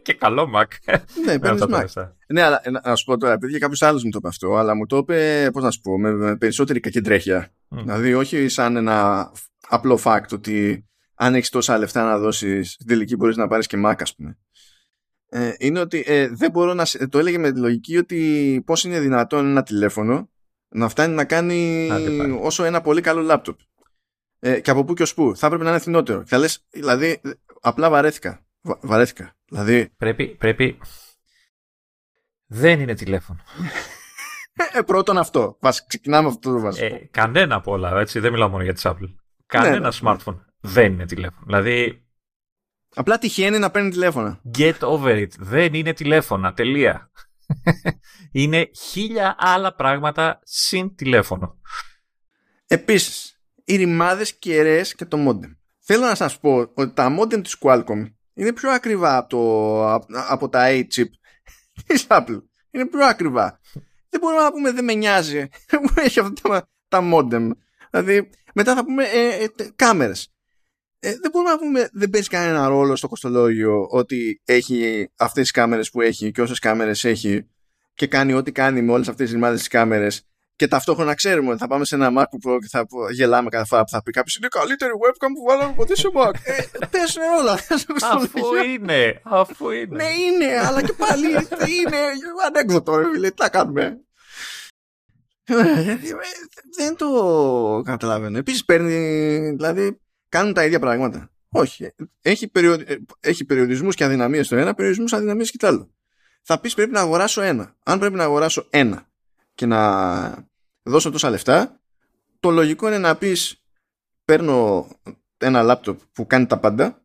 Και καλό Mac. Ναι, παίρνεις Mac. Ναι, αλλά να σου πω τώρα, επειδή κάποιος άλλος μου το είπε αυτό, αλλά μου το είπε, πώς να σου πω, με, με περισσότερη κακεντρέχεια. Mm. Δηλαδή, όχι σαν ένα απλό fact ότι αν έχεις τόσα λεφτά να δώσεις, στην τελική μπορείς να πάρεις και Mac, ας πούμε. Ε, είναι ότι ε, δεν μπορώ να. Το έλεγε με τη λογική ότι πώς είναι δυνατόν ένα τηλέφωνο να φτάνει να κάνει όσο ένα πολύ καλό λάπτοπ. Ε, και από πού και ως πού. Θα πρέπει να είναι φθηνότερο. Και θα λες, δηλαδή, απλά βαρέθηκα. Βα, βαρέθηκα. Δηλαδή. Πρέπει, πρέπει. Δεν είναι τηλέφωνο. ε, πρώτον αυτό. Μας, ξεκινάμε αυτό το βασικό. Ε, κανένα από όλα, έτσι. Δεν μιλάω μόνο για τη Apple. Κανένα ναι, smartphone. Δεν είναι τηλέφωνο. Δηλαδή. Απλά τυχαίνει να παίρνει τηλέφωνα. Get over it. Δεν είναι τηλέφωνα. Τελεία. Είναι χίλια άλλα πράγματα συν τηλέφωνο. Επίσης, οι ρημάδες, κεραίες και το μόντεμ. Θέλω να σας πω ότι τα μόντεμ της Qualcomm είναι πιο ακριβά από, το, από τα A-chip της Apple. Είναι πιο ακριβά. Δεν μπορούμε να πούμε δεν με νοιάζει που έχει αυτά τα μόντεμ. Δηλαδή, μετά θα πούμε ε, ε, κάμερες. Ε, δεν μπορούμε να πούμε, δεν παίζει κανένα ρόλο στο κοστολόγιο ότι έχει αυτές τις κάμερες που έχει και όσες κάμερες έχει και κάνει ό,τι κάνει με όλες αυτές τις ρημάδες τις κάμερες, και ταυτόχρονα ξέρουμε ότι θα πάμε σε ένα MacBook Pro και θα γελάμε κάθε φορά που θα πει κάποιος είναι η καλύτερη webcam που βάλαμε ποτέ σε Mac. ε, παίζουν όλα. Αφού είναι, αφού είναι. Ναι, είναι, αλλά και πάλι είναι ανέκδοτο, ρε φίλε, τι να κάνουμε. Δεν το καταλαβαίνω. Επίσης παίρνει, δηλαδή, κάνουν τα ίδια πράγματα. Όχι. Έχει, περιο... έχει περιορισμούς και αδυναμίες στο ένα, περιορισμούς και αδυναμίες και το άλλο. Θα πεις πρέπει να αγοράσω ένα. Αν πρέπει να αγοράσω ένα και να δώσω τόσα λεφτά, το λογικό είναι να πεις παίρνω ένα λάπτοπ που κάνει τα πάντα,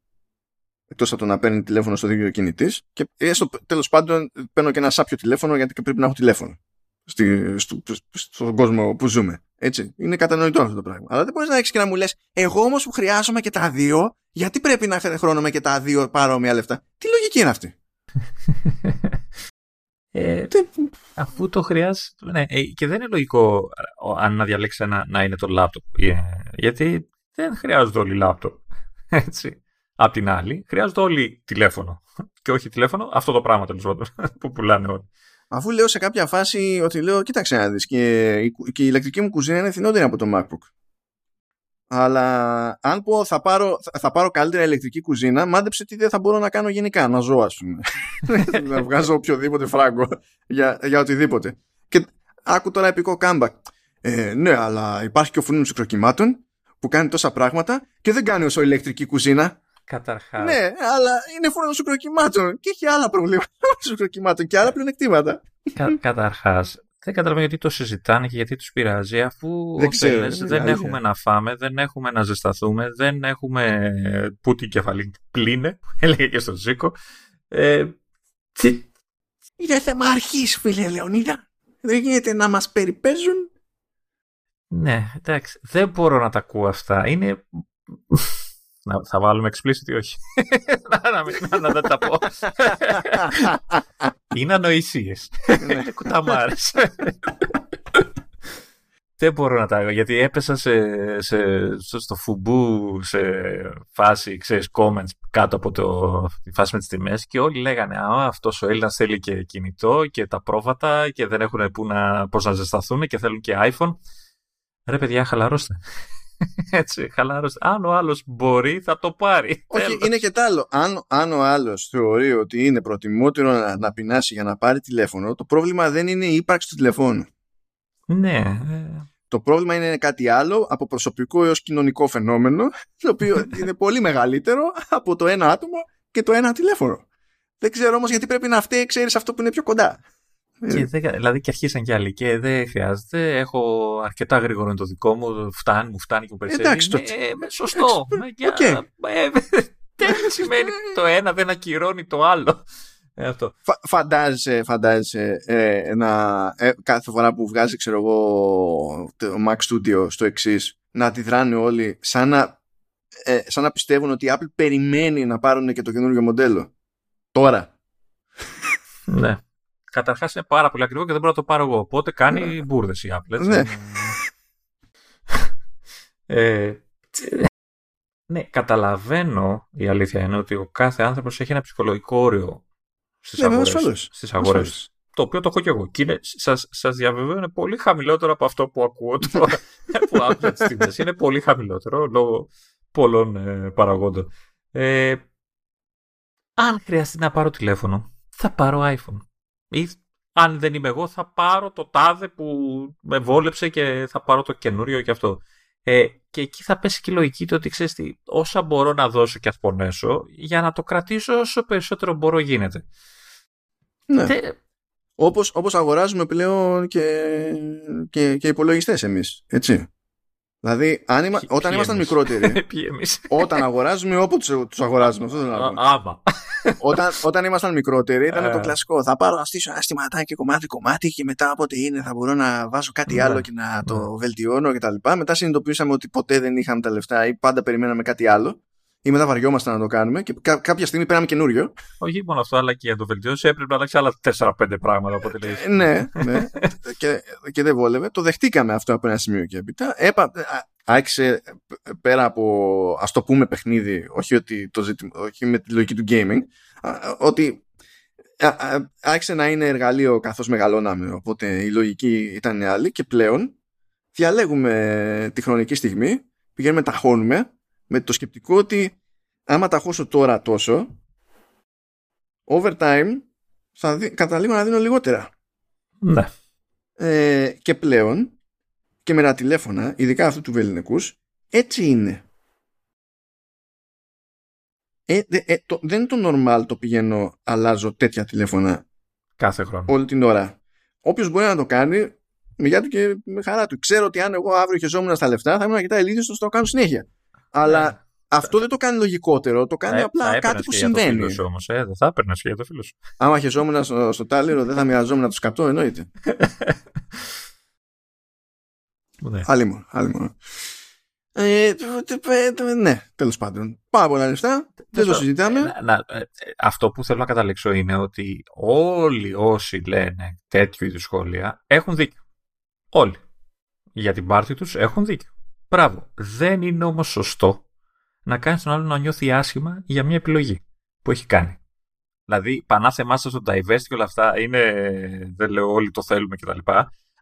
εκτός από το να παίρνει τηλέφωνο στο δίκτυο κινητής, και έστω τέλος πάντων παίρνω και ένα σάπιο τηλέφωνο, γιατί πρέπει να έχω τηλέφωνο Στη, στο, στον κόσμο που ζούμε. Έτσι. Είναι κατανοητό αυτό το πράγμα. Αλλά δεν μπορείς να έχεις και να μου λες, εγώ όμως που χρειάζομαι και τα δύο, γιατί πρέπει να χρειάζομαι και τα δύο παρόμοια λεφτά. Τι λογική είναι αυτή. ε, Τι... Αφού το χρειάζεσαι. Ναι. Και δεν είναι λογικό αν να διαλέξεις ένα, να είναι το λάπτοπ. Yeah. Γιατί δεν χρειάζονται όλοι λάπτοπ. Έτσι. Απ' την άλλη, χρειάζονται όλοι τηλέφωνο. Και όχι τηλέφωνο, αυτό το πράγμα τέλος πάντων που πουλάνε όλοι. Αφού λέω σε κάποια φάση ότι λέω, κοίταξε να δεις, και, και η ηλεκτρική μου κουζίνα είναι φθηνότερη από το MacBook. Αλλά αν πω θα πάρω, θα πάρω καλύτερα ηλεκτρική κουζίνα, μάντεψε τι δεν θα μπορώ να κάνω γενικά, να ζω, ας πούμε. Να βγάζω οποιοδήποτε φράγκο για, για οτιδήποτε. Και άκου τώρα επικό comeback. Ε, ναι, αλλά υπάρχει και ο φούρνος υδροκυμάτων που κάνει τόσα πράγματα και δεν κάνει όσο ηλεκτρική κουζίνα. Καταρχάς. Ναι, αλλά είναι φούρνος υδροκυμάτων και έχει άλλα προβλήματα. Φούρνος υδροκυμάτων και άλλα πλεονεκτήματα. Κα, καταρχάς, Δεν καταλαβαίνω γιατί το συζητάνε και γιατί τους πειράζει, αφού δεν, ξέρω, θέλες, δεν, δεν έχουμε να φάμε, δεν έχουμε να ζεσταθούμε, δεν έχουμε που την κεφαλή πλύνε, έλεγε και στον Ζήκο. Ε, τσι... Είναι θέμα αρχής, φίλε Λεωνίδα. Δεν γίνεται να μας περιπέζουν. Ναι, εντάξει, δεν μπορώ να τα ακούω αυτά. Είναι... να, θα βάλουμε explicit ή όχι? να, να, μην, να δεν τα πω. Είναι ανοησίες. Είναι κουταμάρες. Δεν μπορώ να τα ακούω, γιατί έπεσα σε, σε, στο φουμπού σε φάση, ξέρεις, comments κάτω από το, τη φάση με τις τιμές και όλοι λέγανε «Α, αυτός ο Έλληνας θέλει και κινητό και τα πρόβατα και δεν έχουν που να, πώς να ζεσταθούν και θέλουν και iPhone». Ρε παιδιά, χαλαρώστε. Έτσι, χαλαρώστε. Αν ο άλλος μπορεί, θα το πάρει. Όχι, τέλος. Είναι και τ' άλλο. Αν, αν ο άλλος θεωρεί ότι είναι προτιμότερο να, να πεινάσει για να πάρει τηλέφωνο, το πρόβλημα δεν είναι η ύπαρξη του τηλεφώνου. Ναι. Το πρόβλημα είναι κάτι άλλο, από προσωπικό έως κοινωνικό φαινόμενο, το οποίο είναι πολύ μεγαλύτερο από το ένα άτομο και το ένα τηλέφωνο. Δεν ξέρω όμως γιατί πρέπει να φταίει, ξέρεις, αυτό που είναι πιο κοντά. Και δε, δηλαδή και αρχίσαν κι άλλοι και δεν χρειάζεται. Έχω αρκετά γρήγορο το δικό μου. Φτάνει, μου φτάνει και μου περισσεύει. Εντάξει, είναι, το... ε, σωστό. Okay. Ε, ε, τέλος σημαίνει το ένα δεν ακυρώνει το άλλο. Ε, αυτό. Φα, φαντάζεσαι, φαντάζεσαι ε, να, ε, κάθε φορά που βγάζει, ξέρω εγώ, το Mac Studio στο εξής, να αντιδράνε όλοι σαν να, ε, σαν να πιστεύουν ότι η Apple περιμένει να πάρουν και το καινούργιο μοντέλο. Τώρα. Ναι. Καταρχάς είναι πάρα πολύ ακριβό και δεν μπορώ να το πάρω εγώ. Οπότε κάνει μπούρδες η Apple. Ναι. ε, ναι, καταλαβαίνω, η αλήθεια είναι ότι ο κάθε άνθρωπος έχει ένα ψυχολογικό όριο στις, ναι, αγορές, στις αγορές. Το οποίο το έχω και εγώ. Και είναι, σας, σας διαβεβαιώ, είναι πολύ χαμηλότερο από αυτό που ακούω τώρα. που άκουσα τις τιμές. Είναι πολύ χαμηλότερο λόγω πολλών ε, παραγόντων. Ε, αν χρειαστεί να πάρω τηλέφωνο, θα πάρω iPhone. Ή, αν δεν είμαι εγώ, θα πάρω το τάδε που με βόλεψε και θα πάρω το καινούριο και αυτό. Ε, και εκεί θα πέσει και η λογική του ότι, ξέρεις τι, όσα μπορώ να δώσω και αθπονέσω για να το κρατήσω όσο περισσότερο μπορώ γίνεται. Ναι. Τε... Όπως, όπως αγοράζουμε πλέον και, και, και υπολογιστές εμείς, έτσι. Δηλαδή, αν είμα... Ποι, όταν ήμασταν μικρότεροι, όταν αγοράζουμε όπου τους αγοράζουμε. Αυτό δεν αγοράζουμε. Όταν, όταν ήμασταν μικρότεροι, ήταν το κλασικό. Θα πάρω, να στήσω ένα στιματάκι κομμάτι-κομμάτι και μετά από ό,τι είναι θα μπορώ να βάζω κάτι άλλο και να το βελτιώνω κτλ. Μετά συνειδητοποιήσαμε ότι ποτέ δεν είχαμε τα λεφτά ή πάντα περιμέναμε κάτι άλλο. Ή μετά βαριόμασταν να το κάνουμε και κα- κάποια στιγμή πήραμε καινούριο. Όχι μόνο αυτό, αλλά και για να το βελτιώσει έπρεπε να αλλάξει άλλα τέσσερα πέντε πράγματα. Οπότε λέει. ναι, ναι. και, και δεν βόλευε. Το δεχτήκαμε αυτό από ένα σημείο και έπειτα. Έπα, άρχισε πέρα από, ας το πούμε, παιχνίδι, όχι, ότι το ζητημα, όχι με τη λογική του gaming, ότι άρχισε να είναι εργαλείο καθώς μεγαλώναμε. Οπότε η λογική ήταν άλλη και πλέον διαλέγουμε τη χρονική στιγμή, πηγαίνουμε, ταχώνουμε. Με το σκεπτικό ότι άμα ταχώσω τώρα τόσο, over time θα δι... καταλήγω να δίνω λιγότερα. Ναι. Ε, και πλέον, και με τα τηλέφωνα, ειδικά αυτού του βελληνικούς, έτσι είναι. Ε, δε, ε, το, δεν είναι το normal το πηγαίνω, αλλάζω τέτοια τηλέφωνα κάθε χρόνο. Όλη την ώρα. Όποιος μπορεί να το κάνει, μιλιά του και με χαρά του. Ξέρω ότι αν εγώ αύριο χεζόμουν στα λεφτά, θα ήμουν να κοιτάει λύθιστος, θα το κάνω συνέχεια. Αλλά yeah. αυτό yeah. δεν το κάνει λογικότερο, το κάνει yeah. απλά yeah. κάτι που συμβαίνει. Δεν ε, θα έπαιρνε και για το φίλο σου. Άμα χεζόμουν στο, στο τάλιρο, δεν θα μοιραζόμουν το σκαπτό, εννοείται. Άλλη μόνο. Άλλη μόνο. Ε, ναι, τέλος πάντων. Πάρα πολλά λεφτά, δεν το συζητάμε. Να, να, αυτό που θέλω να καταλήξω είναι ότι όλοι όσοι λένε τέτοιου είδους σχόλια έχουν δίκιο. Όλοι. Για την πάρτι τους έχουν δίκιο. Μπράβο. Δεν είναι όμως σωστό να κάνεις τον άλλον να νιώθει άσχημα για μια επιλογή που έχει κάνει. Δηλαδή, πανάθεμά σας στο divest και όλα αυτά είναι, δεν λέω όλοι το θέλουμε κτλ.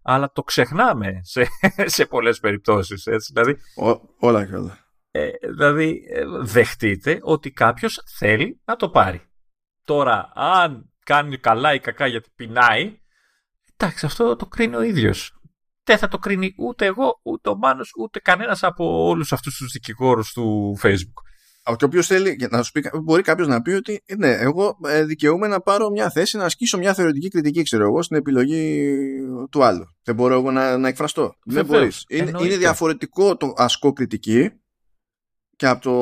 Αλλά το ξεχνάμε σε, σε πολλές περιπτώσεις. Έτσι. Δηλαδή, Ό, όλα και όλα. Ε, δηλαδή, δεχτείτε ότι κάποιος θέλει να το πάρει. Τώρα, αν κάνει καλά ή κακά γιατί πεινάει, εντάξει, αυτό το κρίνει ο ίδιος. Δεν θα το κρίνει ούτε εγώ, ούτε ο Μάνος, ούτε κανένας από όλους αυτούς τους δικηγόρους του Facebook. Και ο οποίος θέλει, να σου πει, μπορεί κάποιος να πει ότι ναι, εγώ δικαιούμαι να πάρω μια θέση, να ασκήσω μια θεωρητική κριτική, ξέρω εγώ, στην επιλογή του άλλου. Δεν μπορώ εγώ να, να εκφραστώ. Βεβαίως. Δεν μπορείς. Είναι, είναι διαφορετικό το ασκώ κριτική και από το,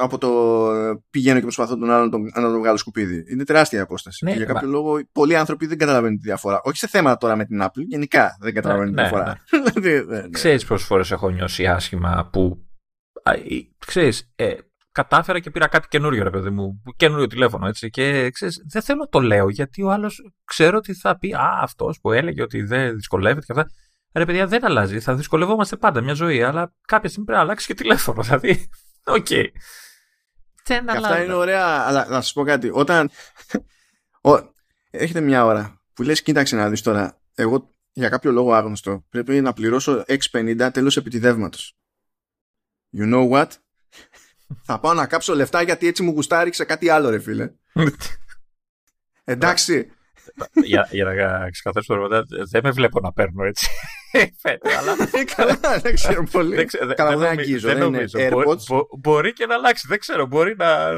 από το πηγαίνω και προσπαθώ τον άλλον τον, να τον βγάλω σκουπίδι. Είναι τεράστια η απόσταση. Ναι, και για κάποιο μα... λόγο πολλοί άνθρωποι δεν καταλαβαίνουν τη διαφορά. Όχι σε θέμα τώρα με την Apple, γενικά δεν καταλαβαίνουν ναι, τη διαφορά. Ναι, ναι. Ξέρεις πόσες φορές έχω νιώσει άσχημα που. Ξέρεις, ε, κατάφερα και πήρα κάτι καινούριο, ρε παιδί μου, καινούριο τηλέφωνο, έτσι. Και ξέρεις, δεν θέλω να το λέω γιατί ο άλλος ξέρω ότι θα πει α, αυτός που έλεγε ότι δεν δυσκολεύεται και αυτά. Ρε παιδιά, δεν αλλάζει. Θα δυσκολευόμαστε πάντα μια ζωή, αλλά κάποια στιγμή πρέπει να αλλάξει και τηλέφωνο. Δηλαδή, οκ. Okay. Δεν και αλλάζει. Αυτά είναι ωραία, αλλά να σας πω κάτι. Όταν. Ο... Έχετε μια ώρα που λες, κοίταξε να δεις τώρα. Εγώ για κάποιο λόγο άγνωστο πρέπει να πληρώσω έξι πενήντα τέλος επιτιδεύματος. You know what? Θα πάω να κάψω λεφτά γιατί έτσι μου γουστάρει σε κάτι άλλο, ρε φίλε. Εντάξει. για, για να ξεκαθαρίσω τώρα, δεν με βλέπω να παίρνω έτσι. Αλλά δεν ξέρω πολύ. Καλά, δεν αγγίζω. Δεν νομίζω. Μπορεί και να αλλάξει. Δεν ξέρω. Μπορεί να.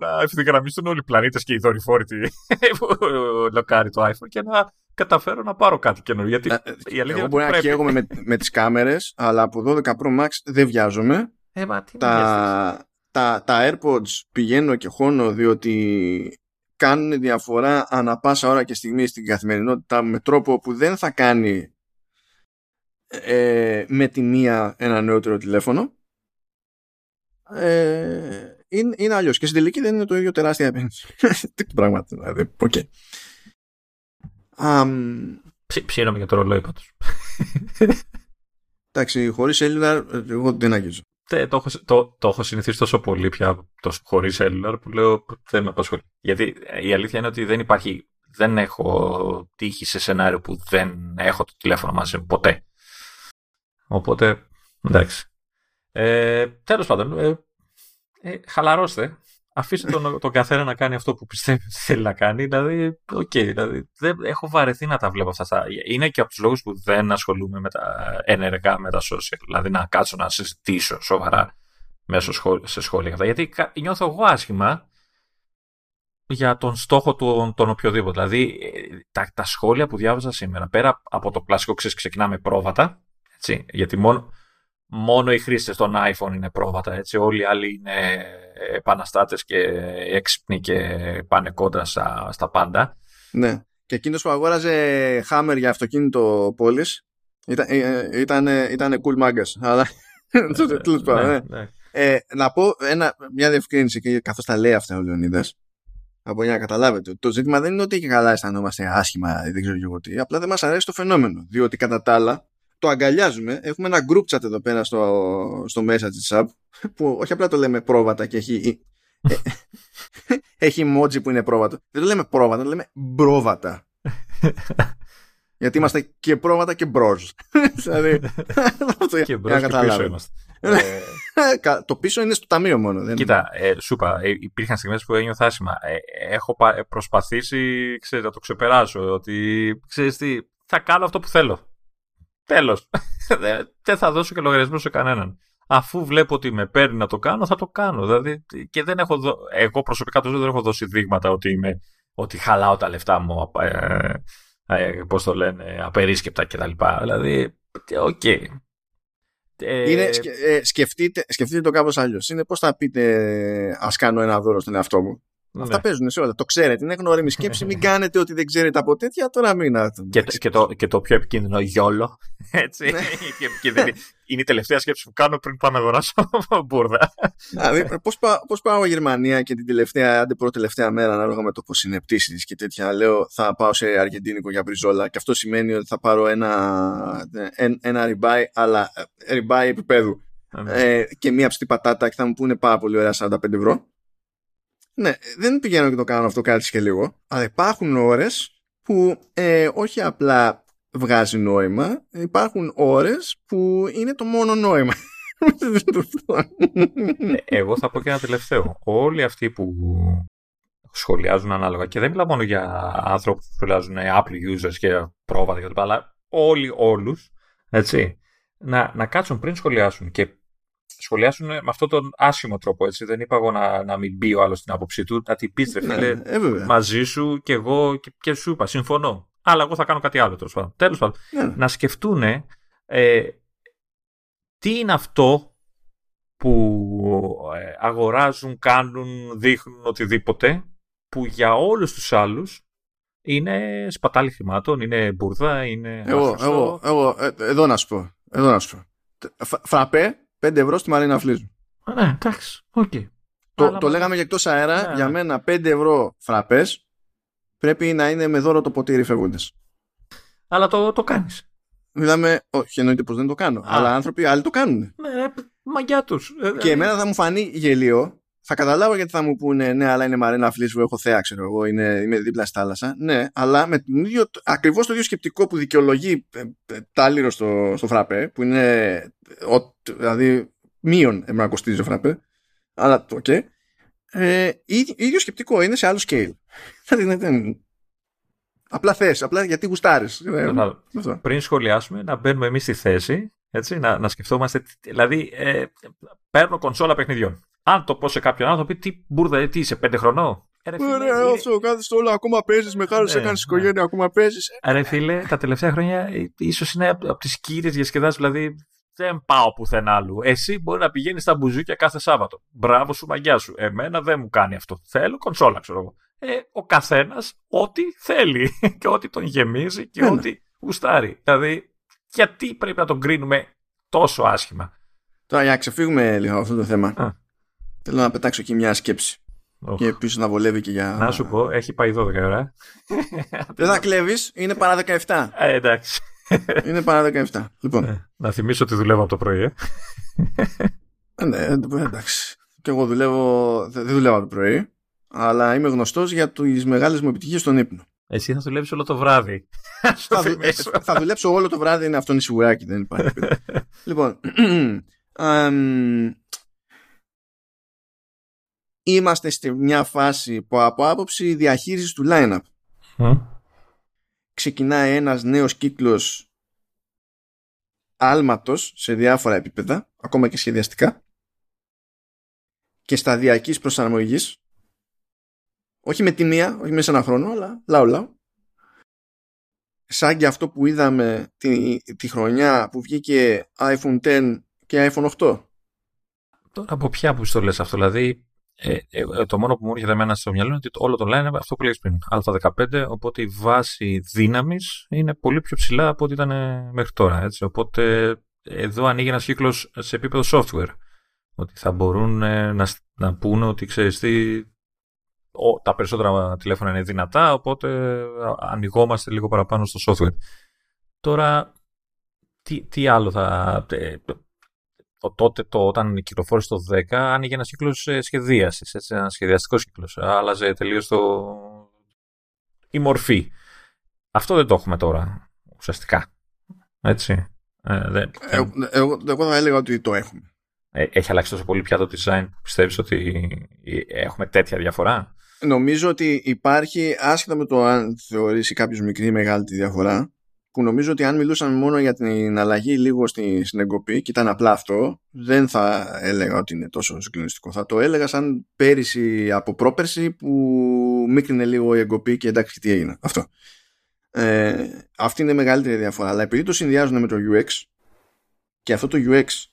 Να ευθυγραμμιστούν όλοι οι πλανήτες και οι δορυφόροι που λοκάρει το iPhone και να καταφέρω να πάρω κάτι καινούργιο. Εγώ μπορεί να καίγομαι με, με τις κάμερες, αλλά από δώδεκα Pro Max δεν βιάζομαι. Ε, μα, τι τα, τα, τα AirPods πηγαίνω και χώνω διότι κάνουν διαφορά ανά πάσα ώρα και στιγμή στην καθημερινότητα με τρόπο που δεν θα κάνει ε, με τη μία ένα νεότερο τηλέφωνο. Ε, είναι, είναι αλλιώς και στην τελική δεν είναι το ίδιο τεράστια επένδυση. Τι πράγματα δηλαδή. Okay. Um, Ψήνομαι για το ρολόι πάντως. Εντάξει, χωρίς cellular εγώ δεν αγγίζω. Τε, το, έχω, το, το έχω συνηθίσει τόσο πολύ πια τόσο, χωρίς cellular που λέω δεν με απασχολεί. Γιατί η αλήθεια είναι ότι δεν υπάρχει, δεν έχω τύχει σε σενάριο που δεν έχω το τηλέφωνο μαζί μου ποτέ. Οπότε εντάξει. Ε, τέλος πάντων, ε, ε, χαλαρώστε. Αφήστε τον, τον καθένα να κάνει αυτό που πιστεύει ότι θέλει να κάνει. Δηλαδή, οκ, okay, δηλαδή, δεν έχω βαρεθεί να τα βλέπω αυτά. Είναι και από τους λόγους που δεν ασχολούμαι με τα, ενεργά με τα social. Δηλαδή, να κάτσω να συζητήσω σοβαρά μέσα σε σχόλια αυτά. Γιατί νιώθω εγώ άσχημα για τον στόχο του, τον οποιοδήποτε. Δηλαδή, τα, τα σχόλια που διάβαζα σήμερα, πέρα από το κλασικό, ξέρεις, ξεκινάμε πρόβατα. Έτσι, γιατί μόνο. Μόνο οι χρήστες των iPhone είναι πρόβατα, έτσι. Όλοι οι άλλοι είναι επαναστάτες και έξυπνοι και πάνε κόντρα στα, στα πάντα. Ναι. Και εκείνος που αγόραζε Hammer για αυτοκίνητο πόλης ήταν, ήταν, ήταν cool μάγκας. Αλλά τέλος πάντων. Ναι, ναι. ε, να πω ένα, μια διευκρίνηση, καθώς τα λέει αυτά ο Λεωνίδας. Από για να καταλάβετε. Το ζήτημα δεν είναι ότι και καλά αισθανόμαστε άσχημα, δεν ξέρω εγώ τι. Απλά δεν μας αρέσει το φαινόμενο. Διότι κατά τα άλλα. Το αγκαλιάζουμε, έχουμε ένα group chat εδώ πέρα στο, στο message app που όχι απλά το λέμε πρόβατα και έχει έχει emoji που είναι πρόβατο, δεν το λέμε πρόβατα, το λέμε μπρόβατα γιατί είμαστε και πρόβατα και μπρος δηλαδή και μπρος και πίσω είμαστε. Το πίσω είναι στο ταμείο μόνο. Κοίτα, σου είπα, υπήρχαν στιγμές που ένιωθα άσχημα, έχω προσπαθήσει να το ξεπεράσω ότι ξέρεις τι, θα κάνω αυτό που θέλω. Τέλος. Δεν θα δώσω και λογαριασμό σε κανέναν. Αφού βλέπω ότι με παίρνει να το κάνω, θα το κάνω. Δηλαδή, και δεν έχω δω... εγώ προσωπικά το δεν έχω δώσει δείγματα ότι, είμαι... ότι χαλάω τα λεφτά μου, ε, ε, πώς το λένε, απερίσκεπτα κτλ. Δηλαδή, οκ. Okay. Είναι, ε, σκεφτείτε, σκεφτείτε το κάπως αλλιώς. Είναι πώς θα πείτε, ας κάνω ένα δώρο στον εαυτό μου. Ναι. Αυτά παίζουν σε όλα. Το ξέρετε, είναι γνώριμη σκέψη. Μην κάνετε ότι δεν ξέρετε από τέτοια. Τώρα μην. Και, και, το, και το πιο επικίνδυνο, γιόλο. Έτσι. Είναι η τελευταία σκέψη που κάνω πριν πάω να αγοράσω μπουρδα. Δηλαδή, πώς πάω, πώς πάω Γερμανία και την τελευταία, άντε προτελευταία μέρα, ανάλογα με το πώς είναι πτήσεις και τέτοια, λέω θα πάω σε αργεντίνικο για μπριζόλα. Και αυτό σημαίνει ότι θα πάρω ένα, ένα ριμπάι, αλλά ριμπάι επίπεδου. ε, και μία ψητή πατάτα και θα μου πούνε πάρα πολύ ωραία σαράντα πέντε ευρώ. Ναι, δεν πηγαίνω και το κάνω αυτό κάτι και λίγο, αλλά υπάρχουν ώρες που ε, όχι απλά βγάζει νόημα, υπάρχουν ώρες που είναι το μόνο νόημα. Εγώ θα πω και ένα τελευταίο. Όλοι αυτοί που σχολιάζουν ανάλογα, και δεν μιλάω μόνο για άνθρωπους που σχολιάζουν Apple users και πρόβατα κτλ, αλλά όλοι όλους, έτσι, να, να κάτσουν πριν σχολιάσουν και σχολιάσουν με αυτόν τον άσχημο τρόπο. Έτσι. Δεν είπα εγώ να, να μην μπει ο άλλος στην άποψή του. Να την πεις, ρε φίλε, ε, μαζί σου και εγώ και, και σου είπα. Συμφωνώ. Αλλά εγώ θα κάνω κάτι άλλο. Τέλος πάντων. Τέλος πάντων. Ε. Να σκεφτούν ε, τι είναι αυτό που αγοράζουν, κάνουν, δείχνουν οτιδήποτε που για όλους τους άλλους είναι σπατάλη χρημάτων, είναι μπουρδά, είναι... Εγώ, άχρηστο. εγώ, εγώ ε, εδώ να σου πω, εδώ να σου πω. Φ, φραπέ, πέντε ευρώ στη Μαρίνα Φλίζου. Ναι, εντάξει, οκ. Okay. Το, το, το λέγαμε και εκτός αέρα, ναι. Για μένα πέντε ευρώ φραπές πρέπει να είναι με δώρο το ποτήρι φεύγοντας. Αλλά το, το κάνεις. Μιλάμε, όχι εννοείται πως δεν το κάνω, Α. αλλά άνθρωποι άλλοι το κάνουν. Ναι, μαγιά τους. Και εμένα θα μου φανεί γελίο. Θα καταλάβω γιατί θα μου πούνε ναι, αλλά είναι Μαρίνα Φλίζου, έχω θέα, ξέρω εγώ, είναι, είμαι δίπλα στη θάλασσα. Ναι, αλλά με τον ίδιο, ακριβώς το ίδιο σκεπτικό που δικαιολογεί ε, ε, τάλιρο στο, στο φράπε, που είναι, ο, δηλαδή, μείον εμένα να κοστίζει το φράπε, αλλά το okay, ε, ίδιο σκεπτικό είναι σε άλλο scale. Απλά θες, απλά γιατί γουστάρεις. Ε, πριν σχολιάσουμε, να μπαίνουμε εμείς στη θέση, έτσι, να, να σκεφτόμαστε, δηλαδή, ε, παίρνω κονσόλα παιχνιδιών. Αν το πω σε κάποιον άλλο, θα πει τι μπουρδα, τι είσαι, πέντε χρονών. Ωραία, όσο κάθεσαι όλα, ακόμα παίζεις, με χάρη σε κάνεις οικογένεια, ακόμα παίζεις. Ρε φίλε, τα τελευταία χρόνια ίσως είναι από τις κύριες διασκεδάσεις, δηλαδή δεν πάω πουθενά άλλου. Εσύ μπορεί να πηγαίνεις στα μπουζούκια κάθε Σάββατο. Μπράβο σου, μαγιά σου. Εμένα δεν μου κάνει αυτό. Θέλω κονσόλα, ξέρω εγώ. Ε, ο καθένας ό,τι θέλει και ό,τι τον γεμίζει και ό,τι γουστάρει. Δηλαδή, γιατί πρέπει να τον κρίνουμε τόσο άσχημα. Τώρα, για να ξεφύγουμε λίγο αυτό το θέμα. Θέλω να πετάξω εκεί μια σκέψη. Oh. Και πίσω να βολεύει και για. Να σου πω, έχει πάει δώδεκα ώρα. Δεν θα κλέβεις, είναι παρά δεκαεπτά. Ε, εντάξει. Είναι παρά δεκαεπτά. Λοιπόν. Ε, να θυμίσω ότι δουλεύω από το πρωί, ε. ε, ναι, εντάξει. Και εγώ δουλεύω. Δεν δουλεύω από το πρωί, αλλά είμαι γνωστός για τις μεγάλες μου επιτυχίες στον ύπνο. Εσύ θα δουλεύεις όλο το βράδυ. θα, δου... θα δουλέψω όλο το βράδυ, είναι αυτό είναι σιγουράκι, δεν υπάρχει. Λοιπόν. um... Είμαστε σε μια φάση που από άποψη διαχείρισης του line-up mm. ξεκινάει ένας νέος κύκλος άλματος σε διάφορα επίπεδα, ακόμα και σχεδιαστικά, και σταδιακής προσαρμογής, όχι με τη μία, όχι μέσα ένα χρόνο, αλλά λαό λαό, σαν και αυτό που είδαμε τη, τη χρονιά που βγήκε άιφον τεν και άιφον οκτώ. Τώρα από ποια που στο λες αυτό, δηλαδή Ε, ε, το μόνο που μου έρχεται εμένα στο μυαλό είναι ότι όλο το line-up αυτό που λέγεις πριν, Α15, οπότε η βάση δύναμης είναι πολύ πιο ψηλά από ό,τι ήταν μέχρι τώρα, έτσι. Οπότε εδώ ανοίγει ένας κύκλος σε επίπεδο software, ότι θα μπορούν ε, να, να πούνε ότι ξέρεις τι, ο, τα περισσότερα τηλέφωνα είναι δυνατά, οπότε ανοιγόμαστε λίγο παραπάνω στο software. Τώρα τι, τι άλλο θα... Το τότε, το, όταν κυκλοφόρησε το δέκα, άνοιγε ένας κύκλος σχεδίασης, έτσι, ένας σχεδιαστικός κύκλος. Άλλαζε τελείως το... η μορφή. Αυτό δεν το έχουμε τώρα, ουσιαστικά. Έτσι. Ε, δεν... ε, εγώ, εγώ θα έλεγα ότι το έχουμε. Ε, έχει αλλάξει τόσο πολύ πια το design, πιστεύεις ότι έχουμε τέτοια διαφορά? Νομίζω ότι υπάρχει, άσχετα με το αν θεωρήσει κάποιος μικρή ή μεγάλη τη διαφορά, που νομίζω ότι αν μιλούσαμε μόνο για την αλλαγή λίγο στην συνεγκοπή και ήταν απλά αυτό, δεν θα έλεγα ότι είναι τόσο συγκλονιστικό. Θα το έλεγα σαν πέρυσι από πρόπερσι που μίκρινε λίγο η εγκοπή και εντάξει τι έγινε. Αυτό. Ε, αυτή είναι η μεγαλύτερη διαφορά. Αλλά επειδή το συνδυάζουν με το γιου εξ και αυτό το γιου εξ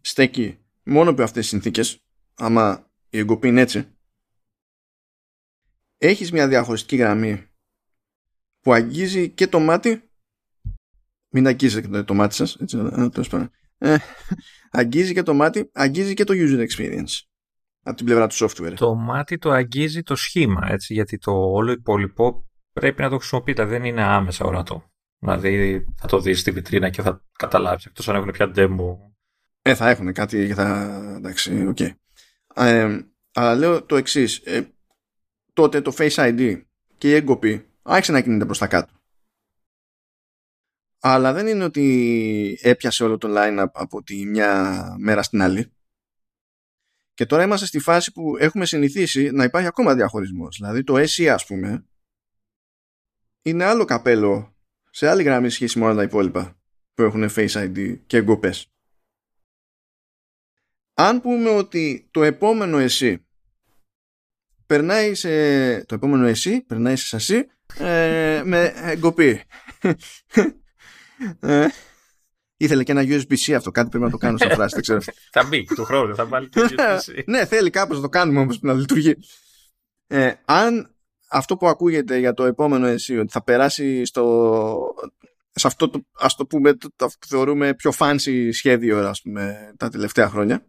στέκει μόνο από αυτές τις συνθήκες, άμα η εγκοπή είναι έτσι, έχεις μια διαχωριστική γραμμή που αγγίζει και το μάτι. Μην αγγίζετε το μάτι σας. Έτσι, ε, αγγίζει και το μάτι, αγγίζει και το user experience. Από την πλευρά του software. Το μάτι το αγγίζει το σχήμα, έτσι, γιατί το όλο υπόλοιπο πρέπει να το χρησιμοποιείτε. Δεν είναι άμεσα ορατό. Δηλαδή θα το δεις στη βιτρίνα και θα καταλάβεις. Εκτός αν έχουν πια demo. Ε, θα έχουν κάτι και θα... Εντάξει, οκ. Okay. Ε, αλλά λέω το εξής. Ε, τότε το Face άι ντι και η εγκοπή άρχισε να κινείται προς τα κάτω. Αλλά δεν είναι ότι έπιασε όλο το line-up από τη μια μέρα στην άλλη. Και τώρα είμαστε στη φάση που έχουμε συνηθίσει να υπάρχει ακόμα διαχωρισμός. Δηλαδή το ες ι, ας πούμε, είναι άλλο καπέλο, σε άλλη γραμμή σχέση με όλα τα υπόλοιπα που έχουν Face άι ντι και εγκοπές. Αν πούμε ότι το επόμενο εσύ περνάει σε... Το επόμενο εσύ περνάει σε σασί ε, με εγκοπή. ε, ήθελε και ένα γιου ες μπι-C αυτό. Κάτι πρέπει να το κάνω σαν φράση, δεν ξέρω. Θα μπει του χρόνου, θα βάλει το γιου ες μπι-C. Ναι, θέλει κάπως να το κάνουμε όμως να λειτουργεί. Ε, αν αυτό που ακούγεται για το επόμενο εσύ ότι θα περάσει στο... σε αυτό το, ας το πούμε, το, το θεωρούμε πιο fancy σχέδιο, ας πούμε, τα τελευταία χρόνια,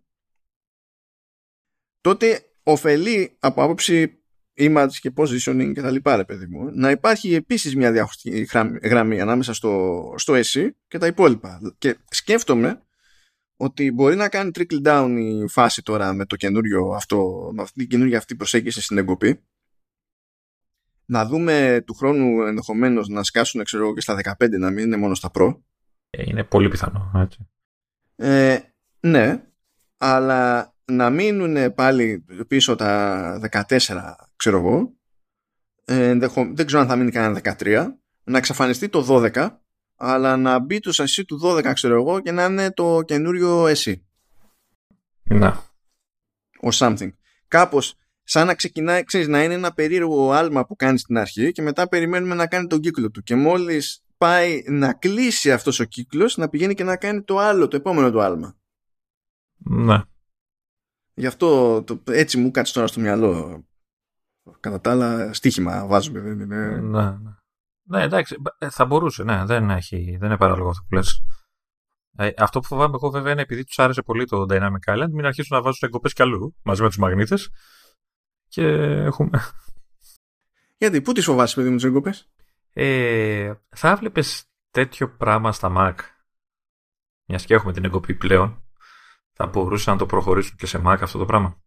τότε ωφελεί από άποψη image και positioning και τα λοιπά, ρε παιδί μου, να υπάρχει επίσης μια διαχωριστική γραμμή ανάμεσα στο, στο ες ι και τα υπόλοιπα. Και σκέφτομαι ότι μπορεί να κάνει trickle down η φάση τώρα με το καινούριο αυτό, με αυτή την καινούργια αυτή προσέγγιση στην εγκοπή. Να δούμε του χρόνου ενδεχομένως να σκάσουν, ξέρω, και στα δεκαπέντε, να μην είναι μόνο στα Pro. Είναι πολύ πιθανό, έτσι. Ε, ναι, αλλά να μείνουν πάλι πίσω τα δεκατέσσερα, ξέρω εγώ. Ε, δεν ξέρω αν θα μείνει κανένα δεκατρία. Να εξαφανιστεί το δώδεκα, αλλά να μπει το σασί του δώδεκα, ξέρω εγώ, και να είναι το καινούριο ες ι. Να. Or something. Κάπως... Σαν να ξεκινάει, ξέρεις, να είναι ένα περίεργο άλμα που κάνει στην αρχή και μετά περιμένουμε να κάνει τον κύκλο του. Και μόλις πάει να κλείσει αυτός ο κύκλος, να πηγαίνει και να κάνει το άλλο, το επόμενο του άλμα. Ναι. Γι' αυτό το, έτσι μου κάτσε τώρα στο μυαλό. Κατά τα άλλα, στοίχημα βάζουμε. Δεν είναι... Ναι, ναι. Ναι, εντάξει, θα μπορούσε. Ναι, δεν, έχει, δεν είναι παράλογο αυτό που λες. Ε, αυτό που φοβάμαι εγώ βέβαια είναι επειδή τους άρεσε πολύ το Dynamic Island, μην αρχίσουν να βάζουν εγκοπές κι αλλού μαζί με τους μαγνήτες. Και έχουμε. Γιατί, πού τις φοβάσαι, παιδί μου, τις εγκοπές? Ε, θα βλέπεις τέτοιο πράγμα στα Mac. Μιας και έχουμε την εγκοπή πλέον, θα μπορούσαν να το προχωρήσουν και σε Mac αυτό το πράγμα.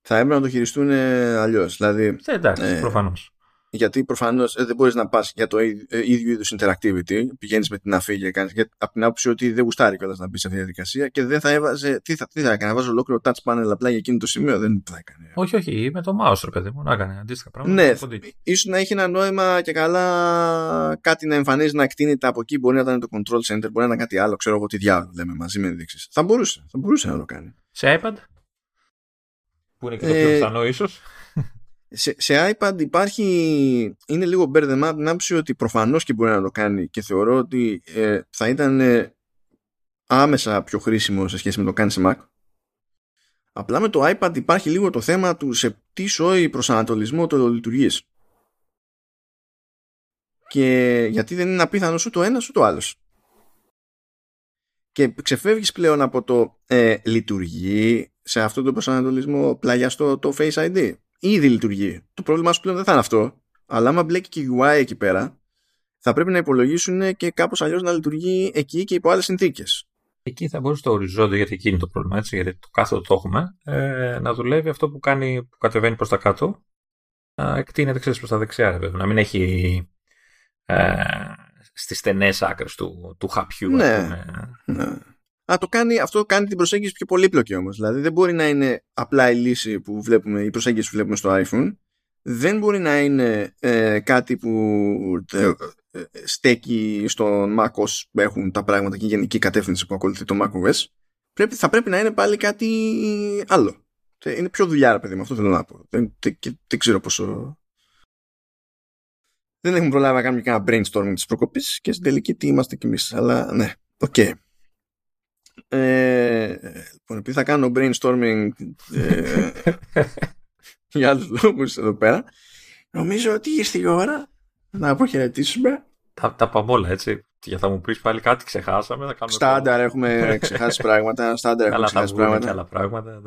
Θα έπρεπε να το χειριστούν αλλιώς. Δηλαδή, ε, εντάξει, ε, προφανώς. Γιατί προφανώς ε, δεν μπορείς να πας για το ίδιο είδους interactivity. Πηγαίνεις με την αφήγεια, κάνεις από την άποψη ότι δεν γουστάρει κιόλας να μπει σε αυτή τη διαδικασία και δεν θα έβαζε. Τι θα, τι θα έκανε, να βάζω ολόκληρο touch panel απλά για εκείνο το σημείο, δεν θα έκανε. Όχι, όχι, με το mouse, ρε παιδί μου, να έκανε αντίστοιχα πράγματα. Ναι, ίσως να έχει ένα νόημα και καλά κάτι να εμφανίζει, να εκτείνεται από εκεί. Μπορεί να ήταν το control center, μπορεί να ήταν κάτι άλλο, ξέρω εγώ τι διάβολο λέμε μαζί με ενδείξεις. Θα μπορούσε, θα μπορούσε να το κάνει. Σε iPad, που είναι και το πιο πιθανό, ίσως. Σε, σε iPad υπάρχει, είναι λίγο μπέρδεμα από την άποψη ότι προφανώς και μπορεί να το κάνει και θεωρώ ότι ε, θα ήταν ε, άμεσα πιο χρήσιμο σε σχέση με το κάνει σε Mac. Απλά με το iPad υπάρχει λίγο το θέμα του σε τι σόι προσανατολισμό το λειτουργείς. Και γιατί δεν είναι απίθανος ούτε ο ένας ούτε ο άλλος. Και ξεφεύγεις πλέον από το ε, λειτουργεί σε αυτό το προσανατολισμό πλαγιαστό το Face άι ντι. Ήδη λειτουργεί. Το πρόβλημά σου πλέον δεν θα είναι αυτό. Αλλά άμα μπλέκει και γιου άι εκεί πέρα, θα πρέπει να υπολογίσουν και κάπως αλλιώς να λειτουργεί εκεί και υπό άλλες συνθήκες. Εκεί θα μπορούσε το οριζόντιο, γιατί εκεί είναι το πρόβλημα, έτσι, γιατί το κάθετο το έχουμε, ε, να δουλεύει αυτό που κάνει, που κατεβαίνει προς τα κάτω, να εκτείνεται, ξέρεις, προς τα δεξιά, βέβαια. Να μην έχει ε, στις στενές άκρες του, του χαπιού. Ναι. Α, το κάνει, αυτό κάνει την προσέγγιση πιο πολύπλοκη όμως. Δηλαδή δεν μπορεί να είναι απλά η λύση που βλέπουμε, η προσέγγιση που βλέπουμε στο iPhone. Δεν μπορεί να είναι ε, κάτι που ε, ε, στέκει στον Mac ως έχουν τα πράγματα και η γενική κατεύθυνση που ακολουθεί το macOS. Πρέπει, θα πρέπει να είναι πάλι κάτι άλλο. Είναι πιο δουλειά, παιδί μου, αυτό θέλω να πω. Δεν, δεν, δεν ξέρω πόσο... Δεν έχουμε προλάβει να κάνουμε κανένα brainstorming της προκοπής και στην τελική τι είμαστε κι εμείς. Αλλά ναι, οκ. Okay. Ε, λοιπόν, επειδή θα κάνω brainstorming ε, για άλλους λόγους εδώ πέρα, νομίζω ότι ήρθε η ώρα να αποχαιρετήσουμε τα, τα παμόλα, έτσι. Για θα μου πεις πάλι κάτι ξεχάσαμε, θα κάνουμε στάνταρ πάλι. Έχουμε ξεχάσει πράγματα. Στάνταρ έχουμε ξεχάσει πράγματα, άλλα πράγματα.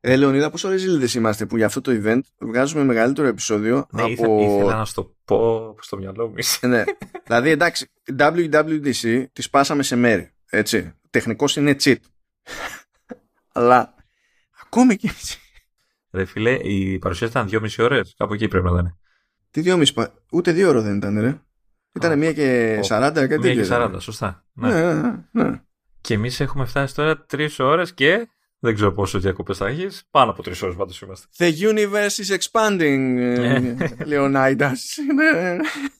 Ε, Λεωνίδα, πόσο ρεζίλιδες είμαστε που για αυτό το event βγάζουμε μεγαλύτερο επεισόδιο, ναι, από... Ήθελα να σου το πω στο μυαλό μου. Ναι. Δηλαδή εντάξει, ντάμπλιου ντάμπλιου ντι σι τη σπάσαμε σε μέρη, έτσι. Τεχνικός είναι cheat. Αλλά ακόμη και έτσι. Ρε φίλε, η παρουσία ήταν δυόμιση ώρες. Κάπου εκεί πρέπει να ήταν. Τι δυόμιση, ούτε δύο ώρες δεν ήταν, ρε. Ήταν μία και σαράντα. Μία και σαράντα, σωστά. Ναι. Ναι, ναι, ναι. Και εμείς έχουμε φτάσει τώρα τρεις ώρες και δεν ξέρω πόσο διακοπές θα έχεις. Πάνω από τρεις ώρες πάντως είμαστε. The universe is expanding, Λεωνάιντας.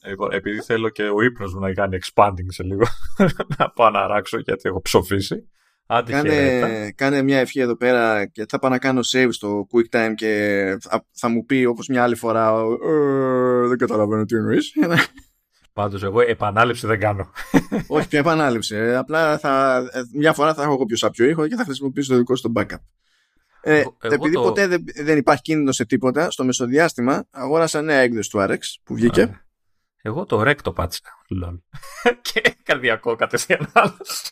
Λοιπόν, επειδή θέλω και ο ύπνος μου να κάνει expanding σε λίγο, να πάω να ράξω γιατί έχω ψοφήσει. Άντε, κάνε, κάνε μια ευχή εδώ πέρα και θα πάω να κάνω save στο QuickTime και θα, θα μου πει όπως μια άλλη φορά ε, δεν καταλαβαίνω τι εννοείς. Πάντως εγώ επανάληψη δεν κάνω. Όχι πια επανάληψη. Απλά θα, μια φορά θα έχω εγώ πιο σάπιο ήχο και θα χρησιμοποιήσω το δικό στο backup. Ε, εγώ, επειδή εγώ το... ποτέ δεν, δεν υπάρχει κίνδυνο σε τίποτα, στο μεσοδιάστημα αγόρασα νέα έκδοση του Άρεξ που βγήκε. Α, εγώ το ρεκ το πάτησα. Και καρδιακό κατευθείαν άλλος.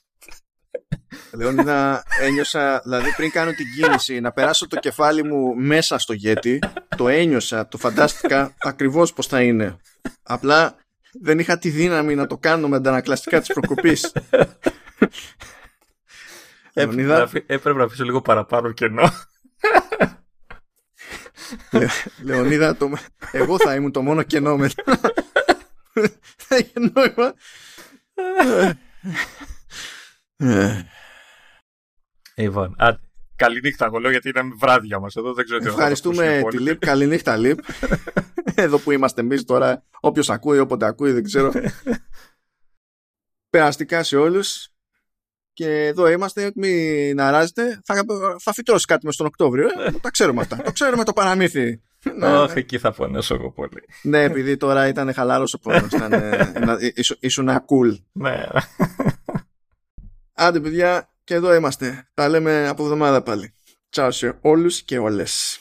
Λεωνίδα, ένιωσα, δηλαδή πριν κάνω την κίνηση να περάσω το κεφάλι μου μέσα στο γέτη, το ένιωσα, το φαντάστηκα ακριβώς πώς θα είναι. Απλά δεν είχα τη δύναμη να το κάνω με αντανακλαστικά της προκοπής. Λεωνίδα, έπρεπε να αφήσω λίγο παραπάνω κενό. Λε, Λεωνίδα, το, εγώ θα ήμουν το μόνο κενό μετά. Θα είχε νόημα. Λοιπόν, yeah. hey, καληνύχτα εγώ λέω γιατί είναι βράδυ για μας εδώ, δεν ξέρω. Ευχαριστούμε τη Λιπ, καληνύχτα Λιπ. Εδώ που είμαστε εμείς τώρα, όποιος ακούει, όποτε ακούει, δεν ξέρω. Περαστικά σε όλους. Και εδώ είμαστε, μην αράζετε. Θα, θα φυτρώσει κάτι μες τον Οκτώβριο, ε? Τα ξέρουμε αυτά, το ξέρουμε το παραμύθι. Όχι, εκεί θα πονέσω εγώ πολύ. Ναι, επειδή τώρα ήταν χαλάρος ο πόνος. Ήσουν cool. Ναι. Άντε παιδιά, και εδώ είμαστε. Τα λέμε από εβδομάδα πάλι. Τσάου σε όλους και όλες.